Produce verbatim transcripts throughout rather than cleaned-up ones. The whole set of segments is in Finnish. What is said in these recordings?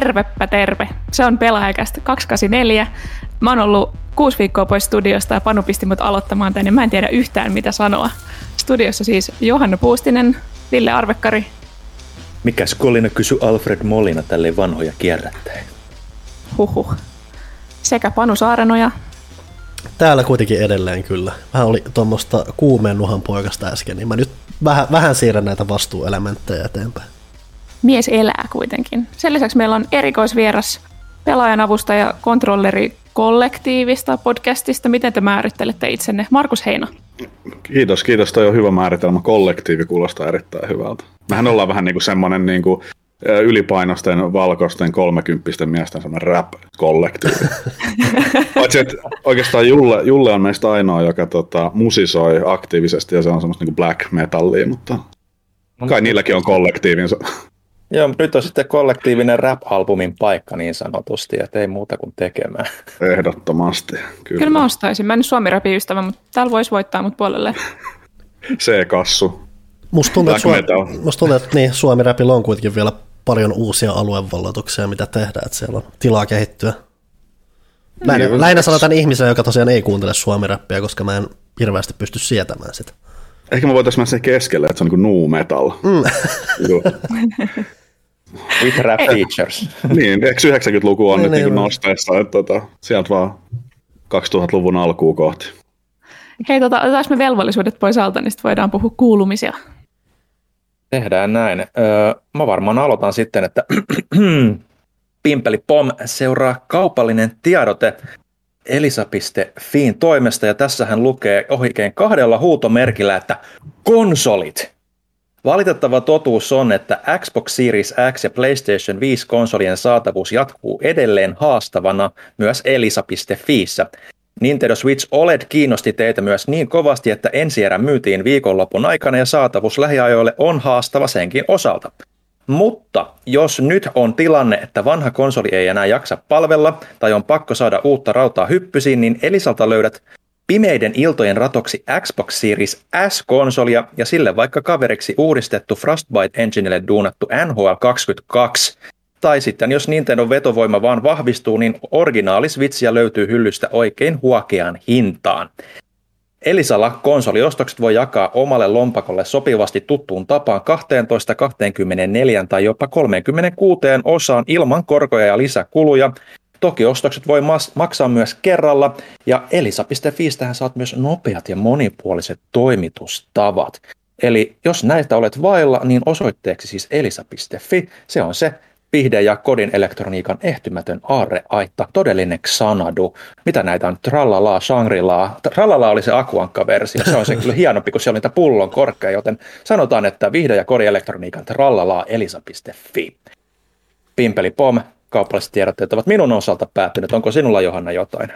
Tervepä terve. Se on Pelaajakästä kaksisataakahdeksankymmentäneljä. Mä oon ollut kuusi viikkoa pois studiosta ja Panu pisti mut aloittamaan tänne. Mä en tiedä yhtään mitä sanoa. Studiossa siis Johanna Puustinen, Ville Arvekkari. Mikäs kolina kysy Alfred Molina tälleen vanhoja kierrättäen? Huhhuh. Sekä Panu Saarenoja. Täällä kuitenkin edelleen kyllä. Vähän oli tuommoista kuumeen nuhan poikasta äsken, niin mä nyt vähän, vähän siirrän näitä vastuuelementtejä eteenpäin. Mies elää kuitenkin. Sen lisäksi meillä on erikoisvieras pelaajan avustaja kontrolleri kollektiivista podcastista. Miten te määrittelette itsenne? Markus Heino. Kiitos, kiitos. Toi on hyvä määritelmä. Kollektiivi kuulostaa erittäin hyvältä. Mehän ollaan vähän niin kuin semmoinen niin kuin ylipainosten, valkoisten, kolmekymppisten miesten semmoinen rap-kollektiivi. Oikeastaan Julle, Julle on meistä ainoa, joka tota, musisoi aktiivisesti ja se on semmoista niin kuin black metallia, mutta kai niilläkin on kollektiivinsa. Joo, mutta nyt on sitten kollektiivinen rap-albumin paikka niin sanotusti, että ei muuta kuin tekemään. Ehdottomasti, kyllä. Kyllä mä ostaisin. Mä en nyt Suomi-rapin ystävä, mutta täällä voisi voittaa mut puolelle. C-kassu. Musta tuntuu, että, Suom- Musta tuntuu, että niin, Suomi-rapilla on kuitenkin vielä paljon uusia aluevalloituksia, mitä tehdään, että siellä on tilaa kehittyä. Mä en, niin, lähinnä sanotaan ihmiselle, joka tosiaan ei kuuntele Suomi-rappia, koska mä en hirveästi pysty sietämään sitä. Ehkä me voitaisiin mennä sen keskelle, että se on niin kuin nu metal. Mm. With rap features. Niin, eikö yhdeksänkymmentäluku on niin, nyt niin, niin nosteessa, että tota, sieltä vaan kaksituhattaluvun alkuun kohti. Hei, tota, otetaan me velvollisuudet pois alta, niin sitten voidaan puhua kuulumisia. Tehdään näin. Öö, mä varmaan aloitan sitten, että Pimpeli Pom seuraa kaupallinen tiedote elisa piste fiin toimesta, ja tässä hän lukee ohikein kahdella huutomerkillä, että konsolit. Valitettava totuus on, että Xbox Series X ja PlayStation viisi konsolien saatavuus jatkuu edelleen haastavana myös elisa piste fiissä. Nintendo Switch O L E D kiinnosti teitä myös niin kovasti, että ensi erä myytiin viikonlopun aikana ja saatavuus lähiajoille on haastava senkin osalta. Mutta jos nyt on tilanne, että vanha konsoli ei enää jaksa palvella tai on pakko saada uutta rautaa hyppysiin, niin Elisalta löydät pimeiden iltojen ratoksi Xbox Series S-konsolia ja sille vaikka kaveriksi uudistettu Frostbite Enginelle duunattu N H L kaksikymmentäkaksi. Tai sitten jos Nintendo vetovoima vaan vahvistuu, niin originaalisvitsiä löytyy hyllystä oikein huokeaan hintaan. Elisalla konsoliostokset voi jakaa omalle lompakolle sopivasti tuttuun tapaan kaksitoista, kaksikymmentäneljä tai jopa kolmekymmentäkuusi osaan ilman korkoja ja lisäkuluja. Toki ostokset voi mas- maksaa myös kerralla ja elisa piste fiistähän saat myös nopeat ja monipuoliset toimitustavat. Eli jos näitä olet vailla, niin osoitteeksi siis elisa piste fi, se on se viihde- ja kodin elektroniikan ehtymätön aarreaitta, todellinen Xanadu. Mitä näitä on? Trallalaa, Shangrilaa. Trallalaa oli se Akuankka-versio. Se on se kyllä hienompi, kun siellä oli niitä pullon korkeja, joten sanotaan, että viihde- ja kodin elektroniikan trallalaa elisa piste fi. Pimpeli Pom, kaupalliset tiedotteet ovat minun osalta päättyneet. Onko sinulla, Johanna, jotain?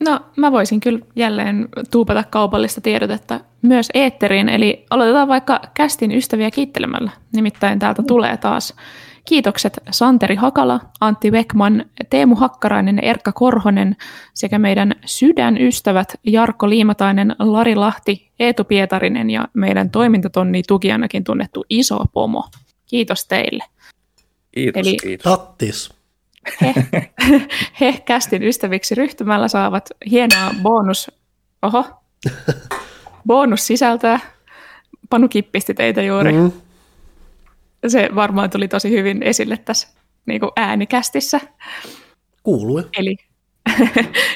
No, mä voisin kyllä jälleen tuupata kaupallista tiedotetta myös eetteriin, eli aloitetaan vaikka kästin ystäviä kiittelemällä. Nimittäin täältä tulee taas kiitokset Santeri Hakala, Antti Beckman, Teemu Hakkarainen, Erkka Korhonen sekä meidän sydänystävät Jarkko Liimatainen, Lari Lahti, Eetu Pietarinen ja meidän toimintatonni tukijanakin tunnettu Iso Pomo. Kiitos teille. Kiitos, Eli, kiitos. Tattis. He, he kästin ystäviksi ryhtymällä saavat hienoa bonus, oho, bonus sisältää. Panu kippisti teitä juuri. Mm. Se varmaan tuli tosi hyvin esille tässä niin kuin äänikästissä. Kuului. Eli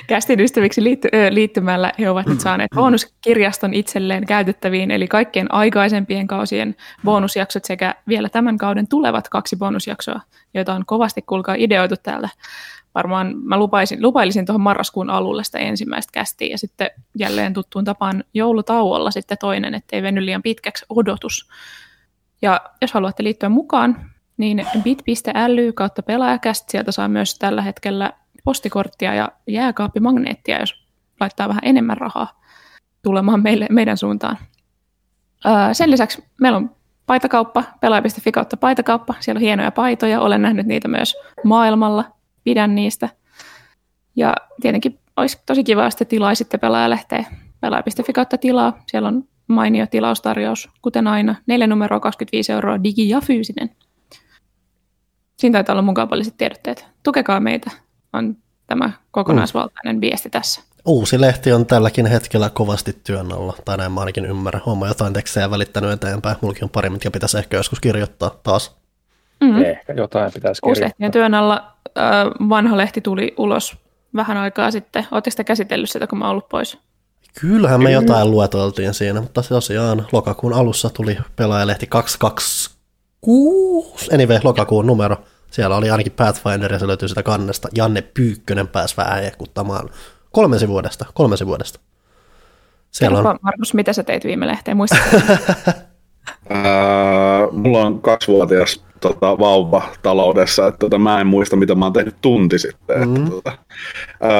kästin ystäviksi liitty, ö, liittymällä he ovat nyt saaneet bonuskirjaston itselleen käytettäviin, eli kaikkien aikaisempien kausien bonusjaksot sekä vielä tämän kauden tulevat kaksi bonusjaksoa, joita on kovasti, kuulkaa, ideoitu täällä. Varmaan mä lupaisin, lupailisin tuohon marraskuun alulle sitä ensimmäistä kästiä ja sitten jälleen tuttuun tapaan joulutauolla sitten toinen, ettei venny liian pitkäksi odotus. Ja jos haluatte liittyä mukaan, niin bit piste l y kautta pelaajakäst, sieltä saa myös tällä hetkellä postikorttia ja jääkaappimagneettia, jos laittaa vähän enemmän rahaa tulemaan meille, meidän suuntaan. Öö, sen lisäksi meillä on paitakauppa, pelaaja piste fi kautta paitakauppa, siellä on hienoja paitoja, olen nähnyt niitä myös maailmalla, pidän niistä. Ja tietenkin olisi tosi kiva, jos te tilaisitte pelaajalähteä, pelaaja piste fi kautta tilaa, siellä on mainio tilaustarjous, kuten aina. Neljä numeroa, kaksikymmentäviisi euroa, digi ja fyysinen. Siinä taitaa olla mun kaupalliset tiedotteet. Tukekaa meitä, on tämä kokonaisvaltainen mm. viesti tässä. Uusi lehti on tälläkin hetkellä kovasti työn alla, tai näin mä ainakin ymmärrän. Olen jotain tekstejä välittänyt eteenpäin, mullakin on pari, mitkä pitäisi ehkä joskus kirjoittaa taas. Mm-hmm. Ehkä jotain pitäisi kirjoittaa. Uusi lehti on työn alla. Vanha lehti tuli ulos vähän aikaa sitten. Oletteko sitä käsitellyt sitä, kun mä oon ollut pois? Kyllähän me Kyllä. jotain lueteltiin siinä, mutta tosiaan lokakuun alussa tuli Pelaajalehti kaksisataakaksikymmentäkuusi, anyway, lokakuun numero. Siellä oli ainakin Pathfinder ja se löytyy sitä kannesta. Janne Pyykkönen pääsi vähän ehkuttamaan kolmesi vuodesta. kolmesi vuodesta. Siellä on... Markus, mitä sä teit viime lehteen? Muistatko? Mulla on kaksivuotias tota, vauva taloudessa, että tota, mä en muista, mitä mä oon tehnyt tunti sitten. Mm. Että, tota, ää,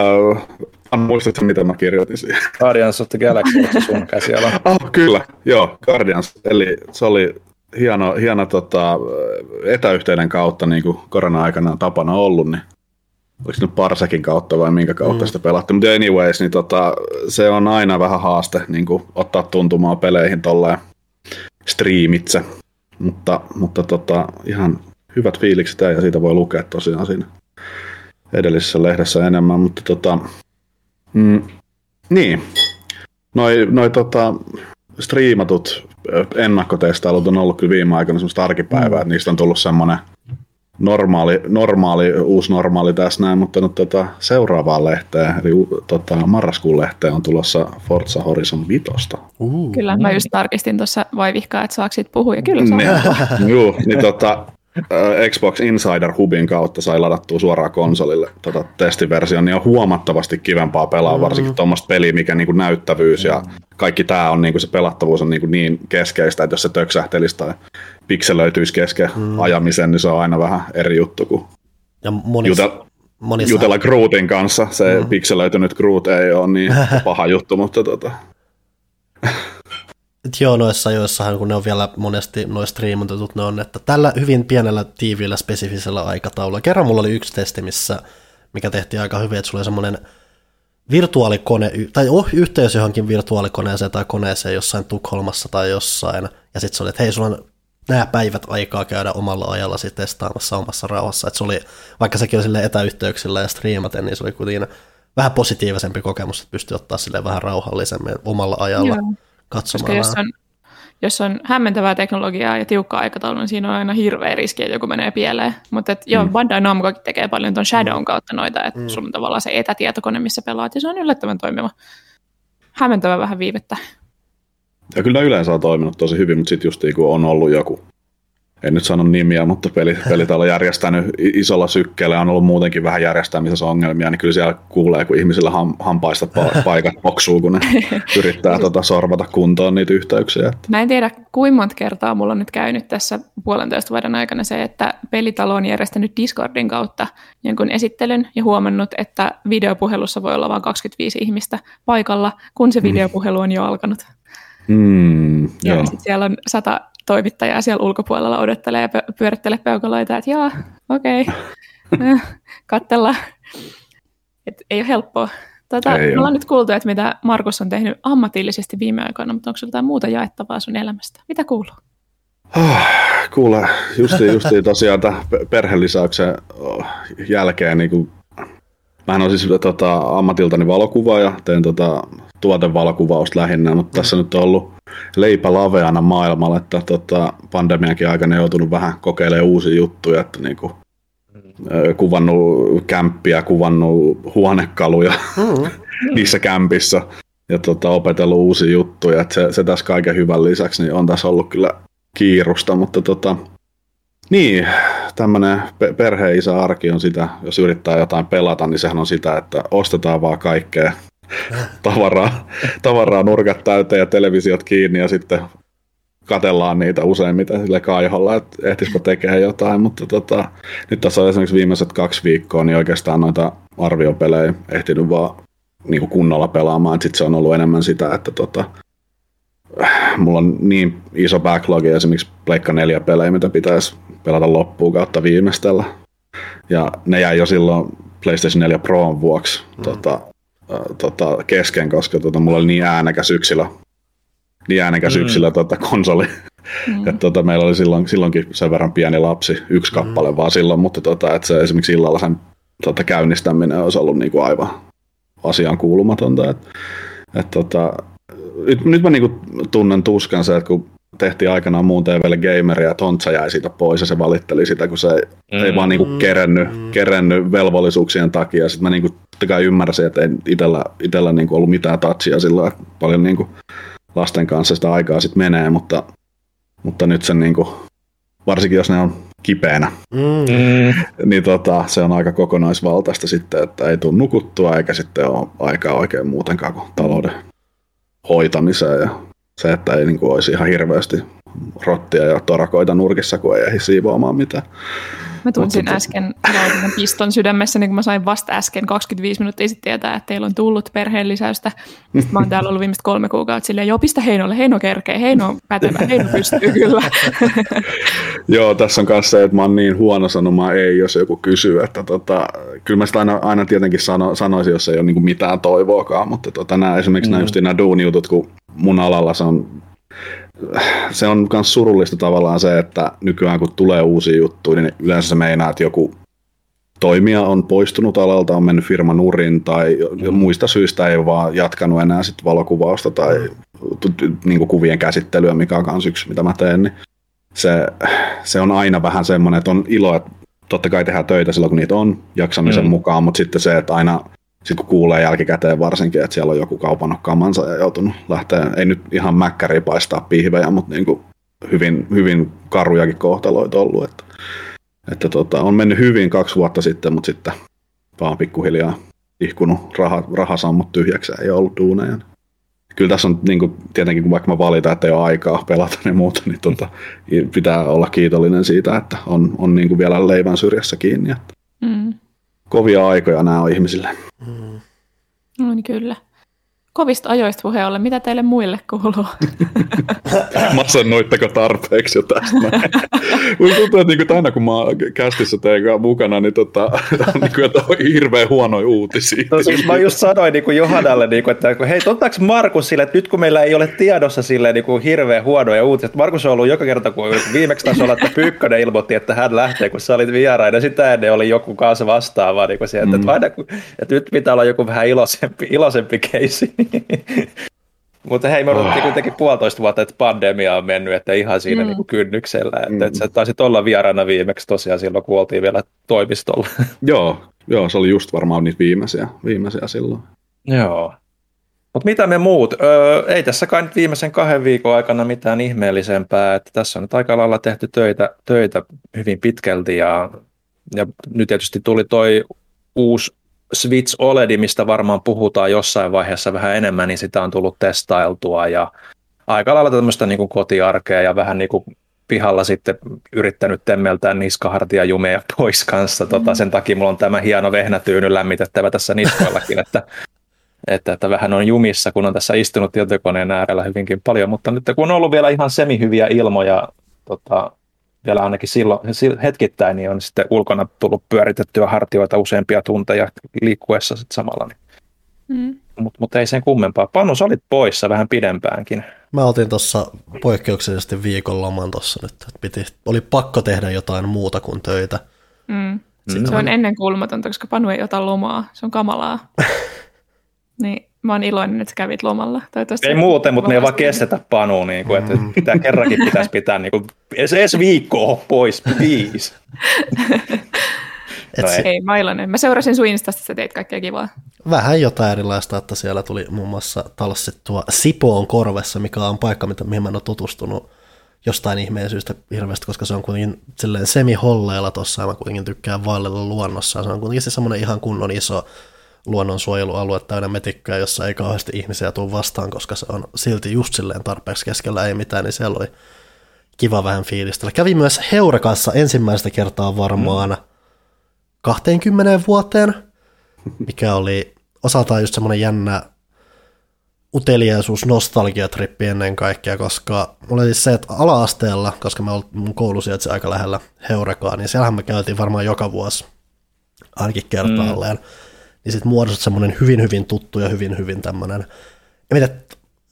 en muista, mitä mä kirjoitin siihen. Guardians of the Galaxy on sun käsiala. Oh, kyllä, joo, Guardians. Eli se oli hieno, hieno tota, etäyhteyden kautta, niin kuin korona-aikana on tapana ollut, niin oliko se nyt Parsekin kautta vai minkä kautta mm. sitä pelattiin. Mutta anyways, niin tota, se on aina vähän haaste niin kuin ottaa tuntumaan peleihin tolleen striimitse, mutta, mutta tota, ihan hyvät fiilikset ja siitä voi lukea tosiaan siinä edellisessä lehdessä enemmän, mutta tota, mm, niin, noi, noi tota, striimatut ennakkotestailut on ollut kyllä viime aikoina semmoista arkipäivää, että niistä on tullut semmoinen normaali, normaali, uusi normaali tässä näin, mutta nyt tota, seuraavaan lehteen, eli tota, marraskuun lehteen on tulossa Forza Horizon viisi. Uhu. Kyllä, mä just tarkistin tuossa vaivihkaa, että saako siitä puhua, ja kyllä saa. Joo, niin tota, Xbox Insider Hubin kautta sai ladattua suoraan konsolille tota, testiversion, niin on huomattavasti kivempaa pelaa, mm-hmm. varsinkin tuommoista peliä, mikä niinku näyttävyys ja kaikki tämä on, niinku, se pelattavuus on niinku niin keskeistä, että jos se töksähtelisi tai pikselöityisi kesken mm. ajamisen, niin se on aina vähän eri juttu kuin ja monis, jutel, monis jutella hän... Grootin kanssa. Se mm. pikselöitynyt Groot ei ole niin paha juttu, mutta tota... Joo, noissa joissahan, kun ne on vielä monesti noin striimantetut, ne on, että tällä hyvin pienellä, tiiviillä, spesifisellä aikataululla. Kerran mulla oli yksi testi, missä, mikä tehtiin aika hyvin, että sulla oli semmoinen virtuaalikone, tai oh, yhteys johonkin virtuaalikoneeseen tai koneeseen jossain Tukholmassa tai jossain, ja sitten se oli, että hei, sulla on nämä päivät aikaa käydä omalla ajallasi testaamassa omassa rauhassa, että se oli, vaikka sekin oli silleen etäyhteyksillä ja striimaten, niin se oli kuitenkin vähän positiivisempi kokemus, että pystyy ottaa silleen vähän rauhallisemmin omalla ajalla. Joo. Katsomaan. Jos on, jos on hämmentävää teknologiaa ja tiukka aikataulu, niin siinä on aina hirveä riski, että joku menee pieleen. Mutta joo, mm. Bandai Namcokin tekee paljon tuon Shadown kautta noita, että mm. sulla on tavallaan se etätietokone, missä pelaat, ja se on yllättävän toimiva. Hämmentävä vähän viivettä. Ja kyllä yleensä on toiminut tosi hyvin, mutta sitten just kun on ollut joku, en nyt sano nimiä, mutta peli, pelit on järjestänyt isolla sykkeellä ja on ollut muutenkin vähän järjestämisessä ongelmia, niin kyllä siellä kuulee, kun ihmisillä ham, hampaista pa- paikat poksuu, kun ne yrittää tuota sorvata kuntoon niitä yhteyksiä. Mä en tiedä, kuinka monta kertaa mulla on nyt käynyt tässä puolentoista vuoden aikana se, että pelitalo on järjestänyt Discordin kautta jonkun esittelyn ja huomannut, että videopuhelussa voi olla vain kaksikymmentäviisi ihmistä paikalla, kun se videopuhelu on jo alkanut. Mm, ja joo. Sit siellä on sata toimittajaa siellä ulkopuolella odottelee ja pyörittelee peukaloita, että jaa, okei, okay. Katsellaan. Et ei ole helppoa. Tuota, ei me ollaan ole. Nyt kuultu, että mitä Markus on tehnyt ammatillisesti viime aikoina, mutta onko sinulla jotain muuta jaettavaa sun elämästä? Mitä kuuluu? Kuule, justiin, justiin tosiaan tämän perhelisäyksen jälkeen, niin kuin, mähän olen siis tota, ammatiltani valokuvaaja, teen tota, tuotevalokuvausta lähinnä, mutta tässä nyt on ollut leipä laveana maailmalla, että tota, pandemiankin aikana joutunut vähän kokeilemaan uusia juttuja, että niinku, kuvannut kämppiä, kuvannut huonekaluja mm. niissä kämpissä ja tota, opetellut uusia juttuja. Että se, se tässä kaiken hyvän lisäksi niin on tässä ollut kyllä kiirusta, mutta tota, niin, tämmöinen perheenisä-arki on sitä, jos yrittää jotain pelata, niin sehän on sitä, että ostetaan vaan kaikkea. Tavaraa, tavaraa nurkat täyteen ja televisiot kiinni ja sitten katellaan niitä useimmiten sille kaiholla, että ehtisikö tekemään jotain, mutta tota, nyt tässä on esimerkiksi viimeiset kaksi viikkoa, niin oikeastaan noita arviopelejä ehtinyt vaan niin kuin kunnolla pelaamaan, että sitten se on ollut enemmän sitä, että tota, mulla on niin iso backlogi esimerkiksi Pleikka neljä pelejä, mitä pitäisi pelata loppuun kautta viimeistellä, ja ne jäi jo silloin PlayStation neljä Proon vuoksi mm. tota, Tota, kesken, koska tota, mulla oli niin äänekäs yksilö, niin äänekäs mm. yksilö tota, konsoli, Mm. Et tota, meillä oli silloin, silloinkin sen verran pieni lapsi, yksi kappale mm. vaan silloin, mutta tota, et se esimerkiksi illalla sen tota, käynnistäminen olisi ollut niinku aivan asiaan kuulumatonta. Et, et, tota, nyt, nyt mä niinku tunnen tuskansa, että kun tehtiin aikanaan muun T V:lle gameria, että Tontsa jäi siitä pois ja se valitteli sitä, kun se mm. ei vaan niinku kerennyt, kerennyt velvollisuuksien takia. Sitten mä niinku kai ymmärsin, että ei itellä, itellä niinku ollut mitään touchia sillä paljon niinku lasten kanssa sitä aikaa sitten menee, mutta, mutta nyt sen niinku, varsinkin jos ne on kipeänä, mm. niin tota, se on aika kokonaisvaltaista sitten, että ei tule nukuttua eikä sitten ole aikaa oikein muutenkaan kuin talouden hoitamiseen ja se, että ei niinku olisi ihan hirveästi rottia ja torakoita nurkissa, kun ei ehdi siivoamaan mitään. Mä tunsin Mut, äsken laitinen piston sydämessä, niin kun mä sain vasta äsken kaksikymmentäviisi minuuttia sitten tietää, että teillä on tullut perheen lisäystä. Mä oon täällä ollut viimeiset kolme kuukautta silleen, joo, pistä Heinolle, Heino kerkee, Heino on pätevä, Heino pystyy kyllä. Joo, tässä on myös se, että mä oon niin huono sanomaan ei, jos joku kysyy. Että tota, kyllä mä sitä aina, aina tietenkin sano, sanoisin, jos ei ole niinku mitään toivoakaan, mutta tota, nää, esimerkiksi mm. nämä, just nämä duuniutut, kun mun alalla se on... Se on myös surullista tavallaan se, että nykyään kun tulee uusia juttuja, niin yleensä se meinaa, että joku toimija on poistunut alalta, on mennyt firman nurin tai mm. muista syistä ei vaan jatkanut enää sit valokuvausta tai niinku kuvien käsittelyä, mikä on myös yksi, mitä mä teen. Niin se, se on aina vähän semmoinen, että on ilo, että totta kai tehdään töitä silloin, kun niitä on jaksamisen mm. mukaan, mutta sitten se, että aina... Sitten kun kuulee jälkikäteen varsinkin, että siellä on joku kaupannut kamansa ja joutunut lähteä, ei nyt ihan mäkkäriä paistaa pihvejä, mutta niin kuin hyvin, hyvin karujakin kohtaloita ollut. Että, että tota, on mennyt hyvin kaksi vuotta sitten, mutta sitten vaan pikkuhiljaa ihkunut raha, rahasammut tyhjäksi, ei ollut duuneja. Kyllä tässä on niin kuin, tietenkin, kun vaikka mä valitan, että ei ole aikaa pelata ja muuta, niin tuota, pitää olla kiitollinen siitä, että on, on niin kuin vielä leivän syrjässä kiinni. Että. Mm. Kovia aikoja nämä on ihmisille. Mm. No niin kyllä. Kovista ajoista puheen ollen. Mitä teille muille kuuluu? Masennuitteko tarpeeksi jo tästä? Mun tuntuu, että niinku aina kun mä kästissä teidän mukana, niin tota, on niinku hirveän huonoja uutisia. No siis mä just sanoin niinku Johanalle, niinku, että hei, ottaako Markus sille, että nyt kun meillä ei ole tiedossa silleen niinku hirveän huonoja uutisia. Markus on ollut joka kerta, kun viimeksi tasolla, että Pyykkönen ilmoitti, että hän lähtee, kun sä olit vieraina. Sitä ennen oli joku kanssa vastaava. Niinku sieltä, mm. että, aina, kun, että nyt pitää olla joku vähän iloisempi, iloisempi keisi. Mutta hei, me odotettiin oh. kuitenkin puolitoista vuotta, että pandemia on mennyt, että ihan siinä mm. niin kuin kynnyksellä. Että, mm. että sä taisit olla vieraana viimeksi tosiaan silloin, kun oltiin vielä toimistolla. Joo, joo, se oli just varmaan niitä viimeisiä, viimeisiä silloin. Joo. Mutta mitä me muut? Öö, ei tässä kai nyt viimeisen kahden viikon aikana mitään ihmeellisempää. Että tässä on nyt aika lailla tehty töitä, töitä hyvin pitkälti ja, ja nyt tietysti tuli toi uusi Switch O L E D, mistä varmaan puhutaan jossain vaiheessa vähän enemmän, niin sitä on tullut testailtua ja aika lailla tämmöistä niin kuin kotiarkea ja vähän niin kuin pihalla sitten yrittänyt temmeltää niskahartiajumeja pois kanssa. Tota, sen takia mulla on tämä hieno vehnätyyny lämmitettävä tässä niskoillakin, että, että, että vähän on jumissa, kun on tässä istunut tietokoneen äärellä hyvinkin paljon, mutta nyt kun on ollut vielä ihan semihyviä ilmoja, tota, vielä ainakin silloin, hetkittäin niin on sitten ulkona tullut pyöritettyä hartioita useampia tunteja liikkuessa sitten samalla. Niin. Mm. Mutta mut ei sen kummempaa. Panu, sä olit poissa vähän pidempäänkin. Mä otin tuossa poikkeuksellisesti viikonloman tuossa nyt. Että piti, oli pakko tehdä jotain muuta kuin töitä. Mm. Mm. Se on ennenkuulumatonta, koska Panu ei ota lomaa. Se on kamalaa. Niin. Mä oon iloinen, että sä kävit lomalla. Ei muuten, mutta me ei vaan kestetä Panua. Niin kuin, että pitää, kerrankin pitäisi pitää niin kuin, edes, edes viikkoa pois, viis. No ei. Ei, mä iloinen. Mä seurasin sun Instasta, sä teit kaikkea kivaa. Vähän jotain erilaista, että siellä tuli muun muassa talssittua Sipoon korvessa, mikä on paikka, mihin mä en ole tutustunut jostain ihmeen syystä hirveästi, koska se on kuitenkin semi-holleilla tossa, ja mä kuitenkin tykkään vaellella luonnossa. Se on kuitenkin se semmoinen ihan kunnon iso luonnonsuojelualue täynnä metikköä, jossa ei kauheasti ihmisiä tule vastaan, koska se on silti just silleen tarpeeksi keskellä, ei mitään, niin siellä oli kiva vähän fiilistellä. Kävi myös Heurakassa ensimmäistä kertaa varmaan kaksikymmentä vuoteen, mikä oli osaltaan just semmoinen jännä uteliaisuus, nostalgiatrippi ennen kaikkea, koska mulla oli se, että ala-asteella, koska mä olin, mun koulu sijaitsi aika lähellä Heurakaa, niin siellähän me käytiin varmaan joka vuosi ainakin kertaalleen. Mm. Niin sitten muodostut semmoinen hyvin, hyvin tuttu ja hyvin, hyvin tämmöinen, en tiedä,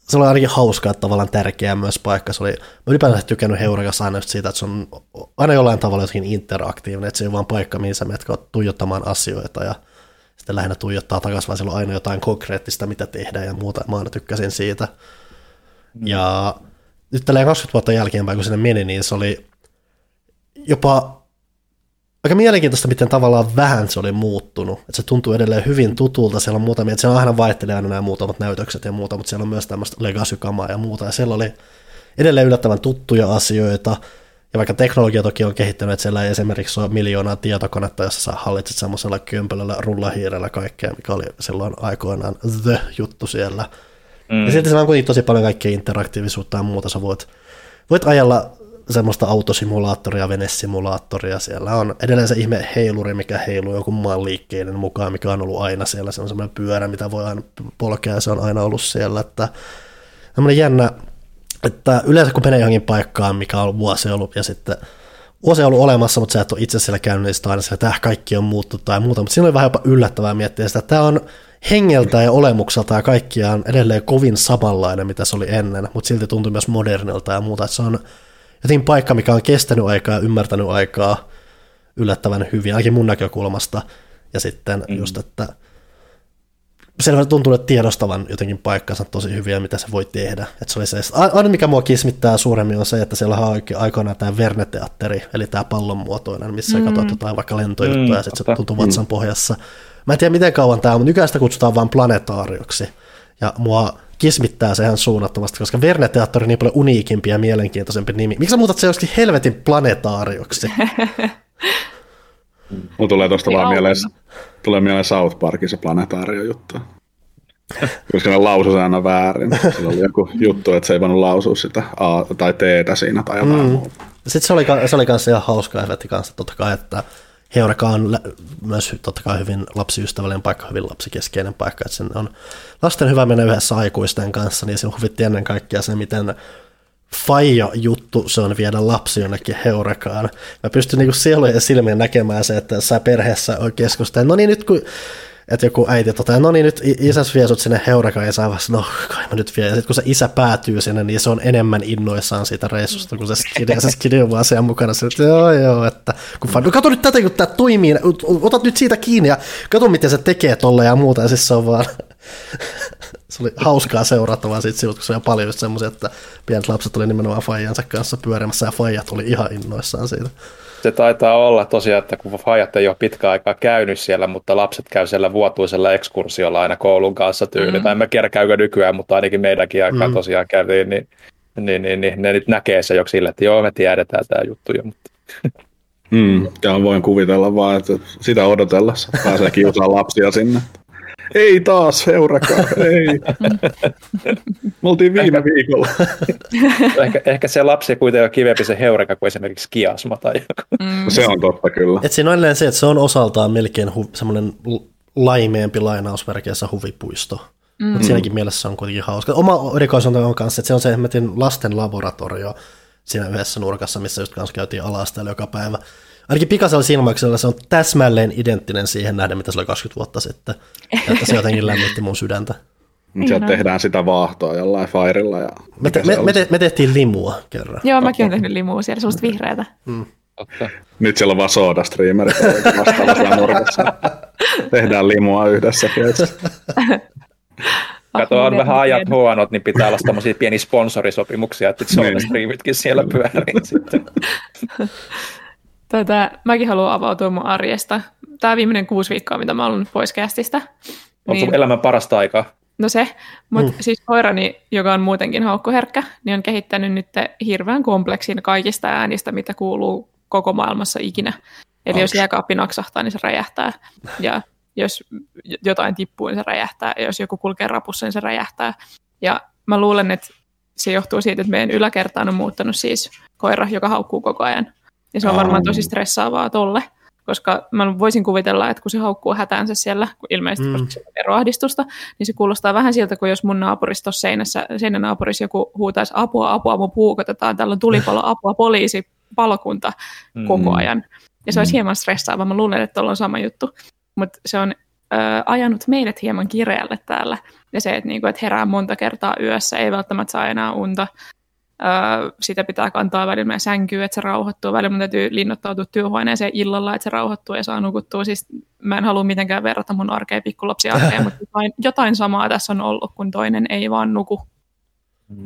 se oli ainakin hauskaa, että tavallaan tärkeää myös paikka. Se oli, mä ylipäätään tykännyt Heurakas aina just siitä, että se on aina jollain tavalla jotenkin interaktiivinen, että se ei ole vaan paikka, mihin sä menet tuijottamaan asioita ja sitten lähinnä tuijottaa takaisin, vaan siellä on aina jotain konkreettista, mitä tehdään ja muuta. Mä aina tykkäsin siitä. Mm. Ja nyt tälleen kaksikymmentä vuotta jälkeenpäin, kun sinne meni, niin se oli jopa aika mielenkiintoista, miten tavallaan vähän se oli muuttunut. Että se tuntuu edelleen hyvin tutulta. Siellä on muutamia, että siellä aina vaihtelee aina nämä muutamat näytökset ja muuta, mutta siellä on myös tämmöistä legacy-kamaa ja muuta. Ja siellä oli edelleen yllättävän tuttuja asioita. Ja vaikka teknologia toki on kehittynyt, että siellä ei esimerkiksi ole miljoonaa tietokonetta, jossa sä hallitset semmoisella kömpelöllä rullahiirellä kaikkea, mikä oli silloin aikoinaan the-juttu siellä. Mm. Ja silti se on kuitenkin tosi paljon kaikkea interaktiivisuutta ja muuta. Sä voit, voit ajella semmoista autosimulaattoria, venesimulaattoria. Siellä on edelleen se ihme heiluri, mikä heiluu jonkun maan liikkeiden mukaan, mikä on ollut aina siellä. Se on semmoinen pyörä, mitä voi aina polkea ja se on aina ollut siellä. Että tämmöinen jännä, että yleensä kun menee johonkin paikkaan, mikä on vuosi ollut ja sitten vuosi on ollut olemassa, mutta sä et ole itse siellä käynyt, niin sitä aina siellä, että kaikki on muuttunut tai muuta, mutta siinä oli vähän jopa yllättävää miettiä sitä, että tämä on hengeltä ja olemukselta ja kaikkia on edelleen kovin samanlainen, mitä se oli ennen, mutta silti tuntui myös modernilta ja muuta, että se on jotenkin paikka, mikä on kestänyt aikaa ja ymmärtänyt aikaa yllättävän hyvin, ainakin mun näkökulmasta, ja sitten mm. just, että selvästi tuntuu, että tiedostavan jotenkin paikkansa tosi hyviä, mitä se voi tehdä. Että se oli se, aina mikä mua kismittää suuremmin on se, että siellä on aikoinaan tämä Verne-teatteri, eli tämä pallonmuotoinen, missä mm. katsot jotain vaikka lentojuttuja mm, ja sitten se tuntuu vatsan pohjassa. Mä en tiedä miten kauan tämä on, mutta nykyään sitä kutsutaan vain planetaarioksi. Ja mua kismittää se ihan suunnattomasti, koska Verne-teatteri on niin paljon uniikimpi ja mielenkiintoisempi nimi. Miksi sä muutat se joskin helvetin planetaarioksi? Mun tulee tuosta vaan mieleen, tulee mieleen South Parkin se planetaario juttu. Koska ne lausui sen aina väärin. Se oli joku juttu, että se ei voinut lausua sitä A tai T-tä siinä tai jotain mm. muuta. Sitten se oli, se oli kanssa ihan hauskaa helvetti kanssa totta kai, että Heureka on lä- myös totta kai hyvin lapsiystävällinen paikka, hyvin lapsikeskeinen paikka. Että sen on lasten hyvä mennä yhdessä aikuisten kanssa, niin siinä huvitti ennen kaikkea se, miten faija-juttu, se on viedä lapsi jonnekin Heurekaan. Mä pystyn niinku sielujen ja silmien näkemään se, että sä perheessä keskustelet, no niin nyt kun, että joku äiti toteaa, no niin nyt isäs vie sut sinne Heurekaan, ja sä vasta, no kai mä nyt vie. Ja sit kun se isä päätyy sinne, niin se on enemmän innoissaan siitä reissusta, kun se skidee, se skidee on vaan siellä mukana. Se, että joo joo, että kun fan, no kato nyt tätä, kun tää toimii, otat nyt siitä kiinni, ja kato miten se tekee tolle ja muuta, ja siis se on vaan... Se oli hauskaa seurattavaa siitä sivut, kun se oli paljon semmoisia, että pienet lapset oli nimenomaan faijansa kanssa pyörimässä ja faijat oli ihan innoissaan siitä. Se taitaa olla tosiaan, että kun faijat ei ole pitkään aikaa käynyt siellä, mutta lapset käy siellä vuotuisella ekskursiolla aina koulun kanssa tyyli. Mm-hmm. Tai en mä tiedä käykö nykyään, mutta ainakin meidänkin aikaa mm-hmm. tosiaan käytiin, niin, niin, niin, niin ne nyt näkee se joksi sille, että joo me tiedetään tämä juttu jo. Mutta... Mm, ja voin kuvitella vaan, että sitä odotellessa pääsee kiusaamaan lapsia sinne. Ei taas, Heurakaan, ei. Me oltiin viime ehkä, viikolla. ehkä, ehkä se lapsi kuitenkin on kivempi se Heureka kuin esimerkiksi Kiasma tai joku. Mm. Se on totta kyllä. Et siinä on edelleen se, että se on osaltaan melkein hu- semmoinen laimeempi lainausmerkeissä huvipuisto. Mm. Mutta siinäkin mielessä on kuitenkin hauska. Oma erikoisuuteni on kanssa, että se on se hemmetin lasten laboratorio siinä yhdessä nurkassa, missä just kanssa käytiin alastella joka päivä. Ainakin pikaisella silmäyksellä se on täsmälleen identtinen siihen nähden, mitä se oli kaksikymmentä vuotta sitten. Ja että se jotenkin lämmitti mun sydäntä. Sieltä tehdään sitä vaahtoa jollain fairilla. Ja me, te, me, me, te, me tehtiin limua kerran. Joo, mäkin olen tehnyt limua siellä, semmoista vihreätä. Mm. Nyt siellä on vaan soda-streamerit vastaavassa nurkassa. Tehdään limua yhdessä. Kato, on vähän ajat huonot, niin pitää olla tämmöisiä pieniä sponsorisopimuksia, että soda-streamitkin siellä pyörii sitten. Tätä, mäkin haluan avautua mun arjesta. Tämä viimeinen kuusi viikkoa, mitä mä olen pois kästistä. Onko niin... elämän parasta aikaa? No se, mutta mm. siis koirani, joka on muutenkin haukkuherkkä, niin on kehittänyt nyt hirveän kompleksin kaikista äänistä, mitä kuuluu koko maailmassa ikinä. Eli Onks. jos jääkaappi naksahtaa, niin se räjähtää. Ja jos jotain tippuu, niin se räjähtää. Ja jos joku kulkee rapussa, niin se räjähtää. Ja mä luulen, että se johtuu siitä, että meidän yläkertaan on muuttanut siis koira, joka haukkuu koko ajan. Ja se on varmaan tosi stressaavaa tolle, koska mä voisin kuvitella, että kun se haukkuu hätäänsä siellä, kun ilmeisesti mm. koska eroahdistusta, niin se kuulostaa vähän siltä, kuin jos mun naapurissa tuossa seinässä, seinän naapurissa joku huutaisi apua, apua, mun puukotetaan, täällä on tulipalo, apua, poliisi, palokunta koko ajan. Ja se olisi hieman stressaavaa, mä luulen, että tuolla on sama juttu, mutta se on Ö, ajanut meidät hieman kireälle täällä. Ja se, että, niinku, että herää monta kertaa yössä, ei välttämättä saa enää unta. Ö, sitä pitää kantaa välillä meidän sänkyyn, että se rauhoittuu. Välillä mun täytyy linnoittautua työhuoneeseen illalla, että se rauhoittuu ja saa nukuttua. Siis mä en halua mitenkään verrata mun arkeen pikkulapsia arkeen, mutta jotain, jotain samaa tässä on ollut, kun toinen ei vaan nuku.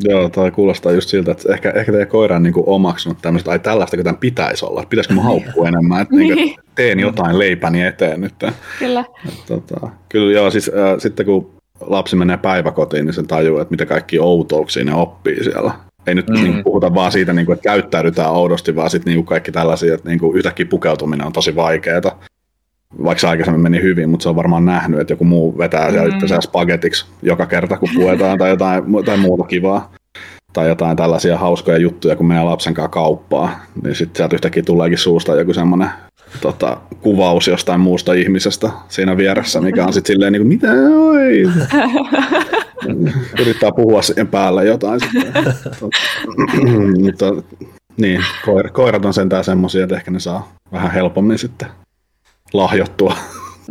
Joo, toi kuulostaa just siltä, että ehkä, ehkä teidän koira on niinku omaksunut tämmöistä, ai tällaista, kun tämän pitäisi olla, pitäisikö mun haukkua enemmän, että niin. Teen jotain leipäni eteen nyt. Kyllä. Et, tota, kyllä joo, siis äh, sitten kun lapsi menee päiväkotiin, niin se tajuu, että mitä kaikki outouksia ne oppii siellä. Ei nyt mm-hmm. niinku, puhuta vaan siitä, niinku, että käyttäydytään oudosti, vaan sitten niinku, kaikki tällaisia, että niinku, yhtäkkiä pukeutuminen on tosi vaikeaa. Vaikka se aikaisemmin meni hyvin, mutta se on varmaan nähnyt, että joku muu vetää siellä mm. itseään spagetiksi joka kerta, kun puetaan tai jotain tai muuta kivaa. Tai jotain tällaisia hauskoja juttuja, kun menee lapsen kanssa kauppaa. Niin sitten sieltä yhtäkkiä tuleekin suusta joku semmoinen tota, kuvaus jostain muusta ihmisestä siinä vieressä, mikä on sitten silleen niin kuin, mitä oi? Yrittää puhua sen päälle jotain sitten. Mutta niin, koir- koirat on sentään semmoisia, että ehkä ne saa vähän helpommin sitten lahjottua.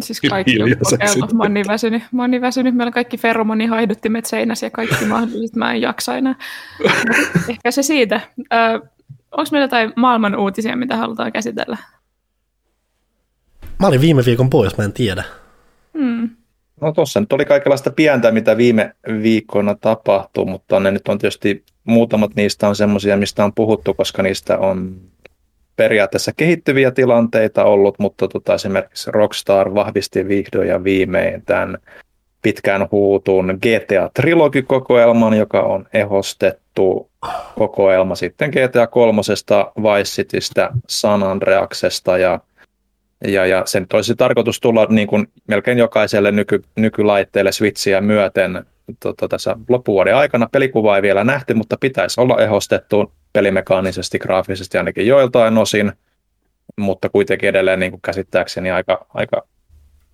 Siis kaikki on kokeiltu. Mä oon niin väsynyt. Mä oon niin väsynyt. Meillä kaikki feromonihaiduttimet seinässä ja kaikki mahdolliset. Mä en jaksa enää. Ehkä se siitä. Ö, onks meillä jotain maailman uutisia, mitä halutaan käsitellä? Mä olin viime viikon pois, mä en tiedä. Hmm. No tossa nyt oli kaikenlaista pientä, mitä viime viikkoina tapahtui, mutta ne nyt on tietysti muutamat niistä on semmoisia, mistä on puhuttu, koska niistä on periaatteessa kehittyviä tilanteita ollut, mutta tota, esimerkiksi Rockstar vahvisti vihdoin ja viimein tämän pitkään huutun G T A-trilogikokoelman, joka on ehostettu kokoelma sitten G T A kolmosesta, Vice Citystä, San Andreasesta ja, ja, ja sen olisi tarkoitus tulla niin kuin melkein jokaiselle nyky, nykylaitteelle Switchiä myöten tota, tässä loppuvuoden aikana. Pelikuva ei vielä nähty, mutta pitäisi olla ehostettu pelimekaanisesti, graafisesti ainakin joiltain osin, mutta kuitenkin edelleen niin kuin käsittääkseni aika, aika,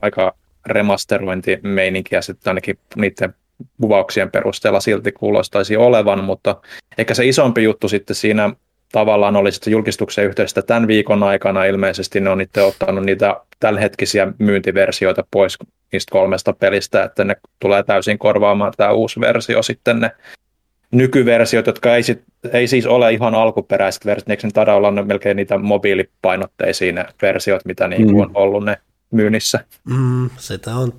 aika remasterointimeininkiä sitten ainakin niiden kuvauksien perusteella silti kuulostaisi olevan, mutta ehkä se isompi juttu sitten siinä tavallaan oli sitten julkistuksen yhteydessä tämän viikon aikana ilmeisesti ne on itse ottanut niitä tämänhetkisiä myyntiversioita pois niistä kolmesta pelistä, että ne tulee täysin korvaamaan tämä uusi versio sitten ne nykyversiot, jotka ei, sit, ei siis ole ihan alkuperäiset versiot, eikö ne taida olla melkein niitä mobiilipainotteisia ne versiot, mitä niin kuin on ollut ne myynnissä? Mm, sitä on.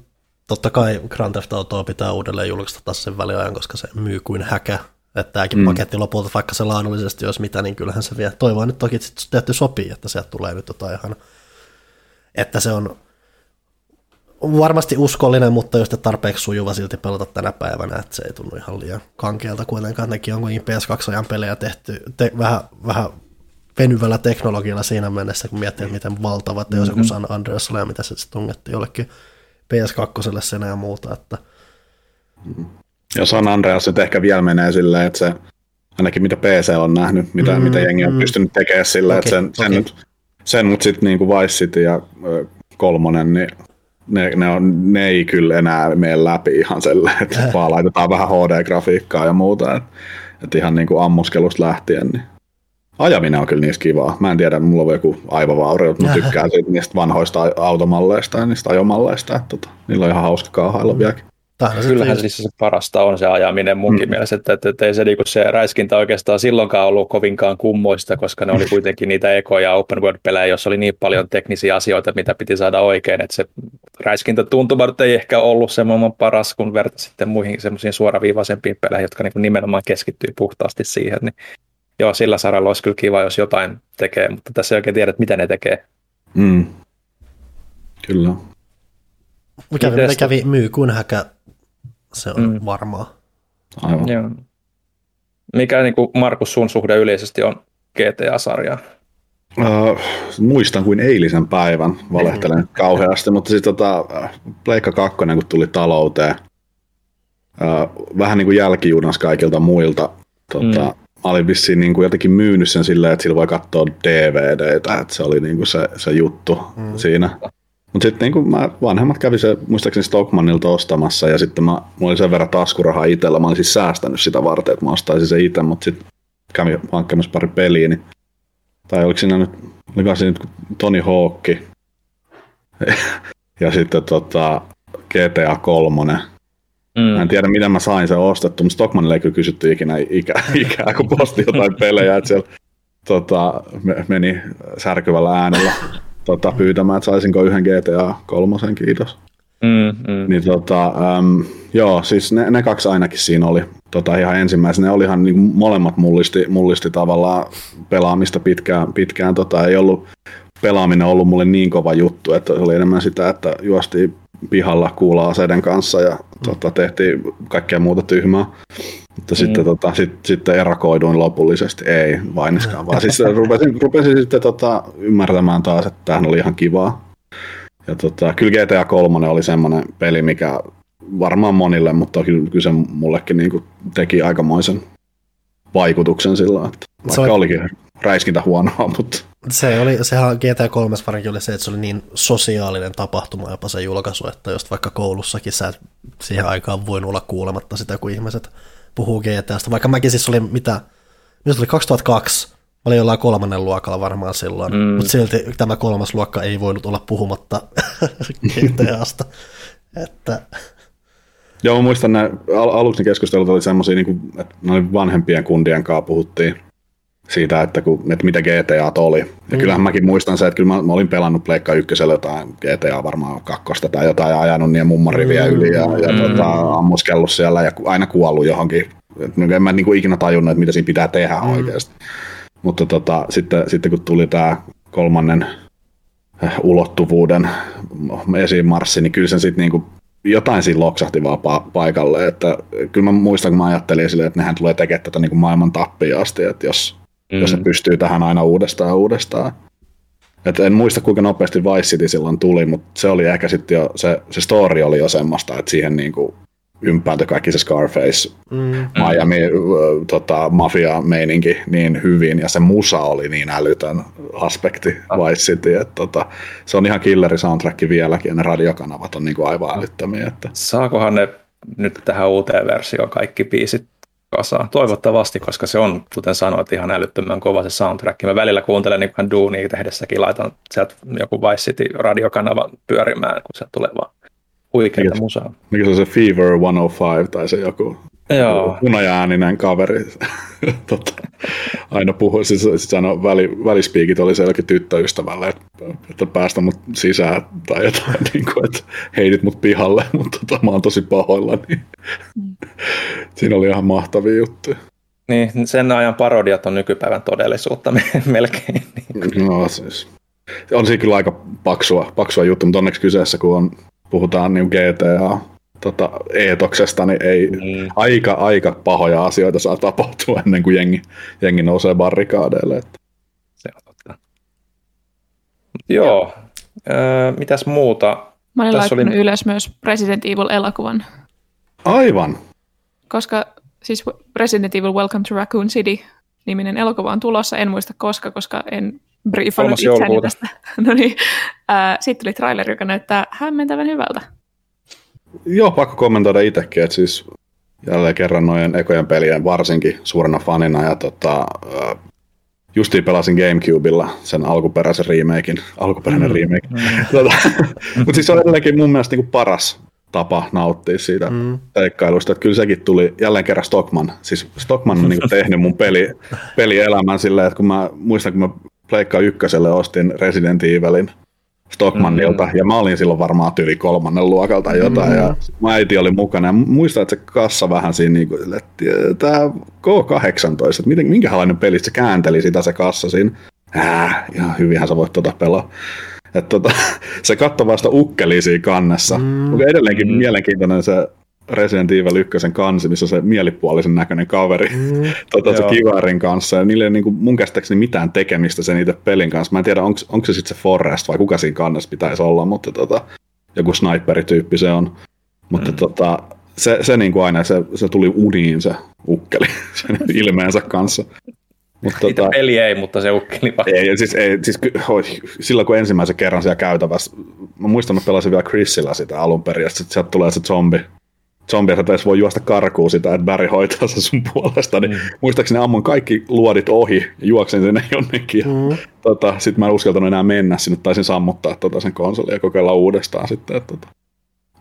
Totta kai Grand Theft Autoa pitää uudelleen julkistaa sen väliajan, koska se myy kuin häkä. Että tämäkin mm. paketti lopulta, vaikka se laadullisesti olisi mitä, niin kyllähän se vie. Toivoa nyt toki, että täytyy sopii, että sieltä tulee nyt jotain ihan, että se on varmasti uskollinen, mutta jos te tarpeeksi sujuva silti pelata tänä päivänä, että se ei tunnu ihan liian kankeelta kuitenkaan. Nekin on kuin P S kaksi-ajan pelejä tehty te, vähän, vähän venyvällä teknologialla siinä mennessä, kun miettii, miten valtava teos mm-hmm. joku San Andreas oli ja mitä se tungettiin jollekin P S kaksi senä ja muuta. Että mm-hmm. Ja San Andreas nyt ehkä vielä menee silleen, että se ainakin mitä P C on nähnyt, mitä, mm-hmm. mitä jengi on pystynyt tekemään sillä, okay, että sen, okay. sen, nyt, sen nyt sitten niin kuin Vice City ja ö, kolmonen, niin Ne, ne, on, ne ei kyllä enää mene läpi ihan sille, että äh. vaan laitetaan vähän H D-grafiikkaa ja muuta. Että et ihan niin kuin ammuskelusta lähtien. Niin. Ajaminen on kyllä niissä kivaa. Mä en tiedä, mulla on joku aivovaurio, mutta mä tykkään siitä niistä vanhoista automalleista ja niistä ajomalleista. Että tota, niillä on ihan hauska kauhailla mm. vieläkin. Kyllähän siis se parasta on se ajaminen munkin mm. mielessä, että, että, että ei se, niin se räiskintä oikeastaan silloinkaan ollut kovinkaan kummoista, koska ne oli kuitenkin niitä ekoja open world-pelejä, jossa oli niin paljon teknisiä asioita, mitä piti saada oikein, että se räiskintä tuntuma ei ehkä ollut semmoinen paras, kun verta sitten muihin semmoisiin suoraviivaisempiin peleihin, jotka niin nimenomaan keskittyy puhtaasti siihen, niin joo, sillä saralla olisi kyllä kiva, jos jotain tekee, mutta tässä ei oikein tiedä, mitä ne tekee. Mm. Kyllä. Mikä me kävi myy kun häkä. Se on mm. varmaa. Aivan. Mikä niin kuin Markus sun suhde yleisesti on G T A-sarjaa? Öö, muistan kuin eilisen päivän, valehtelen mm-hmm. kauheasti, mutta siis tota, Pleikka kaksi kun tuli talouteen, öö, vähän niin kuin jälkijunas kaikilta muilta. Tota, mm. Mä olin vissiin niin kuin jotenkin myynyt sen silleen, että sillä voi katsoa D V D:tä, että se oli niin kuin se, se juttu mm. siinä. Mutta sitten niin mä vanhemmat kävi se muistaakseni Stockmannilta ostamassa ja sitten mä, mulla oli sen verran taskurahaa itsellä. Mä olin siis säästänyt sitä varten, että mä ostaisin se itse, mutta sitten kävi hankkimassa pari peliä. Niin, tai oliko siinä nyt, oliko siinä nyt Tony Hawkki ja sitten tota, G T A kolme. Mm. En tiedä, miten mä sain sen ostettu, mutta Stockmanille ei kyllä kysytty ikinä ikää, ikää kun posti jotain pelejä, että siellä tota, meni särkyvällä äänellä tota, pyytämään, että saisinko yhden G T A kolme, kiitos. Mm, mm. Niin, tota, äm, joo, siis ne, ne kaksi ainakin siinä oli tota, ihan ensimmäisenä. Ne olihan niin, molemmat mullisti, mullisti tavallaan pelaamista pitkään. pitkään tota, ei ollut, pelaaminen on ollut mulle niin kova juttu, että oli enemmän sitä, että juostiin pihalla kuula-aseiden kanssa ja tota, tehtiin kaikkea muuta tyhmää. Mutta mm. sitten, tota, sit, sitten erakoiduin lopullisesti, ei vainiskaan, vaan siis rupesin, rupesin sitten tota, ymmärtämään taas, että tämähän oli ihan kivaa. Ja tota, kyllä G T A kolme oli semmoinen peli, mikä varmaan monille, mutta kyllä se mullekin niinku teki aikamoisen vaikutuksen sillä, että vaikka se olikin räiskintä huonoa, mutta... Se oli, sehän G T A kolme varsinkin oli se, että se oli niin sosiaalinen tapahtuma jopa se julkaisu, että just vaikka koulussakin sä et siihen aikaan voinut olla kuulematta sitä, kun ihmiset puhuu G T A:sta. Vaikka mäkin siis oli mitä, minusta oli kaksituhattakaksi, mä olin jollain kolmannen luokalla varmaan silloin, mm. mutta silti tämä kolmas luokka ei voinut olla puhumatta G T A:sta. Että... Joo, mä muistan, ne al- aluksi ne keskustelut oli semmosia, niin kuin, että noin vanhempien kundien kanssa puhuttiin siitä, että, kun, että mitä G T A oli. Ja mm. kyllähän mäkin muistan se, että kyllä mä, mä olin pelannut Pleikka ykkösellä jotain G T A varmaan kakkosta tai jotain ja ajanut niiden mummariviä mm. yli ja, ja mm. tota, ammuskellut siellä ja aina kuollut johonkin. En mä niin ikinä tajunnut, että mitä siinä pitää tehdä mm. oikeasti. Mutta tota, sitten, sitten kun tuli tämä kolmannen ulottuvuuden esiinmarssi, niin kyllä sen sitten niinku jotain siinä loksahti vaan pa- paikalle. Että, kyllä mä muistan, kun mä ajattelin silleen, että nehän tulee tekemään tätä niinku maailman tappia asti, että jos Mm. jos se pystyy tähän aina uudestaan ja uudestaan. Et en muista, kuinka nopeasti Vice City silloin tuli, mutta se oli ehkä sitten jo, se, se story oli jo semmoista, että siihen niinku ympääntyi kaikki se Scarface, mm. Miami, äh, tota, mafia-meininki niin hyvin, ja se musa oli niin älytön aspekti Vice City, että tota, se on ihan killeri soundtrack vieläkin, ja ne radiokanavat on niinku aivan älyttömiä. Että. Saakohan ne nyt tähän uuteen versioon kaikki biisit kasaan. Toivottavasti, koska se on, kuten sanoit, ihan älyttömän kova se soundtrack. Mä välillä kuuntelen niin kuin duunia tehdessäkin, laitan sieltä joku Vice City radiokanavan pyörimään, kun sieltä tulee vaan huikeita mikä, musaa. Mikä se on se Fever sata viisi tai se joku punajaääninen kaveri. Totta. Aina puhui, siis, siis aina väli, välispiikit oli se jollakin tyttöystävälle, että, että päästä mut sisään tai jotain, niin kuin, että heitit mut pihalle, mutta tota, mä oon tosi pahoilla. Niin. Siinä oli ihan mahtavia juttuja. Niin, sen ajan parodiat on nykypäivän todellisuutta melkein. Niin no siis. On siinä kyllä aika paksua, paksua juttu, mutta onneksi kyseessä, kun on, puhutaan niin G T A tota, eetoksesta, niin ei mm. aika, aika pahoja asioita saa tapahtua ennen kuin jengi, jengi nousee barrikaadeille. Se on totta. Joo. Öö, mitäs muuta? Mä olin tässä laittanut oli... ylös myös Resident Evil-elokuvan. Aivan. Koska siis Resident Evil Welcome to Raccoon City-niminen elokuva on tulossa. En muista koska, koska en briefannut itseäni tästä. No niin. Äh, sitten tuli traileri, joka näyttää hämmentävän hyvältä. Joo, pakko kommentoida itsekin, että siis jälleen kerran noiden ekojen pelien varsinkin suurena fanina. Ja tota, justiin pelasin GameCubella sen alkuperäisen remakein, alkuperäinen mm. remake. Mm. Tota, mutta siis se on edelleenkin mun mielestä niinku paras tapa nauttia siitä mm. teikkailusta. Että kyllä sekin tuli jälleen kerran Stockman. Siis Stockman on niinku tehnyt mun peli, pelielämän silleen, että kun mä muistan, kun mä Pleikka ykköselle ostin Resident Evilin Stockmannilta, mm-hmm. ja mä olin silloin varmaan tyyli kolmannen luokalta jotain, mm-hmm. ja mun äiti oli mukana, ja muistan, että se kassa vähän siinä, niin kuin, että tämä K kahdeksantoista, että miten, minkälainen peli, se käänteli sitä se kassa siinä, äh, ihan hyvinhän sä voit tota pelaa. Että tota, se katsoi vasta ukkelia siinä kannessa, mm-hmm. edelleenkin mm-hmm. mielenkiintoinen se Resident Evil ykkösen kansi, missä se mielipuolisen näköinen kaveri mm, tota, se kivarin kanssa, ja niillä ei niin kuin, mun käsittääkseni mitään tekemistä sen itse pelin kanssa. Mä en tiedä, onko, onko se sitten se Forrest vai kuka siinä kannessa pitäisi olla, mutta tota, joku sniperityyppi se on. Mutta mm. tota, se, se niin kuin aina, se, se tuli uniin se ukkeli sen ilmeensä kanssa. Mutta itse tota, peli ei, mutta se ukkeli vaan. Ei, siis, ei, siis, oi, silloin kun ensimmäisen kerran siellä käytävässä, mä muistan, mä pelasin vielä Chrisillä sitä alun perin, ja sitten sieltä tulee se zombi. Zombiassa taisi voi juosta karkuun sitä, että Barry hoitaa sen sun puolesta, niin mm. muistaakseni ammun kaikki luodit ohi ja juoksen sinne jonnekin. Mm. Tota, sitten mä en uskaltanut enää mennä sinne, taisin sammuttaa tota sen konsolin ja kokeilla uudestaan sitten. Tota.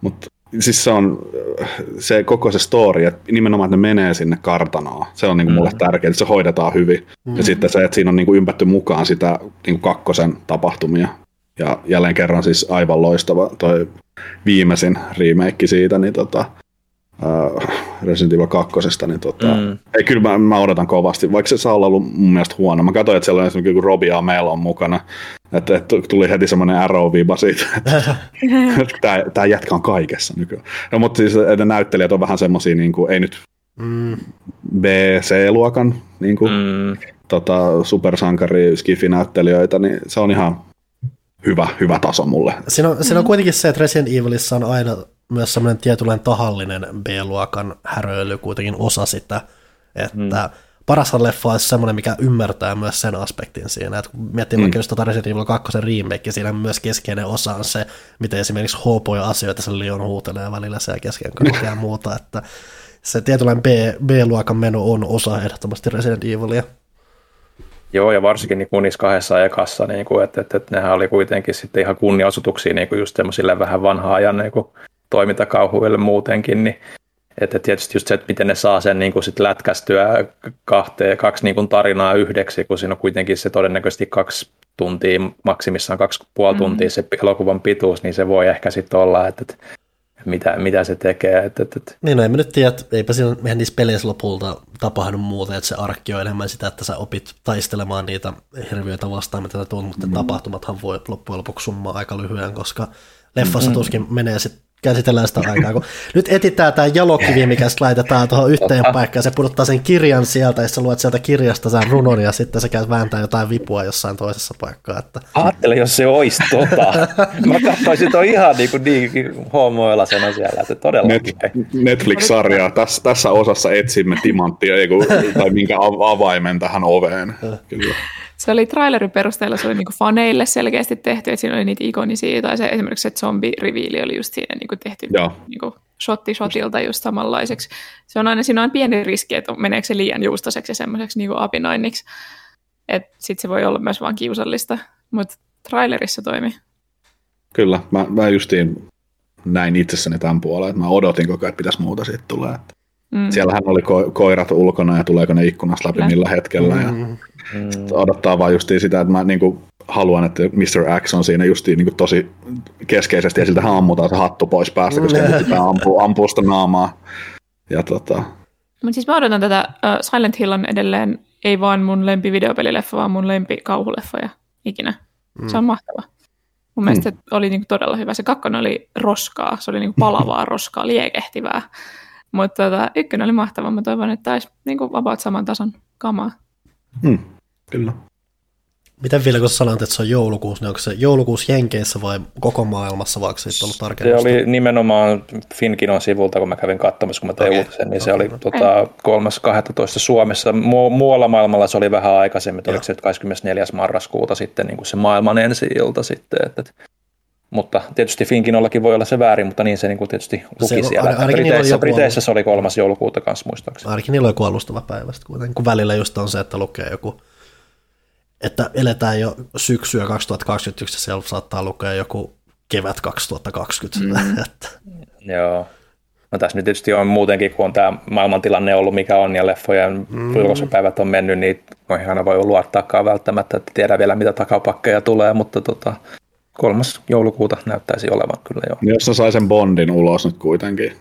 Mutta siis se on se koko se story, että nimenomaan, että ne menee sinne kartanoon. Se on niinku mm. mulle tärkeää, että se hoidetaan hyvin. Mm. Ja sitten se, että siinä on niinku ympätty mukaan sitä niinku kakkosen tapahtumia. Ja jälleen kerran siis aivan loistava toi viimeisin remake siitä, niin tota... Uh, Resident Evil kakkosesta, niin tota, mm. ei, kyllä mä, mä odotan kovasti, vaikka se saa olla ollut mun mielestä huono. Mä katsoin, että siellä on esimerkiksi joku Robbie Amell on mukana, että et tuli heti semmoinen arrow-viiba siitä, että tää, tää jätkä on kaikessa nykyään. No mutta siis että näyttelijät on vähän semmosia, niin kuin, ei nyt mm. B C-luokan niin kuin, mm. tota, supersankari, skifinäyttelijöitä, niin se on ihan hyvä, hyvä taso mulle. Siinä on, siinä on kuitenkin se, että Resident Evilissä on aina myös semmoinen tietynlainen tahallinen B-luokan häröily kuitenkin osa sitä, että mm. parasta leffa on semmoinen, mikä ymmärtää myös sen aspektin siinä, että kun miettii mm. vaikka just tuota Resident Evil kakkosen remake, siinä myös keskeinen osa on se, miten esimerkiksi hoopoja asioita se Leon huutelee välillä siellä kesken kaikkea muuta, että se tietynlainen B- B-luokan meno on osa ehdottomasti Resident Evilia. Joo, ja varsinkin niin kuin niissä kahdessa ekassa, niin kuin, että, että, että nehän oli kuitenkin sitten ihan kunnianosoituksia niin kuin just semmoisille vähän vanhaa ajan niin kuin toimintakauhuille muutenkin, niin että tietysti just se, että miten ne saa sen niin kuin sit lätkästyä kahteen, kaksi niin kuin tarinaa yhdeksi, kun siinä on kuitenkin se todennäköisesti kaksi tuntia, maksimissaan kaksi puoli tuntia mm-hmm. se elokuvan pituus, niin se voi ehkä sitten olla, että, että mitä, mitä se tekee. Että, että. Niin no, en mä nyt tiedä, että eipä siinä, mehän niissä peleissä lopulta tapahdu muuta, että se arkki on enemmän sitä, että sä opit taistelemaan niitä hirviöitä vastaan, mitä tuon, mutta mm-hmm. tapahtumathan voi loppujen lopuksi summaa aika lyhyen, koska leffassa mm-hmm. tuskin menee sitten käsitellään sitä aikaa, kun nyt etsitään tämä jalokivi, mikä sitten laitetaan tuohon yhteen paikkaan, se pudottaa sen kirjan sieltä, ja sä luet sieltä kirjasta sen runon, ja sitten sä käyt vääntää jotain vipua jossain toisessa paikkaa. Että... Aattele, jos se olisi tota. Mä katsoisin tuon ihan niin kuin niin homoilasena siellä, että todella. Net- Netflix-sarjaa, tässä, tässä osassa etsimme timanttia, eiku, tai minkä avaimen tähän oveen. Kyllä. Se oli trailerin perusteella, se oli niinku faneille selkeästi tehty, että siinä oli niitä ikonisia, tai se, esimerkiksi se zombi-riviili oli just siinä niinku tehty niinku shotti shotilta just samanlaiseksi. Se on aina, siinä on pieni riski, että meneekö se liian juustoseksi ja semmoiseksi niinku apinoinniksi. Sitten se voi olla myös vaan kiusallista, mutta trailerissa toimi. Kyllä, mä, mä justiin näin itsessäni tämän puolella, että mä odotin koko ajan, että pitäisi muuta siitä tulee. Mm. Siellähän oli ko- koirat ulkona ja tuleeko ne ikkunasta läpi millä hetkellä. Ja mm. odottaa vaan justiin sitä, että mä niinku haluan, että mister X on siinä justiin niinku tosi keskeisesti ja siltä hän ammutaan se hattu pois päästä, koska nyt pitää ampua, ampua sitä naamaa. Ja tota. Mut siis mä odotan tätä. Silent Hill on edelleen ei vaan mun lempivideopelileffa, vaan mun lempikauhuleffa ja ikinä. Mm. Se on mahtava. Mun mielestä mm. oli niinku todella hyvä. Se kakkonen oli roskaa, se oli niinku palavaa roskaa, liekehtivää. Mutta tota, ykkönen oli mahtava. Mä toivon, että taisi niin kuin about saman tason kamaa. Mm, kyllä. Miten vielä, kun sanoit, että se on joulukuussa, niin onko se joulukuussa Jenkeissä vai koko maailmassa, vaikka siitä ollut tarkemmin? Se oli nimenomaan Finkinon sivulta, kun mä kävin katsomassa, kun mä tein okay. uutisen, niin okay. se oli tota, kolmas kahdestoista Suomessa. Mu- muualla maailmalla se oli vähän aikaisemmin, että oliko se kahdeskymmenesneljäs marraskuuta sitten niin kuin se maailman ensi-ilta sitten, että... Mutta tietysti Finkinollakin voi olla se väärin, mutta niin se niin kuin tietysti luki siellä. Ar- Briteissä, Briteissä se oli kolmas joulukuuta kanssa muistaakseni. Ainakin niillä on joku alustava päivä, kun välillä just on se, että lukee joku, että eletään jo syksyä kaksituhattakaksikymmentäyksi ja siellä saattaa lukea joku kevät kaksituhattakaksikymmentä. Mm. Joo. No tässä nyt tietysti on muutenkin, kun on tämä maailmantilanne ollut, mikä on, ja leffojen mm. julkaisupäivät on mennyt, niin aina voi luottaakaan välttämättä, että tiedä vielä mitä takapakkeja tulee, mutta tota... Kolmas joulukuuta näyttäisi olevan kyllä jo. Jos sä sai sen Bondin ulos nyt kuitenkin.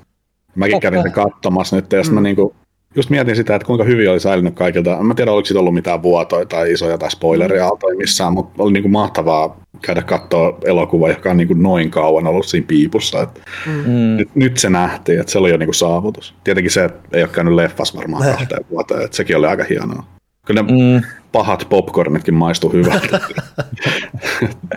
Mäkin kävin sen katsomassa nyt, ja mm. mä niinku, just mietin sitä, että kuinka hyvin oli säilynyt kaikilta. Mä en tiedä, oliko siitä ollut mitään vuotoja tai isoja tai spoileriaaltoja missään, mutta oli niinku mahtavaa käydä katsoa elokuvaa, joka on niinku noin kauan ollut siinä piipussa. Et mm. nyt, nyt se nähtiin, että se oli jo niinku saavutus. Tietenkin se, että ei ole käynyt leffas varmaan kahteen vuoteen, että sekin oli aika hienoa. Kyllä mm. pahat popcornitkin maistuu hyvältä.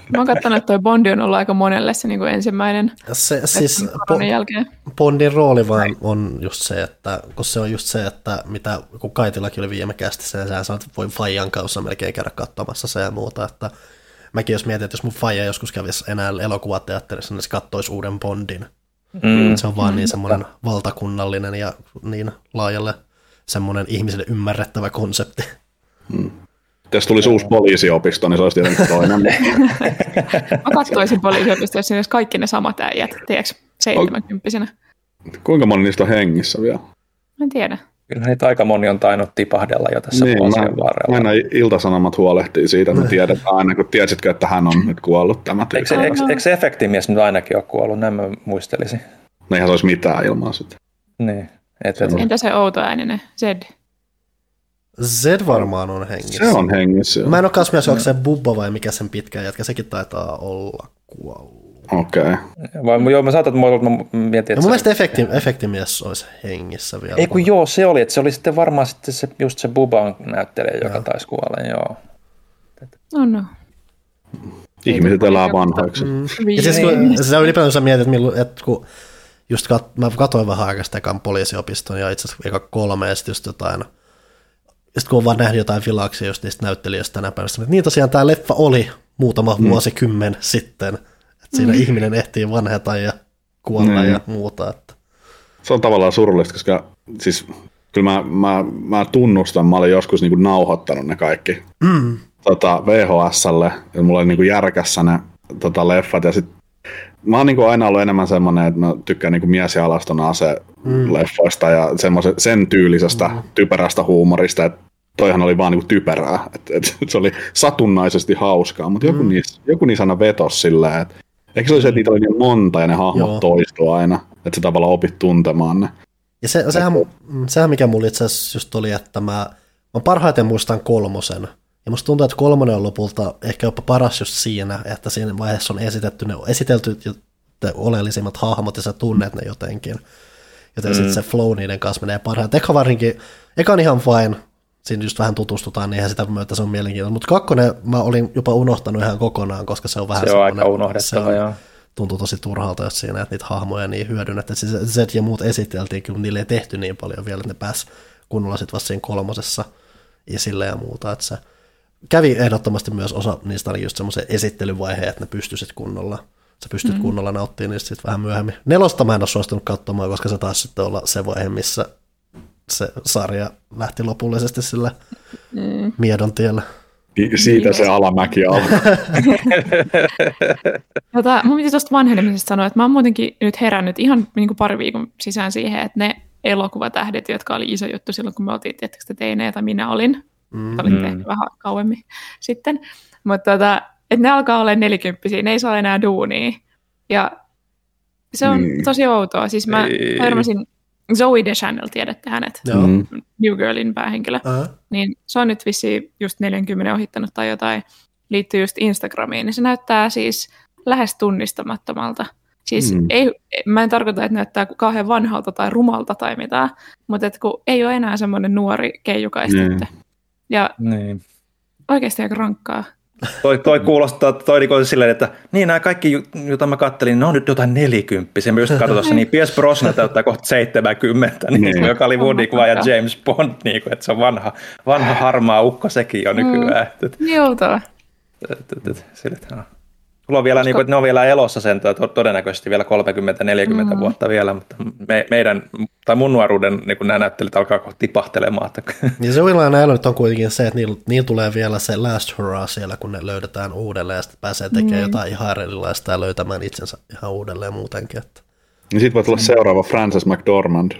Mä oon katsonut, että toi Bondi on ollut aika monelle se niin kuin ensimmäinen. Se, siis po- Bondin rooli vaan on just se, että kun se on just se, että mitä, kun Kaitilakin oli viime kästi, sen sä sanoit, että voi faijan kanssa melkein käydä katsomassa se ja muuta. Että mäkin jos mietin, että jos mun faija joskus kävisi enää elokuvateatterissa, niin se kattoisi uuden Bondin. Mm. Se on vaan niin semmoinen valtakunnallinen ja niin laajalle semmoinen ihmiselle ymmärrettävä konsepti. Hmm. Jos tulisi uusi poliisiopisto, niin se olisi tietenkin toinen. Mä katsoisin poliisiopistoa, jos siinä olisi kaikki ne samat äijät, tiedätkö? seitsemänkymppisenä. Kuinka moni niistä on hengissä vielä? Mä en tiedä. Kyllä heitä aika moni on tainnut tipahdella jo tässä niin, vuosien varrella. Aina Ilta-Sanomat huolehtii siitä, että tiedetään aina, kun tiesitkö, että hän on nyt kuollut tämä tyyppi. Eikö, eikö efektimies nyt ainakin ole kuollut? Näin mä muistelisin. No eihän se olisi mitään ilman sitä. Niin. Et, et. Entä se outo ääninen? Zed? Zed varmaan on hengissä. Se on hengissä. Mä en ole myös, onko se Bubba vai mikä sen pitkä jätkä. Sekin taitaa olla kuollut. Okei. Okay. Vai joo, mä saatan, että mä mietin, että... No mun mielestä efekti, efektimies olisi hengissä vielä. Ei kun joo, se oli, että se oli sitten varmaan sitten se, just se Buban näyttelijä, joka ja. taisi kuolla, joo. No no. Ihmiset elää vanhoiksi. Mm. Ja siis kun sä ylipäänsä mietit, että kun just kat, mä katsoin vähän aikaista ekan poliisiopiston ja itse asiassa eka kolme ja sitten just jotain... Ja sitten kun on vaan nähnyt jotain vilaksia just niistä näyttelijöistä tänä päivänä, että niin tosiaan tää leffa oli muutama mm. vuosikymmen sitten... Siinä mm. ihminen ehtii vanheta ja kuolla mm. ja muuta. Että. Se on tavallaan surullista, koska siis, kyllä mä, mä, mä tunnustan, mä olin joskus niin kuin nauhoittanut ne kaikki mm. tota, V H S:lle, ja mulla oli niin kuin järkässä ne tota, leffat. Ja sit, mä oon niin kuin aina ollut enemmän semmoinen, että mä tykkään niin kuin mies- ja alaston ase-leffoista mm. ja semmose, sen tyylisestä mm. typerästä huumorista, että toihan oli vaan niin kuin typerää. Et, et, se oli satunnaisesti hauskaa, mutta joku, mm. niis, joku niissä aina vetosi silleen, että eikö se olisi, että niitä oli niin monta ja ne hahmot Joo. toistuu aina, että sä tavallaan opit tuntemaan ne. Ja se, sehän, sehän mikä mulla itse asiassa just oli, että mä, mä parhaiten muistan kolmosen. Ja musta tuntuu, että kolmonen on lopulta ehkä jopa paras just siinä, että siinä vaiheessa on esitetty ne esitelty oleellisimmat hahmot ja sä tunnet ne jotenkin. Joten mm. sitten se flow niiden kanssa menee parhaiten. Eka varsinkin, eka on ihan fine, siinä just vähän tutustutaan, niin eihän sitä myötä se on mielenkiintoinen. Mutta kakkonen mä olin jopa unohtanut ihan kokonaan, koska se on vähän se on aika unohdettava, joo. Tuntuu tosi turhalta, jos siinä, että niitä hahmoja niin hyödynnettä. Siis Zed ja muut esiteltiin, kyllä niille ei tehty niin paljon vielä, että ne pääsi kunnolla sitten vasta siinä kolmosessa esille ja muuta. Että se kävi ehdottomasti myös osa niistä ainakin just semmoisen esittelyvaiheen, että ne pystyisit kunnolla. Sä pystyt mm-hmm. kunnolla nauttimaan niistä sitten vähän myöhemmin. Nelosta mä en ole suostunut katsomaan, koska se taas sitten olla se vaihe, missä se sarja lähti lopullisesti sillä mm. miedon tiellä. Siitä se alamäki alkaa. Tota, mun piti tuosta vanhenemisesta sanoa, että mä oon muutenkin nyt herännyt ihan niin kuin pari viikon sisään siihen, että ne elokuvatähdet, jotka oli iso juttu silloin, kun me oltiin, tietysti te teinejä, tai minä olin, mm. olin tehnyt vähän kauemmin sitten, mutta tota, että ne alkaa olla nelikymppisiä, ne ei saa enää duunia, ja se on mm. tosi outoa, siis mä törmäsin Zooey Deschanel, tiedätte hänet, mm. New Girlin päähenkilö, uh-huh. niin se on nyt vissiin just neljäkymmentä ohittanut tai jotain, liittyy just Instagramiin, niin se näyttää siis lähes tunnistamattomalta. Siis mm. ei, mä en tarkoita, että näyttää kauhean vanhalta tai rumalta tai mitään, mutta et kun ei ole enää semmoinen nuori keijukaistyttö. Mm. Ja mm. oikeasti aika rankkaa. Toi, toi kuulostaa toi niin silleen, että niin nämä kaikki, joita mä kattelin, ne on nyt jotain nelikymppisiä. Mä just katsoin tuossa, niin Pierce Brosnan täyttää kohta seitsemänkymmentä, niin, joka oli Woody oh, ja James Bond, niin, että se on vanha, vanha harmaa ukko sekin jo nykyään. Mm. Joutaa. Sulla on vielä, Koska... niin kuin, että ne on vielä elossa sen, todennäköisesti vielä kolmekymmentä neljäkymmentä mm. vuotta vielä, mutta me, meidän, tai mun nuoruuden niin nämä näyttelijät alkaa kohta tipahtelemaan. Ja se uilainen älä nyt on kuitenkin se, että niillä, niillä tulee vielä se last hurrah siellä, kun ne löydetään uudelleen ja sitten pääsee tekemään mm. jotain ihan erilaista ja löytämään itsensä ihan uudelleen muutenkin. Että. Niin sitten voi tulla seuraava Frances McDormand.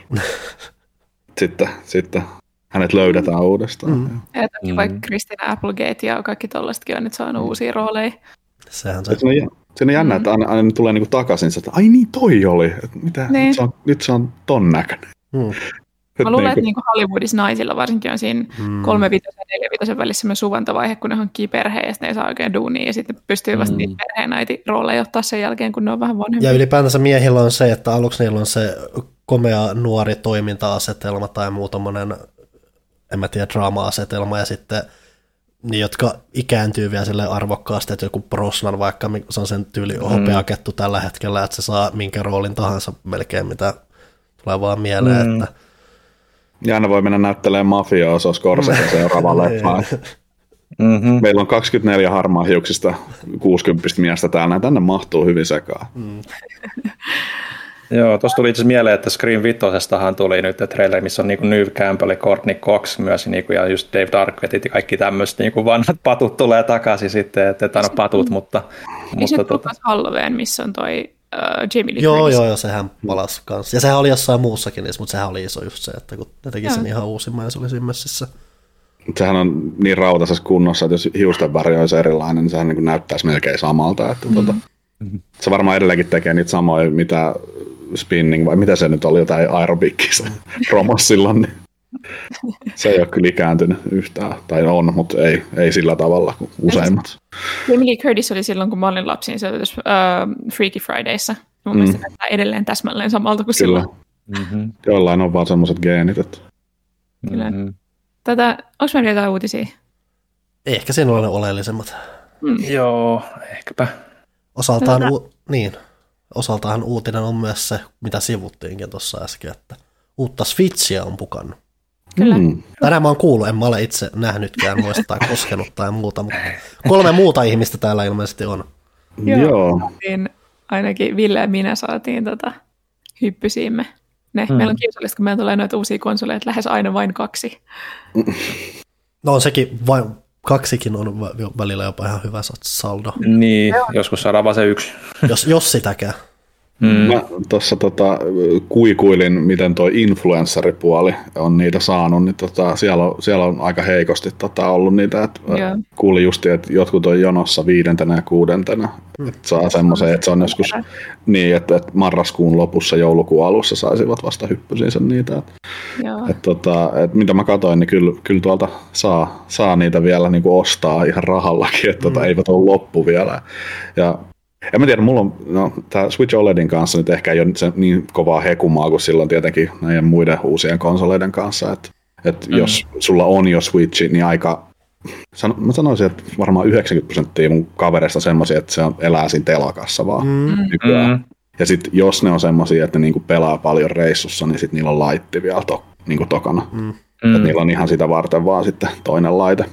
sitten, sitten hänet löydetään uudestaan. Mm. Ja toki vaikka Christina Applegate ja kaikki tollaisetkin on nyt saanut mm. uusia rooleja. Sehän se on, se on jännä, että aina, aina tulee niinku takaisin, että ai niin toi oli, mitä? Niin. Nyt, se on, nyt se on ton näköinen. Hmm. Mä luulen, että niinku Hollywoodissa naisilla varsinkin on siinä hmm. kolmevitosen ja neljävitosen välissä semmoinen suvantavaihe, kun ne hankkii perheen ja sitten ne ei saa oikein duunia ja sitten pystyy vasta hmm. niitä perheenäiti rooleja ottaa sen jälkeen, kun ne on vähän vanhempi. Ja ylipäätänsä miehillä on se, että aluksi niillä on se komea nuori toiminta-asetelma tai muu tommonen, en mä tiedä, draama-asetelma ja sitten... Niin, jotka ikääntyy vielä silleen arvokkaasti, että joku Brosnan vaikka, se on sen tyyli hopeakettu mm. tällä hetkellä, että se saa minkä roolin tahansa melkein, mitä tulee vaan mieleen. Mm. Että... Ja aina voi mennä näyttelemään mafiaa, se olisi Korsessa seuraava leffaan. Mm-hmm. Meillä on kaksikymmentäneljä harmaa hiuksista kuusikymmentä miestä täällä, ja tänne mahtuu hyvin sekaan. Mm. Joo, tuossa tuli itse asiassa mieleen, että Scream vitosestahan tuli nyt traileri, missä on niinku Neve Campbell ja Courtney Cox myös, niinku, ja just Dave Darkvettit ja kaikki tämmöiset niinku vanhat patut tulee takaisin sitten, että et aina patut, mutta... mutta se tuota... Halloween, missä on toi äh, Jamie Lee Curtis. Joo, joo, sehän palasi kanssa. Ja sehän oli jossain muussakin, mutta sehän oli iso just se, että kun ne teki sen ihan uusimman ja se oli Simmessissä. Sehän on niin rautaisessa kunnossa, että jos hiusten väri olisi erilainen, niin sehän niin näyttäisi melkein samalta. Että mm. tuota, se varmaan edelleenkin tekee niitä samoja, mitä spinning, vai mitä se nyt oli, jotain aerobikissa promossa silloin. Niin. Se ei ole kyllä ikääntynyt yhtään, tai on, mutta ei, ei sillä tavalla kuin useimmat. Jamie Lee Curtis oli silloin, kun mä olin lapsi, niin se oli tässä uh, Freaky Fridayssa. Mun mm. mielestä näyttää edelleen täsmälleen samalta kuin kyllä. silloin. Mm-hmm. Jollain on vaan semmoiset geenit. Että... Kyllä. Mm-hmm. Tätä, onko meillä jotain uutisia? Ehkä siinä on ne oleellisemmat. Mm. Joo, ehkäpä. Osaltaan, Tätä... u... niin. Osaltaan uutinen on myös se, mitä sivuttiinkin tuossa äsken, että uutta Switchia on pukannut. Kyllä. Mm. Tänään mä oon kuullut, en mä ole itse nähnytkään noista tai koskenut tai muuta, mutta kolme muuta ihmistä täällä ilmeisesti on. Joo. Niin ainakin Ville ja minä saatiin tota hyppysiimme. Ne. Mm. Meillä on kiusallista, kun meillä tulee noita uusia konsoleita, lähes aina vain kaksi. No sekin, vain kaksikin on välillä jopa ihan hyvä saldo. Niin, joo. Joskus saadaan vaan se yksi. Jos, jos sitäkään. Mm. Mä tuossa tota, kuikuilin, miten tuo influenssaripuoli on niitä saanut, niin tota, siellä, on, siellä on aika heikosti tota, ollut niitä. Et, kuulin just, että jotkut on jonossa viidentenä ja kuudentena. Mm. Et saa semmoisen, että se on joskus niin, että et marraskuun lopussa, joulukuun alussa saisivat vasta hyppysiinsä niitä. Et, et, tota, et, mitä mä katsoin, niin kyllä, kyllä tuolta saa, saa niitä vielä niin kuin ostaa ihan rahallakin, että mm. tota, eivät ole loppu vielä. Ja, en mä tiedä, mulla on, no, tää Switch OLEDin kanssa nyt ehkä ei ole se niin kovaa hekumaa kuin silloin tietenkin näiden muiden uusien konsoleiden kanssa, että et mm. jos sulla on jo Switchi, niin aika, sano, mä sanoisin, että varmaan yhdeksänkymmentä prosenttia mun kavereista on semmosia, että se on, elää siinä telakassa vaan mm. nykyään. Mm. Ja sit jos ne on semmosia, että ne niinku pelaa paljon reissussa, niin sit niillä on laitti vielä to, niinku tokana. Mm. Et niillä on ihan sitä varten vaan sitten toinen laite.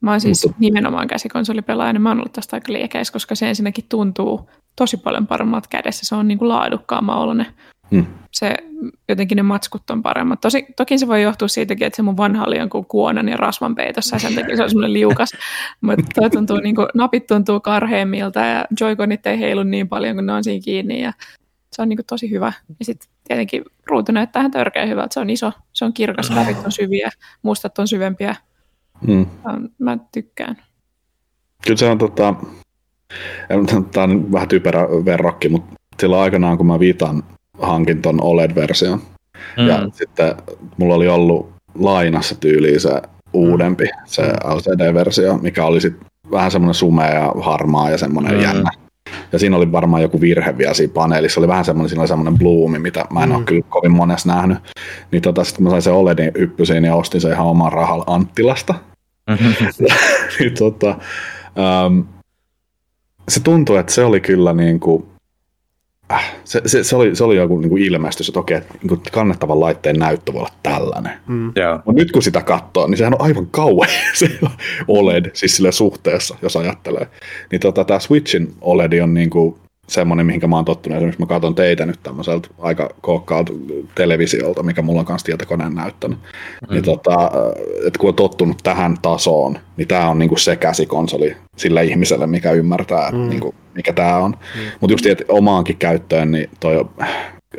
Mä oon siis Mutta... nimenomaan käsikonsolipelaaja, niin mä oon ollut tästä aika liikäis, koska se ensinnäkin tuntuu tosi paljon paremmat kädessä. Se on niin kuin laadukkaamman oloinen. Hmm. Se, jotenkin ne matskut on paremmat. Tosi, toki se voi johtua siitäkin, että se mun vanha oli jonkun kuonan ja rasvan peitossa ja sen takia se on semmoinen liukas. Mutta toi tuntuu, niin kuin, napit tuntuu karheemmilta ja joyconit ei heilu niin paljon, kun ne on siinä kiinni. Ja se on niin kuin tosi hyvä. Ja sitten tietenkin ruutu näyttää ihan törkeän hyvältä. Se on iso, se on kirkas, värit on syviä, mustat on syvempiä. Hmm. Mä tykkään. Kyllä se on, tota, tämä on vähän typerä verrokki, mutta silloin aikanaan, kun mä viitan hankin ton O L E D-version, hmm. ja sitten mulla oli ollut lainassa tyyliin se uudempi, se L C D-versio, mikä oli sitten vähän semmoinen sumea ja harmaa ja semmoinen hmm. jännä. Ja siinä oli varmaan joku virhe vielä siinä paneelissa, oli vähän semmoinen, siinä oli semmoinen bloomi, mitä mä en mm. ole kyllä kovin monessa nähnyt. Niin tota, sit kun mä sain sen OLEDin yppysiin ja ostin sen ihan oman rahalla Anttilasta, niin tota, um, se tuntui, että se oli kyllä niin kuin, äh, se, se, se, oli, se oli joku niin kuin ilmestys, että okei, että niin kannettavan laitteen näyttö voi olla tällainen. Mm. Yeah. Mutta nyt kun sitä katsoo, niin sehän on aivan kauhean se O L E D, siis sillä suhteessa, jos ajattelee. Niin tota, tämä Switchin O L E D on niin kuin semmoinen, mihinkä mä oon tottunut. Esimerkiksi mä katson teitä nyt tämmöiseltä aika kookkaalta televisiolta, mikä mulla on kanssa tietokoneen näyttänyt. Mm. Niin tota, että kun on tottunut tähän tasoon, niin tää on niinku se käsikonsoli sille ihmiselle, mikä ymmärtää, mm. niinku, mikä tää on. Mm. Mutta just että omaankin käyttöön, niin toi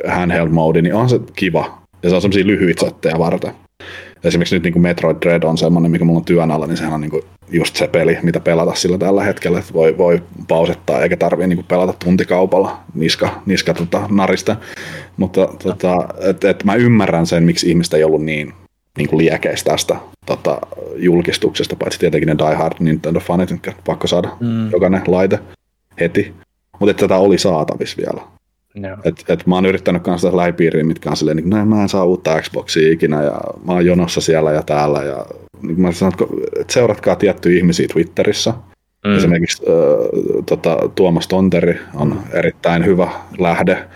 handheld mode, niin on se kiva. Ja se on semmosia lyhyitä setteja varten. Esimerkiksi nyt niinku Metroid Dread on semmoinen, mikä mulla on työn alla, niin sehän on niinku just se peli, mitä pelata sillä tällä hetkellä, että voi, voi pausettaa eikä tarvitse niinku pelata tuntikaupalla niska, niska tota, narista. Mutta tota, että et mä ymmärrän sen, miksi ihmistä ei ollut niin, niin kuin liekeis tästä tota, julkistuksesta, paitsi tietenkin ne Die Hard Nintendo-fanit, jotka pakko saada mm. jokainen laite heti. Mutta että tätä oli saatavissa vielä. No. Et, et mä oon yrittänyt kanssa tässä lähipiiriin, mitkä on silleen, niin kuin, mä en saa uutta Xboxia ikinä, ja mä oon jonossa siellä ja täällä, ja niin mä sanon, että seuratkaa tiettyjä ihmisiä Twitterissä. Mm. Esimerkiksi äh, tota, Tuomas Tonteri on erittäin hyvä lähde.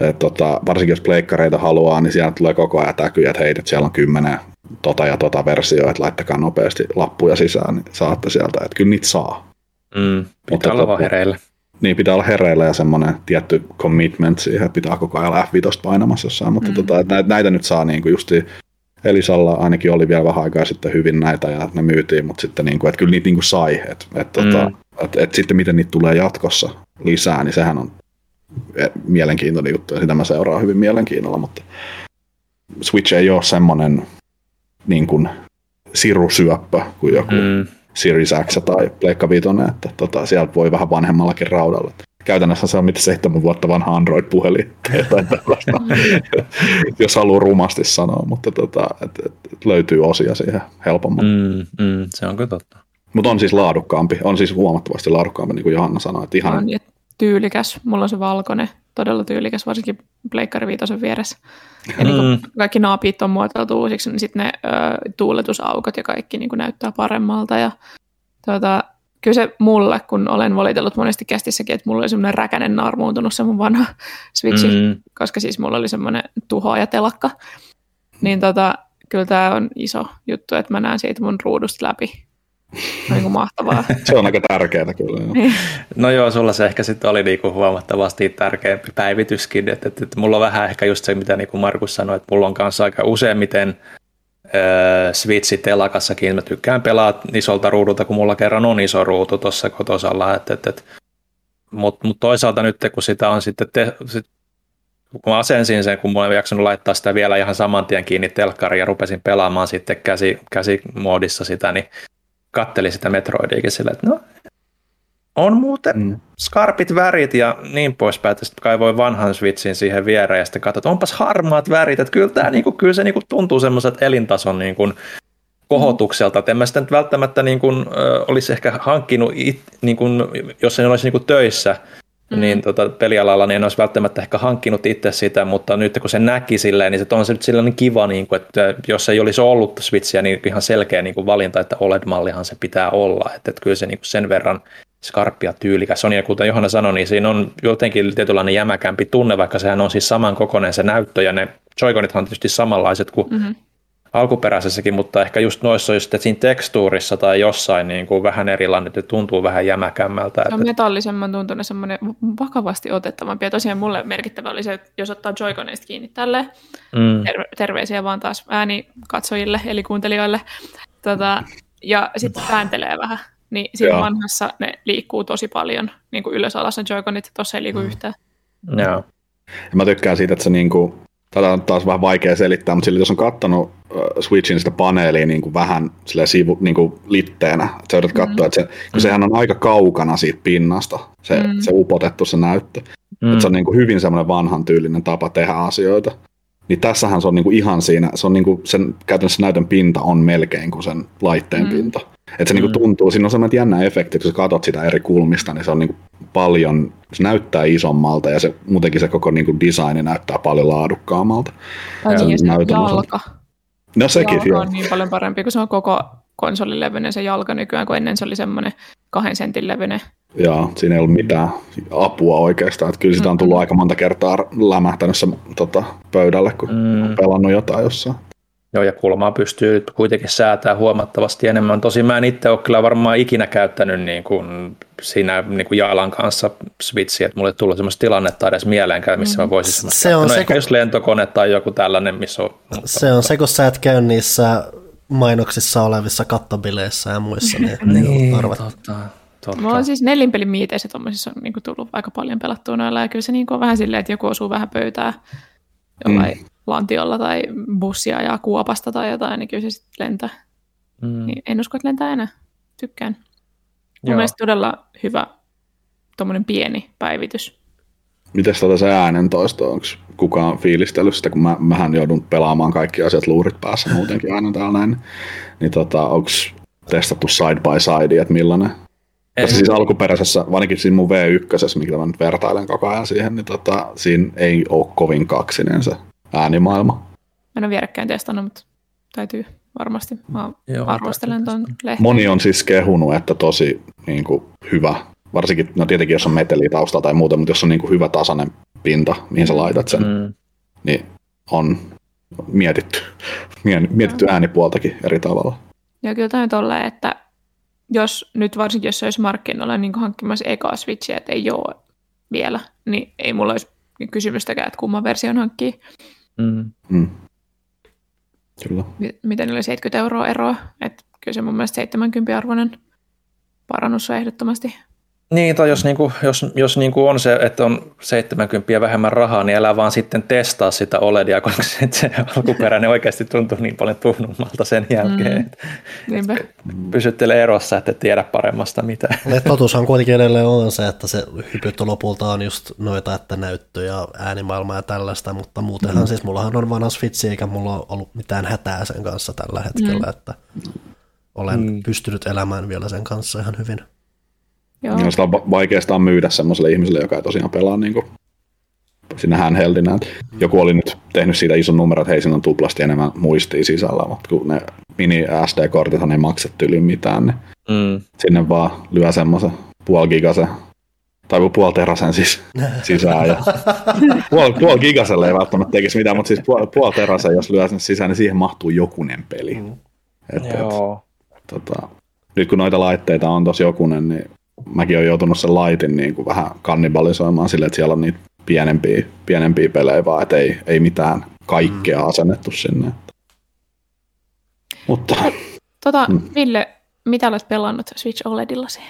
Et, tota, varsinkin jos pleikkareita haluaa, niin siellä tulee koko ajan täkyjä, että hei, siellä on kymmenen tota ja tota versioita, että laittakaa nopeasti lappuja sisään, niin saatte sieltä. Et kyllä niitä saa. Mm. Pitää Mutta, olla vaan hereillä. Niin, pitää olla hereillä ja semmoinen tietty commitment siihen, että pitää koko ajan F viisi painamassa jossain, mutta mm. tota, näitä, näitä nyt saa niin kuin justi Elisalla ainakin oli vielä vähän aikaa sitten hyvin näitä ja ne myytiin, mutta sitten niin kuin, että kyllä niitä niin kuin sai, että, että, mm. tota, että, että sitten miten niitä tulee jatkossa lisää, niin sehän on mielenkiintoinen juttu, ja sitä mä seuraan hyvin mielenkiinnolla, mutta Switch ei ole semmoinen niin kuin sirusyöppö kuin joku mm. Series X tai Pleikka viisi, että tota, sieltä voi vähän vanhemmallakin raudalla. Käytännössä se on mitä seitsemän vuotta vanha Android-puhelin tai tällaista, jos haluaa rumasti sanoa, mutta tota, et, et löytyy osia siihen helpommin. Mm, mm, se onko totta. Mutta on siis laadukkaampi, on siis huomattavasti laadukkaampi, niin kuin Johanna sanoi. Että ihan... ja tyylikäs, mulla on se valkoinen, todella tyylikäs, varsinkin Pleikkari Viitosen vieressä. Ja niin kun kaikki naapit on muoteltu uusiksi, niin sitten ne ö, tuuletusaukot ja kaikki niin kun näyttää paremmalta. Ja, tuota, kyllä se mulle, kun olen valitellut monesti kästissäkin, että mulla oli semmoinen räkänen naarmuuntunut se mun vanha Switchi, mm. koska siis mulla oli semmoinen tuhoaja telakka. Niin tota, kyllä tämä on iso juttu, että mä näen siitä mun ruudusta läpi. Niin mahtavaa. Se on aika tärkeää kyllä. Jo. No joo, sulla se ehkä sitten oli niinku huomattavasti tärkeämpi päivityskin. Että, että, että mulla on vähän ehkä just se, mitä niinku Markus sanoi, että mulla on kanssa aika useimmiten öö, Switchi telakassakin. Mä tykkään pelaa isolta ruudulta, kun mulla kerran on iso ruutu tuossa kotosalla. Mutta mut toisaalta nyt, kun sitä on sitten... Te, sit, kun mä asensin sen, kun mä en jaksanut laittaa sitä vielä ihan saman tien kiinni telkkariin ja rupesin pelaamaan sitten käsi, käsimoodissa sitä, niin kattelin sitä Metroidiakin sillä, että no, on muuten mm. skarpit värit ja niin poispäin. Sitten kaivoin vanhan Switchin siihen viereen ja sitten katsoin, että onpas harmaat värit. Että kyllä, tämä, niin kuin, kyllä se niin kuin, tuntuu semmoiselta elintason niin kuin, kohotukselta. Että en mä sitä nyt välttämättä niin kuin, olisi ehkä hankkinut, it, niin kuin, jos en olisi niin kuin, töissä mm. niin, tota, pelialalla, niin en olisi välttämättä ehkä hankkinut itse sitä. Mutta nyt kun se näki silleen, niin se on se nyt sellainen kiva, niin kuin, että jos ei olisi ollut Switchiä, niin ihan selkeä niin kuin, valinta, että O L E D-mallihan se pitää olla. Että, että kyllä se niin kuin, sen verran... skarppi ja tyylikäs on, ja kuten Johanna sanoi, niin siinä on jotenkin tietynlainen jämäkämpi tunne, vaikka sehän on siis samankokoinen se näyttö, ja ne Joy-Conithan on tietysti samanlaiset kuin mm-hmm. alkuperäisessäkin, mutta ehkä just noissa on just, että siinä tekstuurissa tai jossain niin kuin vähän erilainen, että tuntuu vähän jämäkämmältä. Se on että... metallisemman tuntunut, semmoinen vakavasti otettavampi, ja tosiaan mulle merkittävä oli se, että jos ottaa Joy-Conista kiinni tälleen, mm. ter- terveisiä vaan taas äänikatsojille, eli kuuntelijoille, tota, ja sitten vääntelee vähän. Niin siinä vanhassa ne liikkuu tosi paljon, niin kuin ylös-alassa Joy-Conit, tuossa ei liiku mm. yhtään. Joo. Ja mä tykkään siitä, että se niinku, tätä on taas vähän vaikea selittää, mutta sillä jos on kattonut Switchin sitä paneeliin niinku vähän silleen sivu, niinku litteenä, että sä yrität katsoa, mm. että se, kun mm. sehän on aika kaukana siitä pinnasta, se, mm. se upotettu se näyttö. Mm. Että se on niinku hyvin semmoinen vanhan tyylinen tapa tehdä asioita. Niin tässähän se on niinku ihan siinä, se on niinku sen käytännössä näytön pinta on melkein kuin sen laitteen mm. pinta. Että se mm. niinku tuntuu, siinä on sellainen jännä efekti, kun sä katot sitä eri kulmista, niin se on niinku paljon, se näyttää isommalta ja se, muutenkin se koko niinku designi näyttää paljon laadukkaammalta. Tai niin, se jalka. No sekin. Jalka on niin paljon parempi, kun se on koko konsolin levyinen se jalka nykyään, kun ennen se oli semmoinen kahden sentin levyinen. Joo, siinä ei ollut mitään apua oikeastaan. Että kyllä sitä on tullut aika monta kertaa lämähtänyt se tota, pöydälle, kun mm. on pelannut jotain jossain. Joo, ja kulmaa pystyy nyt kuitenkin säätämään huomattavasti enemmän. Tosin mä en itse ole kyllä varmaan ikinä käyttänyt niin kuin siinä niin kuin jalan kanssa Switchiä, että mulle ei tullut semmoista tilannetta edes mieleenkään, missä mä voisin semmoista. Se on no se, ehkä kun... jos lentokone tai joku tällainen, missä on... Mutta... Se on se, kun sä et käy niissä mainoksissa olevissa kattobileissä ja muissa. Niin, niin totta. Totta. Mulla on siis nelinpelin miiteissä tuollaisissa on niinku tullut aika paljon pelattua noilla, ja kyllä se niinku on vähän silleen, että joku osuu vähän pöytää jollain mm. lantiolla tai bussia ja kuopasta tai jotain, niin kyllä se sitten lentää. Mm. Niin en usko, että lentää enää. Tykkään. Mun mielestä todella hyvä tuommoinen pieni päivitys. Mites tuota se äänentoisto, onko kukaan fiilistellyt sitä, kun mä, mähän joudun pelaamaan kaikki asiat luurit päässä muutenkin aina täällä näin, niin tota, onko testattu side by side, että millainen? Tässä siis alkuperäisessä, ainakin siinä mun V yksi, minkä mä nyt vertailen koko ajan siihen, niin tota, siinä ei ole kovin kaksinen se äänimaailma. Mä en ole vierekkäin testannut, mutta täytyy varmasti. Mä Joo, arvostelen tuon lehteen. Moni on siis kehunut, että tosi niin kuin, hyvä. Varsinkin, no tietenkin jos on meteliä taustalla tai muuta, mutta jos on niin kuin, hyvä tasainen pinta, mihin sä laitat sen, mm. niin on mietitty, mietitty äänipuoltakin eri tavalla. Joo, kyllä tämä tolleen, että jos nyt varsinkin, jos se olisi markkinoilla niin hankkimassa ekaa Switchiä, että ei ole vielä, niin ei mulla olisi kysymystäkään, että kumman version hankkii. Mm. Mm. Kyllä. Miten oli seitsemänkymmentä euroa eroa? Että kyllä se mun mielestä seitsemänkymmentä arvoinen parannus on ehdottomasti. Niin, tai jos, niinku, jos, jos niinku on se, että on seitsemänkymmentä vähemmän rahaa, niin älä vaan sitten testaa sitä OLEDia, koska se, se alkuperäinen oikeasti tuntuu niin paljon tuhnummalta sen jälkeen. Mm. Pysyttele erossa, että tiedä paremmasta mitään. Totuushan kuitenkin edelleen on se, että se hypyttö lopulta on just noita, että näyttö ja äänimaailma ja tällaista, mutta muutenhan mm. siis mullahan on vanha Switch, eikä mulla ole ollut mitään hätää sen kanssa tällä hetkellä, mm. että olen mm. pystynyt elämään vielä sen kanssa ihan hyvin. Joo. Sitä on vaikeastaan myydä semmoiselle ihmiselle, joka ei tosiaan pelaa niin kuin sinä handheldinä. Joku oli nyt tehnyt siitä ison numeron, että hei, siinä on tuplasti enemmän muistia sisällä, mutta kun ne mini-äs dee-kortithan ei maksa yli mitään, niin mm. sinne vaan lyö semmoisen puoli gigasen, tai puoli terasen siis sisään. Ja puoli, puoli gigaselle ei välttämättä tekisi mitään, mutta siis puoli, puoli terasen, jos lyö sen sisään, niin siihen mahtuu jokunen peli. Mm. Et, Joo. Et, et, tota, nyt kun noita laitteita on tosi jokunen, niin mäkin olen joutunut sen laitin niin kuin vähän kannibalisoimaan silleen, että siellä on niitä pienempiä, pienempiä pelejä vaan, että ei, ei mitään kaikkea asennettu sinne. Mutta. Tota, mm. Ville, mitä olet pelannut Switch OLEDillasi?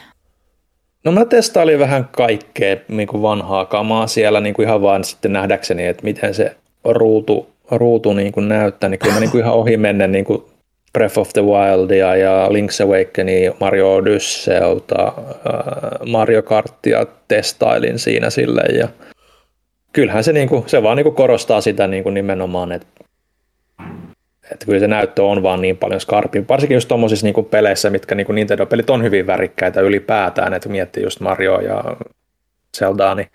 No mä testailin vähän kaikkea niin kuin vanhaa kamaa siellä niin kuin ihan vaan sitten nähdäkseni, että miten se ruutu, ruutu niin kuin näyttää. Niin kyllä mä niin kuin ihan ohi mennen niin kuin Breath of the Wildia ja Link's Awakenia, Mario Odysseyta, Mario Karttia testailin siinä silleen. Ja kyllähän se, niinku, se vaan niinku korostaa sitä niinku nimenomaan, että et kyllä se näyttö on vaan niin paljon skarpin. Varsinkin just tommosissa niinku peleissä, mitkä niinku Nintendo-pelit on hyvin värikkäitä ylipäätään, että miettii just Marioa ja Zeldaa, niin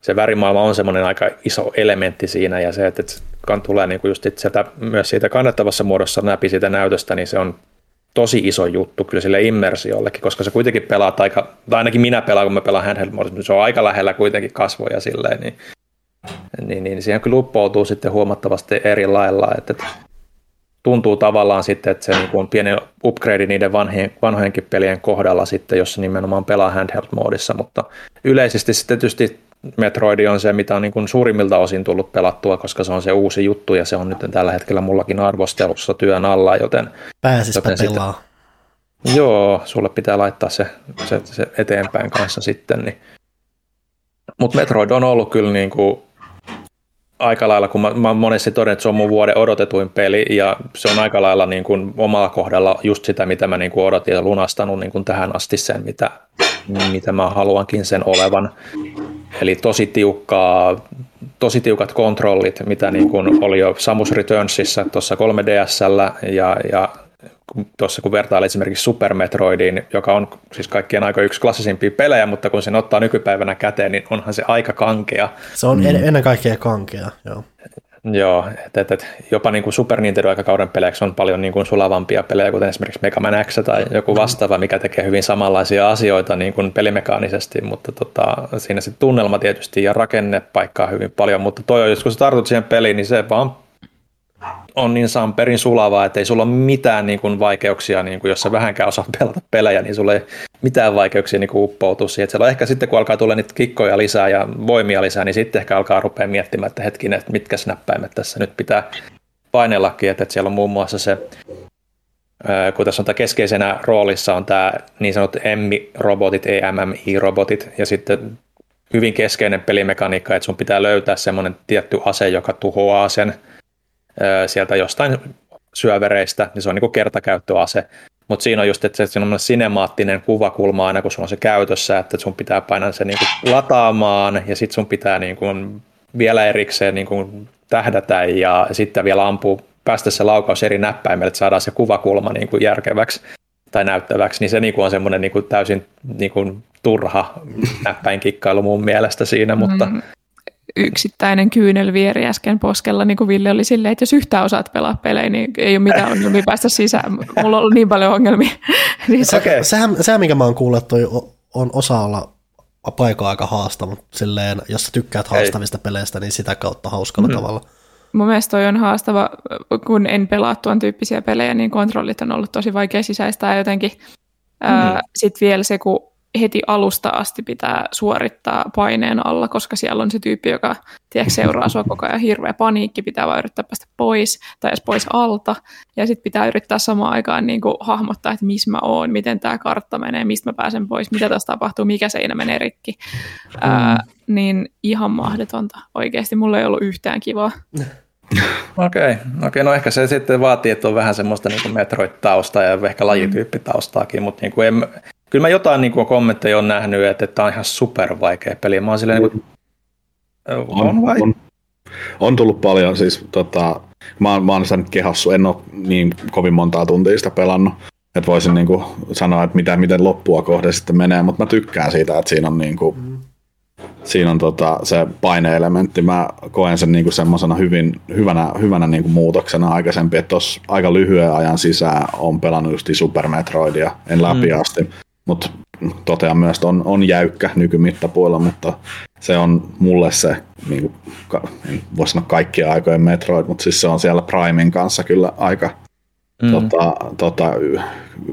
se värimaailma on semmoinen aika iso elementti siinä, ja se, että se tulee niin kuin just sieltä, myös siitä kannattavassa muodossa läpi siitä näytöstä, niin se on tosi iso juttu kyllä sille immersiollekin, koska se kuitenkin pelaat aika, tai ainakin minä pelaan, kun mä pelaan handheld-muodossa, se on aika lähellä kuitenkin kasvoja silleen, niin, niin, niin siihen kyllä uppoutuu sitten huomattavasti eri lailla, että tuntuu tavallaan sitten, että se on pieni upgrade niiden vanhojen, vanhojenkin pelien kohdalla sitten, jos nimenomaan pelaa handheld-moodissa, mutta yleisesti sitten tietysti Metroid on se, mitä on niin kuin suurimmilta osin tullut pelattua, koska se on se uusi juttu ja se on nyt tällä hetkellä mullakin arvostelussa työn alla, joten pääsispä pelaa. Sitten, joo, sulle pitää laittaa se, se, se eteenpäin kanssa sitten. Niin. Mutta Metroid on ollut kyllä niin kuin aika lailla, kun mä, mä monesti todennut, että se on mun vuoden odotetuin peli ja se on aika lailla niin kuin omalla kohdalla just sitä, mitä mä niin kuin odotin ja lunastanut niin kuin tähän asti sen, mitä, mitä mä haluankin sen olevan. Eli tosi, tiukkaa, tosi tiukat kontrollit, mitä niin kuin oli jo Samus Returnsissä tuossa kolme D S:llä ja, ja tuossa kun vertailee esimerkiksi Super Metroidiin, joka on siis kaikkien aika yksi klassisimpia pelejä, mutta kun sen ottaa nykypäivänä käteen, niin onhan se aika kankea. Se on en, ennen kaikkea kankea, joo. Joo, että et, et, jopa niin kuin Super Nintendo-aikakauden peleiksi on paljon niin kuin sulavampia pelejä, kuten esimerkiksi Mega Man X tai joku vastaava, mikä tekee hyvin samanlaisia asioita niin kuin pelimekaanisesti, mutta tota, siinä sitten tunnelma tietysti ja rakenne paikkaa hyvin paljon, mutta toi, jos kun sä tartut siihen peliin, niin se vaan on niin samperin sulavaa, että ei sulla ole mitään niin kuin vaikeuksia, niin kuin jos sä vähänkään osaa pelata pelejä, niin sulla ei mitään vaikeuksia niin kuin uppoutua siihen. Siellä ehkä sitten, kun alkaa tulla niitä kikkoja lisää ja voimia lisää, niin sitten ehkä alkaa rupea miettimään, että hetkinen, että mitkä näppäimet tässä nyt pitää painellakin, että siellä on muun muassa se, kun tässä on tämä keskeisenä roolissa on tämä niin sanottu emmi-robotit, E M M I-robotit, ja sitten hyvin keskeinen pelimekaniikka, että sun pitää löytää semmoinen tietty ase, joka tuhoaa sen sieltä jostain syövereistä, niin se on niin kuin kertakäyttöase. Mutta siinä on just, että se on sinemaattinen kuvakulma aina, kun sulla on se käytössä, että sun pitää painaa se niin kuin lataamaan, ja sitten sun pitää niin kuin vielä erikseen niin kuin tähdätä, ja sitten vielä ampuu, päästä se laukaus eri näppäimelle, että saadaan se kuvakulma niin kuin järkeväksi tai näyttäväksi, niin se niin kuin on semmoinen niin kuin täysin niin kuin turha näppäinkikkailu mun mielestä siinä, mutta mm. yksittäinen kyynel vieri äsken poskella, niin kuin Ville oli silleen, että jos yhtään osaat pelaa pelejä, niin ei ole mitään ongelmia päästä sisään. Mulla on ollut niin paljon ongelmia. Okay. Sehän, sehän, minkä mä oon kuullut, että on osa olla paikka aika haastava, mutta silleen, jos sä tykkäät haastavista ei. Peleistä, niin sitä kautta hauskalla mm. tavalla. Mun mielestä toi on haastava, kun en pelaa tuon tyyppisiä pelejä, niin kontrollit on ollut tosi vaikea sisäistää jotenkin. Mm. Sitten vielä se, kun heti alusta asti pitää suorittaa paineen alla, koska siellä on se tyyppi, joka tiedätkö, seuraa sua koko ajan, hirveä paniikki, pitää vaan yrittää päästä pois tai edes pois alta. Ja sitten pitää yrittää samaan aikaan niin kuin hahmottaa, että missä mä oon, miten tämä kartta menee, mistä mä pääsen pois, mitä tässä tapahtuu, mikä seinä menee rikki. Mm. Ää, niin ihan mahdotonta. Oikeasti mulla ei ollut yhtään kivaa. Okei, okay, okay. No ehkä se sitten vaatii, että on vähän semmoista niin kuin Metroid-taustaa ja ehkä lajityyppitaustaakin, mutta niin kuin en, kyllä mä jotain niin kuin kommentteja on nähnyt, että tämä on ihan supervaikea peli. Mä oon silleen, niin kuin, on, on, vai? on On tullut paljon, siis tota, mä oon, mä oon sitä nyt kehassut, en ole niin kovin montaa tuntia sitä pelannut, että voisin niin kuin sanoa, että mitä, miten loppua kohde sitten menee, mutta mä tykkään siitä, että siinä on niin kuin, mm. Siinä on tota, se paine-elementti. Mä koen sen niinku semmosena hyvin, hyvänä, hyvänä niinku muutoksena aikaisempi, että tuossa aika lyhyen ajan sisään on pelannut justi Super Metroidia, en läpi mm. asti, mutta totean myös, että on, on jäykkä nykymittapuilla, mutta se on mulle se, niinku, en voi sanoa kaikkien aikojen Metroid, mutta siis se on siellä Primen kanssa kyllä aika mm. tota, tota,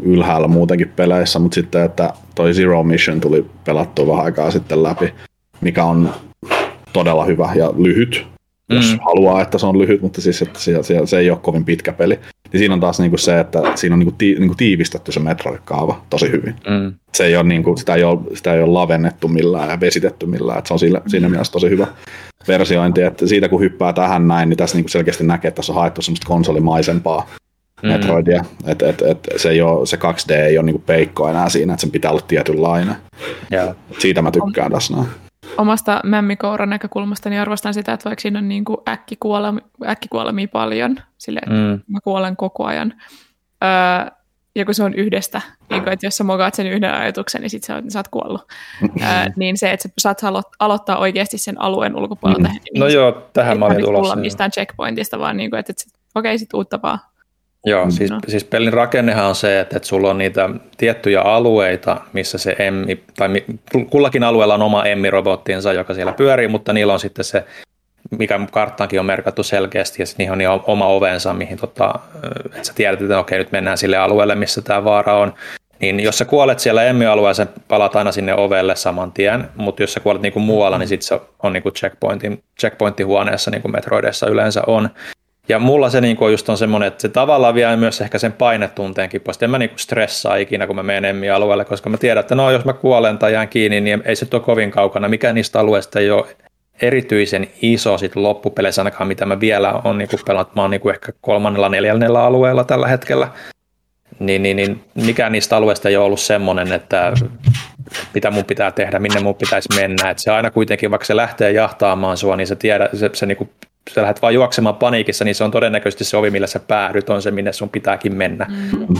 ylhäällä muutenkin peleissä, mutta sitten, että toi Zero Mission tuli pelattua vähän aikaa sitten läpi, mikä on todella hyvä ja lyhyt, jos mm. haluaa, että se on lyhyt, mutta siis että se, se ei ole kovin pitkä peli. Ja siinä on taas niinku se, että siinä on niinku ti, niinku tiivistetty se Metroid-kaava tosi hyvin. Mm. Se ei ole niinku, sitä, ei ole, sitä ei ole lavennettu millään ja vesitetty millään, että se on siinä, siinä mielessä tosi hyvä versiointi. Että siitä kun hyppää tähän näin, niin tässä niinku selkeästi näkee, että tässä on haettu semmoista konsolimaisempaa mm. Metroidia. Et, et, et se, ei ole, se kaksi D ei ole niinku peikko enää siinä, että sen pitää olla tietynlainen. Yeah. Siitä mä tykkään tässä näin. Omasta mämmikouran näkökulmasta niin arvostan sitä, että vaikka siinä on niin kuin äkkikuolemi, äkkikuolemia paljon, silleen, mm. mä kuolen koko ajan, öö, ja kun se on yhdestä, niin kuin, että jos sä mokaat sen yhden ajatuksen, niin sit sä, sä oot kuollut. öö, niin se, että sä saat aloittaa oikeasti sen alueen ulkopuolelta. Mm. Niin no joo, tähän mä olin tulossa. Ei mistään checkpointista, vaan niin kuin, että, että okei, okay, sit uutta vaan. Joo, siis, no. siis pelin rakennehan on se, että, että sulla on niitä tiettyjä alueita, missä se emmi, tai kullakin alueella on oma emmirobottinsa, joka siellä pyörii, mutta niillä on sitten se, mikä karttaankin on merkattu selkeästi, ja niihin on niin oma ovensa, mihin tota, että sä tiedät, että okei, nyt mennään sille alueelle, missä tämä vaara on. Niin jos sä kuolet siellä emmialueella, sä palaat aina sinne ovelle saman tien, mutta jos sä kuolet niinku muualla, niin sitten se on niinku checkpointin, checkpointtihuoneessa, niin kuin Metroidissa yleensä on. Ja mulla se niinku just on semmoinen, että se tavallaan vie myös ehkä sen painetunteenkin pois. En mä niinku stressaa ikinä, kun mä menen emmialueelle, koska mä tiedän, että no jos mä kuolen tai jään kiinni, niin ei se ole kovin kaukana. Mikä niistä alueista ei ole erityisen iso sit loppupeleissä ainakaan, mitä mä vielä on niinku pelannut. Mä oon niinku ehkä kolmannella, neljännellä alueella tällä hetkellä. Niin, niin, niin mikä niistä alueista ei ole ollut semmoinen, että mitä mun pitää tehdä, minne mun pitäisi mennä. Et se aina kuitenkin, vaikka se lähtee jahtaamaan sua, niin se tiedä, se, se niinku... sä lähdet vaan juoksemaan paniikissa, niin se on todennäköisesti se ovi, millä sä päädyt, on se, minne sun pitääkin mennä. Mm.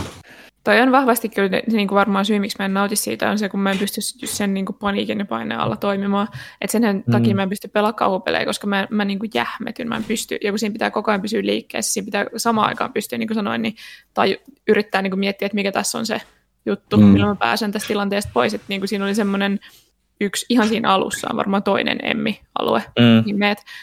Toi on vahvasti kyllä niin kuin varmaan syy, miksi mä en nauti siitä, on se, kun mä en pysty sen niin kuin paniikin ja paineen alla toimimaan. Et sen mm. takia mä en pysty pelaamaan kauhupelejä, koska mä, mä niin kuin jähmetyn, mä en pysty, ja kun siinä pitää koko ajan pysyä liikkeessä, siinä pitää samaan aikaan pystyä, niin kuin sanoin, niin, tai yrittää niin kuin miettiä, että mikä tässä on se juttu, mm. milloin mä pääsen tästä tilanteesta pois. Et niin kuin siinä oli semmoinen yksi ihan siinä alussa on varmaan toinen emmi-alue. Mm.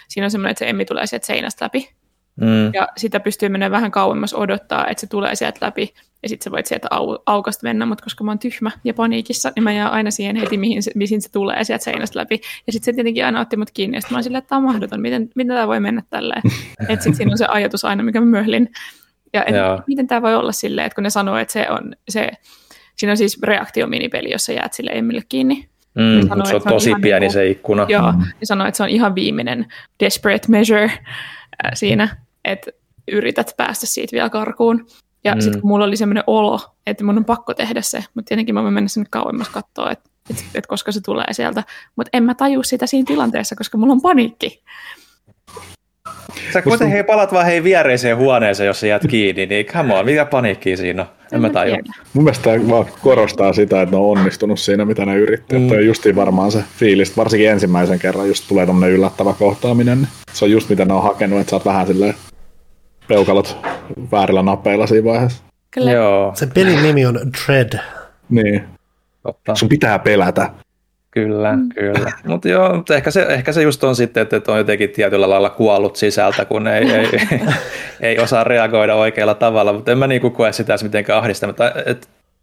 Siinä on semmoinen, että se emmi tulee sieltä seinästä läpi. Mm. Ja sitä pystyy menemään vähän kauemmas odottaa, että se tulee sieltä läpi. Ja sitten sä voit sieltä au- aukasta mennä, mutta koska mä oon tyhmä ja paniikissa, niin mä jään aina siihen heti, mihin se, mihin se tulee sieltä seinästä läpi. Ja sitten se tietenkin aina otti mut kiinni. Ja sitten mä oon silleen, että tää on mahdoton. Miten, miten tää voi mennä tälleen? Että sitten siinä on se ajatus aina, mikä mä möhlin. Ja et, miten tää voi olla silleen, että kun ne sanoo, että se on se... Siinä on siis reaktiominipeli, jossa jäät sille emmille kiinni. Mm, sanoo, mutta se on tosi se on pieni niinku, se ikkuna. Joo, mm. ja sanoo, että se on ihan viimeinen desperate measure äh, siinä, että yrität päästä siitä vielä karkuun. Ja mm. sitten kun mulla oli semmoinen olo, että mun on pakko tehdä se, mutta tietenkin mä voin mennä sinne kauemmas katsoa, että et, et koska se tulee sieltä. Mutta en mä taju sitä siinä tilanteessa, koska mulla on paniikki. Sä kuitenkin hei, palat vaan hei viereiseen huoneeseen, jos sä jäät kiinni, niin come on, mitä paniikkiä siinä on? En mä tajua. Mun mielestä vaan korostaa sitä, että ne on onnistunut siinä, mitä ne yrittää. Mm. Toi on justiin varmaan se fiilis, varsinkin ensimmäisen kerran just tulee tommonen yllättävä kohtaaminen. Se on just mitä ne on hakenut, että sä oot vähän silleen peukalot väärillä napeilla siinä vaiheessa. Kyllä. Joo. Sen pelin nimi on Dread. Niin. Totta. Sun pitää pelätä. Kyllä, mm. kyllä. Mutta joo, mut ehkä, se, ehkä se just on sitten, että on jotenkin tietyllä lailla kuollut sisältä, kun ei, ei, ei osaa reagoida oikealla tavalla, mutta en mä niinku koe sitä mitenkään ahdistamaan.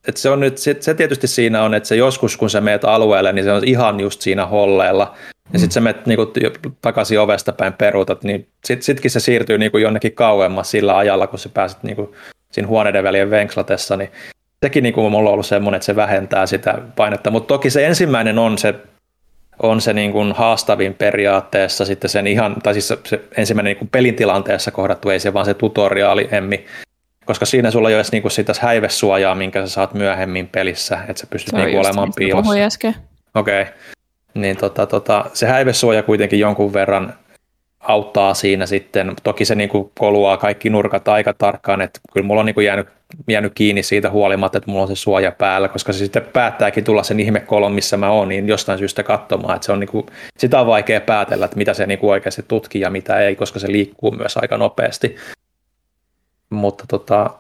että se on nyt, se, se tietysti siinä on, että se joskus kun sä meet alueelle, niin se on ihan just siinä holleilla. Ja sitten sä menet niinku takaisin ovesta päin peruutat, niin sit, sitkin se siirtyy niinku jonnekin kauemmas sillä ajalla, kun sä pääset niinku siinä huoneiden välien venkslatessa, niin sekin niinku mulla on ollut semmoinen, että se vähentää sitä painetta. Mutta toki se ensimmäinen on se, on se niinku haastavin periaatteessa sitten sen ihan, tai siis se ensimmäinen niinku pelin tilanteessa kohdattu, ei se vaan se tutoriaali emmi, koska siinä sulla ei ole niinku sitä häivesuojaa, minkä sä saat myöhemmin pelissä, että sä pystyt niinku olemaan piilossa. Okei. Okay. Niin tota, tota, se häivesuoja kuitenkin jonkun verran auttaa siinä sitten. Toki se niinku koluaa kaikki nurkat aika tarkkaan, että kyllä mulla on niinku jäänyt, jäänyt kiinni siitä huolimatta, että mulla on se suoja päällä, koska se sitten päättääkin tulla sen ihmekolon, missä mä oon, niin jostain syystä katsomaan. Että se on niinku, sitä on vaikea päätellä, että mitä se niinku oikeasti tutkii ja mitä ei, koska se liikkuu myös aika nopeasti. Mutta tota,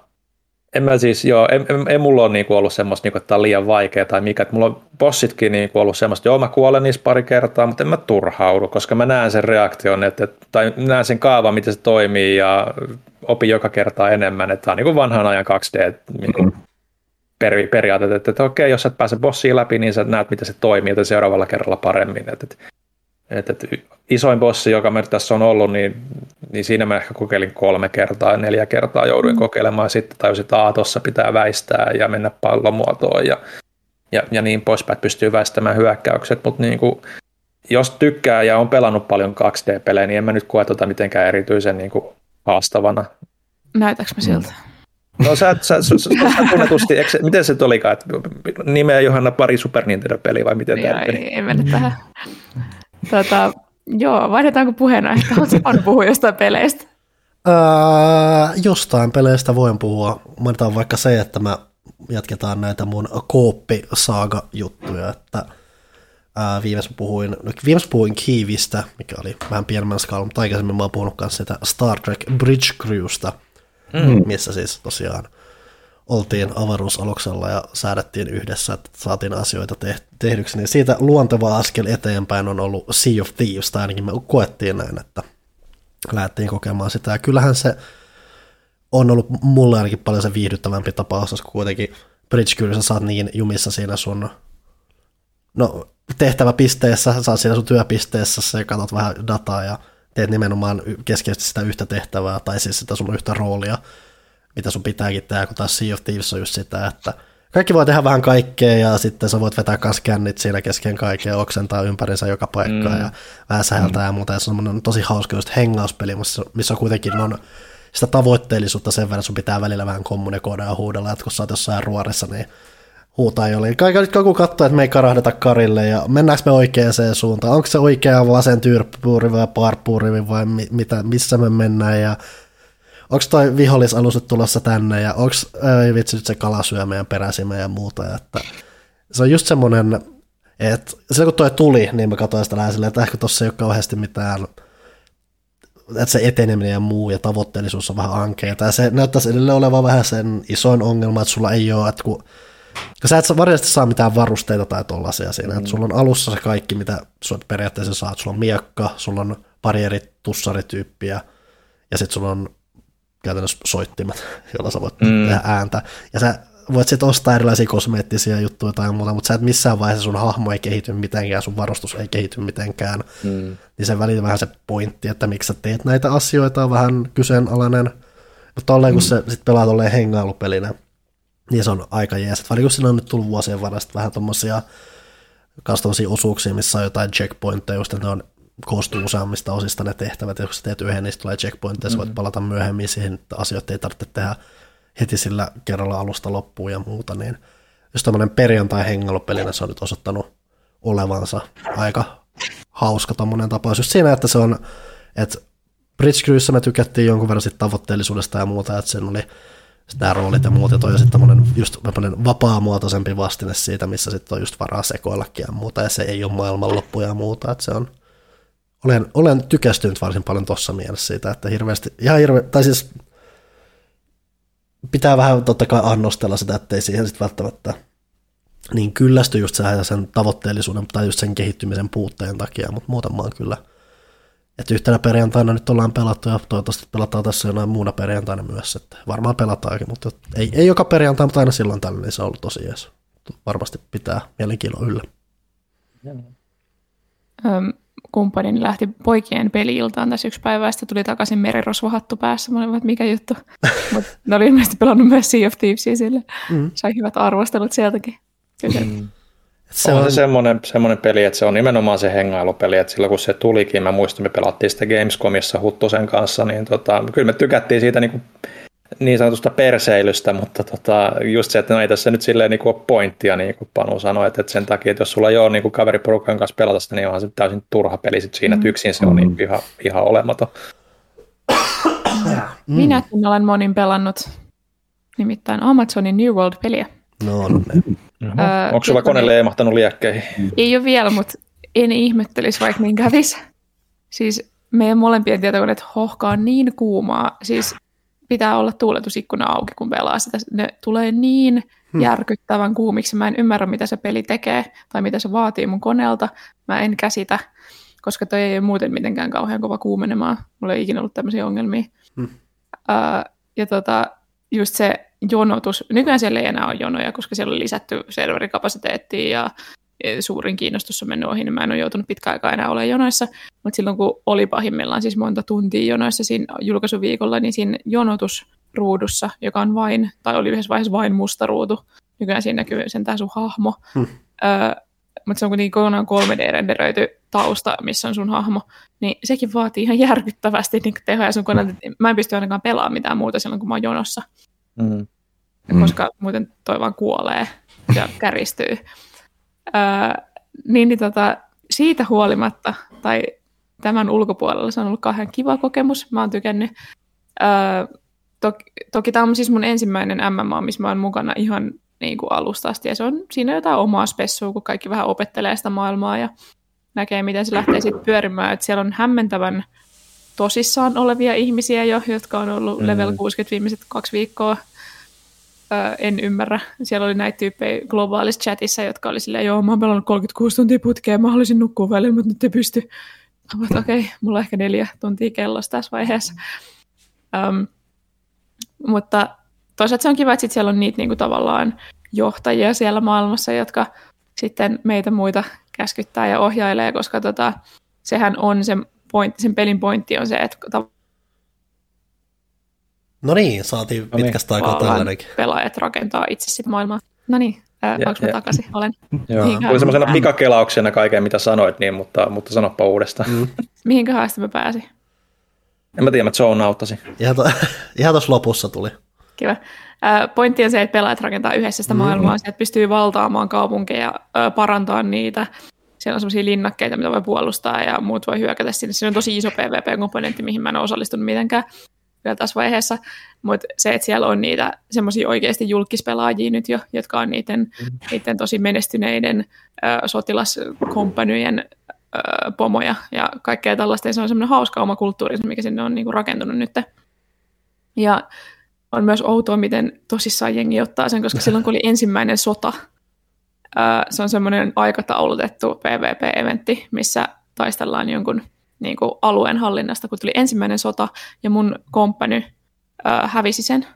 en mä siis, joo, en, en, en mulla ole niinku ollut semmoista, niinku, että tämä on liian vaikea tai mikä, että mulla on bossitkin niinku ollut semmoista, joo mä kuolen niissä pari kertaa, mutta en mä turhaudu, koska mä näen sen reaktion, että, tai näen sen kaavan, miten se toimii ja opin joka kertaa enemmän, että tämä on niinku vanhan ajan kaksi D niinku, per, periaate, että, että, että okei, okay, jos sä et pääse bossiin läpi, niin sä näet, miten se toimii, joten seuraavalla kerralla paremmin, että, että Että, että isoin bossi, joka meillä tässä on ollut, niin, niin siinä mä ehkä kokeilin kolme kertaa, neljä kertaa jouduin kokeilemaan. Sitten tajusin, että aah, tuossa pitää väistää ja mennä pallomuotoon ja, ja, ja niin poispäin, että pystyy väistämään hyökkäykset. Mutta niin kuin, jos tykkää ja on pelannut paljon kaksi D-pelejä, niin en mä nyt koe tuota mitenkään erityisen niin kuin haastavana. Näytäks mä siltä? No sä, sä, sä, sä tunnetusti, eikö, miten se olikaan, että nimeä Johanna pari Super Nintendo-peliä vai miten tämä peli? Ei mennä tähän. Tota, joo, vaihdetaanko puheenaiheita? Haluatko puhua jostain peleistä? Öö, jostain peleistä voin puhua. Mainitaan vaikka se, että mä jatketaan näitä mun kooppisaaga-juttuja. Että, öö, viimeis, puhuin, viimeis puhuin Kiivistä, mikä oli vähän pienemmän skaala, mutta aikaisemmin mä oon puhunut kanssa sitä Star Trek Bridge Crewsta, mm. missä siis tosiaan oltiin avaruusaluksella ja säädettiin yhdessä, että saatiin asioita tehdyksi, niin siitä luonteva askel eteenpäin on ollut Sea of Thieves, tai ainakin me koettiin näin, että lähdettiin kokemaan sitä, ja kyllähän se on ollut mulle ainakin paljon se viihdyttävämpi tapaus, koska kuitenkin Bridge kyllä sä saat niin jumissa siinä sun no, tehtäväpisteessä, sä saat siinä sun työpisteessä, ja katot vähän dataa, ja teet nimenomaan keskeisesti sitä yhtä tehtävää, tai siis sitä sun yhtä roolia, mitä sun pitääkin tehdä, kun taas Sea of Thieves on just sitä, että kaikki voi tehdä vähän kaikkea ja sitten sä voit vetää kans kännit siinä kesken kaikkea, oksentaa ympärinsä joka paikkaa mm. ja vähän sähältää mm. ja muuta. Ja se on tosi hauska just hengauspeli, missä kuitenkin on sitä tavoitteellisuutta sen verran, sun pitää välillä vähän kommunikoida ja huudella, että kun sä oot jossain ruorissa, niin huutaa jollekin. Kaikki nyt joku katsoo, että me ei karahdeta Karille ja mennäänkö me oikeaan suuntaan, onko se oikea vasen tyyppuuri vai parpuuri vai mitä, missä me mennään ja onko toi vihollisalus nyt tulossa tänne, ja onko vitsi nyt se kala syö meidän peräsimeen ja muuta. Että se on just semmoinen, että silloin kun toi tuli, niin mä katsoin sitä lähes silleen, että ehkä tuossa ei ole kauheasti mitään, että se eteneminen ja muu ja tavoitteellisuus on vähän ankeita. Ja se näyttäisi edelleen olevan vähän sen isoin ongelma, että sulla ei ole, että kun, kun sä et varmasti saa mitään varusteita tai tollaisia siinä. Mm. Että sulla on alussa se kaikki, mitä sä periaatteessa saat. Sulla on miekka, sulla on pari eri tussarityyppiä, ja sitten sulla on käytännössä soittimet, jolla sä voit mm. tehdä ääntä. Ja sä voit sitten ostaa erilaisia kosmeettisia juttuja tai muuta, mutta sä et missään vaiheessa sun hahmo ei kehity mitenkään, sun varustus ei kehity mitenkään. Mm. Niin se välillä vähän se pointti, että miksi sä teet näitä asioita, on vähän kyseenalainen. Mutta tolleen, kun mm. sä sit pelaat tolleen hengailupelinä, niin se on aika jees. Vaikka kun siinä on nyt tullut vuosien varasta vähän tommosia osuuksia, missä on jotain checkpointteja, just ne on koostuu useammista osista ne tehtävät, ja kun sä teet yhden, niin tulee checkpointteja, sä voit palata myöhemmin siihen, että asioita ei tarvitse tehdä heti sillä kerralla alusta loppuun ja muuta, niin just tämmöinen perjantai-hengailupelinä se on nyt osoittanut olevansa aika hauska tommoinen tapaus, just siinä, että se on, että Bridge Crewssä me tykättiin jonkun verran sit tavoitteellisuudesta ja muuta, että sen oli nämä roolit ja muut, ja toi on sitten tämmöinen just vapaamuotoisempi vastine siitä, missä sitten on just varaa sekoillakin ja muuta, ja se ei ole maailmanloppu ja muuta, että se on Olen, olen tykästynyt varsin paljon tuossa mielessä siitä, että hirveästi, ihan hirve, tai siis pitää vähän totta kai annostella sitä, ettei siihen sitten välttämättä niin kyllästy just sen tavoitteellisuuden tai just sen kehittymisen puutteen takia, mutta muuten mä oon kyllä Että yhtenä perjantaina nyt ollaan pelattu ja toivottavasti pelataan tässä jonain muuna perjantaina myös. Että varmaan pelataankin, mutta ei, ei joka perjantai, mutta aina silloin tällöin niin se on ollut tosi jees. Varmasti pitää mielenkiinnon yllä. Öm, kumppanin lähti poikien peli-iltaan tässä yksi päivä, sitten tuli takaisin merirosvohattu päässä. Mä olin, että mikä juttu. Mut ne oli ilmeisesti pelannut myös Sea of Thievesia sille. Mm. Sai hyvät arvostelut sieltäkin. Mm. Se on, on se semmoinen, semmoinen peli, että se on nimenomaan se hengailupeli, että silloin kun se tulikin, mä muistan, me pelattiin sitä Gamescomissa Huttusen kanssa, niin tota, kyllä me tykättiin siitä niin, kuin, niin sanotusta perseilystä, mutta tota, just se, että no ei tässä nyt silleen niin kuin ole pointtia, niin kuin Panu sanoi, että, että sen takia, että jos sulla ei ole niin kuin kaveriporukan kanssa pelata sitä, niin onhan se täysin turha peli sit siinä, mm. yksin se on niin ihan, ihan olematon. Mm. Minäkin olen monin pelannut nimittäin Amazonin New World-peliä. No on ne. Öö, onko sulla kone leimahtanut liekkeihin? Ei ole vielä, mutta en ihmettelisi vaikka niin kävisi. Siis meidän molempien tietokoneet hohkaa niin kuumaa. Siis pitää olla tuuletusikkuna auki, kun pelaa sitä. Ne tulee niin hmm. järkyttävän kuumiksi. Mä en ymmärrä, mitä se peli tekee tai mitä se vaatii mun koneelta. Mä en käsitä, koska toi ei ole muuten mitenkään kauhean kova kuumenemaan. Mulla ei ikinä ollut tämmöisiä ongelmia. Hmm. Öö, ja tota, just se jonotus. Nykyään siellä ei enää ole jonoja, koska siellä on lisätty serverikapasiteettia ja suurin kiinnostus on mennyt ohi, niin mä en ole joutunut pitkään aikaa enää olemaan jonoissa, mutta silloin kun oli pahimmillaan siis monta tuntia jonoissa siinä julkaisuviikolla, niin siinä jonotusruudussa, joka on vain, tai oli yhdessä vaiheessa vain musta ruutu, nykyään siinä näkyy sentään sun hahmo, hmm. öö, mutta se on kuitenkin kokonaan kolme D-renderöity tausta, missä on sun hahmo, niin sekin vaatii ihan järkyttävästi niin tehoja sun koneelta. Mä en pysty ainakaan pelaamaan mitään muuta silloin, kun mä oon jonossa. Mm. Koska muuten toi vaan kuolee ja käristyy. Öö, niin niin tota, siitä huolimatta, tai tämän ulkopuolella se on ollut kauhean kiva kokemus, mä oon tykännyt. Öö, toki, toki tämä on siis mun ensimmäinen M M A, missä mä oon mukana ihan niin kuin alusta asti, ja se on siinä jotain omaa spessua, kun kaikki vähän opettelee sitä maailmaa ja näkee, miten se lähtee sitten pyörimään. Et siellä on hämmentävän tosissaan olevia ihmisiä jo, jotka on ollut level kuusikymmentä viimeiset kaksi viikkoa. Öö, en ymmärrä. Siellä oli näitä tyyppejä globaalissa chatissa, jotka oli silleen, joo, mä oon pelannut kolmekymmentäkuusi tuntia putkea, mä haluaisin nukkua välillä, mutta nyt ei pysty. Okei, okay, mulla on ehkä neljä tuntia kellossa tässä vaiheessa. Um, mutta toisaalta se on kiva, että sit siellä on niitä niinku, tavallaan johtajia siellä maailmassa, jotka sitten meitä muita käskyttää ja ohjailee, koska tota, sehän on se point, sen pelin pointti on se, että no niin, saatiin no niin. pitkästä aikaa tällainenkin. Pelaajat rakentaa itse sitten maailmaa. No niin, onko mä takaisin? Olen. Oli semmoisena pikakelauksena kaiken, mitä sanoit, niin, mutta, mutta sanoppa uudestaan. Mm. Mihinköhän sitten mä pääsin? En mä tiedä, mä zone auttasin. Ihan, to, ihan tuossa lopussa tuli. Kiva. Pointti on se, että pelaajat rakentaa yhdessä sitä maailmaa. Mm. Sieltä pystyy valtaamaan kaupunkeja, parantamaan niitä. Siellä on sellaisia linnakkeita, mitä voi puolustaa ja muut voi hyökätä sinne. Siinä on tosi iso P V P-komponentti, mihin mä en ole osallistunut mitenkään vielä tässä vaiheessa, mutta se, että siellä on niitä semmoisia oikeasti julkispelaajia nyt jo, jotka on niiden, mm. niiden tosi menestyneiden ö, sotilaskomppanien ö, pomoja ja kaikkea tällaista, ja se on semmoinen hauska oma kulttuuri, mikä sinne on niinku rakentunut nyt. Ja on myös outoa, miten tosissaan jengi ottaa sen, koska silloin kun oli ensimmäinen sota, ö, se on semmoinen aikataulutettu P V P-eventti, missä taistellaan jonkun niin kuin alueen hallinnasta, kun tuli ensimmäinen sota ja mun komppany ö, hävisi sen,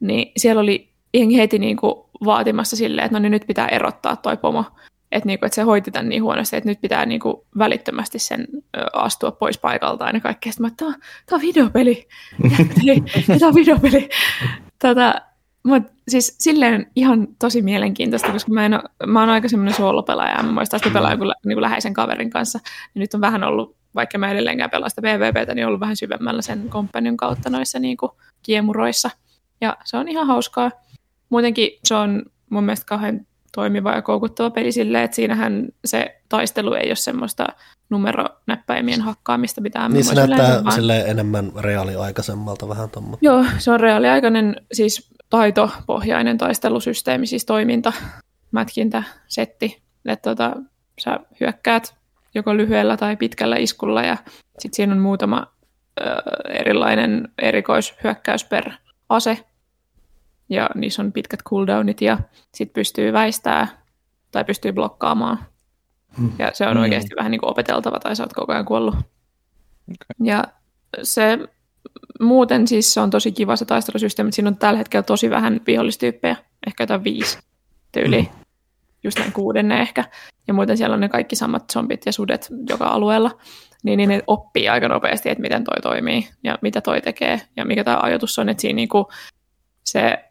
niin siellä oli jengi heti niin kuin vaatimassa silleen, että no niin nyt pitää erottaa toi pomo, että, niin kuin, että se hoiti tämän niin huonosti, että nyt pitää niin kuin välittömästi sen ö, astua pois paikaltaan ja kaikkea. Sitten mä että tämä on videopeli, tämä on videopeli. Tota, mutta siis silleen ihan tosi mielenkiintoista, koska mä, en ole, mä oon aika semmoinen soolopelaaja, ja mä muistan, että pelaan joku lä, niin kuin läheisen kaverin kanssa, niin nyt on vähän ollut, vaikka mä edelleenkään pelaan sitä PvPtä, niin on ollut vähän syvemmällä sen komppanion kautta noissa niin kuin kiemuroissa, ja se on ihan hauskaa. Muutenkin se on mun mielestä kauhean toimiva ja koukuttava peli silleen, että siinähän se taistelu ei ole semmoista numeronäppäimien hakkaamista pitää. Niin se näyttää silleen enemmän reaaliaikaisemmalta vähän tommoinen. Joo, se on reaaliaikainen, siis taitopohjainen taistelusysteemi, siis toiminta, mätkintä, setti, että tota, sä hyökkäät joko lyhyellä tai pitkällä iskulla ja sitten siinä on muutama ö, erilainen erikoishyökkäys per ase ja niissä on pitkät cooldownit ja sitten pystyy väistää tai pystyy blokkaamaan ja se on mm. oikeasti vähän niin kuin opeteltava tai sä oot koko ajan kuollut. Okay. Ja se muuten siis se on tosi kiva se taistelusysteemi, siinä on tällä hetkellä tosi vähän vihollistyyppejä, ehkä jotain viisi tyyliä, mm. just näin kuudenne ehkä. Ja muuten siellä on ne kaikki samat zombit ja sudet joka alueella, niin, niin ne oppii aika nopeasti, että miten toi toimii ja mitä toi tekee ja mikä tämä ajoitus on, että siinä niinku se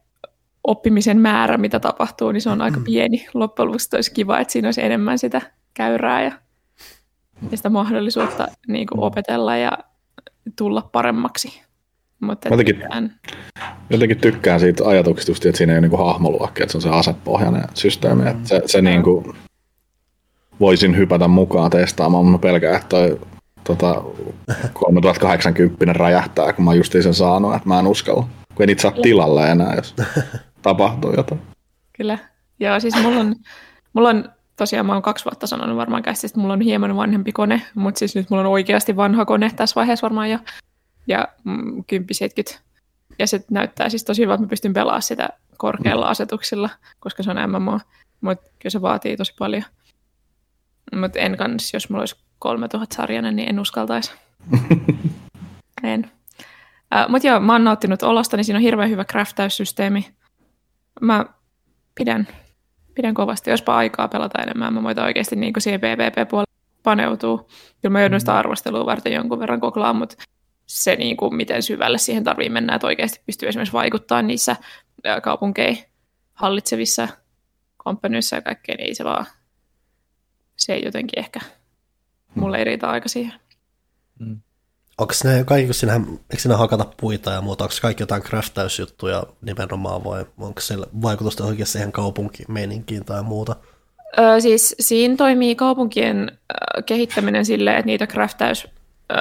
oppimisen määrä, mitä tapahtuu, niin se on aika pieni. Loppujen lopuksi olisi kiva, että siinä olisi enemmän sitä käyrää ja, ja sitä mahdollisuutta niin kuin opetella ja tulla paremmaksi. Mutta jotenkin, tämän... jotenkin tykkään siitä ajatuksesta, että siinä ei ole niin hahmoluokkia, että se on se asepohjainen systeemi. Mm. Se, se niin kuin voisin hypätä mukaan testaamaan, mutta pelkään, että toi, tota, kolmetoista kahdeksankymmentä räjähtää, kun mä justiin sen saanut, että mä en uskalla. Kun ei niitä saa tilalle enää, jos tapahtuu jotain. Kyllä. Joo, siis mulla on, mulla on tosiaan, mä oon kaksi vuotta sanonut varmaan käsittää, että mulla on hieman vanhempi kone, mutta siis nyt mulla on oikeasti vanha kone tässä vaiheessa varmaan jo, ja mm, kymppisetkyt. Ja se näyttää siis tosi hyvältä, että mä pystyn pelaamaan sitä korkealla asetuksilla, koska se on M M O, mutta kyllä se vaatii tosi paljon. Mutta en kans, jos mulla olisi kolmetuhatta sarjana, niin en uskaltaisi. En. Uh, Mutta joo, mä oon nauttinut olosta, niin siinä on hirveän hyvä craftaussysteemi. Mä pidän, pidän kovasti, jospa aikaa pelata enemmän. Mä voitan oikeasti niin kuin siihen PvP-puolelle paneutuu. Kyllä mä joudun sitä arvostelua varten jonkun verran koklaan, mutta se niin kuin, miten syvälle siihen tarvii mennä, että oikeasti pystyy esimerkiksi vaikuttamaan niissä kaupunkeja hallitsevissa komppanyissa ja kaikkeen, niin ei se vaan, se ei jotenkin ehkä, mulle ei riitä aika siihen. Mm. Onko ne kaikki, kun sinähän, eikö sinä hakata puita ja muuta, onko kaikki jotain craftausjuttuja nimenomaan vai onko siellä vaikutusta oikein siihen kaupunkimeininkiin tai muuta? Öö, siis siinä toimii kaupunkien äh, kehittäminen silleen, että niitä craftaus, äh,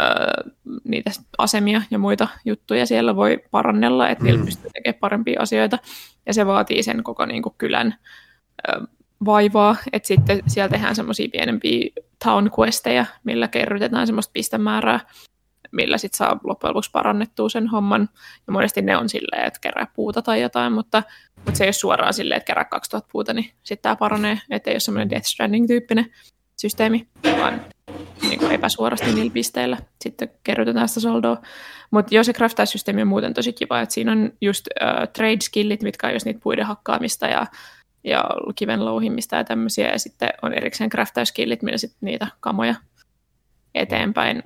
niitä asemia ja muita juttuja siellä voi parannella, että niillä mm. pystyy tekemään parempia asioita ja se vaatii sen koko niin kuin, kylän äh, vaivaa, että sitten siellä tehdään semmoisia pienempiä town questeja, millä kerrytetään semmoista pistemäärää, millä sitten saa loppujen lopuksi parannettua sen homman. Ja monesti ne on silleen, että kerää puuta tai jotain, mutta, mutta se ei ole suoraan silleen, että kerää kaksituhatta puuta, niin sitten tämä paranee, ettei ole semmoinen Death Stranding-tyyppinen systeemi, vaan niin epäsuorasti niillä pisteillä sitten kerrytetään sitä soldoa. Mutta joo, se craftaussysteemi on muuten tosi kiva, että siinä on just uh, trade-skillit, mitkä on just niitä puiden hakkaamista ja, ja kiven louhimista ja tämmöisiä, ja sitten on erikseen craftausskillit, millä sitten niitä kamoja eteenpäin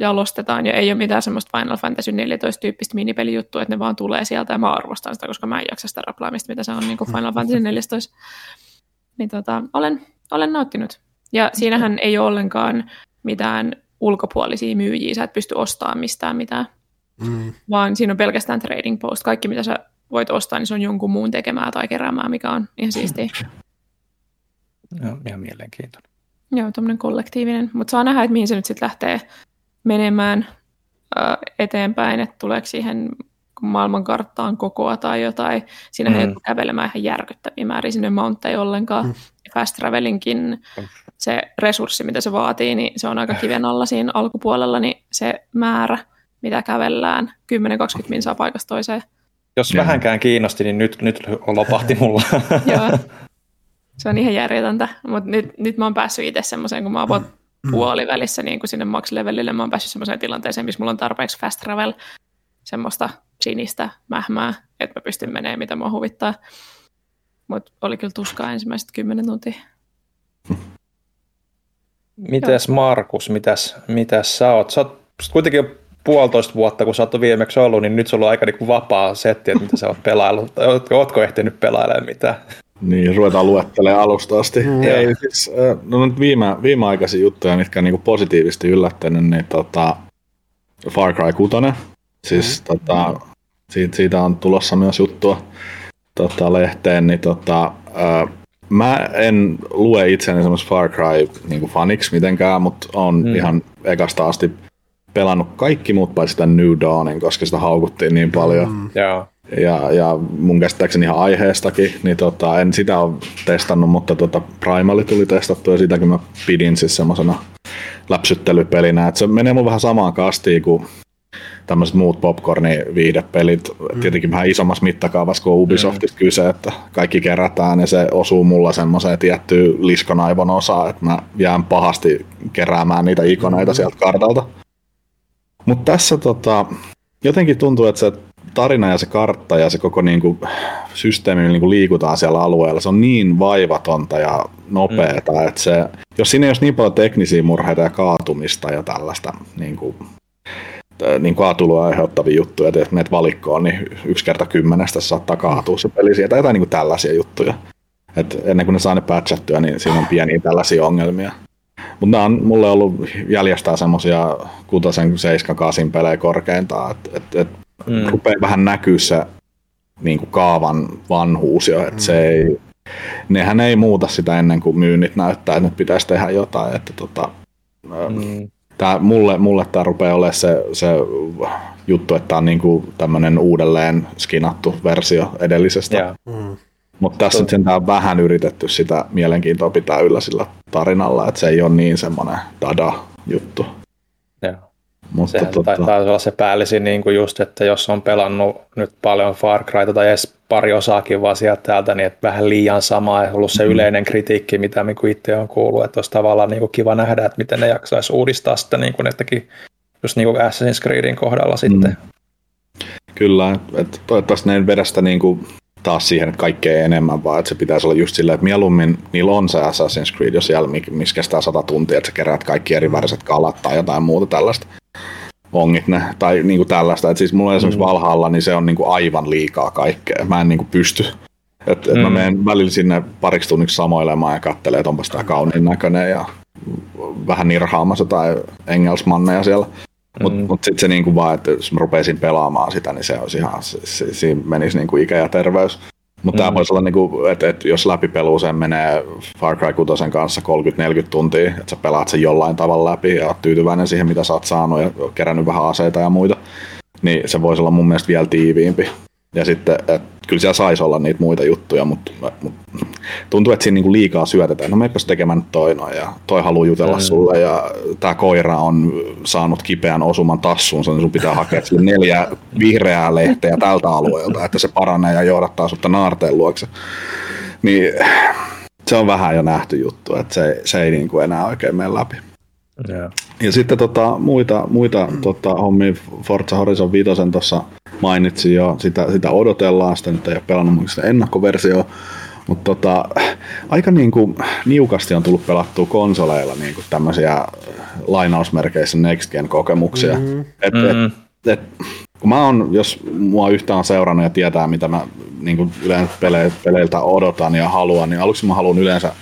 jalostetaan, ja ei ole mitään semmoista Final Fantasy neljätoista-tyyppistä minipelijuttua, että ne vaan tulee sieltä, ja mä arvostan sitä, koska mä en jaksa sitä raplaamista, mitä se on niin kuin Final Fantasy neljätoista. Niin tota, olen, olen nauttinut. Ja siinähän ei ole ollenkaan mitään ulkopuolisia myyjiä, sä et pysty ostamaan mistään mitään, mm. vaan siinä on pelkästään trading post. Kaikki, mitä sä voit ostaa, niin se on jonkun muun tekemää tai keräämää, mikä on ihan siistiä. No, ihan mielenkiintoinen. Joo, tommoinen kollektiivinen, mutta saa nähdä, että mihin se nyt sitten lähtee menemään eteenpäin, että tuleeko siihen maailmankarttaan kokoa tai jotain. Siinähän mm. ei kävelemään ihan järkyttäviä määriä sinne mountteja ollenkaan. Mm. Fast travelinkin se resurssi, mitä se vaatii, niin se on aika kiven alla siinä alkupuolella, niin se määrä, mitä kävellään, kymmenen kaksikymmentä min saa paikasta toiseen. Jos mm. vähänkään kiinnosti, niin nyt, nyt lopahti mulla. Joo, se on ihan järjetöntä, mutta nyt, nyt mä oon päässyt itse semmoiseen, kun mä oon mm. puolivälissä niin kuin sinne max-levelille mä oon päässyt semmoiseen tilanteeseen, missä mulla on tarpeeksi fast travel, semmoista sinistä mähmää, että mä pystyn menemään, mitä mua huvittaa. Mutta oli kyllä tuskaa ensimmäiset kymmenen tuntia. Mites Markus, mitäs, mitäs sä oot? Sä oot kuitenkin puolitoista vuotta, kun sä oot viimeksi ollut, niin nyt sulla on aika niin kuin vapaa setti, että mitä sä oot pelaillut. Ootko, ootko ehtinyt pelailemaan mitään? Niin, ruvetaan luettelemaan alusta asti. Mm. Ei, siis, no nyt viime, viimeaikaisia juttuja, mitkä on niinku positiivisesti yllättänyt, niin tota, Far Cry kuusi. Siis, mm. tota, siitä, siitä on tulossa myös juttua tota, lehteen. Niin, tota, ää, mä en lue itseäni semmoisen Far Cry-faniksi niin mitenkään, mutta on mm. ihan ekasta asti pelannut kaikki muut paitsi sitä New Dawnin, koska sitä haukuttiin niin paljon. Mm. Yeah. Ja, ja mun käsittääkseni ihan aiheestakin, niin tota, en sitä ole testannut, mutta tota Primali tuli testattu ja sitäkin mä pidin siis semmosena läpsyttelypelinä. Et se menee mun vähän samaan kastiin kuin tämmöiset muut popcorni-viihdepelit, mm. tietenkin vähän isommassa mittakaavassa kuin Ubisoftissa mm. kyse, että kaikki kerätään ja se osuu mulla semmoiseen tiettyyn liskonaivon osaan, että mä jään pahasti keräämään niitä ikoneita mm. sieltä kartalta. Mutta tässä tota, jotenkin tuntuu, että se tarina ja se kartta ja se koko niinku systeemi, millä niinku liikutaan siellä alueella, se on niin vaivatonta ja nopeata, mm. että se, jos siinä ei olisi niin paljon teknisiä murheita ja kaatumista ja tällaista niinku, niin kaatulua aiheuttavia juttuja, että menet valikkoon, niin yksi kerta kymmenestä saattaa kaatua se peli sieltä, jotain niin tällaisia juttuja. Et ennen kuin ne saa ne patchattyä, niin siinä on pieniä tällaisia ongelmia. Mutta nämä on mulle ollut jäljestään semmoisia kutosen, seiskan, kasin pelejä korkeintaan, että et, et mm. rupeaa vähän näkyy se niin kuin kaavan vanhuus jo, että mm. se ei, nehän ei muuta sitä ennen kuin myynnit näyttää, että nyt pitäisi tehdä jotain, että tota... Mm. Tää, mulle, mulle tämä rupeaa olemaan se, se juttu, että tämä on niinku tämmöinen uudelleen skinattu versio edellisestä. Yeah. Mm. Mutta tässä nyt sentään on vähän yritetty sitä mielenkiintoa pitää yllä sillä tarinalla, että se ei ole niin semmoinen dada-juttu. Yeah. Mutta sehän tota... taitaa olla se päällisin niinku just, että jos on pelannut nyt paljon Far Cryta tai edes pari osaakin vaan sieltä täältä, niin et vähän liian samaa ja ollut se mm-hmm. yleinen kritiikki, mitä niinku itse on kuullut, että olisi tavallaan niinku kiva nähdä, että miten ne jaksaisi uudistaa sitä, niinku nettäkin just niinku Assassin's Creedin kohdalla sitten. Mm. Kyllä, että toivottavasti ne ei vedä sitä niinku taas siihen, että kaikkea enemmän, vaan että se pitäisi olla just silleen, että mieluummin niillä on se Assassin's Creed, jos siellä missä kestää sata tuntia, että sä keräät kaikki eri väriset kalat tai jotain muuta tällaista. Ongit ne, tai niinku tällaista. Et siis mulla on esimerkiksi mm. Valhalla, niin se on niinku aivan liikaa kaikkea. Mä en niinku pysty. Et, et mm. mä menen välillä sinne pariksi tunniksi samoilemaan ja kattelee, että onpas tää kauniin näköinen ja vähän nirhaamassa tai engelsmanneja siellä. Mut, mm. mut sit se niinku vaan, että jos mä rupesin pelaamaan sitä, niin se olisi ihan, si- si- siinä menisi niinku ikä ja terveys. Mut mm. tää voisi olla niinku, että et jos läpipeluuseen menee Far Cry kuusi kanssa kolmekymmentä neljäkymmentä tuntia, että sä pelaat sen jollain tavalla läpi ja oot tyytyväinen siihen, mitä sä oot saanut ja kerännyt vähän aseita ja muita, niin se voisi olla mun mielestä vielä tiiviimpi. Ja sitten, että kyllä siellä saisi olla niitä muita juttuja, mutta mut, tuntuu, että siinä niinku liikaa syötetään. No meipäs tekemään toi noin ja toi haluu jutella mm. sulle ja tää koira on saanut kipeän osuman tassuunsa, niin sun pitää hakea sille neljä vihreää lehteä tältä alueelta, että se paranee ja johdattaa sutta naarteen luokse. Niin se on vähän jo nähty juttu, että se, se ei niinku enää oikein mene läpi. Yeah. Ja sitten tota, muita, muita tota, hommia Forza Horizon viisi tuossa mainitsin jo, sitä, sitä odotellaan, sitä nyt ei ole pelannut sitä ennakkoversiota, mutta tota, aika niinku, niukasti on tullut pelattua konsoleilla niinku, tämmöisiä lainausmerkeissä next gen kokemuksia. Mm-hmm. Et, et, et, kun mä oon, jos mua yhtään on seurannut ja tietää mitä mä niinku, yleensä pele- peleiltä odotan ja haluan, niin aluksi mä haluan yleensä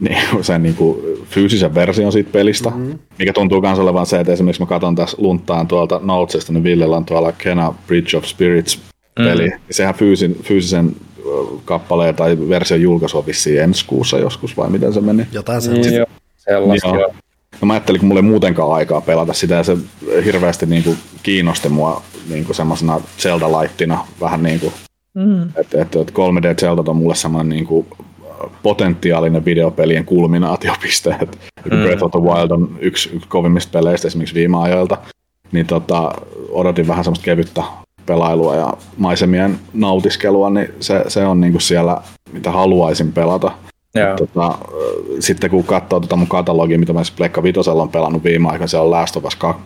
niin sen niin kuin fyysisen version siitä pelistä, mm-hmm. mikä tuntuu kans olevan se, että esimerkiksi mä katson tässä luntaan tuolta Noutsesta, niin Villellä on tuolla Kena Bridge of Spirits-peli. Mm-hmm. Sehän fyysin, fyysisen kappaleen tai version julkaisu on vissiin ensi kuussa joskus, vai miten se meni? Jotain sellaista. Joo, sellaista. Joo. No mä ajattelin, kun mulla ei muutenkaan aikaa pelata sitä, ja se hirveästi niin kuin kiinnosti mua niin kuin semmoisena Zelda-laittina vähän niin kuin, mm-hmm. että et, et kolme D Zelda on mulle semmoinen niin kuin potentiaalinen videopelien kulminaatiopiste. Mm. Breath of the Wild on yksi, yksi kovimmista peleistä esimerkiksi viime ajoilta. Niin tota, odotin vähän semmoista kevyttä pelailua ja maisemien nautiskelua, niin se, se on niinku siellä, mitä haluaisin pelata. Yeah. Tota, sitten kun katsoo tota mun katalogia, mitä mä siis Pleikka Vitosella on pelannut viime aikoina, se on Last of Us kaksi.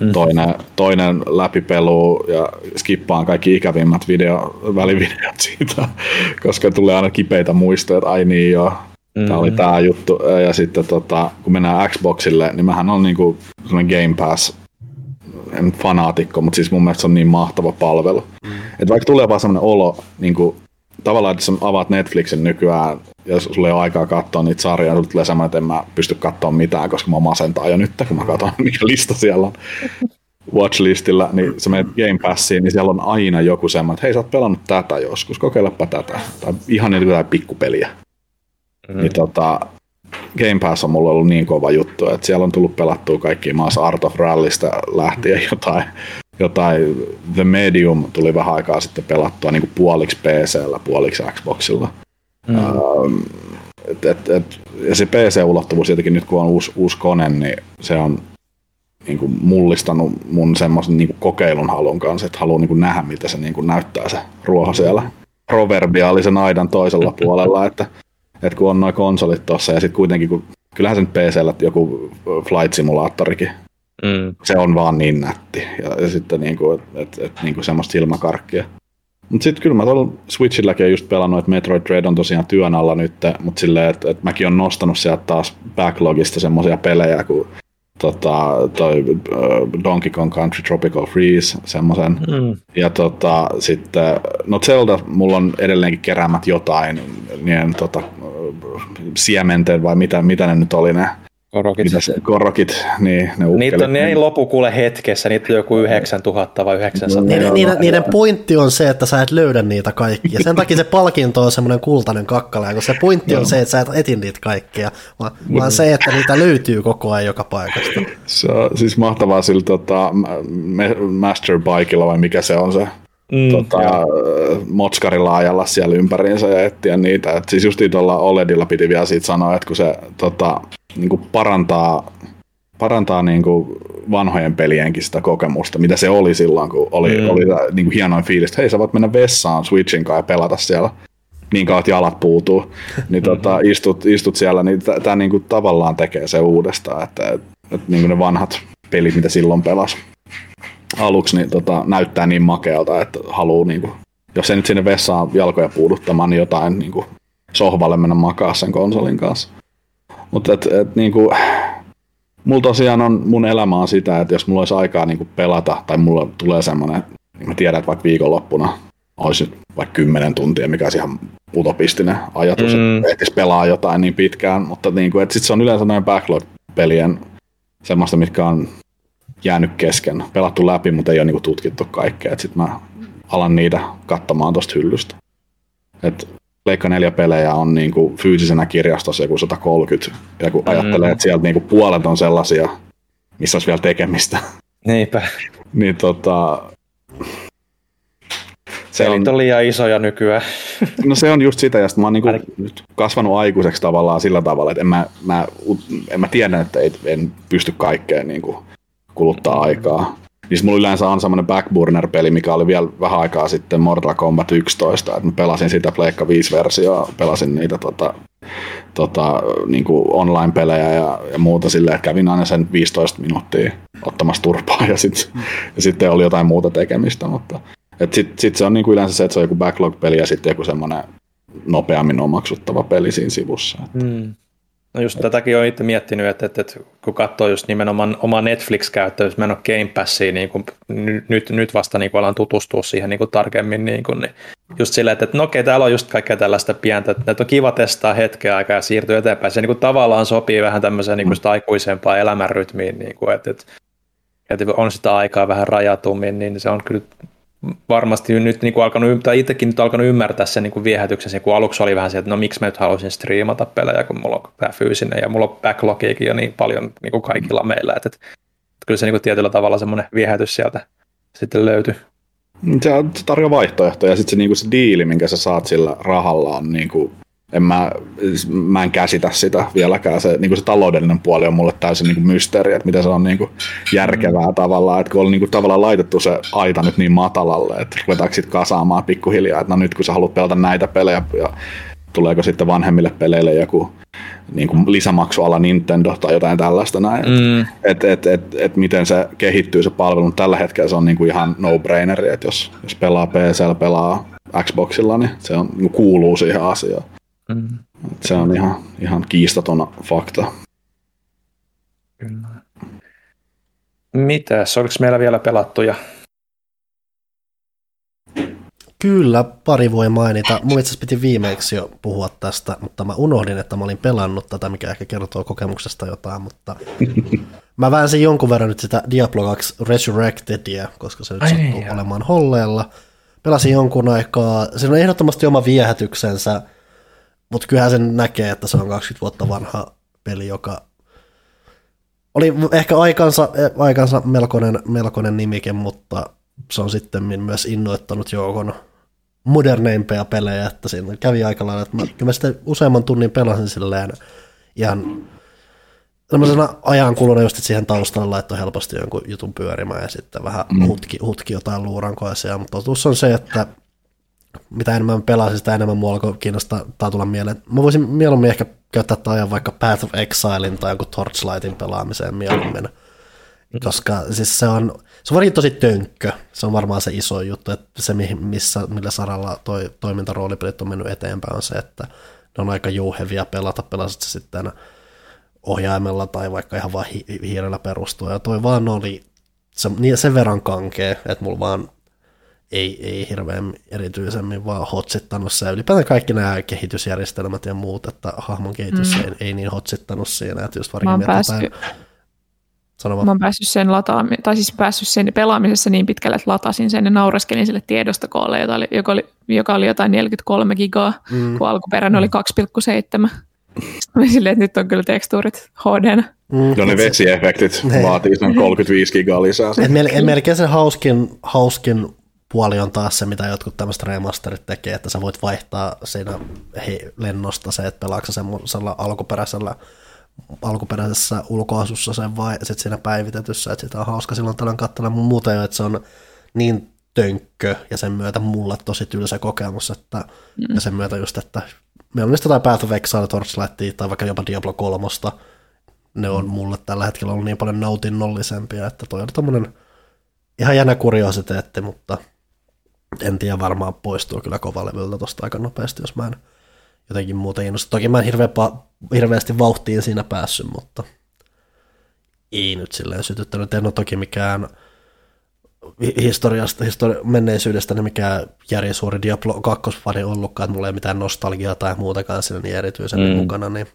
Mm. Toinen, toinen läpipelu ja skippaan kaikki ikävimmät video, välivideot siitä, koska tulee aina kipeitä muistoja, että ai niin joo, mm. tää oli tää juttu. Ja sitten tota, kun mennään Xboxille, niin mähän on niinku sellainen Game Pass, en fanaatikko, mutta siis mun mielestä se on niin mahtava palvelu. Mm. Et vaikka tulee vaan sellainen olo, niinku, tavallaan jos avaat Netflixin nykyään ja sulla ei ole aikaa katsoa niitä sarjoja, sulla tulee semmoinen, että en mä pysty katsoa mitään, koska mä masentaan jo nyt, kun mä katson, mikä lista siellä on watchlistillä, niin se menet Game Passiin, niin siellä on aina joku semmoinen, että hei, sä oot pelannut tätä joskus, kokeilepa tätä, tai ihan jotain pikkupeliä. Mm-hmm. Niin tota, Game Pass on mulla ollut niin kova juttu, että siellä on tullut pelattua kaikki maassa Art of Rallysta lähtien jotain. Jotain The Medium tuli vähän aikaa sitten pelattua niin kuin puoliksi P C:llä, puoliksi Xboxilla. Mm. Ähm, et, et, et, ja se P C-ulottuvuus jotenkin nyt kun on uusi, uusi kone, niin se on niin kuin mullistanut mun semmoisen niin kuin kokeilun halun kanssa, että haluan niin kuin nähdä, mitä se niin kuin näyttää se ruoho siellä proverbiaalisen aidan toisella puolella, että, että kun on nuo konsolit tuossa ja sitten kuitenkin, kun, kyllähän se nyt P C:llä joku Flight Simulaattorikin Mm. Se on vaan niin nätti. Ja, ja sitten niinku, että et, niinku semmoista silmäkarkkia. Mut sit kyllä mä tuolla Switchilläkin oon just pelannut, että Metroid Dread on tosiaan työn alla nyt, mut silleen, että et mäkin on nostanut sieltä taas backlogista semmosia pelejä kuin tota, toi uh, Donkey Kong Country Tropical Freeze, semmosen. Mm. Ja tota, sitten, no Zelda, mulla on edelleenkin keräämät jotain, niin tota, siementeen vai mitä, mitä ne nyt oli ne? Korokit. Korokit, niin ne ukkelit. Niitä on, ne ei lopu kuule hetkessä, niitä on joku yhdeksäntuhatta vai yhdeksänsataa. Niiden, niiden, niiden pointti on se, että sä et löydä niitä kaikkia. Sen takia se palkinto on semmoinen kultainen kakkale, kun se pointti on se, että sä et eti niitä kaikkia, vaan, vaan se, että niitä löytyy koko ajan joka paikasta. Se on siis mahtavaa sillä tota, Masterbikella vai mikä se on se? Mm, tota, motskarilla ajalla siellä ympäriinsä ja etsiä niitä. Et siis justiin tuolla OLEDilla piti vielä siitä sanoa, että kun se tota, niinku parantaa, parantaa niinku vanhojen pelienkin sitä kokemusta, mitä se oli silloin, kun oli, mm. oli niinku hienoin fiilis, että hei, sä voit mennä vessaan Switchin kanssa ja pelata siellä, niin kauan jalat puutuu. Niin, tota, istut, istut siellä, niin tämä niinku tavallaan tekee se uudestaan, että et, et, niinku ne vanhat pelit, mitä silloin pelasi aluksi, niin tota, näyttää niin makealta, että haluaa, niinku, jos ei nyt sinne vessaan jalkoja puuduttamaan, niin jotain niinku, sohvalle mennä makaa sen konsolin kanssa. Mutta et, et, niinku, mulla tosiaan on, mun elämä on sitä, että jos mulla olisi aikaa niinku, pelata, tai mulla tulee semmoinen, niin mä tiedän, että vaikka viikonloppuna olisi vaikka kymmenen tuntia, mikä on ihan utopistinen ajatus, mm. että ehtisi pelaa jotain niin pitkään, mutta niinku, sitten se on yleensä noin backlog-pelien semmoista, mitkä on jäänyt kesken. Pelattu läpi, mutta ei ole niinku tutkittu kaikkea. Sitten mä alan niitä katsomaan tuosta hyllystä. Pleikka neljä pelejä on niinku fyysisenä kirjastossa joku sata kolmekymmentä. Ja kun mm. ajattelee, että sieltä niinku puolet on sellaisia, missä olisi vielä tekemistä. Niinpä. niin tota... Se pelit on liian isoja nykyään. No se on just sitä, ja mä oon niinku nyt kasvanut aikuiseksi tavallaan sillä tavalla, että en mä, mä, en mä tiedä, että ei, en pysty kaikkeen niinku kuluttaa aikaa. Niin mulla yleensä on semmoinen Backburner-peli, mikä oli vielä vähän aikaa sitten Mortal Kombat yksitoista, että mä pelasin sitä Pleikka viisi-versioa, pelasin niitä tota, tota, niin kuin online-pelejä ja, ja muuta silleen, että kävin aina sen viisitoista minuuttia ottamassa turpaa ja sitten sit oli jotain muuta tekemistä, mutta sitten sit se on niin kuin yleensä se, että se on joku backlog-peli ja sitten joku semmoinen nopeammin omaksuttava peli siinä sivussa. Että. Mm. No just tätäkin olen itse miettinyt, että, että, että kun katsoo just nimenomaan omaa Netflix-käyttöä, jos mä en ole Game Passiin, niin kun, nyt, nyt vasta niin kun alan tutustua siihen niin kun tarkemmin, niin, kun, niin just sillä, että, että no okei, täällä on just kaikkea tällaista pientä, että näitä on kiva testaa hetken aikaa ja siirtyä eteenpäin. Se niin kun tavallaan sopii vähän tämmöiseen niin kun sitä aikuisempaan elämänrytmiin, niin kun, että, että, että on sitä aikaa vähän rajatummin, niin se on kyllä varmasti nyt niin kuin alkanut, tai itsekin nyt alkanut ymmärtää sen niin kuin viehätyksen, kun aluksi oli vähän se, että no miksi mä nyt haluaisin striimata pelejä, kun mulla on tämä fyysinen ja mulla on backlogiakin jo niin paljon niin kuin kaikilla meillä, että, että kyllä se niin kuin tietyllä tavalla semmoinen viehätys sieltä sitten löytyy. Se tarjoaa vaihtoehtoja, ja sitten se, niin kuin se diili, minkä sä saat sillä rahalla on, niin kuin, en mä, mä en käsitä sitä vieläkään, se, niin kuin se taloudellinen puoli on mulle täysin niin kuin mysteeri, että mitä se on niin kuin järkevää tavallaan, että kun on niin kuin tavallaan laitettu se aita nyt niin matalalle, että ruvetaanko sitten kasaamaan pikkuhiljaa, että no nyt kun sä haluat pelata näitä pelejä, ja tuleeko sitten vanhemmille peleille joku niin kuin lisämaksuala Nintendo tai jotain tällaista näin, mm. että et, et, et, et miten se kehittyy se palvelu, tällä hetkellä se on niin kuin ihan no-braineri, että jos, jos pelaa P C:llä, pelaa Xboxilla, niin se on, niin kuuluu siihen asiaan. Mm. Se on ihan, ihan kiistaton fakta. Kyllä. Mitäs, oliko meillä vielä pelattuja? Kyllä, pari voi mainita. Mun itse piti viimeksi jo puhua tästä, mutta mä unohdin, että mä olin pelannut tätä, mikä ehkä kertoo kokemuksesta jotain, mutta mä väänsin jonkun verran nyt sitä Diablo kaksi Resurrectedia, koska se nyt Ai sattuu niin, olemaan holleella. Pelasin jonkun aikaa, se on ehdottomasti oma viehätyksensä, mutta kyllähän sen näkee, että se on kaksikymmentä vuotta vanha peli, joka oli ehkä aikansa, aikansa melkoinen, melkoinen nimike, mutta se on sitten myös innoittanut joukon moderneimpia pelejä, että siinä kävi aika lailla, että mä, kyllä mä sitten useamman tunnin pelasin silleen ihan sellaisena ajankuluna, just siihen taustalle laittoi helposti jonkun jutun pyörimään ja sitten vähän hutki, hutki jotain luurankoisia, mutta totuus on se, että mitä enemmän pelasin, sitä enemmän mua alkoi kiinnostaa tai tulla mieleen. Mä voisin mieluummin ehkä käyttää tämän ajan vaikka Path of Exilein tai jonkun Torchlightin pelaamiseen mieluummin. koska siis se on, se on varsinkin tosi tönkkö, se on varmaan se iso juttu, että se missä, millä saralla toi toimintaroolipelit on mennyt eteenpäin on se, että ne on aika jouhevia pelata, pelasit se sitten ohjaimella tai vaikka ihan vaan hi- hiirellä perustua, ja toi vaan oli se, sen verran kankea, että mulla vaan ei, ei hirveän erityisemmin vaan hotsittanut se. Ylipäätään kaikki nämä kehitysjärjestelmät ja muut, että hahmon kehitys mm. ei, ei niin hotsittanut siinä, että just varsinkin mietitään. Sanova. Mä oon päässyt sen, lataami- tai siis päässyt sen pelaamisessa niin pitkälle, että latasin sen ja naureskelin sille tiedostokoolle, jota oli, joka, oli, joka oli jotain neljäkymmentäkolme gigaa, mm. kun alkuperäinen mm. oli kaksi pilkku seitsemän. Silleen, että nyt on kyllä tekstuurit H D:nä. Mm. No ne vesieffektit vaatii sen kolmekymmentäviisi gigaa lisää. Et mel- et melkein se hauskin, hauskin puoli on taas se, mitä jotkut tämmöiset remasterit tekee, että sä voit vaihtaa siinä he- lennosta se, että pelaatko semmoisella alkuperäisellä alkuperäisessä ulkoasussa sen vai sit siinä päivitetyssä, että sitä on hauska silloin tällöin katsella, mutta muuten jo, että se on niin tönkkö ja sen myötä mulla tosi tylsä kokemus, että mm. ja sen myötä just, että meillä on jotain Path of Exile, Torchlightia tai vaikka jopa Diablo kolmosta, ne on mulle tällä hetkellä ollut niin paljon nautinnollisempia, että toi on tommonen ihan jännä kuriositeetti, mutta en tiedä, varmaan poistuu kyllä kovalevyltä tosta aika nopeasti, jos mä en jotenkin muuta innosta. Toki mä en hirveä pa- hirveästi vauhtiin siinä päässyt, mutta ei nyt silleen sytyttänyt. En ole toki mikään historiasta, histori- menneisyydestä niin mikään järjisuori Diablo kaksi-fani ollutkaan, että mulla ei mitään nostalgiaa tai muutakaan siinä niin erityisemmin mm. mukana, niin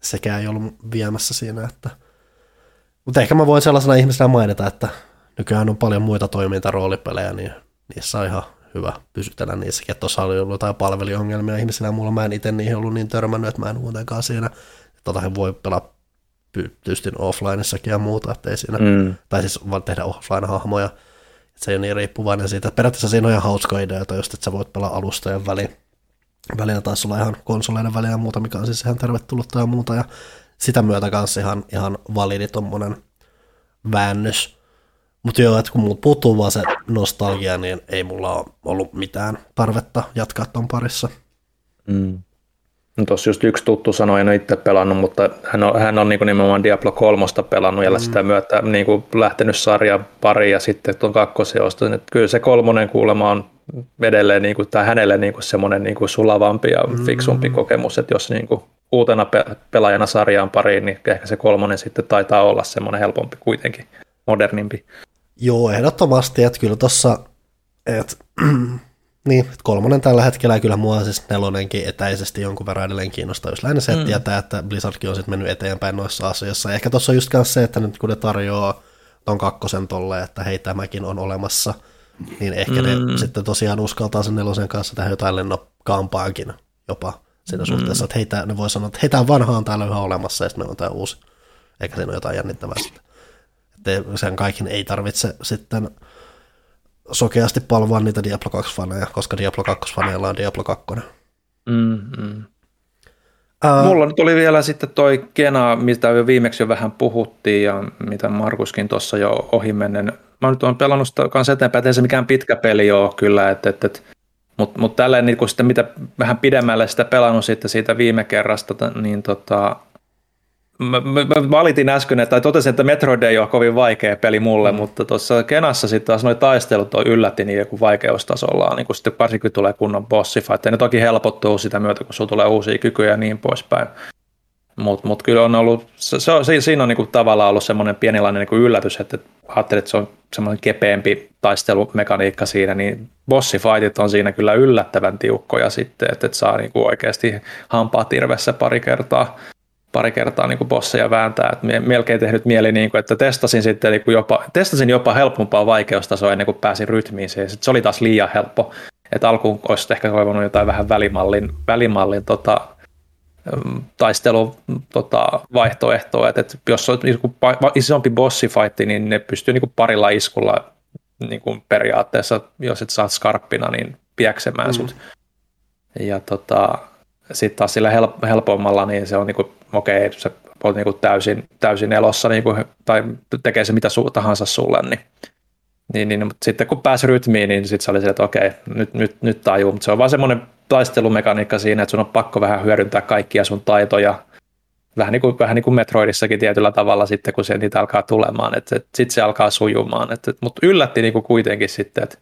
sekään ei ollut viemässä siinä. Että... Mutta ehkä mä voin sellaisena ihmisenä mainita, että nykyään on paljon muita toimintaroolipelejä, niin niissä on ihan hyvä pysytellä niissäkin, että tuossa oli ollut jotain palveliongelmia ihmisillä, mulla mä en itse niihin ollut niin törmännyt, että mä en muutenkaan siinä, tota he voi pelaa tietysti offlineissakin ja muuta, ettei siinä, mm. tai siis vaan tehdä offline-hahmoja, että se ei ole niin riippuvainen siitä, että periaatteessa siinä on ihan hauska idea, että just, että sä voit pelaa alustojen väliin, väliin taisi olla ihan konsoleiden väliin ja muuta, mikä on siis ihan tervetullutta ja muuta, ja sitä myötä kanssa ihan, ihan validi tommonen väännös. Mutta joo, että kun mulla puuttuu vaan se nostalgia, niin ei mulla ole ollut mitään tarvetta jatkaa ton parissa. Mm. No tossa just yksi tuttu sanoi, en ole itse pelannut, mutta hän on, hän on niin kuin nimenomaan Diablo kolmosta pelannut ja mm. sitä myötä niin kuin lähtenyt sarjan pariin ja sitten tuon kakkosiosta. Kyllä se kolmonen kuulema on edelleen niin kuin, tai hänelle niin kuin semmoinen niin kuin sulavampi ja fiksumpi mm. kokemus, että jos niin kuin uutena pe- pelaajana sarjaan pariin, niin ehkä se kolmonen sitten taitaa olla semmoinen helpompi kuitenkin, modernimpi. Joo, ehdottomasti, että kyllä tuossa, että niin, et kolmonen tällä hetkellä, kyllä mua siis nelonenkin etäisesti jonkun verran edelleen kiinnostaa, jos lähinnä se, että mm. tietää, että Blizzardkin on sitten mennyt eteenpäin noissa asioissa. Ehkä tuossa on just kanssa se, että nyt kun ne tarjoaa ton kakkosen tolle, että hei, tämäkin on olemassa, niin ehkä ne mm. sitten tosiaan uskaltaa sen nelosen kanssa tehdä jotain lennokampaankin jopa siinä suhteessa, mm. että hei, tää, ne voi sanoa, että hei, tää on vanhaan täällä yhä olemassa, ja sitten meillä on tää uusi, eikä siinä ole jotain jännittävää sitten. Sen kaikin ei tarvitse sitten sokeasti palvoa niitä Diablo kaksi-faneja, koska Diablo kaksi-faneilla on Diablo kaksi. Mm-hmm. Uh, Mulla nyt oli vielä sitten toi Kena, mistä jo viimeksi jo vähän puhuttiin ja mitä Markuskin tuossa jo ohimennen. Mä nyt oon pelannut sitä kanssa eteenpäin, ettei se mikään pitkä peli ole kyllä, että... Et, et. Mutta mut tälleen niin kun sitä, mitä vähän pidemmälle sitä pelannut sitten siitä viime kerrasta, niin tota... Mä, mä, mä valitin äsken, tai totesin, että Metroid ei ole kovin vaikea peli mulle, mm. mutta tuossa Kenassa sitten taas noi taistelut on yllätti niin joku vaikeustasollaan, niin kun sitten varsinkin tulee kunnon bossifight, ja ne toki helpottuu sitä myötä, kun sulla tulee uusia kykyjä ja niin poispäin. Mutta mut kyllä on ollut, se, se, siinä on niinku tavallaan ollut semmoinen pienilainen niinku yllätys, että ajattelin, että se on semmoinen kepeämpi taistelumekaniikka siinä, niin bossifightit on siinä kyllä yllättävän tiukkoja sitten, että et saa niinku oikeasti hampaat irvessä pari kertaa. pari kertaa niinku bosseja vääntää, että melkein tehnyt mieli niinku, että testasin sitten niinku jopa testasin jopa helpompaa vaikeustasoa ennen kuin pääsin rytmiin. Se, se oli taas liian helppo. Et alkuun olisi ehkä koivannut jotain vähän välimallin välimallin tota taistelu tota vaihtoehtoa, että et jos on niinku isompi bossifightti, niin ne pystyy niinku parilla iskulla niinku periaatteessa, jos et saa skarppina, niin pieksemään mm. sut. Ja tota sitten taas sillä helpommalla, niin se on niinku, okei, okay, sä oot niinku täysin, täysin elossa, niinku, tai tekee se mitä su- tahansa sulle, niin, niin, niin mutta sitten kun pääsi rytmiin, niin sitten se oli sille, että okei, okay, nyt, nyt, nyt tajuu, mutta se on vaan semmoinen taistelumekaniikka siinä, että sun on pakko vähän hyödyntää kaikkia sun taitoja, Vähän niin kuin, vähän niin kuin Metroidissakin tietyllä tavalla sitten, kun se niitä alkaa tulemaan, että, että sitten se alkaa sujumaan. Että, mutta yllätti niin kuin kuitenkin sitten, että,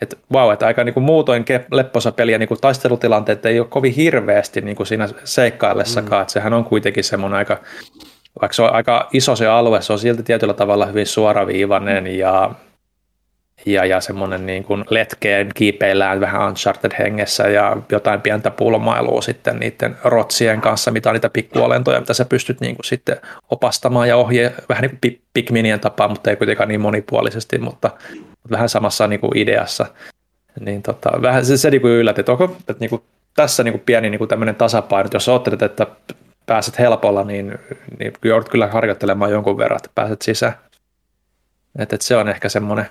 että vau, että aika niin kuin muutoin lepposa peliä, niin kuin taistelutilanteet ei ole kovin hirveästi niin kuin siinä seikkaillessakaan. Mm. Että sehän on kuitenkin semmoinen aika, vaikka se on aika iso se alue, se on silti tietyllä tavalla hyvin suoraviivainen mm. ja, ja, ja semmoinen niin kuin letkeen kiipeillään vähän Uncharted-hengessä ja jotain pientä pulmailua sitten niiden rotsien kanssa, mitä on niitä pikkuolentoja, mitä sä pystyt niin kuin sitten opastamaan ja ohje, vähän niin kuin Pikminien tapaa, mutta ei kuitenkaan niin monipuolisesti, mutta vähän samassa niin kuin ideassa. Niin tota, vähän se, se niin kuin yllätti, että onko että niin kuin tässä niin kuin pieni niin kuin tämmöinen tasapaino, jos oottelet, että pääset helpolla, niin, niin joudut kyllä harjoittelemaan jonkun verran, että pääset sisään. Et, et se on ehkä semmoinen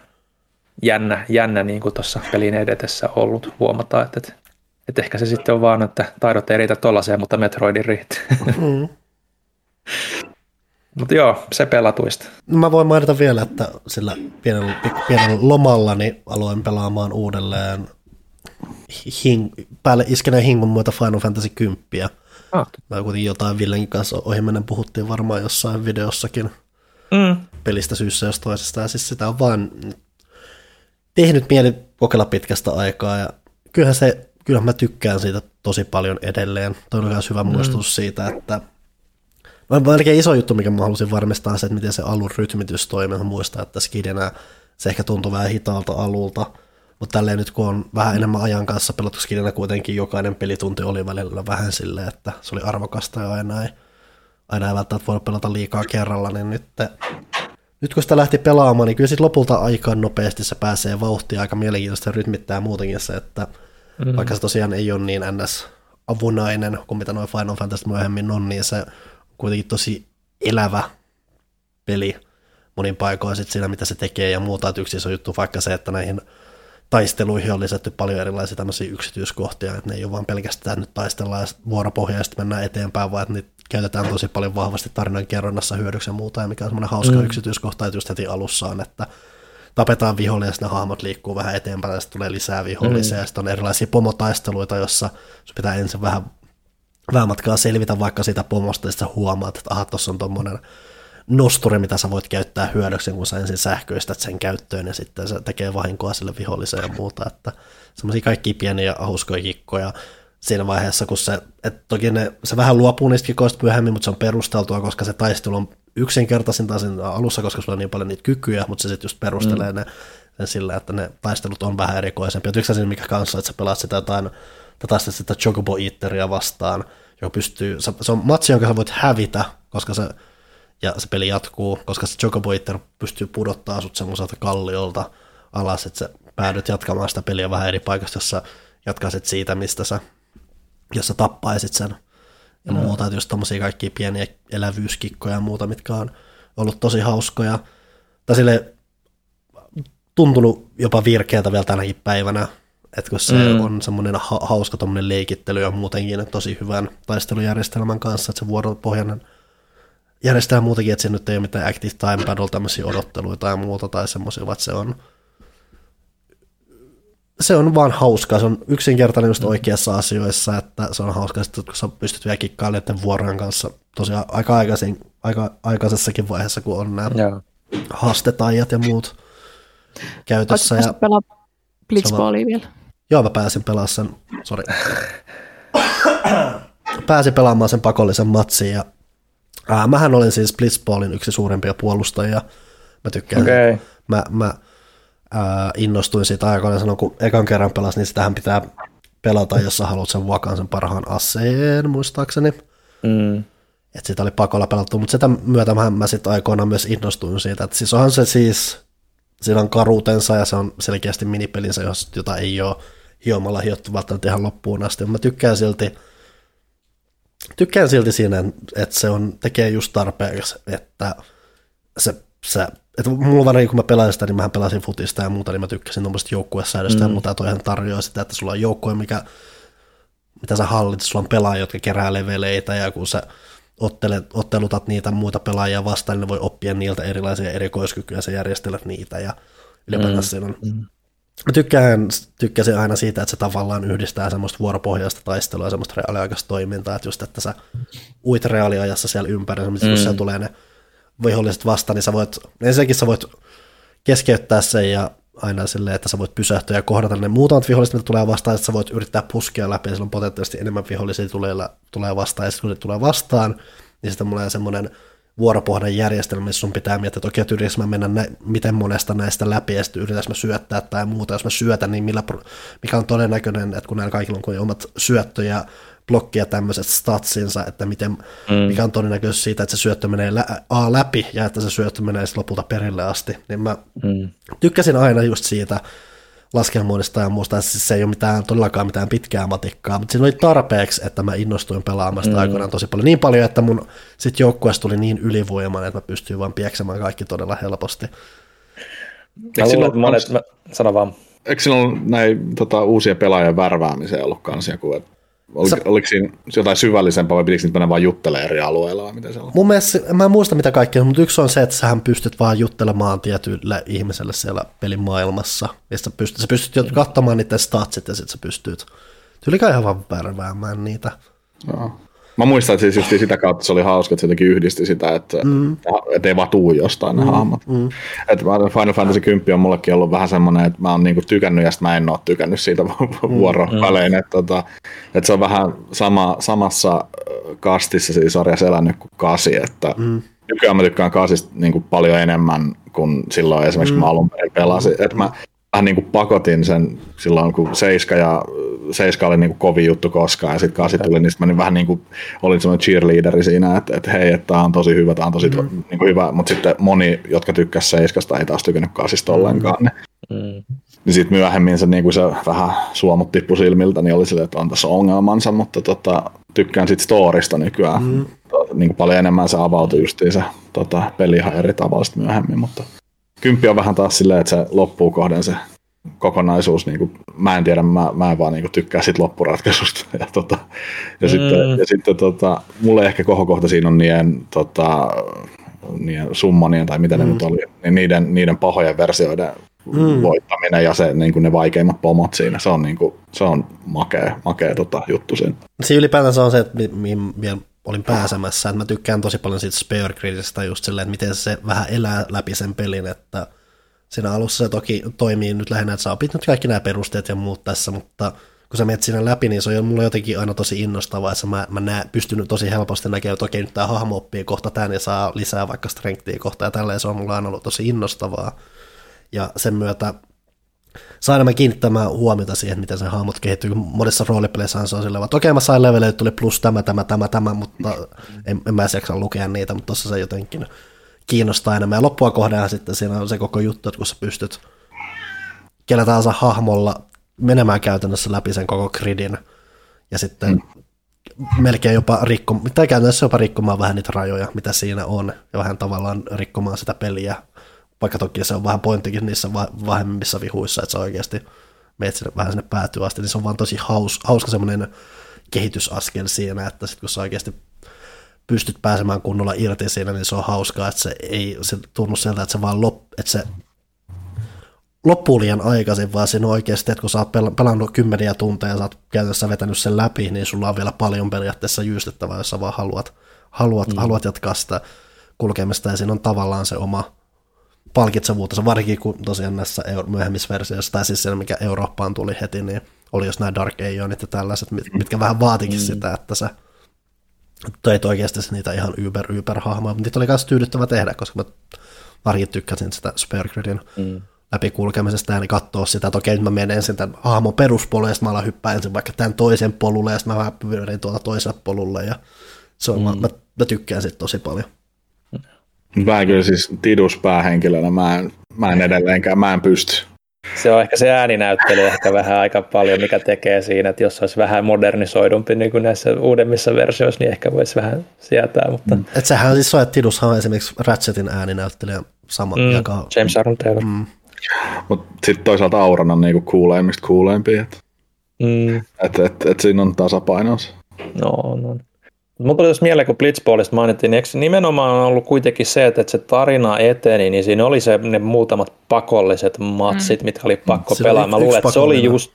jännä, jännä niin kuin tuossa pelin edetessä ollut huomata, että et, et ehkä se sitten on vaan, että taidot ei riitä tuollaiseen, mutta Metroidin riittää. Mm. Mutta joo, se pelatuista. Mä voin mainita vielä, että sillä pienellä, pienellä lomallani aloin pelaamaan uudelleen hing- päälle iskeneen hinkun muuta Final Fantasy kymmenen. Ah. Mä kuitenkin jotain Villenkin kanssa ohimennen puhuttiin varmaan jossain videossakin mm. pelistä syyssä jos toisesta. Ja siis sitä on vaan tehnyt mieli kokeilla pitkästä aikaa. Ja kyllähän, se, kyllähän mä tykkään siitä tosi paljon edelleen. Toi on myös hyvä mm. muistutus siitä, että melkein iso juttu, mikä mä halusin varmistaa, se, että miten se alun rytmitys toimii. Mä muistan, että skidinä se ehkä tuntuu vähän hitaalta alulta, mutta tälleen nyt kun on vähän enemmän ajan kanssa pelattu skidinä, kuitenkin jokainen pelitunti oli välillä vähän silleen, että se oli arvokasta ja aina ei, aina ei välttämättä voinut pelata liikaa kerralla, niin nyt, nyt kun sitä lähti pelaamaan, niin kyllä sitten lopulta aikaan nopeasti se pääsee vauhtiin, aika mielenkiintoista rytmittää muutenkin se, että mm-hmm. vaikka se tosiaan ei ole niin ns-avunainen kuin mitä noin Final Fantasy myöhemmin on, niin se kuitenkin tosi elävä peli monin paikoin sitten siinä, mitä se tekee ja muuta. Että yksi iso juttu vaikka se, että näihin taisteluihin on lisätty paljon erilaisia tämmöisiä yksityiskohtia, että ne ei ole vaan pelkästään, että nyt taistellaan vuoropohjaisesti mennään eteenpäin, vaan että niitä käytetään tosi paljon vahvasti tarinan kerronnassa hyödyksi ja muuta, ja mikä on semmoinen hauska mm. yksityiskohta, että just heti alussa on, että tapetaan vihollinen, ja ne hahmot liikkuu vähän eteenpäin, ja sitten tulee lisää vihollisia, mm. ja sitten on erilaisia pomotaisteluita, jossa pitää ensin vähän vähän matkaa selvitä vaikka siitä pomosta, ja sitten huomaat, että aha, tuossa on tuommoinen nosturi, mitä sä voit käyttää hyödyksi, kun sä ensin sähköistät sen käyttöön, ja sitten se tekee vahinkoa sille viholliseen ja muuta, että semmoisia kaikki pieniä hauskoja kikkoja siinä vaiheessa, kun se, että toki ne, se vähän luopuu niistä kikoista myöhemmin, mutta se on perusteltua, koska se taistelu on yksinkertaisinta siinä alussa, koska sulla on niin paljon niitä kykyjä, mutta se sitten just perustelee mm. ne sen sillä, että ne taistelut on vähän erikoisempia. Yksi asia, mikä kanssa, että sä pelaat sitä jotain tai sitä Chocobo Eateria vastaan, joka pystyy, se on matsi, jonka sä voit hävitä, koska se, ja se peli jatkuu, koska se Chocobo Eater pystyy pudottaa sut semmoiselta kalliolta alas, että sä päädyt jatkamaan sitä peliä vähän eri paikasta, jos sä jatkaisit siitä, mistä sä, jos sä tappaisit sen. Ja mm. muuta, että just tommosia kaikkia pieniä elävyyskikkoja ja muuta, mitkä on ollut tosi hauskoja. Tai sille tuntunut jopa virkeältä vielä tänäkin päivänä, että kun se mm. on semmoinen ha- hauska tommoinen leikittely ja muutenkin tosi hyvän taistelujärjestelmän kanssa, että se vuoropohjainen järjestää muutenkin, että se nyt ei ole mitään active time battle, tämmöisiä odotteluita tai muuta tai semmoisia, vaan se on se on vaan hauskaa, se on yksinkertainen just oikeassa asioissa, että se on hauskaa sitten, kun sä pystyt vielä kikkailemaan niiden vuorojen kanssa tosiaan aika aikaisin, aika aikaisessakin vaiheessa, kun on nämä yeah. haastetaijat ja muut käytössä. Oletko ja pelaa Blitzballia vielä? Joo, mä pääsin pelaamaan sen, sorry. pääsin pelaamaan sen pakollisen matsin. Ja, ää, mähän olen siis Blitzballin yksi suurimpia puolustajia. Mä tykkään. Okay. Mä, mä ää, innostuin siitä aikoina sanoin, kun ekan kerran pelasin, niin sitähän pitää pelata, jos sä haluat sen Wakan sen parhaan aseen, muistaakseni. Mm. Että siitä oli pakolla pelattu, mutta sitä myötämähän mä sitten aikoinaan myös innostuin siitä. Että siis onhan se siis, siinä on karuutensa ja se on selkeästi minipelinsä, jota ei ole hiomalla hiottu välttämättä ihan loppuun asti. Mä tykkään silti, tykkään silti siinä, että se on, tekee just tarpeeksi, että se, se että mulla varmaan kun mä pelasin sitä, niin mähän pelasin futista ja muuta, niin mä tykkäsin tuommoista joukkuesäädöstä mm. ja muuta, ja toihan tarjoaa sitä, että sulla on joukkoja, mikä, mitä sä hallit, sulla on pelaajia, jotka kerää leveleitä, ja kun sä Ottelet, ottelutat niitä muita pelaajia vastaan, niin ne voi oppia niiltä erilaisia erikoiskykyjä, sä järjestelet niitä, ja ylipäätään mm. siinä on Tykkään, tykkäsin aina siitä, että se tavallaan yhdistää semmoista vuoropohjaista taistelua ja semmoista reaaliaikaista toimintaa, että just, että sä uit reaaliajassa siellä ympäri, mm. kun siellä tulee ne viholliset vastaan, niin sä voit, ensinnäkin sä voit keskeyttää sen ja aina silleen, että sä voit pysähtyä ja kohdata ne muutamat viholliset, mitä tulee vastaan, että sä voit yrittää puskea läpi, ja silloin potentiaalisesti enemmän vihollisia tulee, tulee vastaan, ja sitten kun ne tulee vastaan, niin sitten mulla on semmoinen vuoropohdan järjestelmä, missä sun pitää miettiä, että okei, että yritäks mä mennä nä- miten monesta näistä läpi, ja sitten yritäks mä syöttää tai muuta, jos mä syötän, niin millä pro- mikä on todennäköinen, että kun näillä kaikilla on omat syöttö- ja blokki- ja tämmöiset statsinsa, että miten, mm. mikä on todennäköisyys siitä, että se syöttö menee lä- A läpi, ja että se syöttö menee lopulta perille asti, niin mä mm. tykkäsin aina just siitä laskelmoinnista ja muusta, että siis se ei ole mitään, todellakaan mitään pitkää matikkaa, mutta siinä oli tarpeeksi, että mä innostuin pelaamasta mm. aikoinaan tosi paljon, niin paljon, että mun sit joukkueessa tuli niin ylivoimainen, että mä pystyin vaan pieksemään kaikki todella helposti. Eikö silloin, että monet, mä, sano vaan. Eikö silloin näin tota, uusia pelaajien värväämiseen ollut kanssa joku, että Ol, Sä... oliko siinä jotain syvällisempää vai pitikö niitä mennä vaan juttelemaan eri alueilla vai miten se on? Mun mielestä, mä en muista mitä kaikkea, mutta yksi on se, että sähän pystyt vaan juttelemaan tietylle ihmiselle siellä pelimaailmassa. Ja sä pystyt, sä pystyt mm. katsomaan niiden statsit ja sit sä pystyt ylikään ihan vaan värväämään niitä. No. Mä muistan, että siis just sitä kautta se oli hauska, että se jotenkin yhdisti sitä, että mm. et ei vaan tuu jostain mm. ne hahmot. Mm. Että Final Fantasy kymmenen on mullekin ollut vähän semmoinen, että mä oon niinku tykännyt ja mä en oo tykännyt siitä mm. vuorovälein. Että, tota, että se on vähän sama, samassa kastissa siinä sarjassa elänyt kuin kasi. Että mm. nykyään mä tykkään kasista niinku paljon enemmän kuin silloin esimerkiksi mm. kun mä alun perin pelasin. Että mä vähän niinku pakotin sen silloin, kun seiska ja Seiska oli niinku kovin juttu koskaan, ja sitten kasi tuli, niin sit mä niin vähän niinku olin semmoinen cheerleaderi siinä, että et hei, että tää on tosi hyvä, tää on tosi mm. niinku hyvä, mutta sitten moni, jotka tykkäs Seiskasta, ei taas tykännyt kasista ollenkaan. Mm. Niin sitten myöhemmin se, niinku se vähän suomut tippu silmiltä, niin oli silleen, että on tässä ongelmansa, mutta tota, tykkään sitten storista nykyään. Mm. Tota, niinku paljon enemmän se avautui justiin se tota, peli ihan eri tavalla sit myöhemmin, mutta kymppi on vähän taas silleen, että se loppuu kohden se kokonaisuus, niin kuin, mä en tiedä, mä, mä en vaan niin kuin, tykkää sit loppuratkaisusta. Ja, tota, ja mm. sitten, ja sitten tota, mulle ehkä kohokohta siinä on niiden, tota, niiden summonien, tai mitä mm. ne nyt oli, niiden, niiden pahojen versioiden mm. voittaminen ja se, niin kuin, ne vaikeimmat pomot siinä, se on, niin kuin, se on makea, makea tota, juttu siinä. Siinä ylipäätänsä on se, että mihin vielä olin pääsemässä, että mä tykkään tosi paljon siitä Spear Gridistä just silleen, että miten se vähän elää läpi sen pelin, että siinä alussa se toki toimii nyt lähinnä, että sä opit nyt kaikki nämä perusteet ja muut tässä, mutta kun sä menet siinä läpi, niin se on mulla jotenkin aina tosi innostavaa, että mä, mä nää, pystyn tosi helposti näkemään, että okei, nyt tää hahmo oppii kohta tämän ja saa lisää vaikka strengthia kohta, ja tälleen se on mulla aina ollut tosi innostavaa. Ja sen myötä saa enemmän kiinnittämään huomiota siihen, miten se hahmot kehittyy. Monessa roolipeleissä se on silleen, että okei, mä sain leveleitä, tuli plus tämä, tämä, tämä, tämä, mutta en, en mä seksaa lukea niitä, mutta tossa se jotenkin kiinnostaa enemmän. Ja loppua kohden sitten siinä on se koko juttu, että kun sä pystyt kellä tahansa hahmolla menemään käytännössä läpi sen koko gridin ja sitten mm. melkein jopa rikkomaan, tai käytännössä jopa rikkomaan vähän niitä rajoja, mitä siinä on, ja vähän tavallaan rikkomaan sitä peliä, vaikka toki se on vähän pointtikin niissä vahvemmissa vihuissa, että sä oikeasti menet sinne, vähän sinne päätyy asti, niin se on vaan tosi haus, hauska semmoinen kehitysaskel siinä, että sitten kun sä oikeasti pystyt pääsemään kunnolla irti siinä, niin se on hauskaa, että se ei se tunnu sieltä, että se vaan lop, että se loppuu liian aikaisin, vaan siinä oikeasti, että kun sä oot pelannut kymmeniä tunteja ja sä oot käytännössä vetänyt sen läpi, niin sulla on vielä paljon periaatteessa jyystettävää, jos sä vaan haluat, haluat, mm. haluat jatkaa sitä kulkemista, ja siinä on tavallaan se oma palkitsevuutta, varsinkin kun tosiaan näissä myöhemmissä versioissa, tai siis siellä, mikä Eurooppaan tuli heti, niin oli jos nämä Dark Aeonit ja tällaiset, mitkä vähän vaatikin mm. sitä, että sä teit oikeasti niitä ihan yber yber hahmoja, mutta niitä oli myös tyydyttävä tehdä, koska mä varsinkin tykkäsin sitä Spear Gridin mm. läpikulkemisesta ja niin katsoa sitä, että okei, nyt mä menen ensin tämän hahmon peruspolulle, ja sitten mä alan hyppää ensin vaikka tämän toisen polulle, ja sitten mä pyörin tuolta toiselle polulle, ja se on, mm. mä, mä, mä tykkään siitä tosi paljon. Mä kyllä siis Tidus päähenkilönä, mä en, mä en edelleenkään, mä en pysty. Se on ehkä se ääninäyttely ehkä vähän aika paljon, mikä tekee siinä, että jos olisi vähän modernisoidumpi niin kuin näissä uudemmissa versioissa, niin ehkä voisi vähän sietää. Mutta mm. et sehän siis on, että Tidushan on esimerkiksi Ratchetin ääninäyttelijä sama mm. jakaa. James Aaron Taylor. Mm. Mutta sitten toisaalta Auran on niinku kuuleimmista kuuleimpi, että mm. et, et, et siinä on tasapainossa. No on. No. Mun tuli tuossa mieleen, kun Blitzballista mainittiin, niin eikö nimenomaan on ollut kuitenkin se, että se tarina eteni, niin siinä oli se ne muutamat pakolliset matsit, mm. mitkä oli pakko se pelaa. Oli mä luulen, että se oli just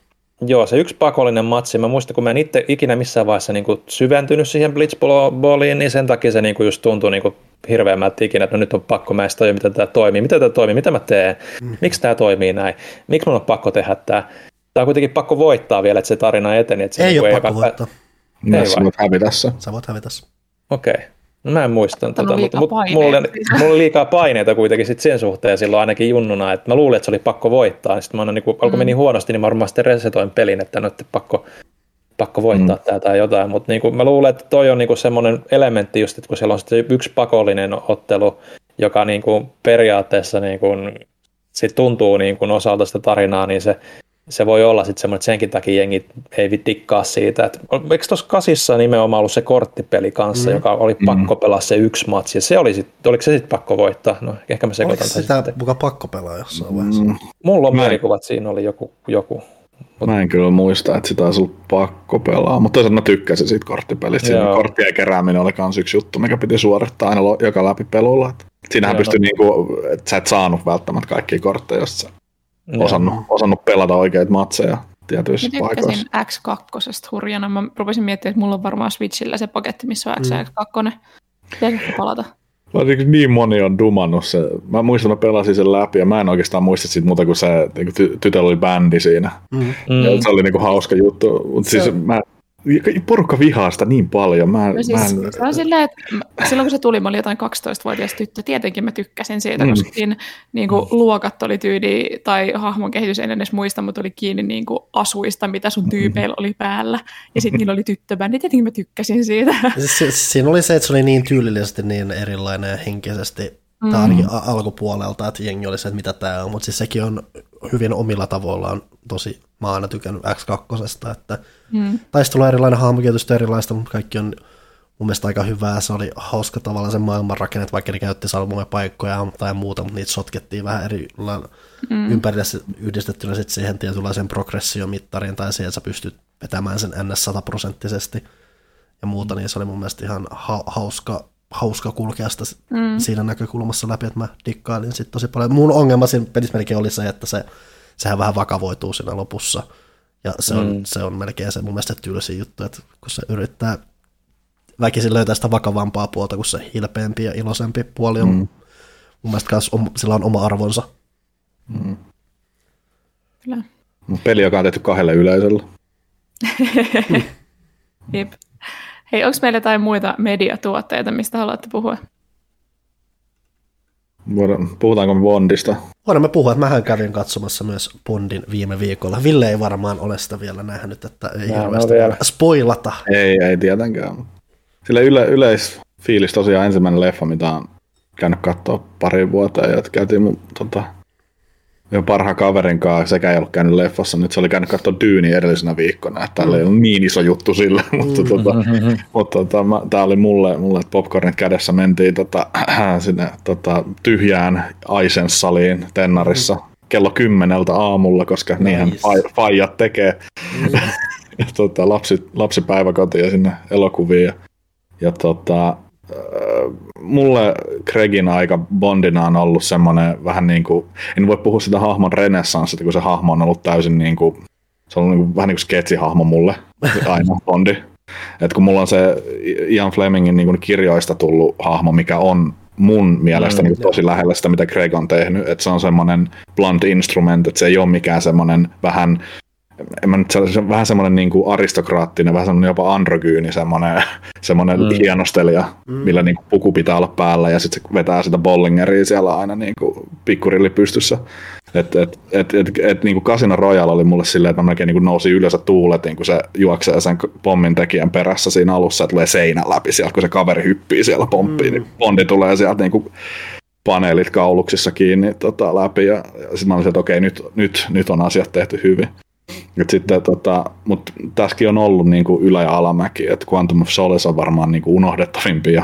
joo, se yksi pakollinen matsi. Mä muistan, kun mä en itse ikinä missään vaiheessa niin kuin syventynyt siihen Blitzballiin, niin sen takia se niin kuin just tuntui niin kuin hirveämmältä ikinä, että no nyt on pakko, mä en sitä ole, miten tämä toimii, miten tämä toimii, mitä mä teen, mm. miksi tämä toimii näin, miksi mun on pakko tehdä tämä. Tämä on kuitenkin pakko voittaa vielä, että se tarina eteni. Että se ei niin ole pakko voittaa. Mä sä voit hävitässä. Sä voit hävitässä. Okei. Okay. No, mä en muistan tota, mutta mulla oli, mulla oli liikaa paineita kuitenkin sit sen suhteen silloin ainakin junnuna, että mä luulin, että se oli pakko voittaa. Sitten mä annan, niin kun alkoi mm. meni huonosti, niin mä varmaan sitten resetoin pelin, että no, että pakko, pakko voittaa mm. tää tai jotain. Mutta niin mä luulen, että toi on niin semmoinen elementti just, että kun siellä on sitten yksi pakollinen ottelu, joka niin periaatteessa niin sit tuntuu niin osalta sitä tarinaa, niin se Se voi olla sitten semmoinen, että senkin takia jengi ei vitikkaa siitä. Et, eikö tuossa kasissa nimenomaan ollut se korttipeli kanssa, mm. joka oli mm. pakko pelaa se yksi matsi? Se oli sit, oliko se sitten pakko voittaa? No, ehkä mä sekoitan oliko sitä sitten muka pakko pelaa jossain vaiheessa? Mm. Mulla on mielikuva, että siinä oli joku. joku. Mut mä en kyllä muista, että sitä olisi ollut pakko pelaa, mutta toisaalta mä tykkäsin siitä korttipelistä. Siinä korttien kerääminen oli kans yksi juttu, mikä piti suorittaa aina joka läpi pelulla. Siinähän pystyi, no. niinku, että sä et saanut välttämättä kaikkia kortteja, jos sä Osannut, osannut pelata oikeita matseja tietyissä mä paikoissa. Mä tykkäsin X kaksi hurjana. Mä rupesin miettimään, että mulla on varmaan Switchillä se paketti, missä on X ja X kaksi. Tiedätkö palata? Niin moni on dumannut se. Mä muistan, että mä pelasin sen läpi ja mä en oikeastaan muista siitä muuta kuin se ty- tytöllä oli bändi siinä. Mm. Ja se oli niinku hauska juttu. Mut siis mä, porukka vihaa sitä niin paljon. Mä, no siis, mä en... se on silleen, että silloin kun se tuli, mä olin jotain kaksitoistavuotias tyttö. Tietenkin mä tykkäsin siitä, mm. koska siinä niin kuin, luokat oli tyyli tai hahmon kehitys, en edes muista, mutta oli kiinni niin kuin, asuista, mitä sun tyypeillä oli päällä. Ja sitten niillä oli tyttöbändi, tietenkin mä tykkäsin siitä. Si- siinä oli se, että se oli niin tyylillisesti niin erilainen ja henkisesti mm. alkupuolelta, että jengi oli se, että mitä tää on. Mutta siis sekin on hyvin omilla tavoillaan tosi... Mä oon aina tykännyt X kaksi, että mm. taistelulla on erilainen hahmo, tietysti erilaista, mutta kaikki on mun mielestä aika hyvää. Se oli hauska tavallaan sen maailmanrakenne, vaikka ne käytti salmoja paikkoja tai muuta, mutta niitä sotkettiin vähän eri mm. ympärillä yhdistettynä sit siihen tietynlaiseen progressiomittariin tai siihen, että sä pystyt vetämään sen ns sataprosenttisesti ja muuta, niin se oli mun mielestä ihan ha- hauska, hauska kulkea sitä mm. siinä näkökulmassa läpi, että mä dikkailin sit tosi paljon. Mun ongelma siinä pelissä melkein oli se, että se sehän vähän vakavoituu siinä lopussa, ja se on, mm. se on melkein se mun mielestä tylsin juttu, että kun se yrittää väkisin löytää sitä vakavampaa puolta, kun se hilpeämpi ja iloisempi puoli on, mm. mun mielestä kans on, sillä on oma arvonsa. Mm. Kyllä. Peli, joka on tehty kahdella yleisöllä. mm. Jep. Hei, onko meillä jotain muita mediatuotteita, mistä haluatte puhua? Puhutaanko me Bondista? Voidaan me puhua, että mähän kävin katsomassa myös Bondin viime viikolla. Ville ei varmaan ole sitä vielä nähnyt, että ei no, hirveästi vielä spoilata. Ei, ei tietenkään. Sillä yle, yleisfiilis tosiaan ensimmäinen leffa, mitä on käynyt katsoa pari vuotta. Ja käytiin mun tota, parhaan kaverin kanssa, sekä ei ollut käynyt leffassa, nyt se oli käynyt katsoa Dyyniä edellisenä viikkona. Täällä ei ollut niin iso juttu sillä, mutta, mm. tota, mutta tota, mä, tää oli mulle, mulle että popcornit kädessä mentiin tota, äh, sinne tota, tyhjään Aisenssaliin Tennarissa mm. kello kymmeneltä aamulla, koska niinhän faijat tekee. Mm. ja, tota, lapsi, lapsipäiväkotiin ja sinne elokuviin. Ja, ja, tota, mulle Craigin aika Bondina on ollut semmoinen vähän niin kuin, en voi puhua sitä hahmon renessanssista, kun se hahmo on ollut täysin niin kuin, se on ollut niin kuin, vähän niin kuin sketsihahmo mulle, aina Bondi. Et kun mulla on se Ian Flemingin niin kuin kirjoista tullut hahmo, mikä on mun mielestä mm, niin kuin tosi lähellä sitä, mitä Craig on tehnyt, että se on semmoinen blunt instrument, että se ei ole mikään semmoinen vähän En mä nyt se, vähän semmoinen niin kuin aristokraattinen, vähän semmoinen jopa androgyyni semmoinen, semmoinen mm. hienostelija, millä niin kuin puku pitää olla päällä ja sitten se vetää sitä Bollingeria siellä aina niin kuin pikkurilli pystyssä. Et, et, et, et, et, niin kuin Casino Royale oli mulle silleen, että mä melkein niin kuin nousin ylös ja tuuletin, kun se juoksee sen pommin tekijän perässä siinä alussa ja tulee seinän läpi sieltä, kun se kaveri hyppii siellä pomppiin, mm. niin Bondi tulee sieltä niin kuin paneelit kauluksissa kiinni tota, läpi ja, ja sitten mä olin, että okei, nyt, nyt, nyt on asiat tehty hyvin. Sitten, tota, mutta tässäkin on ollut niinku ylä- ja alamäki, että Quantum of Solace on varmaan niinku unohdettavimpia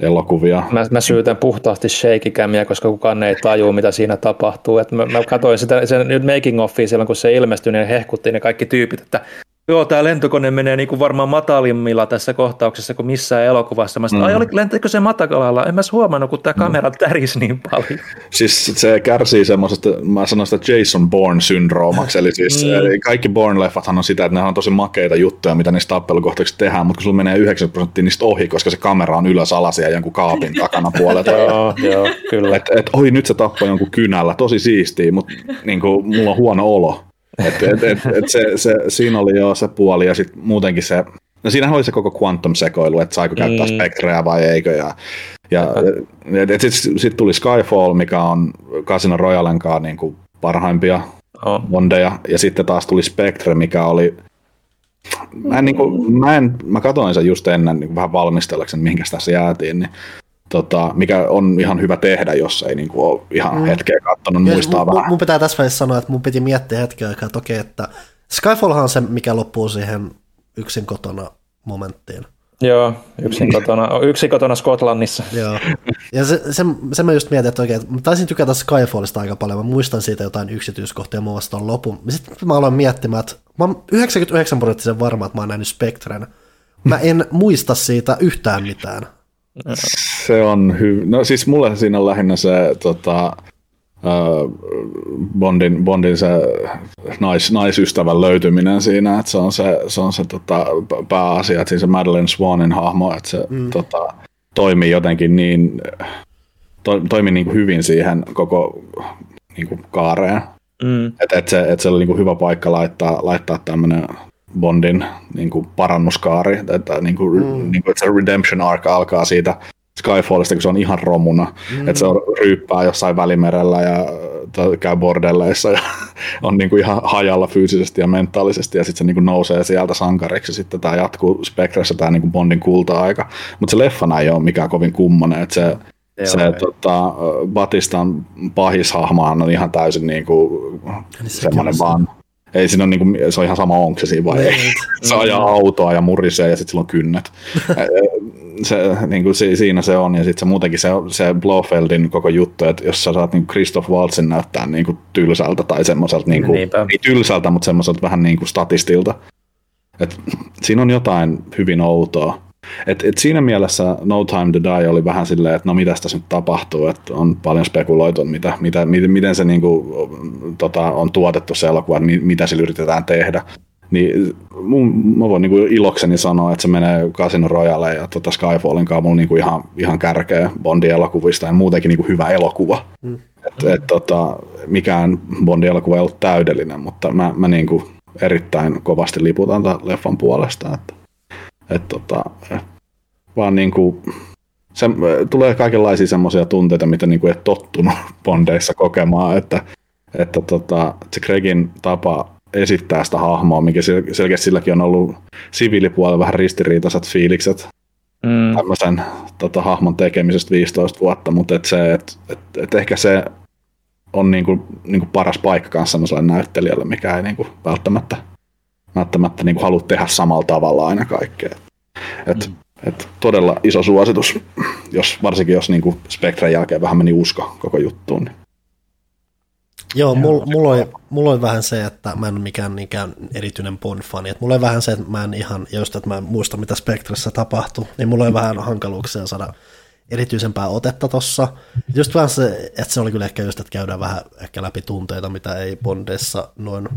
elokuvia. Mä, mä syytän puhtaasti shake-camiä, koska kukaan ei tajua, mitä siinä tapahtuu. Et mä, mä katsoin sitä, sen making-offia silloin, kun se ilmestyi, niin hehkuttiin ne kaikki tyypit, että Joo, tämä lentokone menee niin kuin varmaan matalimmilla tässä kohtauksessa kuin missään elokuvassa. Mä sanoin, mm. lentikö se matakalalla? En mä huomannut, kun tämä kamera tärisi niin paljon. Siis se kärsii semmoisesta, mä sanon sitä Jason Bourne-syndroomaksi. Eli siis mm. kaikki Bourne-leffathan on sitä, että ne on tosi makeita juttuja, mitä niistä tappelukohtauksista tehdään, mutta kun sulla menee yhdeksänkymmentä prosenttia niistä ohi, koska se kamera on ylös alas ja jonkun kaapin takana puolelta. Joo, joo, kyllä. Että et, oi, nyt se tappoi jonkun kynällä. Tosi siistiä, mutta niin kuin, mulla on huono olo. Et, et, et, et se, se, siinä oli jo se puoli ja sitten muutenkin se, no siinähän oli se koko quantum-sekoilu, että saiko käyttää mm. spektreä vai eikö. Ja, ja sitten sit tuli Skyfall, mikä on Casino Royalenkaan niin kuin parhaimpia oh. bondeja. Ja sitten taas tuli Spectre, mikä oli, mä, en, niin kuin, mä, en, mä katoin sen just ennen niin vähän valmistellakseni, mihinkä tässä jäätiin. Niin, tota, mikä on ihan hyvä tehdä, jos ei niin kuin, ole ihan mm. hetkeä katsonut, muistaa mun, vähän. Mun pitää tässä vaiheessa sanoa, että mun piti miettiä hetken aikaa, että okei, että Skyfallhan on se, mikä loppuu siihen yksin kotona momenttiin. Joo, yksin kotona, yksin kotona Skotlannissa. Joo, ja se, se, se mä just mietin, että oikein, että mä taisin tykätä Skyfallista aika paljon, mä muistan siitä jotain yksityiskohtia, mun vasta on lopun. Sitten mä aloin miettimään, että mä oon yhdeksänkymmentäyhdeksän prosenttisen varma, että mä oon nähnyt Spectren. Mä en muista siitä yhtään mitään. Se on hyvä. No siis mulle siinä on lähinnä se tota, uh, Bondin, Bondin se nais, naisystävän löytyminen siinä, että se on se, se, on se tota, pääasia, että siinä se Madeleine Swanin hahmo, että se mm. tota, toimii jotenkin niin, to, toimii niin kuin hyvin siihen koko niin kuin kaareen. Mm. Että et se, et se oli niin kuin hyvä paikka laittaa, laittaa tämmöinen Bondin niin kuin parannuskaari, että, niin kuin, mm. niin kuin, että se redemption arc alkaa siitä Skyfallista, kun se on ihan romuna, mm. että se on ryyppää jossain Välimerellä ja käy bordelleissa ja on niin kuin ihan hajalla fyysisesti ja mentaalisesti ja sitten se niin kuin nousee sieltä sankariksi, sitten tämä jatkuu Spectressa, tämä niin kuin Bondin kulta-aika, mutta se leffana ei ole mikään kovin kummonen, että se Joo, se tota, Batistan pahishahmahan on ihan täysin niin kuin semmoinen vaan. Ei siinä on niinku, se on ihan sama, onko se siinä vai ei. Se ajaa autoa ja murisee ja sitten sillä on kynnet. Se, niinku, siinä se on ja sitten se muutenkin se, se Blofeldin koko juttu, että jos sä saat niinku Christoph Waltzin näyttää niinku tylsältä tai semmoiselta, niinku, ei tylsältä, mutta semmoiselta vähän niinku statistilta. Et, siinä on jotain hyvin outoa. Et, et siinä mielessä No Time to Die oli vähän silleen, että no mitäs tässä nyt tapahtuu, että on paljon spekuloitu, mitä, mitä, miten, miten se niinku, tota, on tuotettu se elokuva, mitä sillä yritetään tehdä. Niin mun, mä voin niinku ilokseni sanoa, että se menee Casino Royale ja tota Skyfallin kanssa mulla niinku ihan, ihan kärkeä Bondi-elokuvista ja muutenkin niinku hyvä elokuva. Mm. Et, et, tota, mikään Bondi-elokuva ei ollut täydellinen, mutta mä, mä niinku erittäin kovasti liputan tämän leffan puolesta. Että. Että tota, vaan niinku, se, tulee kaikenlaisia semmoisia tunteita, mitä niinku et tottunut Bondeissa kokemaan, että, että tota, se Craigin tapa esittää sitä hahmoa, mikä sel- selkeästi silläkin on ollut siviilipuolella vähän ristiriitaiset fiilikset mm. tämmöisen tota, hahmon tekemisestä viisitoista vuotta, mutta et se, et, et, et ehkä se on niinku, niinku paras paikka kanssa semmoiselle näyttelijälle, mikä ei niinku välttämättä välttämättä niin kuin haluat tehdä samalla tavalla aina kaikkea. Et, mm. et todella iso suositus, jos, varsinkin jos niin kuin Spectren jälkeen vähän meni usko koko juttuun. Niin. Joo, mulla mul oli, mul oli vähän se, että mä en ole mikään niinkään erityinen Bond-fani. Mulla oli vähän se, että mä en ihan, just että mä en muista mitä Spectressa tapahtui, niin mulla oli vähän hankaluuksia saada erityisempää otetta tossa. Just vähän se, että se oli kyllä ehkä just, että käydään vähän ehkä läpi tunteita, mitä ei Bondissa noin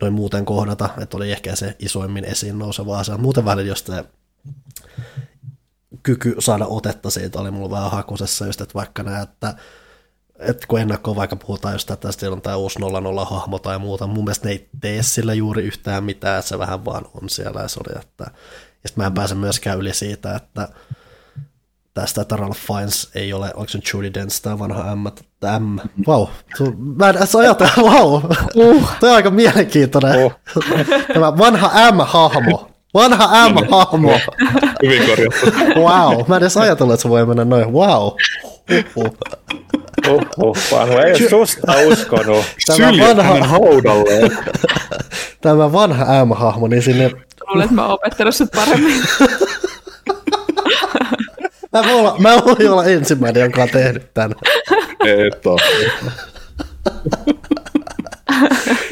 noin muuten kohdata, että oli ehkä se isoimmin esiin nouseva asia. Muuten vähän jos se kyky saada otetta siitä oli mulla vähän hakusessa, just, että vaikka nämä, että, että kun ennakkoon vaikka puhutaan just, että siellä on tämä uusi nolla nolla -hahmo tai muuta, mun mielestä ne ei tee sillä juuri yhtään mitään, että se vähän vaan on siellä ja se oli, että ja sitten mä en pääse myöskään yli siitä, että tästä, että Ralph Fiennes ei ole, oliko se Judi Dench, tämä vanha M, että M, vau, wow. Mä en sä ajatella, vau, uh. Toi on aika mielenkiintoinen, oh. Tämä vanha M-hahmo, vanha M-hahmo, hyvin korjattu, wow, mä en edes ajatella, että se voi mennä noin, wow, uh-huh. Uhuh, Panu, ei ole susta uskonut. Syljetään vanha haudalle. Tämä vanha M-hahmo, niin sinne... Luulen, että mä oon opettanut sut paremmin. Mä voin olla, mä voin olla ensimmäinen, jonka on tehnyt tän. Et oo.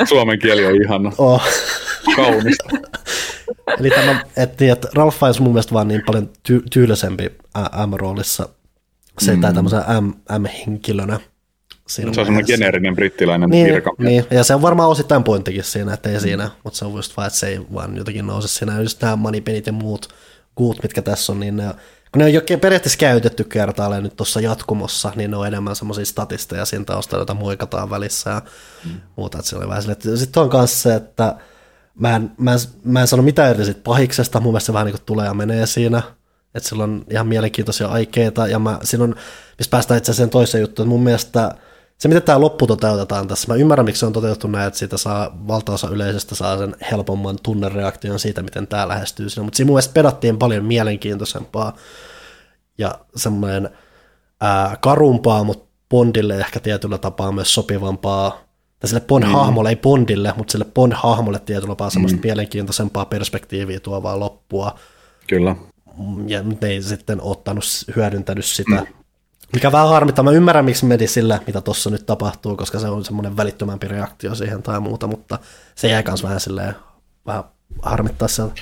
Suomen kieli on ihana. Oh. Kaunista. Eli tämä, että, että Ralph Fiennes mun mielestä vaan niin paljon ty- tyylisempi M-roolissa. Se mm. tai tämmöisen M-henkilönä. Se on semmoinen geneerinen brittiläinen niin, virkamies. Niin, ja se on varmaan osittain pointtikin siinä, että ei mm. siinä, mutta se on just vaan, että se ei vaan jotenkin nouse siinä. Just nämä Moneypenit ja muut kuut, mitkä tässä on, niin ne, kun ne on jokin periaatteessa käytetty kertaalleen nyt tuossa jatkumossa, niin ne on enemmän semmoisia statisteja siinä taustalla, joita muikataan välissä ja mm. muuta. Että se oli vähän silleen. Sitten on kanssa se, että mä en, mä en, mä en sano mitään eri siitä pahiksesta, mun mielestä se vähän niin kuin tulee ja menee siinä. Että sillä on ihan mielenkiintoisia aikeita, ja mä, siinä on, missä päästään itse asiassa toiseen juttuun, että mun mielestä se, miten tämä loppu toteutetaan tässä, mä ymmärrän, miksi se on toteutettu näin, että siitä saa, valtaosa yleisöstä saa sen helpomman tunnereaktion siitä, miten tämä lähestyy siinä, mutta siinä mun mielestä pedattiin paljon mielenkiintoisempaa ja semmoinen ää, karumpaa, mutta Bondille ehkä tietyllä tapaa myös sopivampaa, tai sille Bond-hahmolle, mm. ei Bondille, mutta sille Bond-hahmolle tietyllä tapaa semmoista mm. mielenkiintoisempaa perspektiiviä tuovaa loppua. Kyllä. Ja nyt ei sitten ottanut, hyödyntänyt sitä, mm. mikä vähän harmittaa. Mä ymmärrän, miksi meni sillä, mitä tuossa nyt tapahtuu, koska se on semmoinen välittömämpi reaktio siihen tai muuta, mutta se jäi myös vähän silleen, vähän harmittaa sieltä.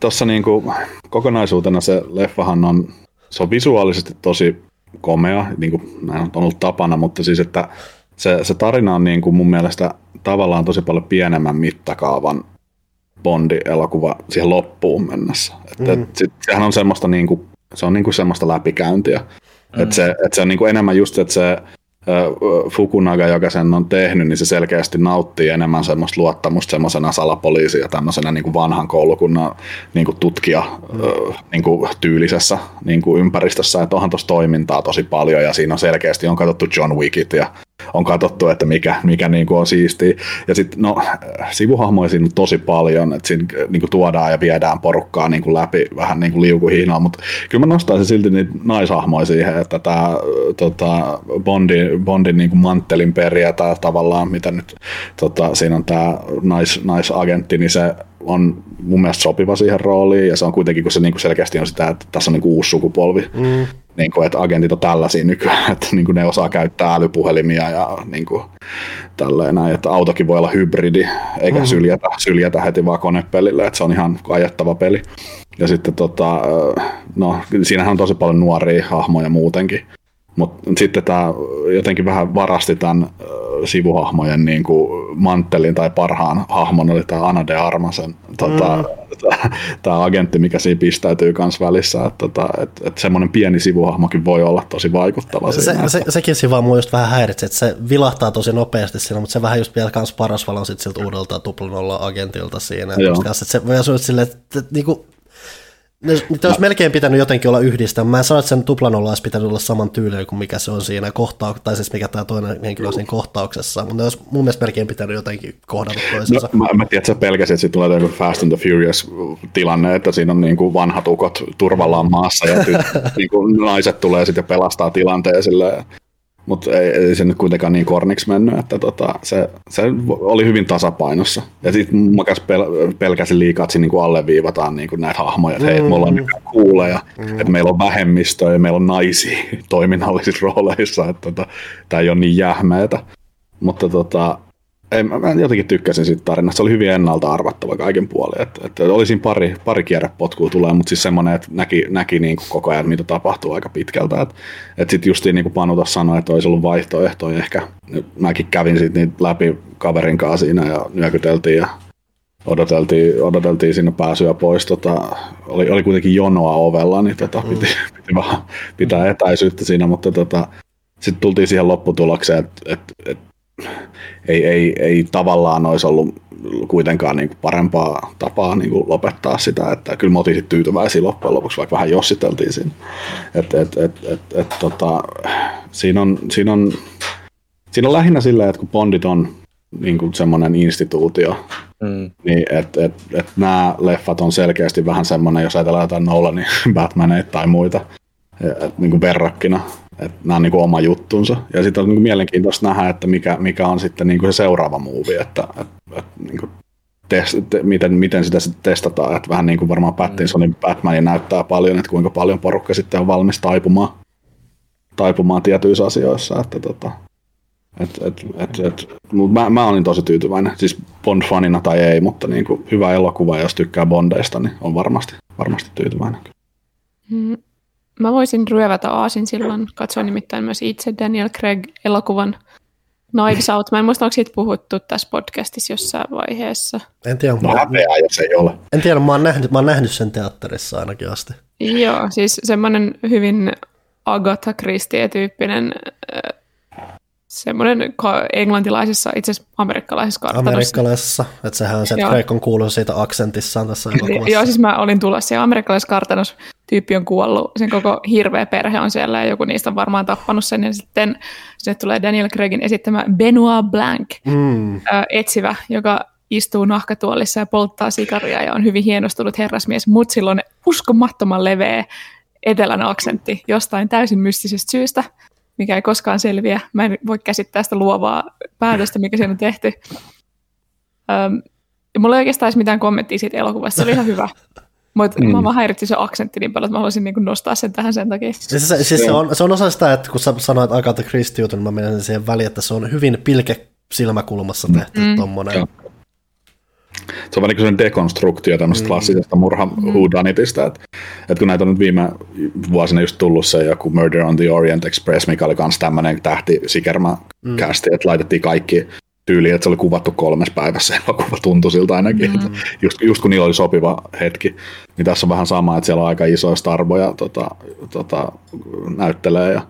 Tuossa niinku, kokonaisuutena se leffahan on, se on visuaalisesti tosi komea, niin kuin näin on ollut tapana, mutta siis, että se, se tarina on niinku mun mielestä tavallaan tosi paljon pienemmän mittakaavan Bondi-elokuva siihen loppuun mennessä. Että mm. sit, sehän on semmoista, niinku, se on niinku semmoista läpikäyntiä. Mm. Että se, et se on niinku enemmän just, että se uh, Fukunaga, joka sen on tehnyt, niin se selkeästi nauttii enemmän semmoista luottamusta semmoisena salapoliisi ja tämmöisenä niinku vanhan koulukunnan niinku tutkija mm. uh, niinku tyylisessä niinku ympäristössä. Että onhan tuossa toimintaa tosi paljon ja siinä on selkeästi on katsottu John Wickit ja on katsottu, että mikä, mikä niinku on siistiä. Ja sitten no, sivuhahmoja siinä on tosi paljon, että siinä niinku tuodaan ja viedään porukkaa niinku läpi vähän niinku liukuhihnaa, mutta kyllä mä nostaisin silti niitä naishahmoja siihen, että tämä tota, Bondin, Bondin niinku manttelin periä, tämä tavallaan, mitä nyt tota, siinä on tämä nais, naisagentti, niin se on mun mielestä sopiva siihen rooliin, ja se on kuitenkin, kun se niinku selkeästi on sitä, että tässä on niinku uusi sukupolvi. Mm. Niin kuin, että agentit on tällaisia nykyään, että niin kuin ne osaa käyttää älypuhelimia ja niin kuin tälleen näin, että autokin voi olla hybridi, eikä mm-hmm. syljetä, syljetä heti vaan konepelille, että se on ihan ajettava peli. Ja sitten tota, no, siinähän on tosi paljon nuoria hahmoja muutenkin, mutta sitten tämä jotenkin vähän varasti tämän sivuhahmojen niin kuin manttelin tai parhaan hahmon, oli tämä Ana de Armasen tota, mm. tämä agentti, mikä siinä pistäytyy kans välissä, että et, et semmoinen pieni sivuhahmokin voi olla tosi vaikuttava. Se, siinä, se, sekin siinä vaan mua just vähän häiritsee, että se vilahtaa tosi nopeasti siinä, mutta se vähän just vielä kans paras valon sit siltä uudelta tuplanolla agentilta siinä. Kanssa, että se voi olla silleen, että, että niinku, ne, niitä olisi melkein pitänyt jotenkin olla yhdistää. Mä en sano, että sen tuplanolla olisi pitänyt olla saman tyyliin kuin mikä se on siinä kohtauksessa, tai siis mikä tämä toinen henkilö on siinä kohtauksessa, mutta ne olisi mun mielestä melkein pitänyt jotenkin kohdata toisensa. No, mä, mä tiedän, että sä pelkäsit, että siitä tulee joku Fast and the Furious-tilanne, että siinä on niin kuin vanhat ukot turvallaan maassa, ja tyt, niin kuin naiset tulee sitten ja pelastaa tilanteen silleen. Mutta ei, ei se nyt kuitenkaan niin korniksi mennyt, että tota, se, se oli hyvin tasapainossa. Ja sitten mä pel- pelkäsin liikaa, että siinä niinku alleviivataan niinku näitä hahmoja, että hei, me ollaan nykyään kuuleja, mm. että meillä on vähemmistöä ja meillä on naisia toiminnallisissa rooleissa, että tota, tämä ei ole niin jähmeetä. Mutta tota, ei, mä jotenkin tykkäsin siitä tarinasta, se oli hyvin ennalta arvattava kaiken puolin. Et, et oli siinä pari, pari kierrepotkua tulee, mutta siis semmoinen, että näki, näki niin kuin koko ajan, mitä tapahtuu aika pitkältä. Että et sitten justiin niin kuin Panu tuossa sanoi, että olisi ollut vaihtoehtoja ehkä. Mäkin kävin siitä niitä läpi kaverin kanssa siinä ja nyökyteltiin ja odoteltiin, odoteltiin siinä pääsyä pois. Tota, oli, oli kuitenkin jonoa ovella, niin tota, piti, piti vähän pitää etäisyyttä siinä, mutta tota, sitten tultiin siihen lopputulokseen, että et, et, Ei, ei, ei tavallaan olisi ollut kuitenkaan niin kuin parempaa tapaa niin kuin lopettaa sitä, että kyllä me oltiin sitten tyytyväisiä loppujen lopuksi, vaikka vähän jossiteltiin siinä. Et, et, et, et, et, tota, siinä, on, siinä, on, siinä on lähinnä silleen, että kun Bondit on niin kuin semmoinen instituutio, mm. niin että et, et nämä leffat on selkeästi vähän semmoinen, jos ajatellaan jotain Nolanin Batmaneita tai muita niin kuin verrakkina. Että nämä on niin kuin oma juttunsa. Ja sitten on niin kuin mielenkiintoista nähdä, että mikä, mikä on sitten niin kuin se seuraava muuvi, että, että, että niin kuin test, te, miten, miten sitä sitten testataan. Että vähän niin kuin varmaan Pattinsonin Batman näyttää paljon, että kuinka paljon porukka sitten on valmis taipumaan, taipumaan tietyissä asioissa. Että tota, et, et, et, et, mut mä, mä olin tosi tyytyväinen. Siis Bond-fanina tai ei, mutta niin kuin hyvä elokuva, ja jos tykkää Bondeista, niin on varmasti, varmasti tyytyväinen. Mm. Mä voisin ryövätä aasin silloin, katsoa nimittäin myös itse Daniel Craig-elokuvan Knives Out. Mä en muista, onko siitä puhuttu tässä podcastissa jossain vaiheessa. En tiedä, no, häpeää, jos ei ole. En tiedä, mä oon nähnyt, mä oon nähnyt sen teatterissa ainakin asti. Joo, siis semmoinen hyvin Agatha Christie-tyyppinen, semmoinen englantilaisessa, itse asiassa amerikkalaisessa kartanossa. Amerikkalaisessa, että sehän on se, että Craig on kuullut siitä aksentissaan tässä elokuvassa. Joo, siis mä olin tulossa siellä amerikkalaisessa kartanossa, tyyppi on kuollut, sen koko hirveä perhe on siellä ja joku niistä on varmaan tappanut sen, ja sitten sinne tulee Daniel Craigin esittämä Benoit Blanc, mm. etsivä, joka istuu nahkatuolissa ja polttaa sikaria ja on hyvin hienostunut herrasmies, mutta sillä on uskomattoman leveä etelän aksentti jostain täysin mystisestä syystä, mikä ei koskaan selviä. Mä en voi käsittää sitä luovaa päätöstä, mikä siinä on tehty. Öm, ja mulla ei oikeastaan mitään kommenttia siitä elokuvasta, se oli ihan hyvä. Mutta mm. mä vaan häiritsin se aksentti niin paljon, että mä haluaisin niinku nostaa sen tähän sen takia. Se, se, siis se, on, se on osa sitä, että kun sä sanoit Agatha Christie, niin mä menen siihen väliin, että se on hyvin pilke silmäkulmassa tehty mm. tommonen. Ja. Se on vähän niin kuin dekonstruktio tämmöistä mm. klassisesta murha whodunitista, että, että kun näitä on nyt viime vuosina just tullut se joku Murder on the Orient Express, mikä oli kans tämmöinen tähtisikermäkästi, mm. että laitettiin kaikki tyyliin, että se oli kuvattu kolmessa päivässä, elokuva tuntui siltä ainakin, mm. just, just kun niillä oli sopiva hetki, niin tässä on vähän sama, että siellä on aika isoja starvoja tota, tota, näyttelee, ja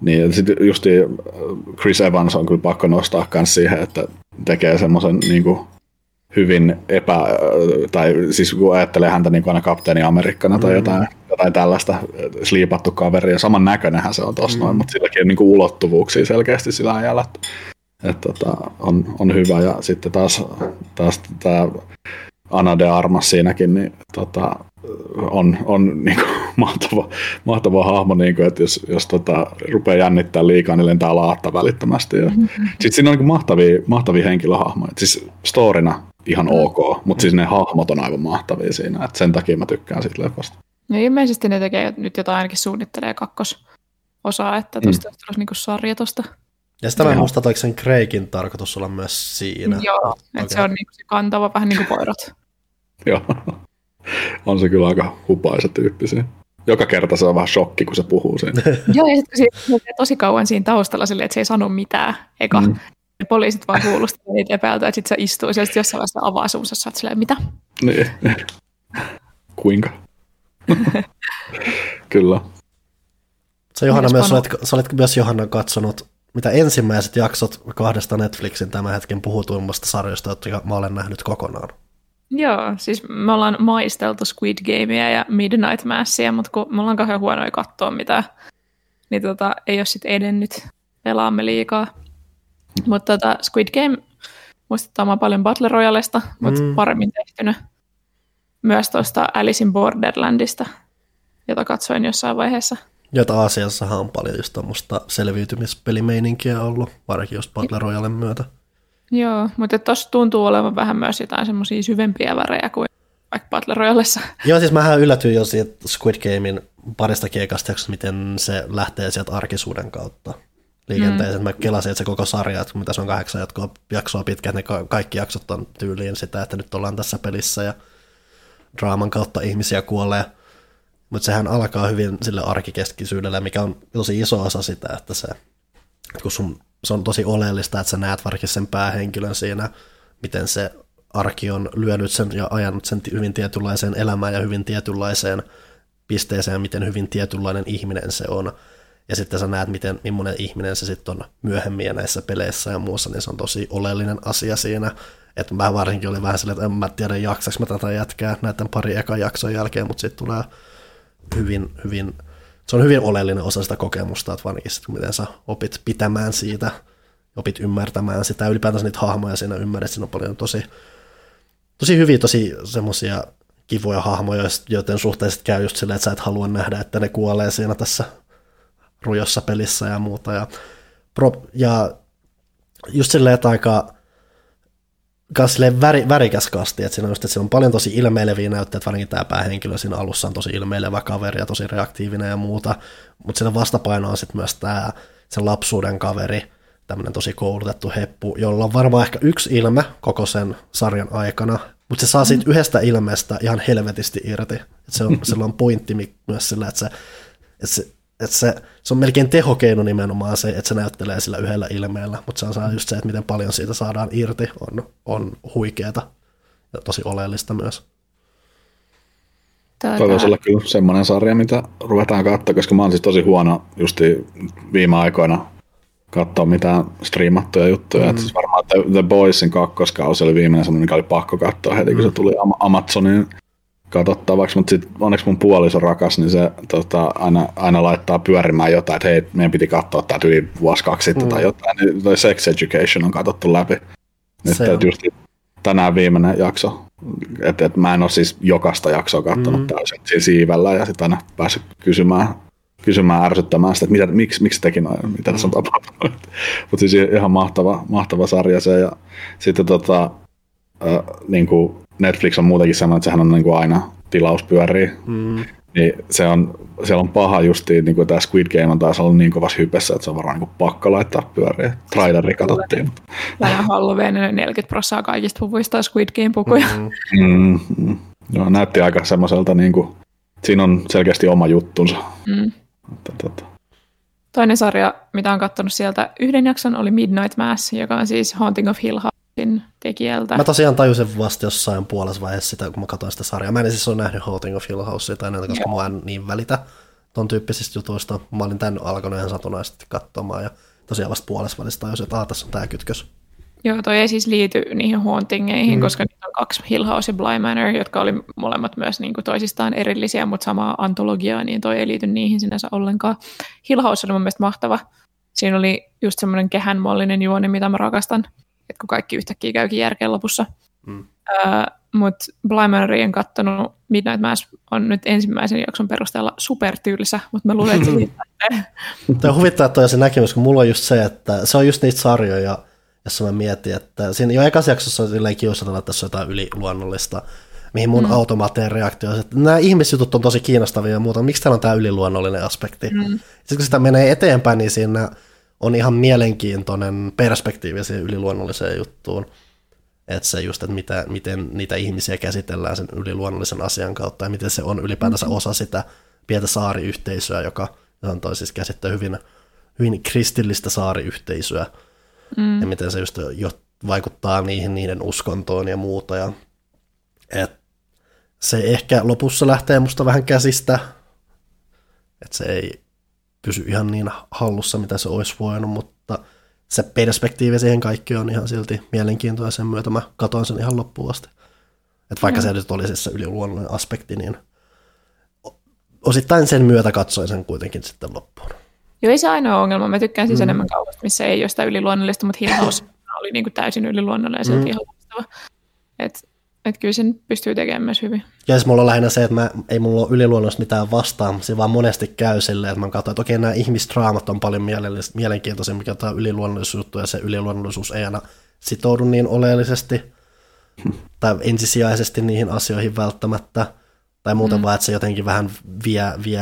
niin, sitten just Chris Evans on kyllä pakko nostaa kans siihen, että tekee semmoisen niinku hyvin epä, tai siis kun ajattelee häntä niin kuin aina Kapteeni Amerikkana tai mm. jotain, jotain tällaista sliipattu kaveria, saman näköinenhän se on tossa mm. noin, mutta silläkin on niin kuin ulottuvuuksia selkeästi sillä ajalla, että, että, että on, on hyvä, ja sitten taas, taas tämä Ana de Armas siinäkin, niin tota, on, on niin kuin mahtava, mahtava hahmo, niin kuin, että jos, jos tota, rupeaa jännittämään liikaa, niin lentää laatta välittömästi. Ja. Sitten siinä on niin kuin mahtavia, mahtavia henkilöhahmoja. Siis storina ihan ok, mutta siis ne hahmot on aivan mahtavia siinä. Että sen takia mä tykkään siitä leffasta. No ilmeisesti ne tekee nyt jotain, ainakin suunnittelee kakkososaa, että tuosta mm. olisi niin kuin sarja tuosta. Ja sitä mä en muista, oliko sen Craigin tarkoitus olla myös siinä. Joo, okay. Että se on niin kuin se kantava, vähän niin kuin poirat. Joo. On se kyllä aika hupaisa tyyppi siinä. Joka kerta se on vähän shokki, kun se puhuu siinä. Joo, ja sitten kun se tosi kauan siinä taustalla silleen, että se ei sano mitään eka. Mm. Poliisit vaan kuulustivat niitä epäiltä, että sitten se istuu siellä, jossain vaiheessa avaa suunsa, sä oot silleen, mitä? Niin. Kuinka? Kyllä. Sä, Johanna, myös olet, sä olet myös Johannan katsonut, mitä ensimmäiset jaksot kahdesta Netflixin tämän hetken puhutuimmasta sarjasta, jotka mä olen nähnyt kokonaan. Joo, siis me ollaan maisteltu Squid Gamea ja Midnight Massia, mutta kun me ollaan kauhean huonoja katsoa mitään, niin tota, ei ole sitten edennyt, pelaamme liikaa. Mutta tota, Squid Game muistuttaa mä paljon Battle Royalesta, mutta mm. paremmin tehtynyt. Myös tuosta Alice in Borderlandista, jota katsoin jossain vaiheessa. Jota Aasiassahan on paljon just tuommoista selviytymispelimeininkiä ollut, varsinkin just Battle Royalen myötä. Joo, mutta tuossa tuntuu olevan vähän myös jotain semmoisia syvempiä värejä kuin vaikka Battle Royalessa. Joo, siis mähän yllätyin jo siitä Squid Gamein parista kiekasta, miten se lähtee sieltä arkisuuden kautta liikenteeseen. Mm. Mä kelasin, että se koko sarja, että mitä se on kahdeksan jatkoa, jaksoa pitkään, ne kaikki jaksot on tyyliin sitä, että nyt ollaan tässä pelissä ja draaman kautta ihmisiä kuolee. Mutta sehän alkaa hyvin sille arkikeskisyydellä, mikä on tosi iso osa sitä, että se, kun sun, se on tosi oleellista, että sä näet varsinkin sen päähenkilön siinä, miten se arki on lyönyt sen ja ajanut sen hyvin tietynlaiseen elämään ja hyvin tietynlaiseen pisteeseen, miten hyvin tietynlainen ihminen se on. Ja sitten sä näet, miten, millainen ihminen se sitten on myöhemmin ja näissä peleissä ja muussa, niin se on tosi oleellinen asia siinä. Että mä varsinkin olin vähän silleen, että en mä tiedä jaksaks mä tätä jätkää näiden pari ekan jakson jälkeen, mutta sitten tulee hyvin, hyvin, se on hyvin oleellinen osa sitä kokemusta, että varsinkin sitten miten sä opit pitämään siitä, opit ymmärtämään sitä, ylipäätänsä niitä hahmoja siinä ymmärrät, siinä on paljon tosi, tosi hyviä, tosi semmoisia kivoja hahmoja, joten suhteessa käy just silleen, että sä et halua nähdä, että ne kuolee siinä tässä rujossa pelissä ja muuta. Ja, pro, ja just silleen, että aika väri, värikäs kasti, että siinä, just, että siinä on paljon tosi ilmeileviä näytteitä, varsinkin tämä päähenkilö siinä alussa on tosi ilmeilevä kaveri ja tosi reaktiivinen ja muuta, mutta siinä vastapaino on sitten myös tämä sen lapsuuden kaveri, tämmöinen tosi koulutettu heppu, jolla on varmaan ehkä yksi ilme koko sen sarjan aikana, mutta se saa siitä yhdestä ilmeestä ihan helvetisti irti. Et se on, sillä on pointti myös sillä, että se, et se, et se, se on melkein tehokeino nimenomaan se, että se näyttelee sillä yhdellä ilmeellä, mutta se on just se, että miten paljon siitä saadaan irti, on, on huikeeta ja tosi oleellista myös. Toivoisi olla kyllä semmoinen sarja, mitä ruvetaan katsoa, koska mä oon siis tosi huono just viime aikoina katsoa mitään striimattuja juttuja. Mm. Et siis varmaan The Boysin kakkoskausi oli viimeinen semmoinen, mikä oli pakko katsoa heti, mm. kun se tuli Amazonin katsottavaksi, mutta sitten onneksi mun puoliso rakas, niin se tota, aina, aina laittaa pyörimään jotain, että hei, meidän piti katsoa tätä yli vuosi kaksi sitten mm. tai jotain, niin toi Sex Education on katsottu läpi. Nyt just tänään viimeinen jakso. Että et mä en ole siis jokaista jaksoa katsonut mm. täysin siis siivellä ja sitten aina päässyt kysymään, kysymään ärsyttämään sitä, että mitä, miksi, miksi tekin on, mitä mm. tässä on tapahtunut. Mutta siis ihan mahtava, mahtava sarja se. Ja sitten tota, äh, niin kuin Netflix on muutenkin sellainen, että sehän on niin kuin aina tilauspyörii. Mm. Niin se on, siellä on paha justiin, niin kuin tämä Squid Game on taas ollut niin kovassa hypessä, että se on varmaan niin kuin pakko laittaa pyöriä. Traileri katsottiin. Vähän halveen, neljäkymmentä prosenttia kaikista puvuista on Squid Game-pukuja. Mm-hmm. Mm-hmm. No, näytti aika semmoiselta, niin kuin, siinä on selkeästi oma juttunsa. Mm. Tätä. Toinen sarja, mitä on katsonut sieltä yhden jakson, oli Midnight Mass, joka on siis Haunting of Hill Housein tekijältä. Mä tosiaan tajusin vasta jossain puolessa vaiheessa sitä, kun mä katsoin sitä sarjaa. Mä en siis ole nähnyt Haunting of Hill Housea tai näitä, koska mä en niin välitä ton tyyppisistä jutuista. Mä olin tän alkanut ihan satunnaisesti katsomaan ja tosiaan vasta puolessa välissä tajusin, että ah, tässä on tää kytkös. Joo, toi ei siis liity niihin hauntingeihin, mm. koska niitä on kaksi, Hill House ja Bly Manor, jotka oli molemmat myös niin kuin toisistaan erillisiä, mutta samaa antologiaa, niin toi ei liity niihin sinänsä ollenkaan. Hill House oli mun mielestä mahtava. Siinä oli just semmoinen kehänmallinen juoni, mitä mä rakastan, että kun kaikki yhtäkkiä käykin järkeen lopussa. Mm. Äh, mutta Bly Manor en kattonut. Midnight Mass on nyt ensimmäisen jakson perusteella supertyylisä, mutta mä luulen, että se liittää. Tämä on huvittaa, että toi se näkemys, kun mulla on just se, että se on just niitä sarjoja, jossa mä mietin, että siinä jo ekassa jaksossa on silleen kiusatella, että tässä on jotain yliluonnollista, mihin mun mm. automaattinen reaktio on, että nämä ihmisjutut on tosi kiinnostavia ja muuta, miksi täällä on tämä yliluonnollinen aspekti? Mm. Sitten kun sitä menee eteenpäin, niin siinä on ihan mielenkiintoinen perspektiivi siihen yliluonnolliseen juttuun, että se just, että mitä, miten niitä ihmisiä käsitellään sen yliluonnollisen asian kautta ja miten se on ylipäätänsä osa sitä pientä saariyhteisöä, joka on siis käsittää hyvin, hyvin kristillistä saariyhteisöä. Mm. Ja miten se just vaikuttaa niihin, niiden uskontoon ja muuta. Ja et se ehkä lopussa lähtee musta vähän käsistä, että se ei pysy ihan niin hallussa, mitä se olisi voinut, mutta se perspektiivi siihen kaikkeen on ihan silti mielenkiintoa, sen myötä mä katoin sen ihan loppuun asti. Et vaikka mm. se nyt oli siis se yliluonnollinen aspekti, niin osittain sen myötä katsoin sen kuitenkin sitten loppuun. Joo, ei se ainoa ongelma. Mä tykkään siis mm. enemmän kauheasti, missä ei ole sitä yliluonnollista, mutta Hill House oli niinku täysin yliluonnollisesti mm. ihan loistava. Että et kyllä sen pystyy tekemään myös hyvin. Ja siis mulla on lähinnä se, että mä, ei mulla ole yliluonnollista mitään vastaan. Se vaan monesti käy silleen, että mä katsoin, että okei, nämä ihmistraamat on paljon mielenkiintoisia, mikä on tämä yliluonnollisuutta, ja se yliluonnollisuus ei aina sitoudu niin oleellisesti tai ensisijaisesti niihin asioihin välttämättä. Tai muuten mm. vaan, että se jotenkin vähän vie, vie,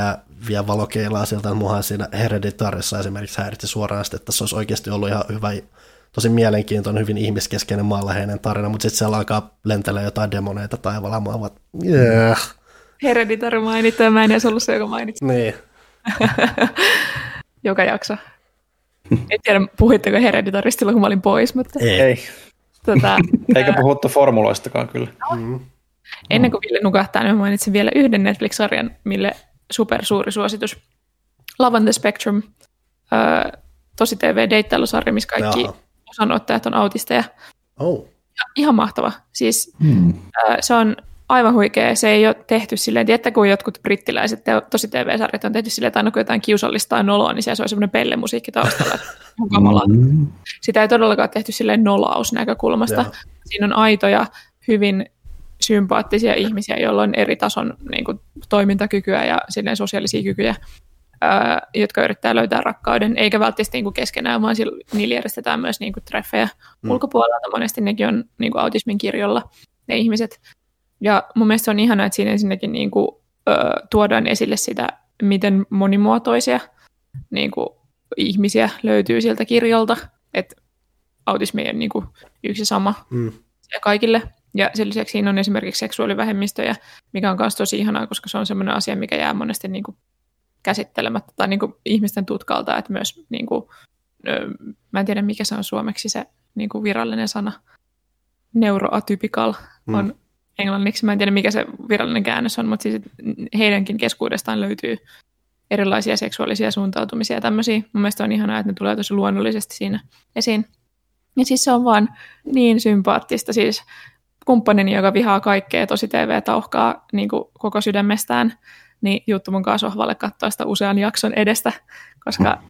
vie valokeilaa sieltä, että muahan siinä Hereditarissa esimerkiksi häiritsi suoraan sitä, että se olisi oikeasti ollut ihan hyvä, tosi mielenkiintoinen, hyvin ihmiskeskeinen maanläheinen tarina, mutta sitten siellä alkaa lentelee jotain demoneita taivaalla, mä vaan, yeah. Hereditari mainittu, ja mä en edes ollut se, joka mainitsi. Niin. Joka jakso. En tiedä, puhuitteko Hereditarista silloin, kun mä olin pois, mutta... Ei. Tota, eikä puhuttu formuloistakaan kyllä. No. Mm. Ennen kuin Ville nukahtaa, niin mainitsin vielä yhden Netflix-sarjan, mille supersuuri suositus. Love on the Spectrum. Öö, tosi T V-deittailusarja, missä kaikki Jaha. osanottajat on autisteja. Oh. Ja ihan mahtava. Siis, hmm. öö, se on aivan huikea. Se ei ole tehty silleen, tiettä kun jotkut brittiläiset te- tosi T V-sarjat on tehty silleen, että aina kun jotain kiusallista on noloa, niin se on semmoinen pellemusiikki taustalla. Mm. Sitä ei todellakaan tehty silleen nolausnäkökulmasta. Jaha. Siinä on aitoja, hyvin... sympaattisia ihmisiä, joilla on eri tason niin kuin, toimintakykyä ja silleen, sosiaalisia kykyjä, ää, jotka yrittää löytää rakkauden, eikä välttämättä niin kuin, keskenään, vaan sillä, niillä järjestetään myös niin kuin, treffejä mm. ulkopuolelta. Monesti nekin on niin kuin, autismin kirjolla, ne ihmiset. Ja mun mielestä se on ihanaa, että siinä ensinnäkin niin kuin, ö, tuodaan esille sitä, miten monimuotoisia niin kuin, ihmisiä löytyy sieltä kirjolta, että autismi on niin kuin yksi sama mm. kaikille. Ja sen lisäksi siinä on esimerkiksi seksuaalivähemmistöjä, mikä on myös tosi ihanaa, koska se on sellainen asia, mikä jää monesti niin kuin käsittelemättä tai niin kuin ihmisten tutkalta, että myös, niin kuin, mä en tiedä mikä se on suomeksi se niin kuin virallinen sana, neuroatypikal on mm. englanniksi, mä en tiedä mikä se virallinen käännös on, mutta siis heidänkin keskuudestaan löytyy erilaisia seksuaalisia suuntautumisia ja tämmöisiä. Mun mielestä on ihanaa, että ne tulee tosi luonnollisesti siinä esiin. Ja siis se on vaan niin sympaattista, siis kumppanini, joka vihaa kaikkea tosi T V-tauhkaa niin kuin koko sydämestään, niin juttu mun kanssa sohvalle katsoa sitä usean jakson edestä, koska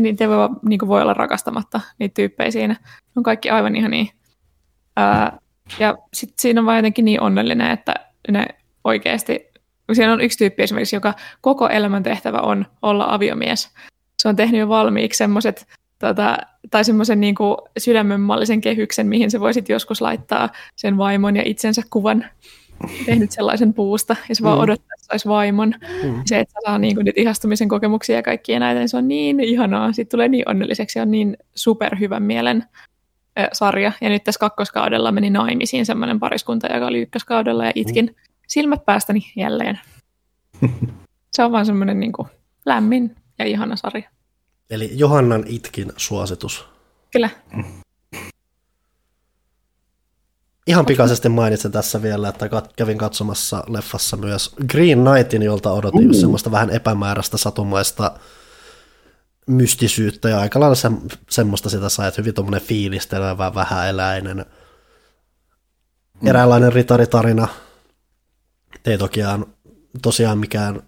niin te voi, niin kuin voi olla rakastamatta niitä tyyppejä siinä. Ne on kaikki aivan ihania. Ää, ja sitten siinä on vaan jotenkin niin onnellinen, että ne oikeasti, siinä on yksi tyyppi esimerkiksi, joka koko elämän tehtävä on olla aviomies. Se on tehnyt jo valmiiksi semmoiset, Tota, tai semmoisen niin kuin sydämenmallisen kehyksen, mihin se voisit joskus laittaa sen vaimon ja itsensä kuvan, tehnyt sellaisen puusta, ja se vaan mm. odottaa, että saisi vaimon. Mm. Se, että saa niin kuin nyt ihastumisen kokemuksia ja kaikkia näitä, niin se on niin ihanaa. Siitä tulee niin onnelliseksi, on niin superhyvän mielen äh, sarja. Ja nyt tässä kakkoskaudella meni naimisiin semmoinen pariskunta, joka oli ykköskaudella, ja itkin mm. silmät päästäni jälleen. Se on vaan semmoinen niin kuin lämmin ja ihana sarja. Eli Johannan itkin suositus. Kyllä. Ihan pikaisesti mainitsen tässä vielä, että kävin katsomassa leffassa myös Green Knightin, jolta odotin mm. semmoista vähän epämääräistä satumaista mystisyyttä ja aika lailla se, semmoista sitä sai, että hyvin tuommoinen fiilistelevä, vähäeläinen, mm. eräänlainen ritaritarina. Ei tokiaan tosiaan mikään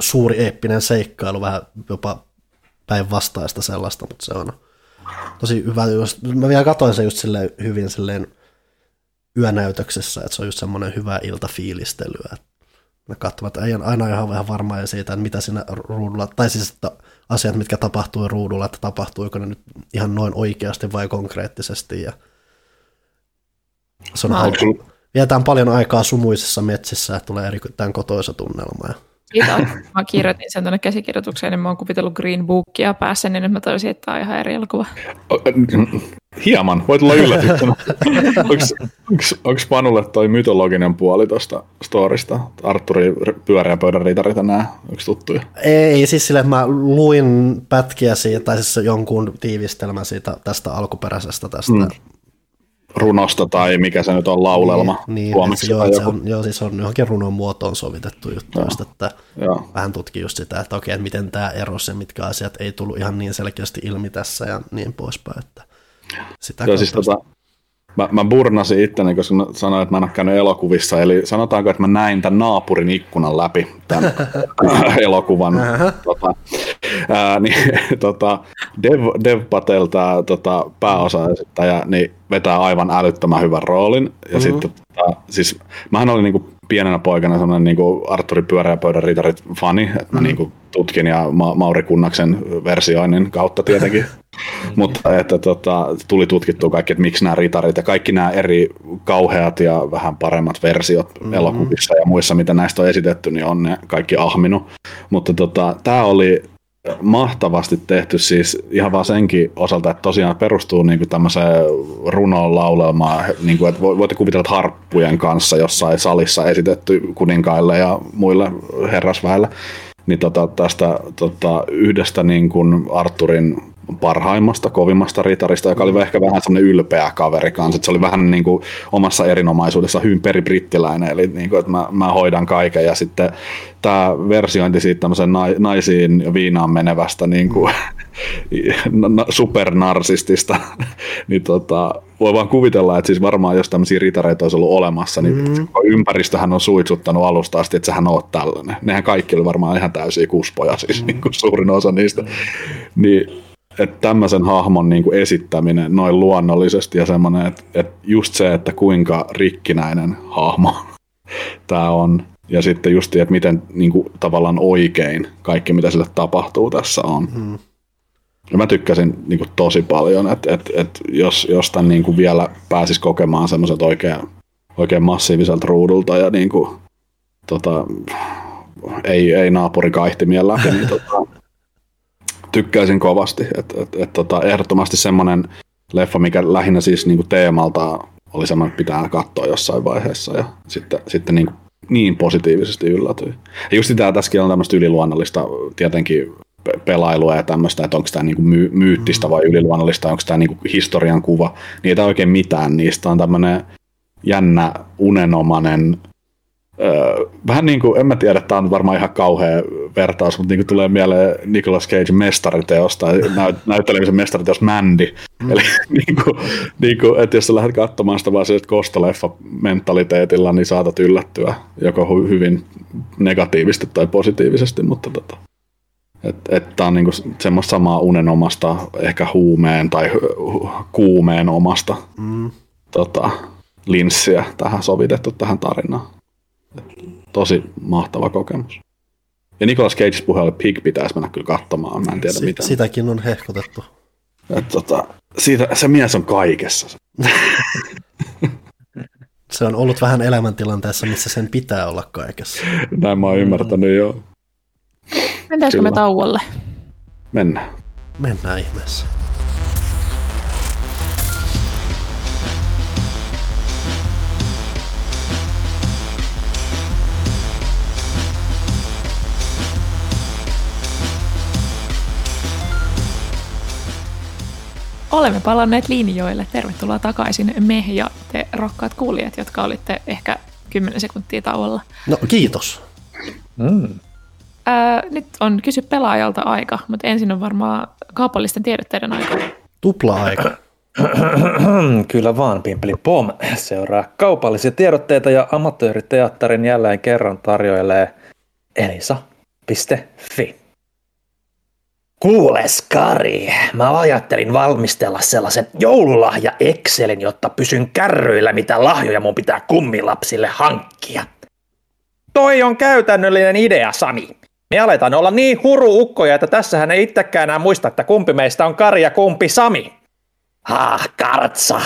suuri eeppinen seikkailu, vähän jopa päinvastaista sellaista, mutta se on tosi hyvä. Mä vielä katsoin sen just silleen, hyvin silleen yönäytöksessä, että se on just semmoinen hyvä iltafiilistelyä. Mä katson, että ei aina ihan vähän varmaa siitä, että mitä siinä ruudulla, tai siis että asiat, mitkä tapahtui ruudulla, että tapahtuiko ne nyt ihan noin oikeasti vai konkreettisesti. Ja se on hauska. Vietään paljon aikaa sumuisissa metsissä, että tulee erittäin kotoisa tunnelma. Mä kirjoitin sen tuonne käsikirjoitukseen, niin mä oon kuvitellut Green Bookia päässä, niin nyt mä toisin, että tämä on ihan eri elokuva. Hieman, voi tulla yllätyksenä. Onko Panulle toi mytologinen puoli tuosta storista? Arturi pyöreä pöydän riitarit nämä, onko tuttuja? Ei, siis silleen mä luin pätkiä siitä, tai siis jonkun tiivistelmän siitä tästä alkuperäisestä tästä. Mm. Runosta tai mikä se nyt on, laulelma niin, suomeksi. Niin, joo, se on, joo, siis on johonkin runon muotoon sovitettu juttu, joo, just, että joo. Vähän tutki just sitä, että okei, että miten tämä erosi ja mitkä asiat ei tullut ihan niin selkeästi ilmi tässä ja niin poispäin. Että sitä joo, siis tota, mä, mä burnasin itteni, koska sanoin, että mä en ole käynyt elokuvissa, eli sanotaanko, että mä näin tämän naapurin ikkunan läpi, tämän elokuvan. Tota, ää, niin, tota, Dev, Dev Patel, tämä tota, pääosaesittäjä, niin vetää aivan älyttömän hyvän roolin. Ja mm-hmm. sitten, tota, siis, mähän olin niinku pienenä poikana sellainen niinku Arturi Pyöreä pöydän riitarit -fani, että mä mm-hmm. niinku tutkin ja Ma- Mauri Kunnaksen versioinnin kautta tietenkin. Mutta että, tota, tuli tutkittua kaikki, että miksi nämä ritarit ja kaikki nämä eri kauheat ja vähän paremmat versiot mm-hmm. elokuvissa ja muissa, mitä näistä on esitetty, niin on ne kaikki ahminut. Mutta tota, tämä oli mahtavasti tehty siis ihan vaan senkin osalta, että tosiaan perustuu niinku tämmöiseen runoon laulelmaan, niinku, että voitte kuvitella, että harppujen kanssa jossain salissa esitetty kuninkaille ja muille herrasväelle, niin tota, tästä tota, yhdestä niinku Arturin parhaimmasta, kovimmasta ritarista, joka oli ehkä vähän semmoinen ylpeä kaveri kanssa. Se oli vähän niin kuin omassa erinomaisuudessa hyvin peribrittiläinen, eli niin kuin, että mä, mä hoidan kaiken. Ja sitten tämä versiointi siitä tämmöisen naisiin ja viinaan menevästä niin kuin supernarsistista, niin tota, voi vaan kuvitella, että siis varmaan jos tämmöisiä ritareita olisi ollut olemassa, niin mm. ympäristöhän on suitsuttanut alusta asti, että sähän oot tällainen. Nehän kaikki oli varmaan ihan täysiä kuspoja, siis mm. niin kuin suurin osa niistä. Niin, että tämmöisen hahmon niin kuin esittäminen noin luonnollisesti ja semmoinen, että, että just se, että kuinka rikkinäinen hahmo tämä on ja sitten just, että miten niin kuin, tavallaan oikein kaikki, mitä sille tapahtuu tässä on. Mm. Ja mä tykkäsin niin kuin, tosi paljon, että, että, että jos, jos tämän niin kuin, vielä pääsis kokemaan semmoiset oikein, oikein massiiviselta ruudulta ja niin kuin, tota, ei, ei naapuri kaihtimien läpi, niin tota, tykkäisin kovasti. Et, et, et, tota, ehdottomasti semmoinen leffa, mikä lähinnä siis niinku teemalta oli semmoinen, että pitää katsoa jossain vaiheessa ja sitten, sitten niinku niin positiivisesti yllätyi. Ja just sitä tässäkin on tämmöistä yliluonnollista tietenkin pelailua ja tämmöistä, että onko tämä niinku myy- myyttistä vai yliluonnollista, onko tämä niinku historian kuva. Niitä ei oikein mitään. Niistä on tämmöinen jännä, unenomainen, öö, vähän niin kuin, en mä tiedä, tämä on varmaan ihan kauhea vertaus, mutta niin kuin tulee mieleen Nicolas Cage mestariteos tai näyt- näyttelemisen mestariteos Mandy. Mm. Eli niin kuin, niin kuin, että jos sä lähdet katsomaan sitä vaan sellaista kostaleffa-mentaliteetilla, niin saatat yllättyä joko hu- hyvin negatiivisesti tai positiivisesti, mutta tota... Että et tämä on niinku semmoista samaa unen omasta, ehkä huumeen tai kuumeen omasta mm. tota, linssiä tähän sovitettu tähän tarinaan. Et tosi mahtava kokemus. Ja Nicolas Cage's puhe oli Pig, pitäisi mennä kyllä katsomaan, mä en tiedä S- mitä. Sitäkin on hehkotettu. Et, tota, siitä, se mies on kaikessa. Se on ollut vähän elämäntilanteessa, missä sen pitää olla kaikessa. Näin mä oon ymmärtänyt mm. joo. Mennäänkö me tauolle? Mennään. Mennään ihmeessä. Olemme palanneet linjoille. Tervetuloa takaisin me ja te rakkaat kuulijat, jotka olitte ehkä kymmenen sekuntia tauolla. No kiitos. Mm. Öö, nyt on kysy pelaajalta aika, mutta ensin on varmaan kaupallisten tiedotteiden aika. Tupla-aika. Kyllä vaan, pimpeli pom. Seuraa kaupallisia tiedotteita ja amatööriteatterin jälleen kerran tarjoilee elisa piste fi. Kuules Kari, mä ajattelin valmistella sellaisen joululahja Excelin, jotta pysyn kärryillä, mitä lahjoja mun pitää kummilapsille hankkia. Toi on käytännöllinen idea, Sami. Me aletaan olla niin huruukkoja, että tässähän ei itsekään enää muista, että kumpi meistä on Kari ja kumpi Sami. Ah, Kartsa,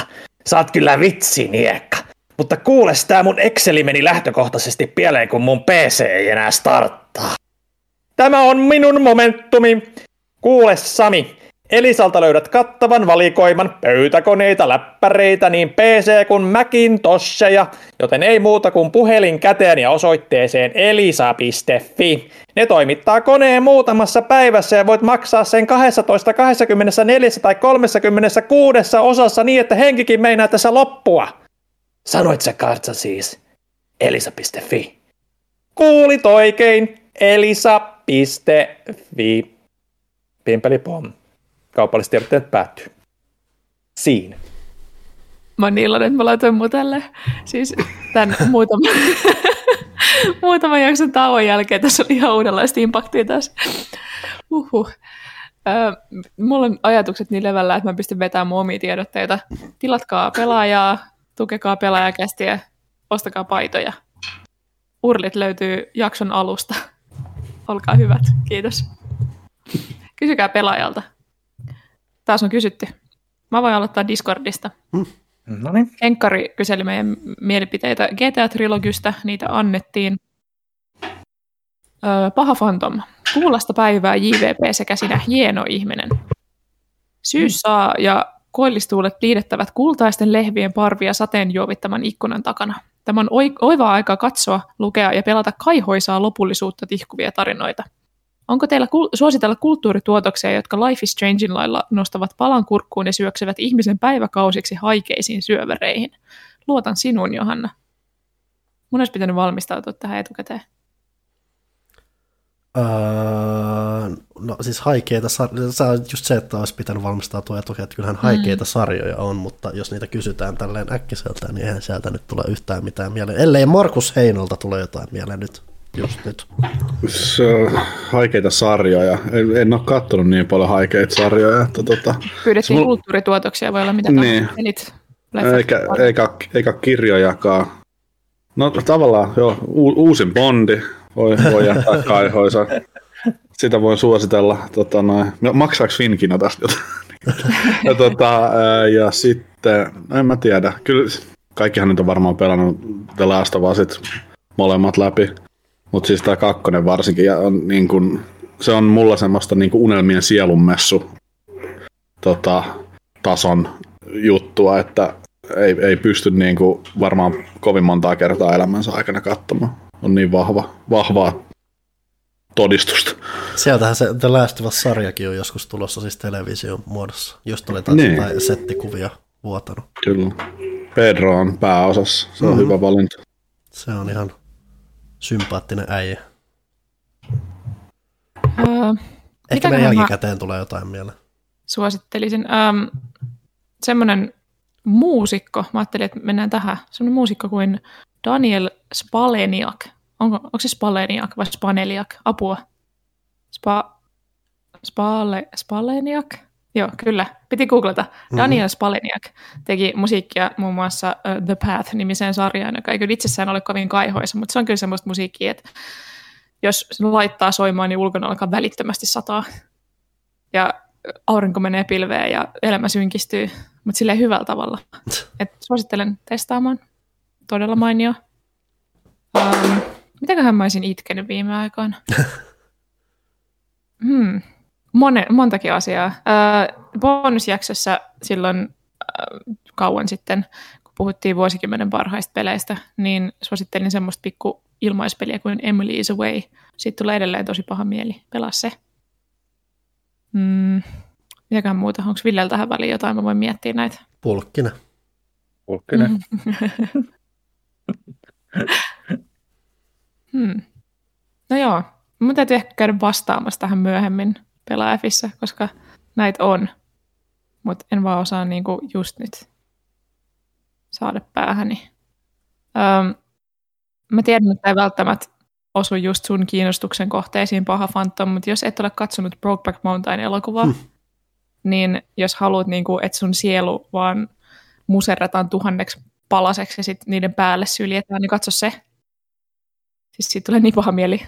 sä oot kyllä vitsiniekka. Mutta kuules, tää mun Exceli meni lähtökohtaisesti pieleen, kun mun P C ei enää starttaa. Tämä on minun momentumi. Kuules, Sami, Elisalta löydät kattavan valikoiman pöytäkoneita, läppäreitä, niin P C kuin Macintosseja, joten ei muuta kuin puhelin käteen ja osoitteeseen elisa piste fi. Ne toimittaa koneen muutamassa päivässä ja voit maksaa sen kaksitoista, kaksikymmentäneljä tai kolmekymmentäkuusi osassa niin, että henkikin meinaa tässä loppua. Sanoit sä, Kartsa, siis elisa piste fi. Kuulit oikein, elisa piste fi. Pimpeli pom. Kaupalliset tiedotteet päättyy. Siinä. Mä oon iloinen, että mä laitoin mun tälle. Siis tämän muutaman, muutaman jakson tauon jälkeen tässä oli ihan uudenlaista impaktia taas. Uhuh. Ö, mulla on ajatukset niin levällä, että mä pystyn vetämään mun omia tiedotteita. Tilatkaa pelaajaa, tukekaa pelaajakästiä, ostakaa paitoja. Urlit löytyy jakson alusta. Olkaa hyvät, kiitos. Kysykää pelaajalta. Taas on kysytty. Mä voin aloittaa Discordista. Mm. Noniin. Enkkari kyseli meidän mielipiteitä G T A-trilogista, niitä annettiin. Öö, Paha Phantom. Kuulasta päivää J V P sekä sinä hieno ihminen. Syyssaa ja koillistuulet liidettävät kultaisten lehvien parvia sateen juovittaman ikkunan takana. Tämä on oivaa aikaa katsoa, lukea ja pelata kaihoisaa lopullisuutta tihkuvia tarinoita. Onko teillä kul- suositella kulttuurituotoksia, jotka Life is Strangein lailla nostavat palan kurkkuun ja syöksevät ihmisen päiväkausiksi haikeisiin syövereihin? Luotan sinuun, Johanna. Mun olisi pitänyt valmistautua tähän etukäteen. Öö, no siis haikeita sarjoja, se on just se, että olisi pitänyt valmistautua etukäteen. Kyllähän haikeita mm. sarjoja on, mutta jos niitä kysytään tälleen äkkiseltään, niin eihän sieltä nyt tule yhtään mitään mieleen. Ellei Markus Heinolta tule jotain mieleen nyt. Just nyt. Haikeita sarjoja. En, en ole katsonut niin paljon haikeita sarjoja. Tota, Pyydettiin mul... kulttuurituotoksia, voi olla mitä niin. tahansa. Eikä, eikä, eikä kirjojakaan. No tavallaan joo, u, uusin Bondi voi, voi jättää kaihoisa. Sitä voi suositella. Tota, noin. Maksaako Finkinä tästä jotain? ja, tota, ja sitten, en mä tiedä. Kyllä kaikkihan nyt on varmaan pelannut The Last of Us molemmat läpi. Mutta siis tämä kakkonen varsinkin ja on niin kuin se on mulla semmoista niinku unelmien sielunmessu tota, tason juttua, että ei, ei pysty niinku varmaan kovin montaa kertaa elämänsä aikana katsomaan. On niin vahva, vahvaa todistusta. Sieltähän se The Last of Us-sarjakin on joskus tulossa siis television muodossa, just oli niin. Tai settikuvia vuotanut. Kyllä. Pedro on pääosassa, se on mm-hmm. hyvä valinta. Se on ihan sympaattinen äijä. Öö, Ehkä meidän jälkikäteen tulee jotain mieleen. Suosittelisin. Öö, semmoinen muusikko, mä ajattelin, että mennään tähän, semmoinen muusikko kuin Daniel Spaleniak. Onko, onko se Spaleniak vai Spaneliak? Apua. Spa, spale, Spaleniak? Joo, kyllä. Piti googlata. Daniel mm-hmm. Spaleniak teki musiikkia muun muassa uh, The Path-nimiseen sarjaan, joka ei kyllä itsessään ole kovin kaihoisa, mutta se on kyllä semmoista musiikkia, että jos sen laittaa soimaan, niin ulkona alkaa välittömästi sataa. Ja aurinko menee pilveen ja elämä synkistyy, mutta silleen hyvällä tavalla. Et suosittelen testaamaan. Todella mainio. Um, mitäköhän mä olisin itkenyt viime aikoina? Hmm. Mone, montakin asiaa. Uh, bonusjaksossa silloin uh, kauan sitten, kun puhuttiin vuosikymmenen parhaista peleistä, niin suosittelin semmoista pikku ilmaispeliä kuin Emily is Away. Siitä tulee edelleen tosi paha mieli. Pelaa se. Mm, mitäköhän muuta? Onko Villellä tähän väliin jotain? Mä voin miettiä näitä. Pulkkina. Pulkkina. Hmm. No joo. Mun täytyy ehkä käydä vastaamassa tähän myöhemmin Pelaajafissä, koska näitä on. Mut en vaan osaa niinku just nyt saada päähäni. Öm, mä tiedän, että ei välttämättä osu just sun kiinnostuksen kohteisiin, paha Phantom, mutta jos et ole katsonut Brokeback Mountain-elokuvaa, hmm. niin jos haluat, niinku, että sun sielu vaan muserrataan tuhanneksi palaseksi ja sitten niiden päälle syljetään, niin katso se. Siis siitä tulee niin paha mieli.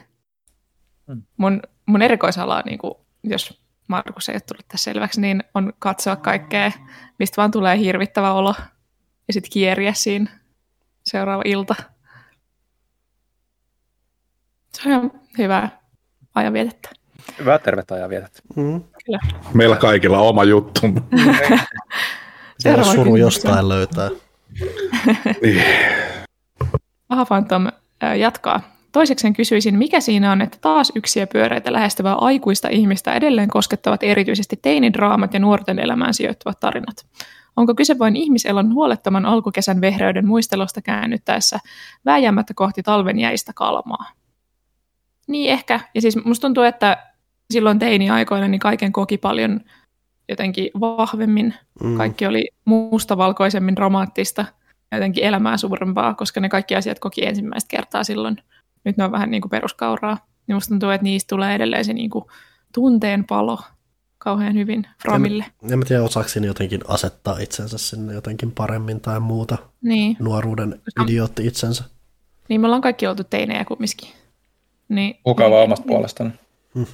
Mun, mun erikoisala, niin kun, jos Markus ei ole tullut tässä selväksi, niin on katsoa kaikkea, mistä vaan tulee hirvittävä olo ja sitten kieriä siinä seuraava ilta. Se on hyvää ajanvietettä. Hyvää tervettä ajanvietettä. Mm. Kyllä. Meillä kaikilla on oma juttu. Täällä suru jostain löytää. Paha Phantom jatkaa. Toisekseen kysyisin, mikä siinä on, että taas yksiä pyöreitä lähestyvää aikuista ihmistä edelleen koskettavat erityisesti teinidraamat ja nuorten elämään sijoittuvat tarinat. Onko kyse vain ihmiselon huolettoman alkukesän vehreyden muistelusta käännyttäessä vääjäämättä kohti talven jäistä kalmaa? Niin ehkä. Ja siis musta tuntuu, että silloin teini-aikoina niin kaiken koki paljon jotenkin vahvemmin. Mm. Kaikki oli mustavalkoisemmin dramaattista, jotenkin elämää suurempaa, koska ne kaikki asiat koki ensimmäistä kertaa silloin. Nyt ne on vähän niin kuin peruskauraa. Niin musta tuntuu, että niistä tulee edelleen se niin kuin tunteen palo kauhean hyvin framille. En, en mä tiedä, osaako siinä jotenkin asettaa itsensä sinne jotenkin paremmin tai muuta. Niin. Nuoruuden idiootti itsensä. Niin, me ollaan kaikki oltu teinejä kumminkin. Niin, mukavaa niin, omasta niin. puolestani. Mm.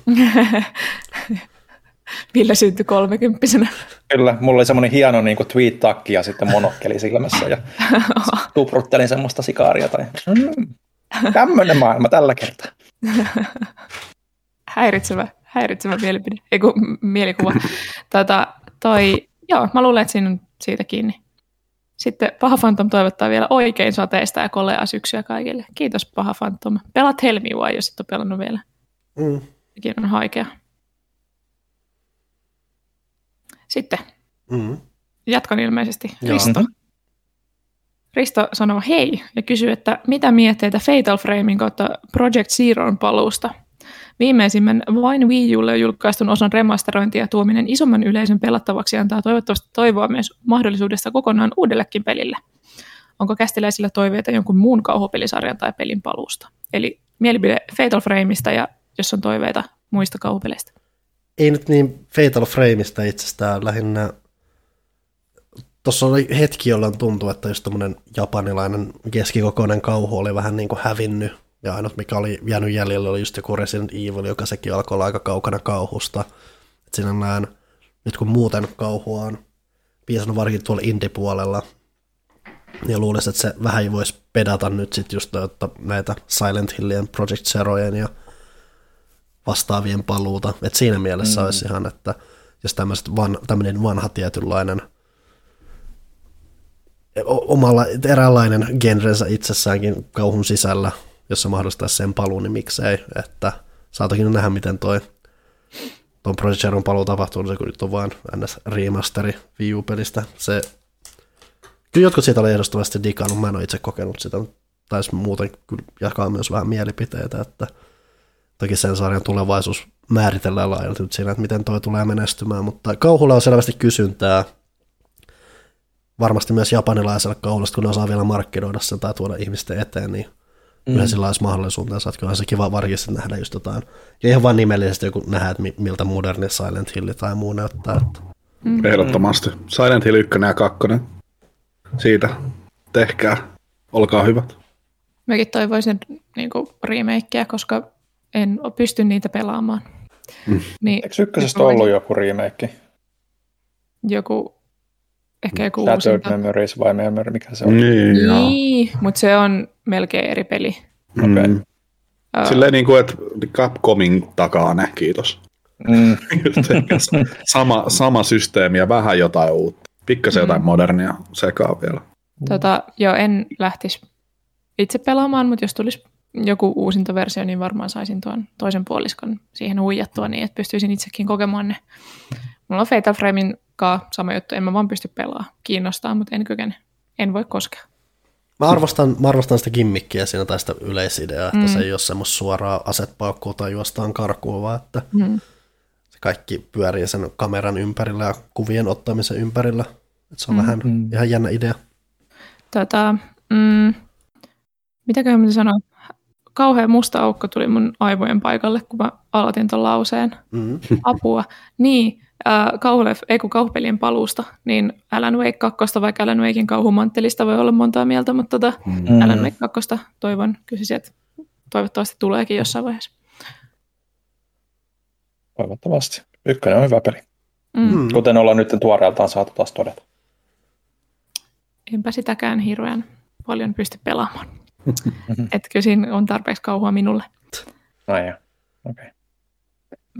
Ville syntyi kolmekymppisenä. Kyllä, mulla oli semmoinen hieno niin kuin tweet-takki ja sitten monokkeli silmässä ja tupruttelin semmoista sikaaria. Tai... Mm. Tämmöinen maailma tällä kertaa. häiritsevä, häiritsevä mielipide, ei kun mielikuva. Tota, toi, joo, mä luulen, että siinä on siitä kiinni. Sitten Paha Phantom toivottaa vielä oikein sateista ja koleaa syksyä kaikille. Kiitos Paha Phantom. Pelaat helmiua, jos et ole pelannut vielä. Mm. Sekin on haikea. Sitten. Mm. Jatkan ilmeisesti. Risto. Jaa. Risto sanoo hei ja kysyy, että mitä mietteitä Fatal Framein kautta Project Zeron paluusta? Viimeisimmän vain Wii Ulle julkaistun osan remasterointia ja tuominen isomman yleisön pelattavaksi antaa toivottavasti toivoa myös mahdollisuudesta kokonaan uudellekin pelille. Onko kästiläisillä toiveita jonkun muun kauhupelisarjan tai pelin paluusta? Eli mielipide Fatal Frameista ja jos on toiveita muista kauhupeleistä. Ei nyt niin Fatal Frameista itsestään lähinnä. Tuossa oli hetki, jolloin tuntui, että just tämmöinen japanilainen keskikokoinen kauhu oli vähän niin kuin hävinnyt, ja ainut mikä oli jäänyt jäljellä oli just joku Resident Evil, joka sekin alkoi olla aika kaukana kauhusta. Et sinällään, nyt kun muuten kauhua on piisannut varsinkin tuolla indie-puolella, ja luulisin, että se vähän ei voisi pedata nyt sit just noita, näitä Silent Hillien, Project Zerojen ja vastaavien paluuta. Et siinä mielessä mm. olisi ihan, että jos van, tämmöinen vanha tietynlainen omalla eräänlainen genrensä itsessäänkin kauhun sisällä, jossa mahdollistaisi sen paluun, niin miksei. Että saa toki nähdä, miten toi tuon Project Zeron paluu tapahtuu, niin se kun nyt on vaan ns. Remasteri Wii U-pelistä. Se, kyllä jotkut siitä oli ehdottomasti digannut, mä en ole itse kokenut sitä, tai muuten kyllä jakaa myös vähän mielipiteitä, että toki sen sarjan tulevaisuus määritellään laajalti nyt siinä, että miten toi tulee menestymään, mutta kauhulla on selvästi kysyntää, varmasti myös japanilaiselle kauhullista, kun ne osaa vielä markkinoida sen tai tuoda ihmisten eteen, niin mm. yhä sillä olisi mahdollisuutensa, että kyllähän se kiva varkista nähdä just jotain, ja ihan vaan nimellisesti joku nähdä, että miltä moderni Silent Hill tai muu näyttää. Mm. Ehdottomasti. Silent Hill ykkönen ja kakkonen. Siitä. Tehkää. Olkaa hyvät. Mäkin toivoisin niinku remakeä, koska en pysty niitä pelaamaan. Mm. Niin, eikö ykkösestä ollut voin... joku remake? Joku, ehkä joku uusinta. Shattered Memories vai Memory, mikä se on? Niin, niin mutta se on melkein eri peli. Mm. Okei. Okay. Uh... Silleen niin kuin, että Capcomin takaa nä, kiitos. Mm. sama, sama systeemi ja vähän jotain uutta. Pikkasen mm. jotain modernia sekaa vielä. Tota, joo, en lähtisi itse pelaamaan, mutta jos tulisi joku uusinta versio, niin varmaan saisin tuon toisen puoliskon siihen huijattua niin, että pystyisin itsekin kokemaan ne. Mulla on Fatal Framein kaa sama juttu, en mä vaan pysty pelaamaan. Kiinnostaa, mutta en kykene. En voi koskea. Mä arvostan, mä arvostan sitä gimmikkiä siinä tai sitä yleisideaa, että mm. se ei ole semmoista suoraa asetpaukkua tai juostaan karkuun, vaan että mm. se kaikki pyörii sen kameran ympärillä ja kuvien ottamisen ympärillä. Et se on mm-hmm. vähän ihan jännä idea. Tota, mm, mitäköhän mä sanoin? Kauhean musta aukko tuli mun aivojen paikalle, kun mä aloitin ton lauseen. Mm-hmm. Apua. Niin, äh, kauhulef, ei kun kauhupelien paluusta, niin Alan Wake kakkosta, vaikka Alan Wakein kauhumanttelista voi olla montaa mieltä, mutta tota, mm-hmm. Alan Wake kakkosta toivon, kysyisi, että toivottavasti tuleekin jossain vaiheessa. Toivottavasti. Ykkönen on hyvä peli. Mm. Kuten ollaan nyt tuoreeltaan saatu taas todeta. Enpä sitäkään hirveän paljon pysty pelaamaan. Että kyllä siinä on tarpeeksi kauhua minulle. No joo, okei.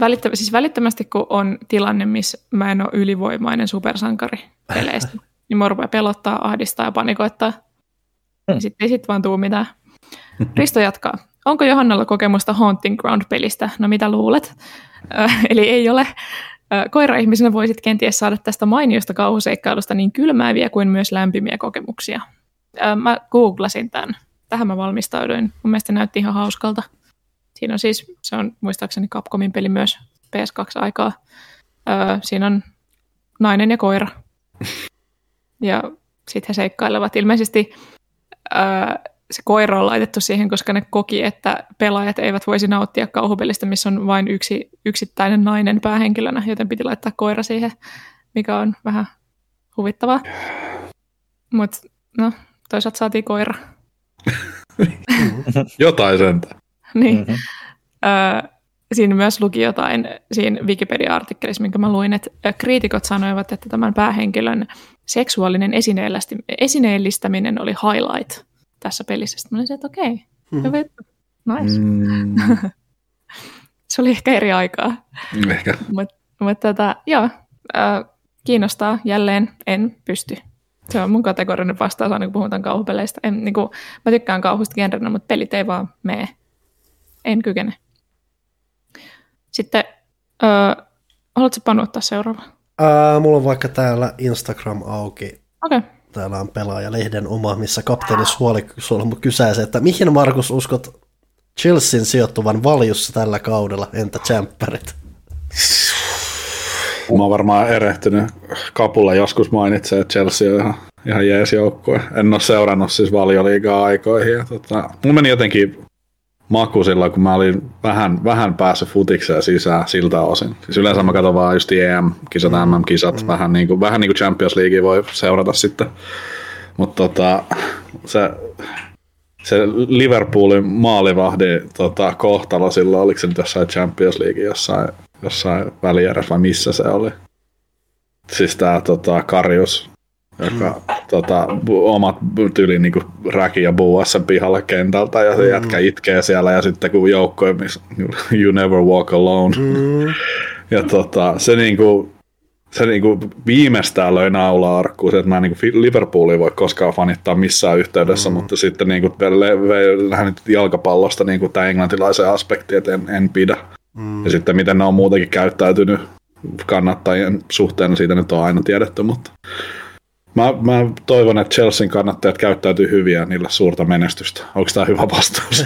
Okay. Siis välittömästi kun on tilanne, missä mä en ole ylivoimainen supersankari peleistä, niin mä rupeaa pelottaa, ahdistaa ja panikoittaa. Ja sitten ei sit vaan tuu mitään. Risto jatkaa. Onko Johannalla kokemusta Haunting Ground-pelistä? No mitä luulet? Eli ei ole. Koira-ihmisenä voisit kenties saada tästä mainiosta kauhuseikkailusta niin kylmääviä kuin myös lämpimiä kokemuksia. Mä googlasin tämän. Tähän mä valmistauduin. Mun mielestä näytti ihan hauskalta. Siinä on siis, se on muistaakseni Capcomin peli myös P S kaksi-aikaa. Siinä on nainen ja koira. Ja sitten he seikkailevat. Ilmeisesti se koira on laitettu siihen, koska ne koki, että pelaajat eivät voisi nauttia kauhupelistä, missä on vain yksi yksittäinen nainen päähenkilönä, joten piti laittaa koira siihen, mikä on vähän huvittavaa. Mutta no, toisaalta saatiin koira. Jotain sentään. Niin. Mm-hmm. Ö, siinä myös luki jotain siinä Wikipedia-artikkelissa, minkä mä luin, että kriitikot sanoivat, että tämän päähenkilön seksuaalinen esineellistäminen oli highlight tässä pelissä. Sitten mä olin se, että okei, hyvä juttu, nice. Mm. Se oli ehkä eri aikaa. Ehkä. Mutta mut tota, joo, äh, kiinnostaa jälleen, en pysty. Se on mun kategorinen vastaus, aina kun puhutaan kauhupeleistä. En, niin kun, mä tykkään kauhusta genrenä, mutta pelit ei vaan mene. En kykene. Sitten, äh, haluatko Panu ottaa seuraavaan? Äh, mulla on vaikka täällä Instagram auki. Okei. Okay. Täällä on Pelaajalehden oma, missä kapteeni Suolisolmu kysäisi, että mihin Markus uskot Chelsean sijoittuvan valjussa tällä kaudella, entä tsemppärit? Mä oon varmaan erehtynyt. Kapulla joskus mainitsee, että Chelsea on ihan, ihan jees joukkue. En oo seurannut siis Valioliigaa aikoihin. Tota, mun meni jotenkin maku silloin, kun mä olin vähän, vähän päässyt futikseen sisään siltä osin. Siis yleensä mä katson vaan just E M-kisat, M M-kisat, mm. vähän niin kuin vähän niin kuin Champions League voi seurata sitten. Mutta tota, se, se Liverpoolin maalivahdi tota, kohtalo silloin, oliko se nyt jossain Champions League jossain, jossain välierässä vai missä se oli? Siis tää tota, Karius, joka... Mm. tota, omat tyylin niin räki ja buuassa pihalle kentältä ja se mm. jätkä itkee siellä ja sitten kun joukko, you never walk alone. Mm. Ja tota, se niinku se niinku viimeistään löi naulaa arkkuun, se, että mä en niinku Liverpoolia voi koskaan fanittaa missään yhteydessä, mm. mutta sitten niinku vähän jalkapallosta niinku tää englantilaisen aspekti, että en, en pidä. Mm. Ja sitten miten ne on muutenkin käyttäytynyt kannattajien suhteen, siitä nyt on aina tiedetty, mutta mä, mä toivon, että Chelsean kannattajat käyttäytyy hyviä ja niillä suurta menestystä. Onko tää hyvä vastaus?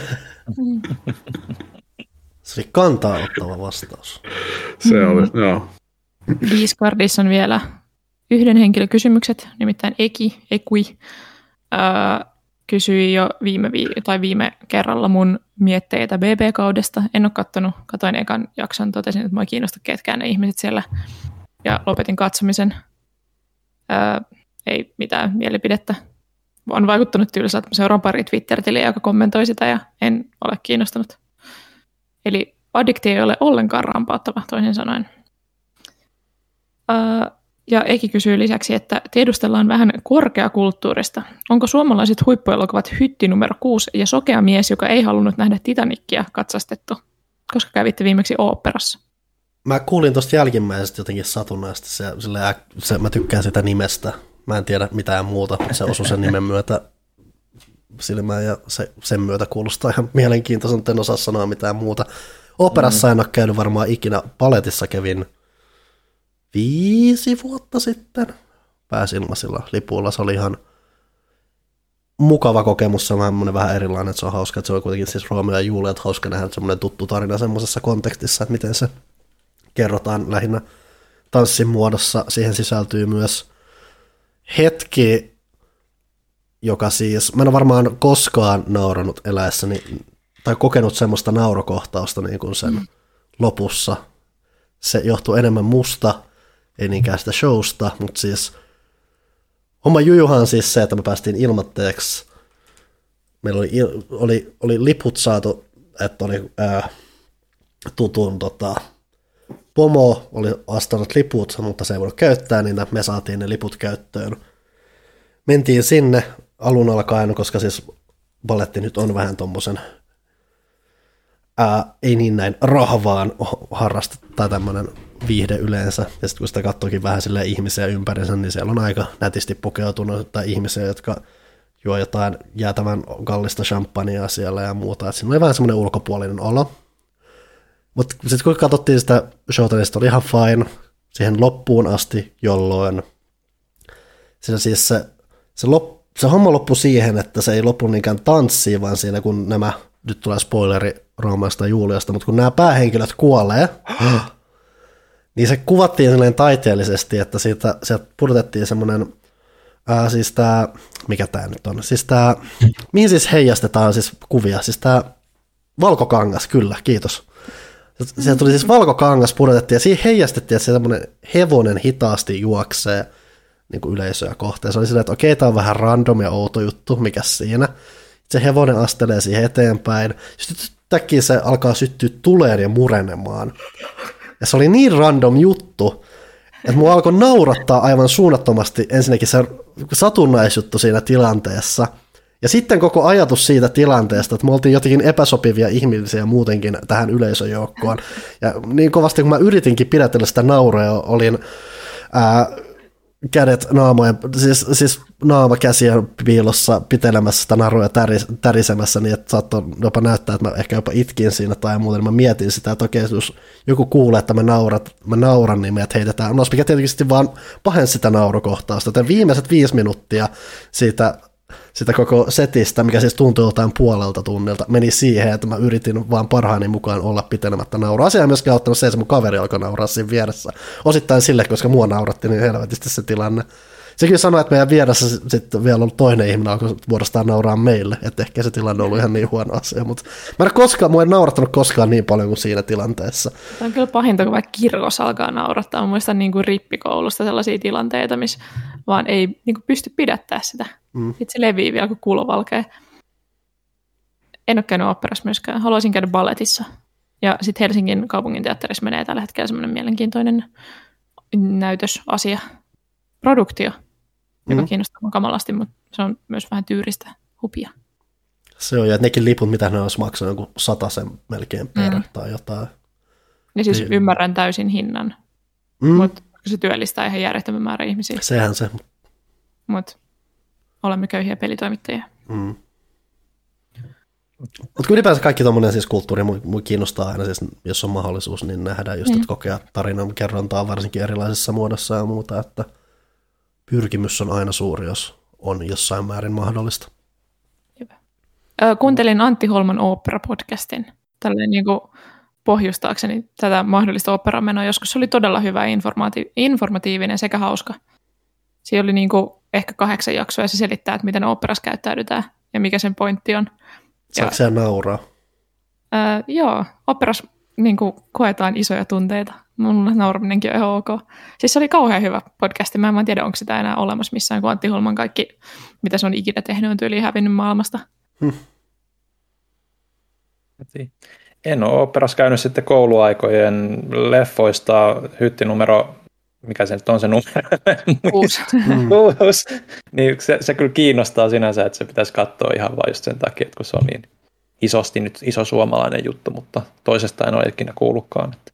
Se oli kantaa ottava vastaus. Se oli, mm. joo. Discordissa on vielä yhden henkilökysymykset, nimittäin Eki, Ekui, öö, kysyi jo viime, vi- tai viime kerralla mun mietteitä B B-kaudesta. En ole kattonut, katoin ekan jakson, totesin, että mua ei kiinnosta ketkään ne ihmiset siellä, ja lopetin katsomisen. Öö, ei mitään mielipidettä. On vaikuttanut tylsää, että seuraan pari Twitter-tiliä, joka kommentoi sitä, ja en ole kiinnostunut. Eli addikti ei ole ollenkaan rampauttava, toisin sanoen. Ja Eki kysyy lisäksi, että tiedustellaan vähän korkeakulttuurista. Onko suomalaiset huippuelokuvat Hytti numero kuusi ja Sokea mies, joka ei halunnut nähdä Titanicia, katsastettu? Koska kävitte viimeksi oopperassa? Mä kuulin tuosta jälkimmäisestä jotenkin satunnaisesti. Se, sille, se, mä tykkään sitä nimestä. Mä en tiedä mitään muuta, mutta se osui sen nimen myötä silmään ja se, sen myötä kuulostaa ihan mielenkiintoisen, en osaa sanoa mitään muuta. Operassa mm. en ole käynyt varmaan ikinä. Paletissa kävin viisi vuotta sitten pääsilmaisilla lipulla. Se oli ihan mukava kokemus, se on vähän, vähän erilainen, että se on hauska, että se on kuitenkin siis Romeo ja Juliet, hauska nähdä semmoinen tuttu tarina semmoisessa kontekstissa, että miten se kerrotaan lähinnä tanssin muodossa. Siihen sisältyy myös hetki, joka siis, mä en ole varmaan koskaan nauranut eläessäni, tai kokenut semmoista naurokohtausta niin kuin sen mm. lopussa. Se johtuu enemmän musta, ei niinkään sitä showsta, mutta siis oma jujuhan siis se, että me päästiin ilmatteeksi. Meillä oli, oli, oli liput saatu, että oli ää, tutun tota, pomo, oli ostanut liput, mutta se ei voinut käyttää, niin me saatiin ne liput käyttöön. Mentiin sinne alun alkaen, koska siis baletti nyt on vähän tommosen Ää, ei niin näin rahvaan harrasta tai tämmöinen viihde yleensä. Ja sitten kun sitä katsoikin vähän silleen ihmisiä ympärinsä, niin siellä on aika nätisti pukeutunut tai ihmisiä, jotka juo jotain jäätävän kallista champagnea siellä ja muuta. Et siinä oli vähän semmoinen ulkopuolinen olo. Mutta sitten kun katsottiin sitä showta, niin oli ihan fine siihen loppuun asti, jolloin siinä siis se, se, lop, se homma loppui siihen, että se ei loppu niinkään tanssiin, vaan siinä kun nämä, nyt tulee spoileri Roomasta ja Juliasta, mutta kun nämä päähenkilöt kuolee, niin se kuvattiin silleen taiteellisesti, että siitä, sieltä pudotettiin semmoinen, ää, siis tämä, mikä tämä nyt on, siis tämä, mihin siis heijastetaan siis kuvia, siis tämä valkokangas, kyllä, kiitos. Sieltä tuli siis valkokangas, pudotettiin ja siihen heijastettiin, että se semmoinen hevonen hitaasti juoksee niin kuin yleisöä kohteen. Se oli silleen, että okei, tämä on vähän random ja outo juttu, mikä siinä. Se hevonen astelee siihen eteenpäin. Sitten yhtäkkiä se alkaa syttyä tuleen ja murenemaan. Ja se oli niin random juttu, että mua alkoi naurattaa aivan suunnattomasti ensinnäkin se satunnaisjuttu siinä tilanteessa. Ja sitten koko ajatus siitä tilanteesta, että me oltiin jotenkin epäsopivia ihmisiä muutenkin tähän yleisöjoukkoon. Ja niin kovasti, kun mä yritinkin pidätellä sitä nauroja, olin ää, kädet naamojen, siis, siis naama käsien piilossa pitelemässä sitä naruja täris, tärisemässä, niin että saattoi jopa näyttää, että mä ehkä jopa itkin siinä tai muuten. Mä mietin sitä, että okei, jos joku kuulee, että mä, naurat, mä nauran, niin meidät heitetään ulos, mikä tietysti vaan pahensi sitä naurukohtausta. Joten viimeiset viisi minuuttia siitä, siitä koko setistä, mikä siis tuntui jotain puolelta tunnilta, meni siihen, että mä yritin vaan parhaani mukaan olla pitelemättä nauraa. Asia ei myöskään ottanut se, että mun kaveri alkoi nauraa siinä vieressä. Osittain sille, koska mua nauratti niin helvetisti se tilanne. Se kyllä sanoi, että meidän vieressä sitten vielä on toinen ihminen, alkoi vuorostaan nauraa meille, että ehkä se tilanne on ollut ihan niin huono asia, mutta mä en koskaan, mua en naurattanut koskaan niin paljon kuin siinä tilanteessa. Tämä on kyllä pahinta, kun vaikka kirkossa alkaa naurattaa. Mä muistan niin kuin rippikoulusta sellaisia tilanteita, missä vaan ei niin kuin pysty pidättämään sitä. Mm. Sitten se levii vielä, kun kuulo valkee. En ole käynyt oopperassa myöskään. Haluaisin käydä balletissa. Ja sitten Helsingin kaupunginteatterissa menee tällä hetkellä semmoinen mielenkiintoinen näytösasia, produktio. joka mm. kiinnostaa kamalasti, mutta se on myös vähän tyyristä hupia. Se on, ja nekin liput, mitä ne olisi maksanut, joku satasen melkein perä mm. tai jotain. Niin siis niin. Ymmärrän täysin hinnan, mm. mutta se työllistää ihan järjettömän määrä ihmisiä. Sehän se. Mutta olemme köyhiä pelitoimittajia. Mm. Mutta ylipäänsä kaikki tuommoinen siis kulttuuri muu kiinnostaa aina, siis, jos on mahdollisuus, niin nähdään just, mm. että kokea tarinan kerrontaa varsinkin erilaisessa muodossa ja muuta, että pyrkimys on aina suuri, jos on jossain määrin mahdollista. Hyvä. Ö, kuuntelin Antti Holman Opera-podcastin tälleen niin kuin pohjustaakseni tätä mahdollista operamenoa. Joskus se oli todella hyvä, informaati- informatiivinen sekä hauska. Siinä oli niin kuin ehkä kahdeksan jaksoa ja se selittää, että miten operassa käyttäydytään ja mikä sen pointti on. Saatko sä nauraa? Öö, joo, operassa niin koetaan isoja tunteita. Mun nauraminenkin on ihan ok. Siis se oli kauhean hyvä podcast. Mä en tiedä, onko sitä enää olemassa missään, kun Antti Holman kaikki, mitä se on ikinä tehnyt, on tyyliin hävinnyt maailmasta. Hmm. En ole operassa käynyt sitten kouluaikojen leffoista hyttinumero, mikä se nyt on se numero? Kuusi. Kuusi. Niin se, se kyllä kiinnostaa sinänsä, että se pitäisi katsoa ihan vain just sen takia, että kun se on niin isosti nyt iso suomalainen juttu, mutta toisesta en ole ikinä kuullutkaan. Että.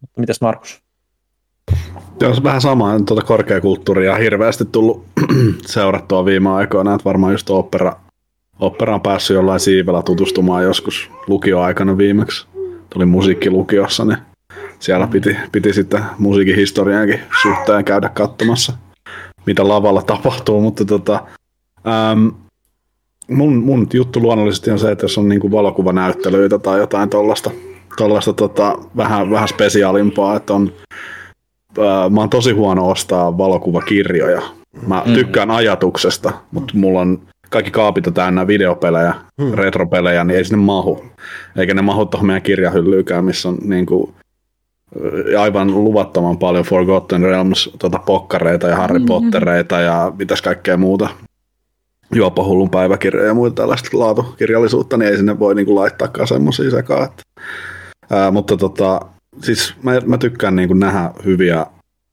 Mutta mitäs Markus? Joo, se vähän sama, tuota korkeakulttuuria on hirveästi tullut seurattua viime aikoina, että varmaan just opera, opera on päässyt jollain siivellä tutustumaan joskus lukioaikana viimeksi. Tuli musiikkilukiossa, niin siellä piti, piti sitten musiikin historiankin suhteen käydä katsomassa, mitä lavalla tapahtuu, mutta tota, äm, mun, mun juttu luonnollisesti on se, että jos on niinku valokuvanäyttelyitä tai jotain tollaista, tollaista tota, vähän, vähän spesiaalimpaa, että on, ää, mä oon tosi huono ostaa valokuvakirjoja. Mä tykkään mm-hmm. ajatuksesta, mutta mulla on kaikki kaapit on täynnä videopelejä, mm. retropelejä, niin ei sinne mahu. Eikä ne mahu tuohon meidän kirjahyllyykään, missä on niinku aivan luvattoman paljon Forgotten Realms tuota, pokkareita ja Harry mm-hmm. Pottereita ja mitäs kaikkea muuta. Juopohullun päiväkirjoja ja muuta tällaista laatukirjallisuutta, niin ei sinne voi niinku laittaakaan semmosia sekaan. Ää, mutta tota, siis mä, mä tykkään niinku nähdä hyviä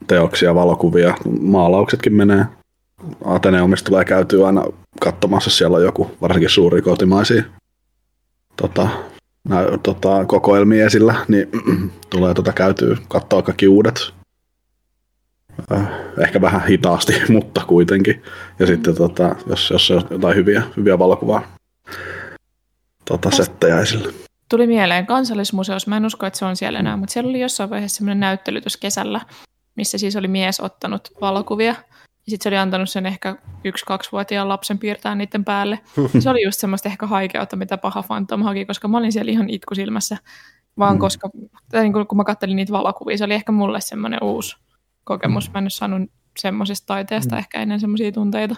teoksia, valokuvia. Maalauksetkin menee. Ateneumissa tulee käytyä aina katsomassa, siellä on joku, varsinkin suuri kotimaisia tota, nää, tota, kokoelmia esillä, niin tulee tota käytyä katsoa kaikki uudet. Ehkä vähän hitaasti, mutta kuitenkin. Ja sitten tota, jos, jos on jotain hyviä, hyviä valokuvaa tota, settejä esille. Tuli mieleen Kansallismuseossa, mä en usko, että se on siellä enää, mutta siellä oli jossain vaiheessa sellainen näyttely tuossa kesällä, missä siis oli mies ottanut valokuvia. Ja sitten se oli antanut sen ehkä yksi-kaksivuotiaan lapsen piirtää niiden päälle. Se oli just semmoista ehkä haikeutta, mitä paha Phantom haki, koska mä olin siellä ihan itkusilmässä. Vaan mm. koska, tai niin kun mä kattelin niitä valokuvia, se oli ehkä mulle semmoinen uusi kokemus. Mä en ole saanut semmoisesta taiteesta mm. ehkä ennen semmoisia tunteita.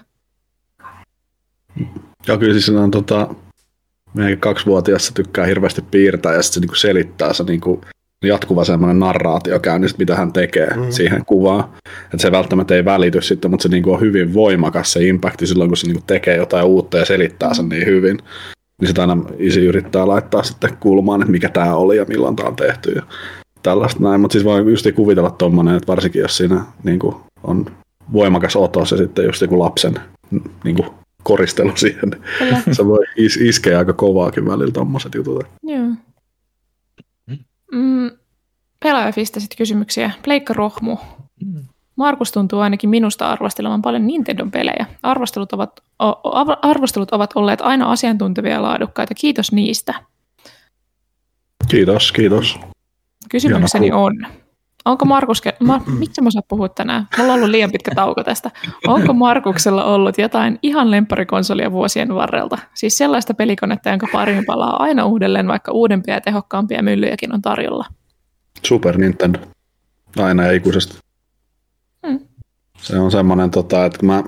Ja kyllä siis on tota, meidän kaksivuotias se tykkää hirveästi piirtää ja sitten se niinku selittää se niinku jatkuva semmoinen narraatio käynnissä, mitä hän tekee mm. siihen kuvaan. Että se välttämättä ei välity sitten, mutta se niinku on hyvin voimakas se impakti silloin, kun se niinku tekee jotain uutta ja selittää sen niin hyvin. Niin sitä aina isi yrittää laittaa sitten kulmaan, että mikä tämä oli ja milloin tämä on tehty ja tällaista näin. Mutta siis voi just kuvitella tommoinen, että varsinkin jos siinä niinku on voimakas otos ja sitten just joku lapsen niinku koristelu siihen, niin se voi is- iskeä aika kovaakin välillä tommoset jutut. Joo. Mm, pelaajafista sitten kysymyksiä. Pleikkarohmu. Markus tuntuu ainakin minusta arvostelemaan paljon Nintendon pelejä. Arvostelut ovat, arvostelut ovat olleet aina asiantuntevia ja laadukkaita. Kiitos niistä. Kiitos, kiitos. Kysymykseni on, onko Markus, Ma, miksi mä saan puhua tänään? Mulla on ollut liian pitkä tauko tästä. Onko Markuksella ollut jotain ihan lempparikonsolia vuosien varrelta? Siis sellaista pelikonetta, jonka pariin palaa aina uudelleen, vaikka uudempia ja tehokkaampia myllyjäkin on tarjolla. Super Nintendo. Aina ja ikuisesti. Hmm. Se on semmoinen, tota, että mä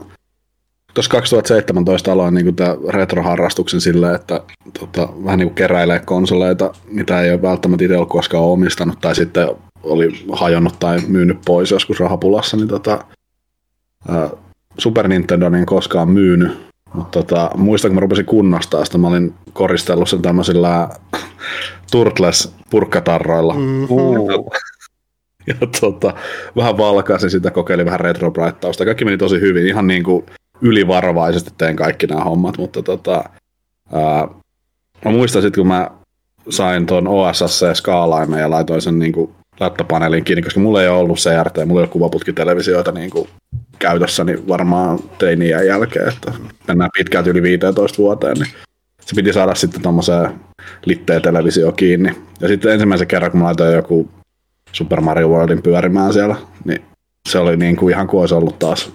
tuossa kaksituhattaseitsemäntoista aloin niin tämä retroharrastuksen silleen, että tota, vähän niin kuin keräilee konsoleita, mitä ei ole välttämättä itse ollut koskaan omistanut, tai sitten oli hajonnut tai myynyt pois joskus rahapulassa, niin tota, ää, Super Nintendo en koskaan myynyt, mutta tota, muistan, kun mä rupesin kunnostaa sitä, mä olin koristellut sen tämmöisillä Turtles-purkkatarroilla. Mm-hmm. ja tota, vähän valkaisin sitä, kokeilin vähän retrobraittausta. Kaikki meni tosi hyvin, ihan niin kuin ylivarvaisesti tein kaikki nämä hommat, mutta tota, ää, mä muistan sitten, kun mä sain tuon O S S C-skaalaimen ja laitoin sen niin kuin lättöpaneelin kiinni, koska mulla ei ole ollut C R T, mulla ei ole kuvaputkitelevisioita niin kuin käytössäni varmaan teiniän jälkeen, että mennään pitkälti yli viisitoista vuoteen, niin se piti saada sitten tommoseen litteen televisioon kiinni. Ja sitten ensimmäisen kerran, kun mä laitoin joku Super Mario Worldin pyörimään siellä, niin se oli niin kuin ihan kuin olisi ollut taas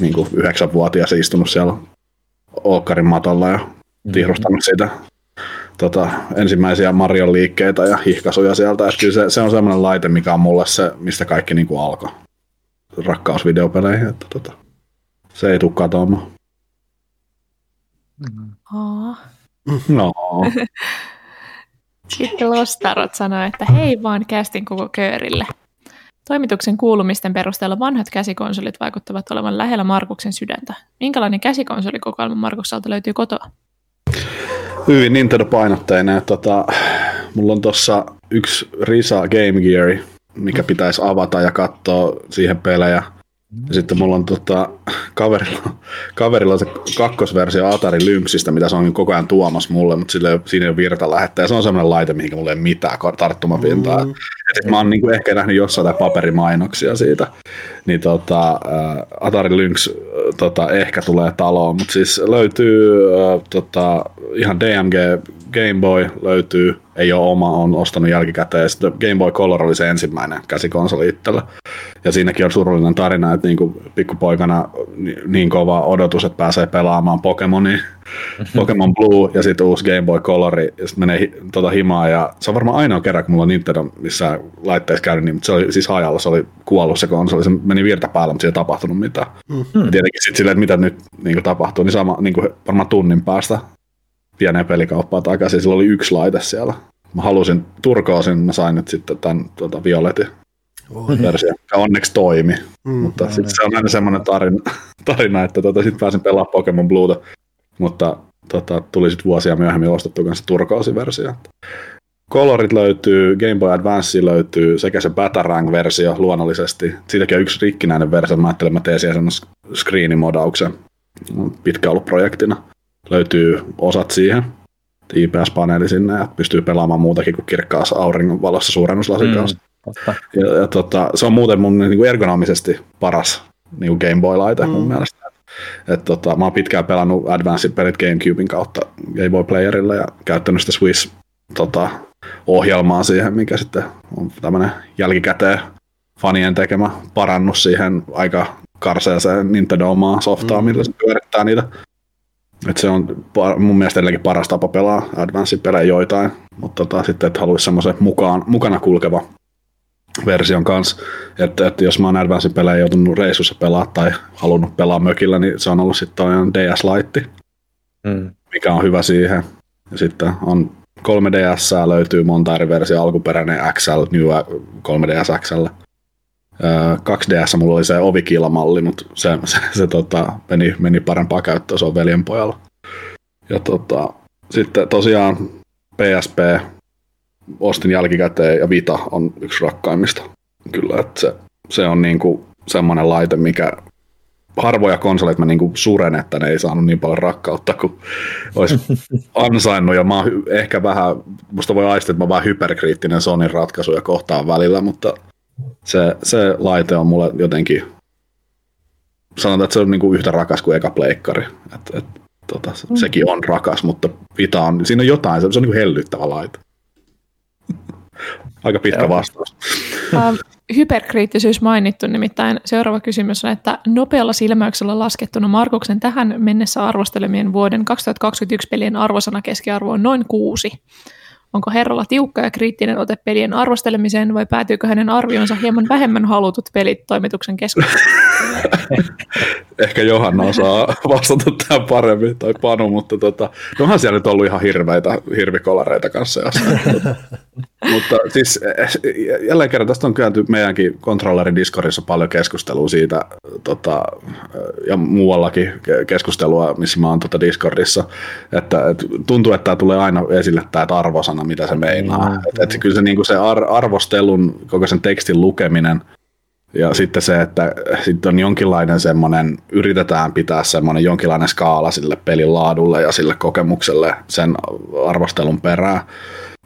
niin kuin yhdeksänvuotias istunut siellä ookkarin matolla ja tihrustanut sitä tota, ensimmäisiä Marion liikkeitä ja hihkasuja sieltä. Et kyllä se, se on semmoinen laite, mikä on mulle se, mistä kaikki niin kuin alkoi. Rakkaus videopeleihin, että tota, se ei tule katoamaan. Oh. No. Sitten Lostarot sanoi, että hei vaan kästin koko köörille. Toimituksen kuulumisten perusteella vanhat käsikonsolit vaikuttavat olevan lähellä Markuksen sydäntä. Minkälainen käsikonsolikokoelma Markukselta löytyy kotoa? Hyvin Nintendo-painotteinen. Tota, mulla on tuossa yksi Risa Game Gear, mikä pitäisi avata ja katsoa siihen pelejä. Ja sitten mulla on tota, kaverilla, kaverilla se kakkosversio Atari Lynxistä, mitä se on koko ajan tuomassa mulle, mutta sille, siinä ei ole virtalähettä. Ja se on semmoinen laite, mihin mulla ei ole mitään tarttumapintaa. Mm. Et mä oon niinku ehkä nähnyt jossain paperimainoksia siitä. Niin tota, Atari Lynx tota, ehkä tulee taloon, mutta siis löytyy tota, ihan D M G Game Boy löytyy. Ei ole oma, on ostanut jälkikäteen. Game Boy Color oli se ensimmäinen käsikonsoli itsellä. Ja siinäkin on surullinen tarina, että niinku pikkupoikana niin kova odotus, että pääsee pelaamaan Pokemonia. Pokemon Blue ja sitten uusi Game Boy Color. Ja sitten menee hi- tota himaa. Ja se on varmaan ainoa kerran, kun mulla on Nintendo missään laitteessa käynyt, niin, mutta se oli siis hajalla, se oli kuollut se konsoli. Se meni virta päällä, mutta siinä ei tapahtunut mitään. Mm-hmm. Ja tietenkin sitten silleen, että mitä nyt niinku tapahtuu, niin sama niinku varmaan tunnin päästä pieneen pelikauppaan takaisin. Sillä oli yksi laite siellä. Mä halusin Turkoosin, mä sain nyt sitten tämän tuota, Violetin version, joka onneksi toimi. Mm, mutta no, sitten se on aina semmoinen tarina, tarina että tuota, sitten pääsin pelaamaan Pokemon Bluta, mutta tuota, tuli sitten vuosia myöhemmin ostettua kanssa Turkoosin versio. Colorit löytyy, Game Boy Advance löytyy sekä se Batarang-versio luonnollisesti. Siitäkin on yksi rikkinäinen versio, mä ajattelin, että mä tein siihen screenimodauksen. Pitkä ollut projektina. Löytyy osat siihen, I P S-paneeli sinne, ja pystyy pelaamaan muutakin kuin kirkkaassa auringonvalossa suurennuslasin mm, kanssa. Ja, ja tota, se on muuten mun niin kuin ergonomisesti paras niin kuin Game Boy-laite mm. mun mielestä. Et, tota, mä oon pitkään pelannut Advanced pelit GameCuben kautta Game Boy Playerilla ja käyttänyt sitä Swiss-ohjelmaa tota, siihen, mikä sitten on tämmönen jälkikäteen fanien tekemä parannus siihen aika karseeseen Nintendo-omaa softaa, mm. millä se pyörittää niitä. Et se on mun mielestä edelleenkin paras tapa pelaa Advance-pelejä joitain, mutta tota, sitten et haluaisi semmoisen mukaan, mukana kulkeva version kanssa. Että et jos mä oon Advance-pelejä joutunut reissussa pelaa tai halunnut pelaa mökillä, niin se on ollut sitten D S-laitti, mm. mikä on hyvä siihen. Ja sitten on kolme D S, löytyy monta eri versiota, alkuperäinen X L, New kolme D S X L. kaksi D S mulla oli se ovikilmalli, mutta se, se, se tota, meni, meni parempaa käyttöön, se on veljen pojalla. Ja tota, sitten tosiaan P S P ostin jälkikäteen ja Vita on yksi rakkaimmista. Kyllä, että se, se on niinku semmoinen laite, mikä harvoja konsoleita mä niinku suren, että ne ei saanut niin paljon rakkautta kuin olisi ansainnut. Ja mä oon hy- ehkä vähän, musta voi aistaa, että mä oon vähän hyperkriittinen Sonin ratkaisuja kohtaan välillä, mutta Se, se laite on mulle jotenkin, sanotaan, että se on niinku yhtä rakas kuin eka pleikkari. Et, et, tota, mm. Sekin on rakas, mutta Vita on, siinä on jotain, se on niinku hellyttävä laite. Aika pitkä vastaus. Uh, hyperkriittisyys mainittu, nimittäin seuraava kysymys on, että nopealla silmäyksellä laskettuna Markuksen tähän mennessä arvostelemien vuoden kaksituhattakaksikymmentäyksi pelien arvosana keskiarvo on noin kuusi. Onko herralla tiukka ja kriittinen ote pelien arvostelemiseen vai päätyykö hänen arvionsa hieman vähemmän halutut pelit toimituksen keskusteluun? Ehkä Johanna osaa vastata tähän paremmin, tai Panu, mutta tota, no onhan siellä nyt ollut ihan hirveitä hirvikolareita kanssa jossain. Mutta siis jälleen kerran tästä on käyty meidänkin kontrollerin Discordissa paljon keskustelua siitä, tota, ja muuallakin keskustelua, missä mä oon tota Discordissa, että et tuntuu, että tää tulee aina esille tää arvosana, mitä se meinaa. Mm-hmm. Että et kyllä se, niinku se ar- arvostelun, koko sen tekstin lukeminen, ja sitten se, että sitten on jonkinlainen semmoinen, yritetään pitää semmoinen jonkinlainen skaala sille pelin laadulle ja sille kokemukselle sen arvostelun perään.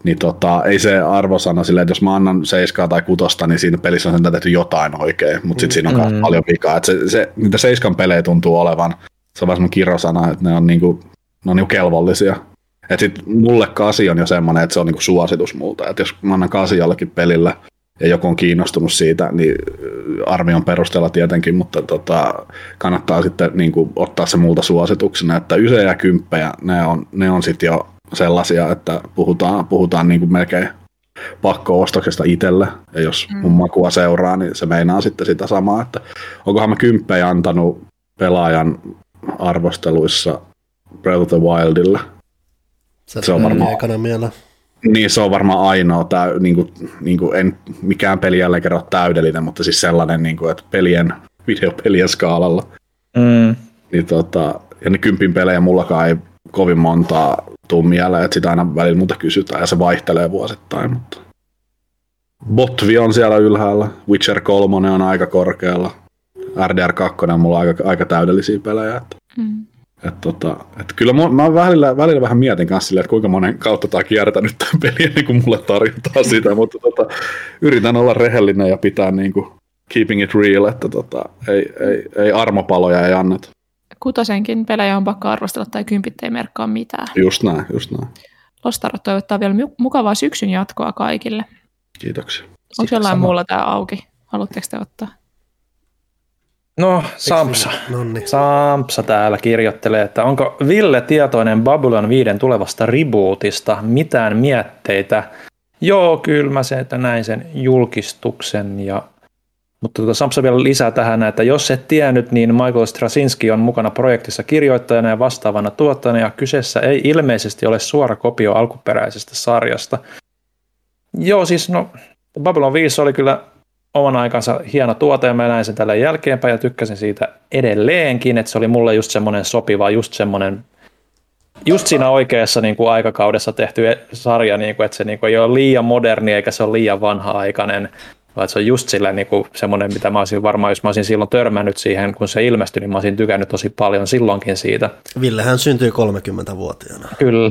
Niin tota, ei se arvosana silleen, että jos mä annan seiskaa tai kutosta, niin siinä pelissä on sen tehty jotain oikein, mutta sitten siinä on mm. paljon vikaa. Et se, se, niitä seiskan pelejä tuntuu olevan, se on vähän semmoinen kirosana, että ne on, niinku, ne on niinku kelvollisia. Et sit mulle kasi on jo semmoinen, että se on niinku suositus multa, että jos mä annan kasi jollekin pelillä, ja joku on kiinnostunut siitä, niin arvion perusteella tietenkin, mutta tota, kannattaa sitten niin kuin, ottaa se multa suosituksena, että yse ja kymppejä, ne on, ne on sitten jo sellaisia, että puhutaan, puhutaan niin kuin melkein pakko-ostoksesta itselle, ja jos mm. mun makua seuraa, niin se meinaa sitten sitä samaa, että onkohan mä kymppejä antanut pelaajan arvosteluissa Breath of the Wildilla. Se, se on varmaan ekana mielellä. Niin, se on varmaan ainoa, tää, niinku, niinku, en mikään peli jälleen kerran ole täydellinen, mutta siis sellainen, niinku, että pelien, videopelien skaalalla. Mm. Niin, tota, ja ne kympin pelejä mullakaan ei kovin montaa tule mieleen, että sitä aina välillä muuta kysytään, ja se vaihtelee vuosittain. Mutta Botvi on siellä ylhäällä, Witcher kolme on aika korkealla, R D R kaksi on mulla aika, aika täydellisiä pelejä. Että. Mm. Et tota, et kyllä mä, mä välillä, välillä vähän mietin kanssa silleen, että kuinka monen kautta tää kiertää nyt tämän pelin, niin kuin mulle tarjotaan sitä, mutta tota, yritän olla rehellinen ja pitää niin kuin keeping it real, että tota, ei, ei, ei armopaloja ei anneta. Kutosenkin pelejä on pakko arvostella tai kympit ei merkkaa mitään. Just näin, just näin. Lostarot toivottaa vielä mukavaa syksyn jatkoa kaikille. Kiitoksia. Onko jollain sama. Muulla tää auki? Haluatteko te ottaa? No, Sampsa. Sampsa täällä kirjoittelee, että onko Ville tietoinen Babylon viiden tulevasta rebootista mitään mietteitä? Joo, kyllä mä se, että näin sen julkistuksen. Ja... Mutta tuota Sampsa vielä lisää tähän, että jos et tiennyt, niin Michael Straczynski on mukana projektissa kirjoittajana ja vastaavana tuottajana, ja kyseessä ei ilmeisesti ole suora kopio alkuperäisestä sarjasta. Joo, siis no, Babylon viisi oli kyllä... oman aikansa hieno tuote, ja mä näin sen tällä jälkeenpäin, ja tykkäsin siitä edelleenkin, että se oli mulle just semmoinen sopiva, just semmoinen, just siinä oikeassa niin kuin aikakaudessa tehty sarja, niin kuin, että se niin kuin, ei ole liian moderni, eikä se ole liian vanha-aikainen, vaan se on just sillä niin kuin, semmoinen, mitä mä olisin varmaan, jos mä olisin silloin törmännyt siihen, kun se ilmestyi, niin mä olisin tykännyt tosi paljon silloinkin siitä. Villehän syntyi kolmekymmentävuotiaana. Kyllä,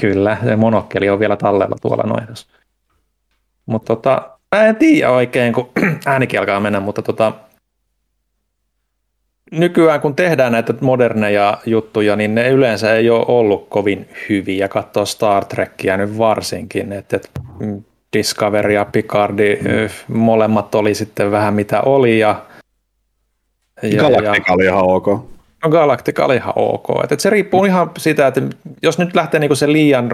kyllä, se monokkeli on vielä tallella tuolla noin. Mutta tota, mä en tiedä oikein, kun äänikin alkaa mennä, mutta tota, nykyään kun tehdään näitä moderneja juttuja, niin ne yleensä ei ole ollut kovin hyviä. Katsoa Star Trekkiä nyt varsinkin, että et Discovery ja Picardi, mm. molemmat oli sitten vähän mitä oli. Ja, ja, Galactica oli ihan ok. No Galactica oli ihan ok. Et, et se riippuu mm. ihan sitä, että jos nyt lähtee niinku se liian,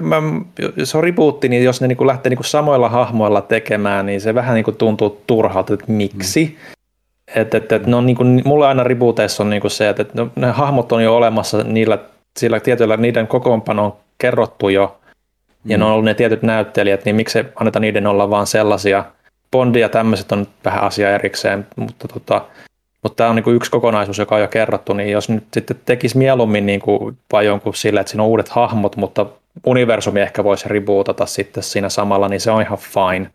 mä, mä, jos on rebootti, niin jos ne niinku lähtee niinku samoilla hahmoilla tekemään, niin se vähän niinku tuntuu turhalta, että miksi. Mm. Et, et, et, no, niinku, mulle aina rebooteissa on niinku se, että et, no, ne hahmot on jo olemassa, niillä, sillä tietyllä niiden kokoonpano on kerrottu jo, ja mm. ne on ollut ne tietyt näyttelijät, niin miksi anneta niiden olla vaan sellaisia. Bondi ja tämmöiset on vähän asia erikseen, mutta tota... Mutta tämä on niinku yksi kokonaisuus, joka on jo kerrottu, niin jos nyt sitten tekisi mieluummin niinku vai jonkun sillä, että siinä on uudet hahmot, mutta universumi ehkä voisi rebootata sitten siinä samalla, niin se on ihan fine.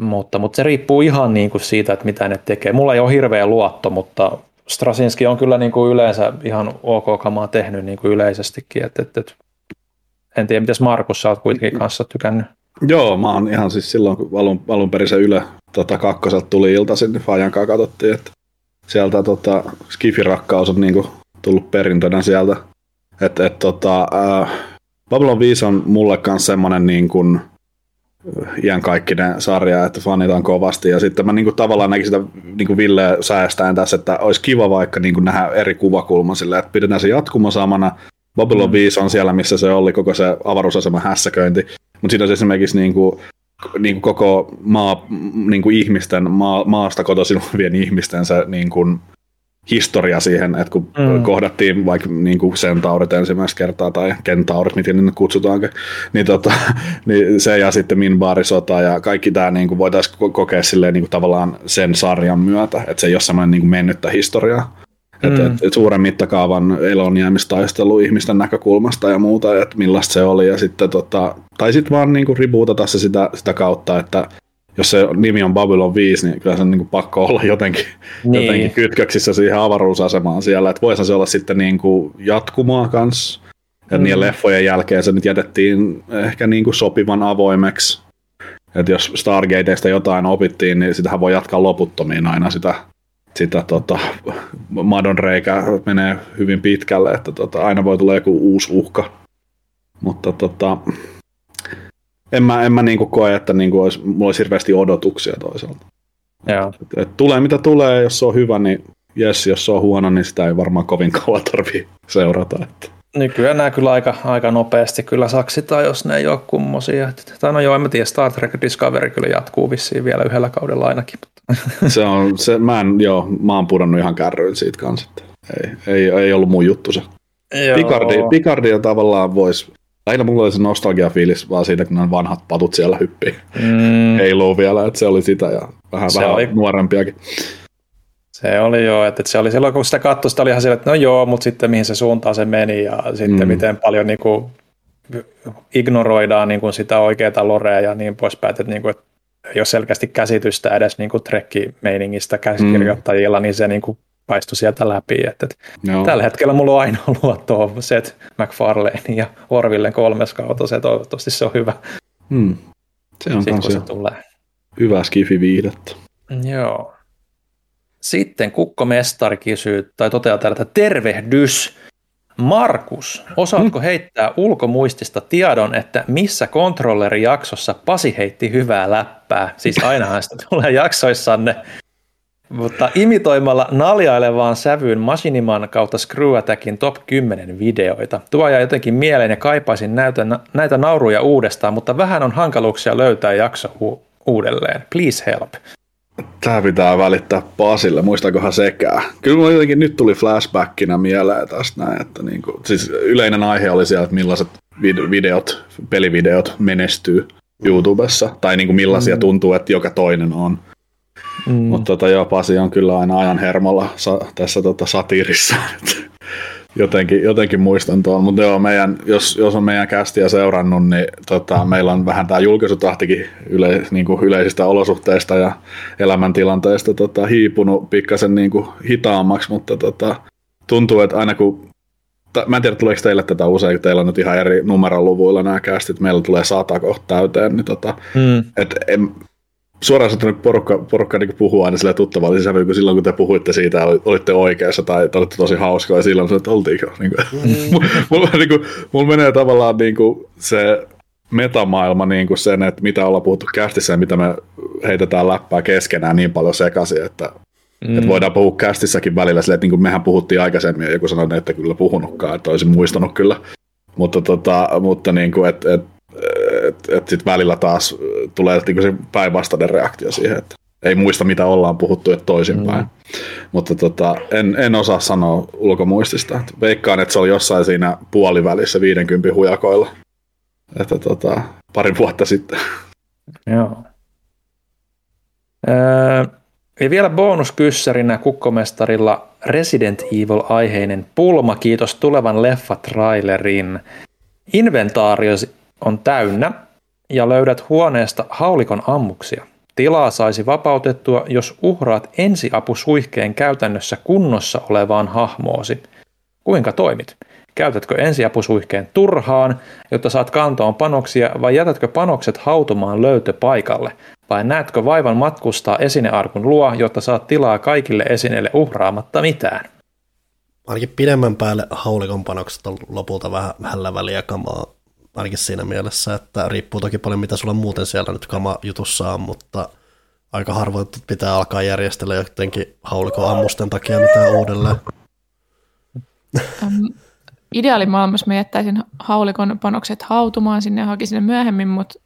Mutta, mutta se riippuu ihan niinku siitä, että mitä ne tekee. Mulla ei ole hirveä luotto, mutta Straczynski on kyllä niinku yleensä ihan ok kamaa tehnyt niinku yleisestikin. Et, et, et. En tiedä, mitäs Markus, sä oot kuitenkin kanssa tykännyt. Joo, mä oon ihan siis silloin, kun alun, alun perin se Yle tota, kakkoselta tuli iltaisin, niin Fajankaa katsottiin, että sieltä tota, skifirakkaus on niinku tullut perintönä sieltä. Että et, tota, äh, Babylon viisi on mulle kanssa semmonen niinku, iankaikkinen sarja, että fanitaan kovasti. Ja sitten mä niinku, tavallaan näkin sitä niinku Ville säästäen tässä, että olisi kiva vaikka niinku, nähdä eri kuvakulma silleen, että pidetään se jatkuma samana. Babylon viisi on siellä, missä se oli koko se avaruusaseman hässäköinti. Mutta siinä on esimerkiksi niinku niin koko maa, niin kuin ihmisten, maa, maasta kotoisin olevien ihmistensä niin kuin historia siihen, että kun mm. kohdattiin vaikka niin kuin sentaurit ensimmäistä kertaa tai kentaurit, miten niitä kutsutaankin, niin, tota, niin se ja sitten Minbari-sota ja kaikki tämä niin kuin voitaisiin kokea silleen, niin kuin tavallaan sen sarjan myötä, että se ei ole semmoinen niin kuin mennyttä historiaa. Mm. Että, että suuren mittakaavan elonjäämistaistelu ihmisten näkökulmasta ja muuta, että millaista se oli. Ja sitten, tota, tai sitten vaan niinku ribuutata se sitä, sitä kautta, että jos se nimi on Babylon viisi, niin kyllä se on niinku pakko olla jotenkin, niin. jotenkin kytköksissä siihen avaruusasemaan siellä. Että voisihan se olla sitten niinku jatkumoa kanssa. Ja mm. niiden leffojen jälkeen se nyt jätettiin ehkä niinku sopivan avoimeksi. Että jos Stargateista jotain opittiin, niin sitähän voi jatkaa loputtomiin aina sitä. Sitä tota, madon reikä menee hyvin pitkälle, että tota, aina voi tulla joku uusi uhka. Mutta tota, en mä, en mä niinku koe, että niinku olisi, mulla olisi hirveästi odotuksia toisaalta. Joo. Et, et tulee mitä tulee, jos se on hyvä, niin jes, jos se on huono, niin sitä ei varmaan kovin kauan tarvitse seurata. Että. Nykyään nämä kyllä aika, aika nopeasti kyllä saksitaan, jos ne ei ole kummosia. Tai no joo, en mä tiedä, Star Trek Discovery kyllä jatkuu vissiin vielä yhdellä kaudella ainakin. Se on, se, mä, en, joo, mä oon pudonnut ihan kärryyn siitä kanssa. Ei, ei, ei ollut mun juttu se. Picardia tavallaan voisi, aina mulla oli se nostalgia-fiilis vaan siitä, kun ne vanhat patut siellä hyppii. Mm. Heiluu vielä, että se oli sitä ja vähän, vähän oli nuorempiakin. Se oli joo, että se oli silloin kun sitä katsoi, sitä oli ihan sillä, että no joo, mutta sitten mihin se suuntaan se meni ja sitten mm. miten paljon niin kuin, ignoroidaan niin kuin sitä oikeaa lorea ja niin poispäin, että, niin kuin, että ei ole selkeästi käsitystä edes niin kuin Trekki-meiningistä käsikirjoittajilla, mm. niin se niin kuin paistui sieltä läpi. Että, että no. Tällä hetkellä mulla on aina ollut tuohon se, että McFarlane ja Orvillen kolmes kautta, se toivottavasti se on hyvä. Mm. Se on sitten, kun se tulee. Hyvä skifi-viihdettä. Joo. Sitten Kukkomestari kysyy tai toteaa täällä, että tervehdys. Markus, osaatko heittää ulkomuistista tiedon, että missä kontrollerijaksossa Pasi heitti hyvää läppää? Siis ainahan sitä tulee jaksoissanne, mutta imitoimalla naljailevaan sävyyn Machiniman kautta Screw Attackin top kymmenen videoita. Tuo jää jotenkin mieleen ja kaipaisin näitä, näitä nauruja uudestaan, mutta vähän on hankaluuksia löytää jakso hu- uudelleen. Please help. Tää pitää välittää Pasille, muistaakohan sekään. Kyllä mulla jotenkin nyt tuli flashbackinä mieleen tästä näin, että niinku, siis yleinen aihe oli siellä, että millaiset videot, pelivideot menestyy YouTubessa, tai niinku millaisia mm. tuntuu, että joka toinen on. Mm. Mutta tota, joo, Pasi on kyllä aina ajan hermolla sa- tässä tota, satiirissa. Jotenkin, jotenkin muistan tuon, mutta joo, meidän, jos, jos on meidän kästiä seurannut, niin tota, meillä on vähän tämä julkaisutahtikin yle, niin kuin yleisistä olosuhteista ja elämäntilanteista tota, hiipunut pikkasen niin kuin hitaammaksi, mutta tota, tuntuu, että aina kun, t- mä en tiedä tuleeko teille tätä usein, kun teillä on nyt ihan eri numeroluvuilla nämä kästit, meillä tulee sata kohta täyteen, niin tota, mm. et en, suoraan sanottuna porukka, porukka niin puhuu aina silleen tuttavallisen sävyyn, kun silloin kun te puhuitte siitä, olitte oikeassa tai te olitte tosi hauskoja, ja silloin sanoin, että oltiinko. Niin mm. mulla, niin kuin, mulla menee tavallaan niin kuin se metamaailma niin kuin sen, että mitä ollaan puhuttu kästissä ja mitä me heitetään läppää keskenään niin paljon sekaisin, että, mm. että voidaan puhua kästissäkin välillä silleen, että niin mehän puhuttiin aikaisemmin ja joku sanoi, että ette kyllä puhunutkaan, että olisin muistanut kyllä. Mutta, tota, mutta niin kuin, että et, että et sitten välillä taas tulee niinku se päinvastainen reaktio siihen, että ei muista mitä ollaan puhuttu, että toisinpäin. Mm. Mutta tota, en, en osaa sanoa ulkomuistista. Et veikkaan, että se oli jossain siinä puolivälissä viidenkympin hujakoilla. Että tota, pari vuotta sitten. Joo. Öö, ja vielä bonuskyssärinä Kukkomestarilla Resident Evil-aiheinen pulma. Kiitos tulevan leffatrailerin. Inventaariosi on täynnä ja löydät huoneesta haulikon ammuksia. Tilaa saisi vapautettua, jos uhraat ensiapusuihkeen käytännössä kunnossa olevaan hahmoosi. Kuinka toimit? Käytätkö ensiapusuihkeen turhaan, jotta saat kantoon panoksia, vai jätätkö panokset hautumaan löytöpaikalle? Vai näetkö vaivan matkustaa esinearkun luo, jotta saat tilaa kaikille esineille uhraamatta mitään? Ainakin pidemmän päälle haulikon panokset on lopulta vähän hällä väliä kamaa. Ainakin siinä mielessä, että riippuu toki paljon, mitä sulla muuten siellä nyt kamajutussa on, mutta aika harvoin pitää alkaa järjestellä jotenkin haulikoammusten takia mitään uudelleen. Um, ideaalimaailmassa mä jättäisin haulikon panokset hautumaan sinne ja hakisin ne myöhemmin, mutta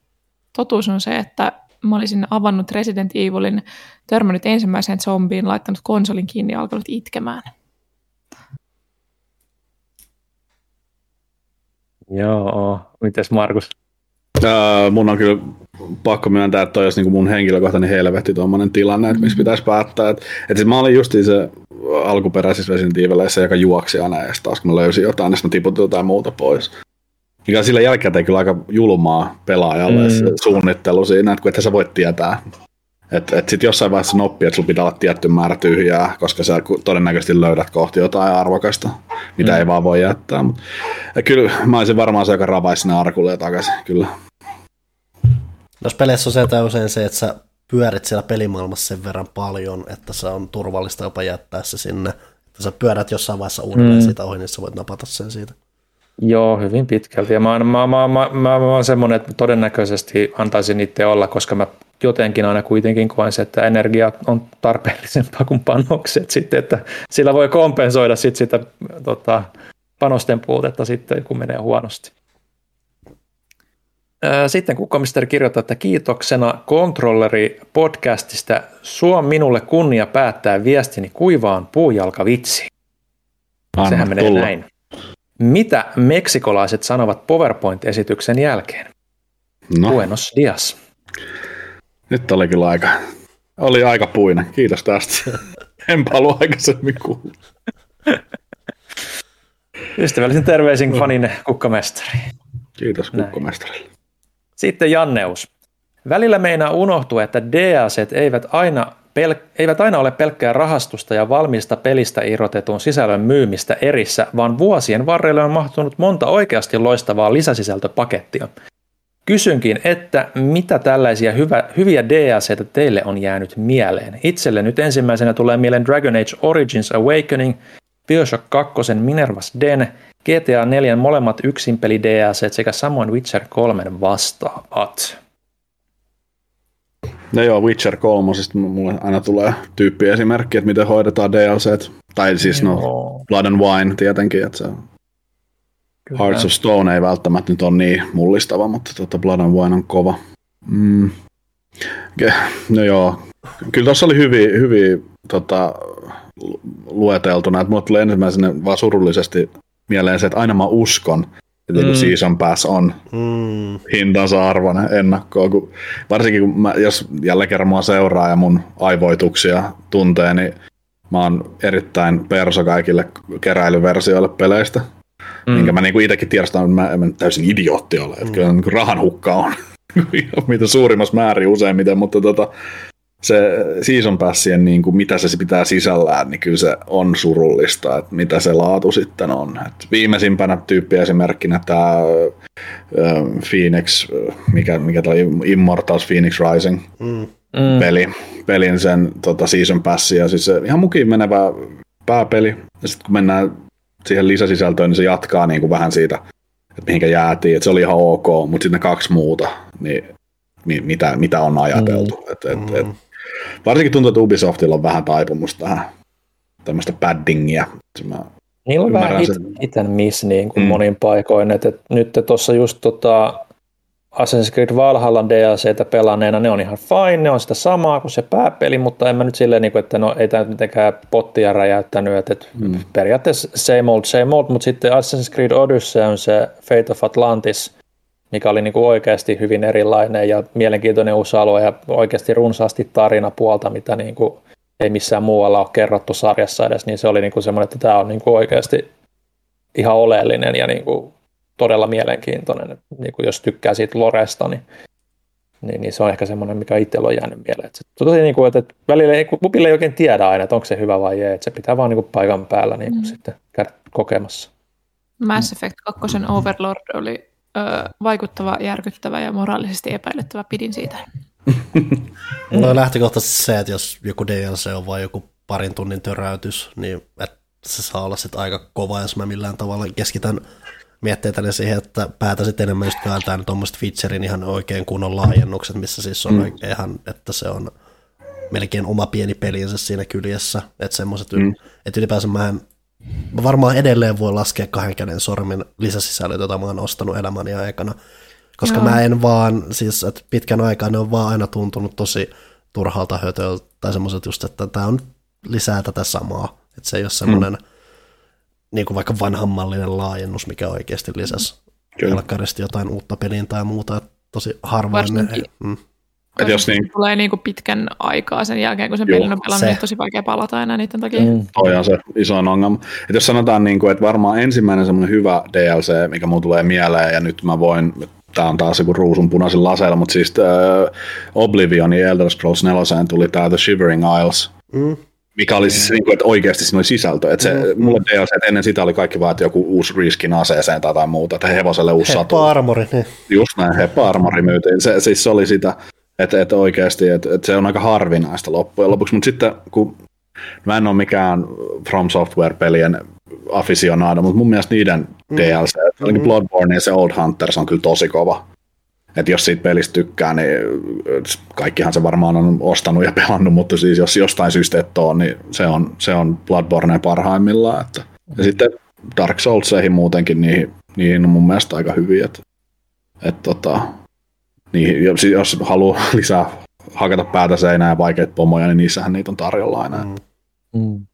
totuus on se, että mä olisin avannut Resident Evilin, törmännyt ensimmäiseen zombiin, laittanut konsolin kiinni ja alkanut itkemään. Joo, mites Markus? Äh, mun on kyllä pakko myöntää, että toi olisi niin mun henkilökohtainen helvetti tuommoinen tilanne, että missä pitäisi päättää. Että, että siis mä olin justiin se alkuperäisissä Resident Evileissä, joka juoksi aina edes taas, kun mä löysin jotain, niin tiputin jotain muuta pois. Mikä sillä jälkeen teki kyllä aika julmaa pelaajalle mm. se suunnittelu siinä, että kun et sä voit tietää. Että et sit jossain vaiheessa noppii, että sulla pitää olla tietty määrä tyhjää, koska sä todennäköisesti löydät kohti jotain arvokasta, mitä mm. ei vaan voi jättää. Mut, kyllä mä olisin varmaan se, joka ravaisi sinne arkulle takaisin, kyllä. Jos peleissä on se usein se, että sä pyörit siellä pelimaailmassa sen verran paljon, että se on turvallista jopa jättää se sinne. Että sä pyörät jossain vaiheessa uudelleen mm. siitä ohi, niin sä voit napata sen siitä. Joo, hyvin pitkälti. Ja mä, mä, mä, mä, mä, mä oon semmoinen, että todennäköisesti antaisin itse olla, koska mä jotenkin aina kuitenkin koen se, että energia on tarpeellisempaa kuin panokset sitten, että sillä voi kompensoida sit sitä tota, panosten puutetta sitten, kun menee huonosti. Sitten Kukkomister kirjoittaa, että kiitoksena Controlleri podcastista suo minulle kunnia päättää viestini kuivaan puujalkavitsi. Sehän menee tulla. Näin. Mitä meksikolaiset sanovat PowerPoint-esityksen jälkeen? No. Buenos dias. Nyt oli kyllä aika. Oli aika puinen. Kiitos tästä. Enpä ollut aikaisemmin kuulla. Ystävällisen terveisin fanin Kukkomestari. Kiitos Kukkomestarille. Sitten Janneus. Välillä meinaa unohtua, että D L C:t eivät aina, pelk- eivät aina ole pelkkää rahastusta ja valmista pelistä irrotetun sisällön myymistä erissä, vaan vuosien varrelle on mahtunut monta oikeasti loistavaa lisäsisältöpakettia. Kysynkin, että mitä tällaisia hyvä, hyviä D L C:tä teille on jäänyt mieleen? Itselle nyt ensimmäisenä tulee mieleen Dragon Age Origins Awakening, BioShock kakkosen Minerva's Den, G T A neljän molemmat yksinpeli D L C:t sekä samoin Witcher kolmen vastaavat. No joo, Witcher kolme, siis mulle aina tulee tyyppiesimerkki, että miten hoidetaan D L C:t. Tai siis no, Blood and Wine tietenkin, että se Hearts of Stone ei välttämättä nyt ole niin mullistava, mutta tuota Blood and Wine on kova. Mm. No joo, kyllä tuossa oli hyviä, hyviä tota, lueteltuna, että mulle tulee ensimmäisenä vaan surullisesti mieleen se, että aina mä uskon, että mm. season pass on mm. hintansa arvoinen ennakkoa. Kun, varsinkin kun mä, jos jälleen kerran mua seuraa ja mun aivoituksia tuntee, niin mä oon erittäin perso kaikille keräilyversioille peleistä. Mm. Minkä mä niinku itsekin tiedostan, että mä en täysin idiootti ole. Mm. Kyllä niinku rahan hukka on mitä suurimmassa määrin useimmiten, mutta tota, se season passien, niinku, mitä se pitää sisällään, niin kyllä se on surullista, että mitä se laatu sitten on. Et viimeisimpänä tyyppiesimerkkinä tämä Phoenix, mikä, mikä tämä oli, Immortals Phoenix Rising mm. peli, pelin sen tota, season passia, siis se ihan mukiin menevä pääpeli, ja sitten kun mennään siihen lisäsisältöön, niin se jatkaa niin kuin vähän siitä, että mihinkä jäätiin, että se oli ihan ok, mutta sitten ne kaksi muuta, niin mi- mitä, mitä on ajateltu. Mm. Et, et, et. Varsinkin tuntuu, että Ubisoftilla on vähän taipumus tähän tämmöistä paddingia. Niillä on vähän hit and miss niin kuin mm. monin paikoin, että et, nyt tuossa just tota Assassin's Creed Valhallan D L C:tä pelanneena, ne on ihan fine, ne on sitä samaa kuin se pääpeli, mutta en mä nyt silleen, että no ei tämä nyt mitenkään pottia räjäyttänyt, että et mm. periaatteessa same old, same old, mutta sitten Assassin's Creed Odyssey on se Fate of Atlantis, mikä oli niinku oikeasti hyvin erilainen ja mielenkiintoinen uusi alue ja oikeasti runsaasti tarinapuolta, mitä niinku ei missään muualla ole kerrottu sarjassa edes, niin se oli niinku semmoinen, että tämä on niinku oikeasti ihan oleellinen ja niinku todella mielenkiintoinen, niin kuin jos tykkää siitä loresta, niin, niin, niin se on ehkä semmoinen, mikä itsellä on jäänyt mieleen. Että se, tosi niin kuin, että, että välillä ei, mupille ei oikein tiedä aina, että onko se hyvä vai ei, että se pitää vaan niin kuin paikan päällä niin kuin mm. sitten käydä kokemassa. Mass Effect kaksi Overlord oli ö, vaikuttava, järkyttävä ja moraalisesti epäilyttävä, pidin siitä. No lähtökohtaisesti se, että jos joku D L C on vain joku parin tunnin töräytys, niin se saa olla sitten aika kova, jos mä millään tavalla keskitän mietteitä siihen, että päätäsit enemmän just päätään tuommoiset Witcherin ihan oikein kunnon laajennukset, missä siis on mm. ihan, että se on melkein oma pieni pelinsä siinä kyljessä, että semmoiset, mm. että ylipäänsä mä, mä varmaan edelleen voi laskea kahden käden sormin lisäsisällöitä, jota mä oon ostanut elämäni aikana, koska Joo. mä en vaan, siis että pitkän aikaa ne on vaan aina tuntunut tosi turhalta hötöltä tai semmoiset just, että tämä on lisää tätä samaa, että se ei ole semmoinen mm. niin kuin vaikka vanhanmallinen laajennus, mikä oikeasti lisäsi pelkkaristi jotain uutta peliä tai muuta, tosi harvoin ne. Mm. Jos niin, tulee niin kuin pitkän aikaa sen jälkeen, kun sen pelin on pelannut, tosi vaikea palata enää niiden takia. Mm. Toi on se iso ongelma. Et jos sanotaan, niin kuin, että varmaan ensimmäinen semmoinen hyvä D L C, mikä mun tulee mieleen, ja nyt mä voin, tää on taas joku ruusun punaisen laseella, mutta siis äh, Oblivionin Elder Scrolls neljään tuli tää The Shivering Isles, mm. mikä oli siis, mm. niin kuin, että oikeasti siinä oli sisältö. Et se, mm. mulle D L C, että ennen sitä oli kaikki vaan, että joku uusi riskin aseeseen tai muuta, että hevoselle uusi satu. Heppa-armori. Niin. Just näin, heppa-armori myytiin. Se, siis se oli sitä. Että et oikeasti et, et se on aika harvinaista loppujen lopuksi, mutta sitten kun mä en ole mikään From Software-pelien aficionado, mutta mun mielestä niiden mm. D L C, mm-hmm. Bloodborne ja se Old Hunters on kyllä tosi kova. Että jos siitä pelistä tykkää, niin kaikkihan se varmaan on ostanut ja pelannut, mutta siis jos jostain syystä et ole, niin se on, se on Bloodborne parhaimmillaan. Että. Ja sitten Dark Soulseihin muutenkin, niihin, niihin on mun mielestä aika hyviä. Että et, tota... Niin, jos, jos haluaa lisää hakata päätä seinään ja vaikeita pomoja, niin niissähän niitä on tarjolla aina. Mm.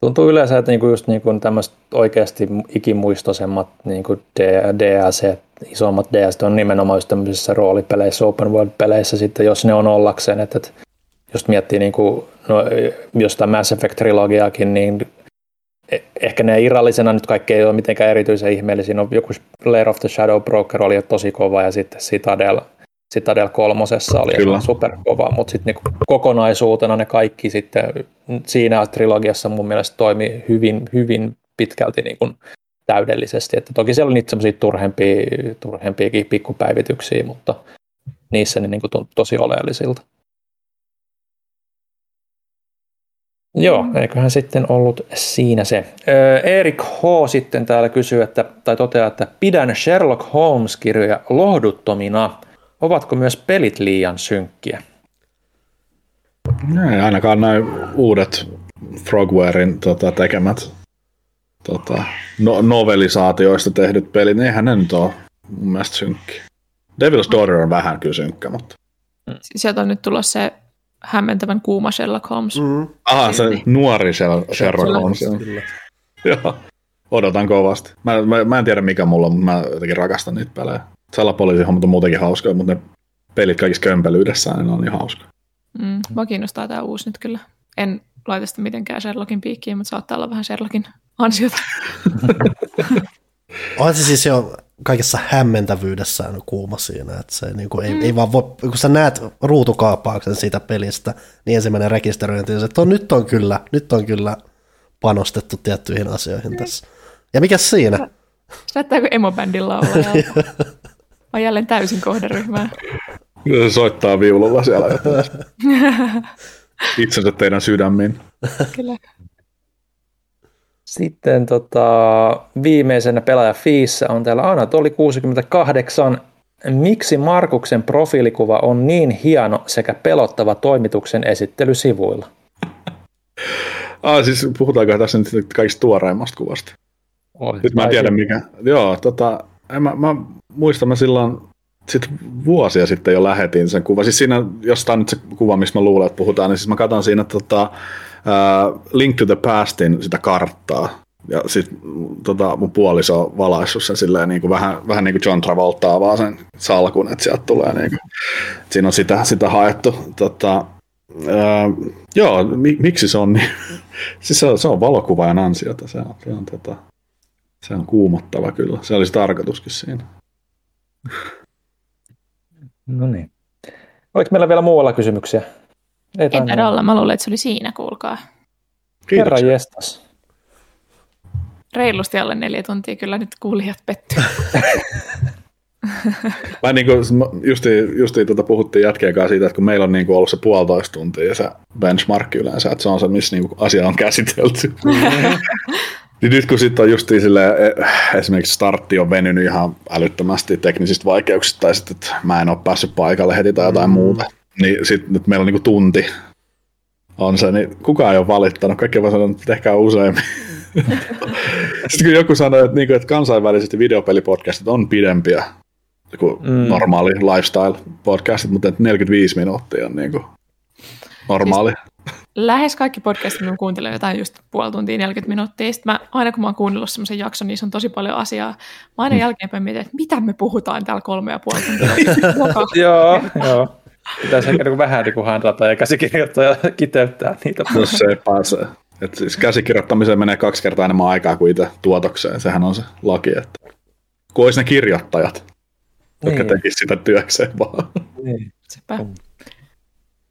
Tuntuu yleensä, että niinku just niinku tämmöiset oikeasti ikimuistoisemmat niinku D L C, isommat D L C on nimenomaan just tämmöisissä roolipeleissä, open world-peleissä sitten, jos ne on ollakseen. Että et, jos miettii niinku, no, jostain Mass Effect-trilogiaakin, niin ehkä ne irrallisena nyt kaikki ei ole mitenkään erityisen ihmeellisiä. No, joku Lair of the Shadow Broker oli tosi kova ja sitten Citadel, Citadel kolmosessa oli Kyllä. superkova, mutta sitten niin kokonaisuutena ne kaikki sitten siinä trilogiassa mun mielestä toimi hyvin, hyvin pitkälti niin kuin täydellisesti. Että toki siellä oli niitä semmoisia turhempia, turhempiakin pikkupäivityksiä, mutta niissä ne niin kuin tuntui tosi oleellisilta. Joo, eiköhän sitten ollut siinä se. Erik H. sitten täällä kysyy, että, tai toteaa, että pidän Sherlock Holmes-kirjoja lohduttomina. Ovatko myös pelit liian synkkiä? No, ei ainakaan näin uudet Frogwarein tota, tekemät tota, no, novelisaatioista tehdyt pelit, niin eihän ne nyt ole mun mielestä synkkiä. Devil's Daughter on vähän kyllä synkkä, mutta... Sieltä on nyt tulossa se... hämmentävän kuuma Sherlock Holmes. Mm. Ah, se nuori Sherlock Holmes. Joo, odotan kovasti. Mä, mä, mä en tiedä mikä mulla on, mutta mä jotenkin rakastan niitä pelejä. Salapoliisihommat on muutenkin hauskaa, mutta ne pelit kaikissa kömpelyydessään niin on niin hauskaa. Mm. Mä kiinnostaa tää uusi nyt kyllä. En laita sitä mitenkään Sherlockin piikkiin, mutta saattaa olla vähän Sherlockin ansiota. On se siis jo kaikessa hämmentävyydessään kuuma siinä, että se niin kuin ei, mm. ei vaan voi, kun sä näet ruutukaapauksen siitä pelistä, niin ensimmäinen rekisteröinti on se, että on, nyt, on kyllä, nyt on kyllä panostettu tiettyihin asioihin mm. tässä. Ja mikä siinä? Sä, näyttääkö emobändin laulajaa? Mä jälleen täysin kohderyhmää. Se soittaa viululla siellä. Itsensä teidän sydämiin. Kyllä. Sitten tota, viimeisenä pelaajafiissä on täällä Anatoli kuusikymmentäkahdeksan. Miksi Markuksen profiilikuva on niin hieno sekä pelottava toimituksen esittelysivuilla? Ah, siis puhutaanko tässä nyt kaikista tuoreimmasta kuvasta? Olis, nyt mä en tiedä mikä. Joo, tota, mä, mä muistan, mä silloin sit vuosia sitten jo lähetin sen kuva. Siis siinä, jos tää on nyt se kuva, missä mä luulen, että puhutaan, niin siis mä katson siinä tota... Uh, Link to the Pastin sitä karttaa, ja sitten tota, mun puoliso on valaissut sen silleen, niin kuin vähän, vähän niin kuin John Travoltaa vaan sen salkun, että sieltä tulee niin kuin, että siinä on sitä, sitä haettu. Tota, uh, joo, mi, miksi se on niin? Siis se on, se on valokuvaajan ansiota, se on, se on, tota, se on kuumottava kyllä, se olisi tarkoituskin siinä. No niin. Oliko meillä vielä muualla kysymyksiä? Ei taida olla. Mä luulen, että se oli siinä, kuulkaa. Herra jestas. Reilusti alle neljä tuntia kyllä nyt kuulijat pettyy. Mä niin kuin justiin, justiin tuota puhuttiin jätkiäkaan siitä, että kun meillä on niin kuin ollut se puolitoista tuntia ja se benchmark yleensä, että se on se, missä niin kuin asia on käsitelty. Niin nyt kun sitten on justiin silleen, esimerkiksi startti on venynyt ihan älyttömästi teknisistä vaikeuksista tai sitten, että mä en ole päässyt paikalle heti tai jotain mm. muuta. Niin sitten nyt meillä on niinku tunti on se, niin kukaan ei ole valittanut. Kaikki vaan sanonut, että tehkää useammin. Sitten kun joku sanoo, että, niinku, että kansainvälisesti videopelipodcastit on pidempiä joku mm. normaali lifestyle-podcastit, mutta neljäkymmentäviisi minuuttia on niin kuin normaali. Siis lähes kaikki podcastit, mä kuuntelen jotain just puoli tuntia, neljäkymmentä minuuttia. Sitten mä, aina kun mä oon kuunnellut semmoisen jakson, niin se on tosi paljon asiaa. Mä aina mm. jälkeenpäin mietin, että mitä me puhutaan täällä kolme ja puoli tuntia. Joo, joo. Pitäisi vähän niin kuin handlata ja käsikirjoittaa ja kiteyttää niitä. No se pääsee. Et siis käsikirjoittamiseen menee kaksi kertaa enemmän aikaa kuin itse tuotokseen. Sehän on se laki, että kun olisi ne kirjoittajat, jotka niin tekisivät sitä työkseen vaan. Niin. Sepä.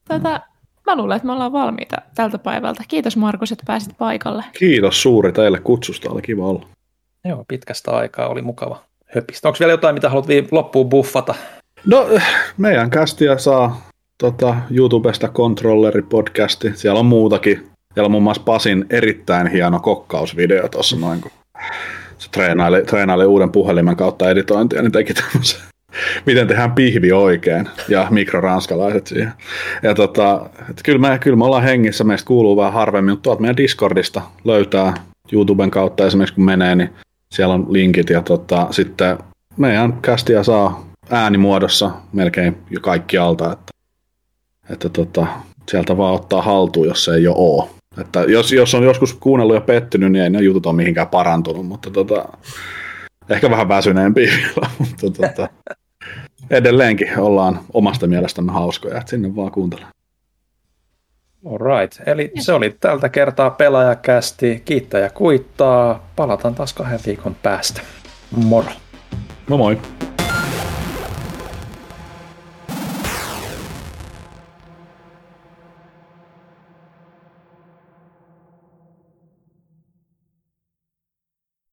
Tätä, mä luulen, että me ollaan valmiita tältä päivältä. Kiitos Markus, että pääsit paikalle. Kiitos suuri teille kutsusta, oli kiva olla. Joo, pitkästä aikaa oli mukava höpistä. Onko vielä jotain, mitä haluat loppuun buffata? No, meidän kästiä saa tota, YouTubesta Controlleri-podcasti. Siellä on muutakin. Siellä on muun muassa Pasin erittäin hieno kokkausvideo tuossa noin, kun se treenaili, treenaili uuden puhelimen kautta editointia, niin teki tämmöisen, miten tehdään pihvi oikein, ja mikroranskalaiset siihen. Ja tota, et kyllä, me, kyllä me ollaan hengissä, meistä kuuluu vähän harvemmin, mutta tuolta meidän Discordista löytää YouTuben kautta esimerkiksi, kun menee, niin siellä on linkit, ja tota, sitten meidän kästiä saa äänimuodossa melkein jo kaikki alta, että, että tota, sieltä vaan ottaa haltuun, jos se ei jo ole. Että jos, jos on joskus kuunnellut ja pettynyt, niin ei ne jutut ole mihinkään parantunut, mutta tota, ehkä vähän väsyneempi, mutta tota, edelleenkin ollaan omasta mielestämme hauskoja, että sinne vaan kuuntelemaan. Alright, eli se oli tältä kertaa Pelaajakästi. Kiittää ja kuittaa. Palataan taas kahden viikon päästä. Moro. No moi.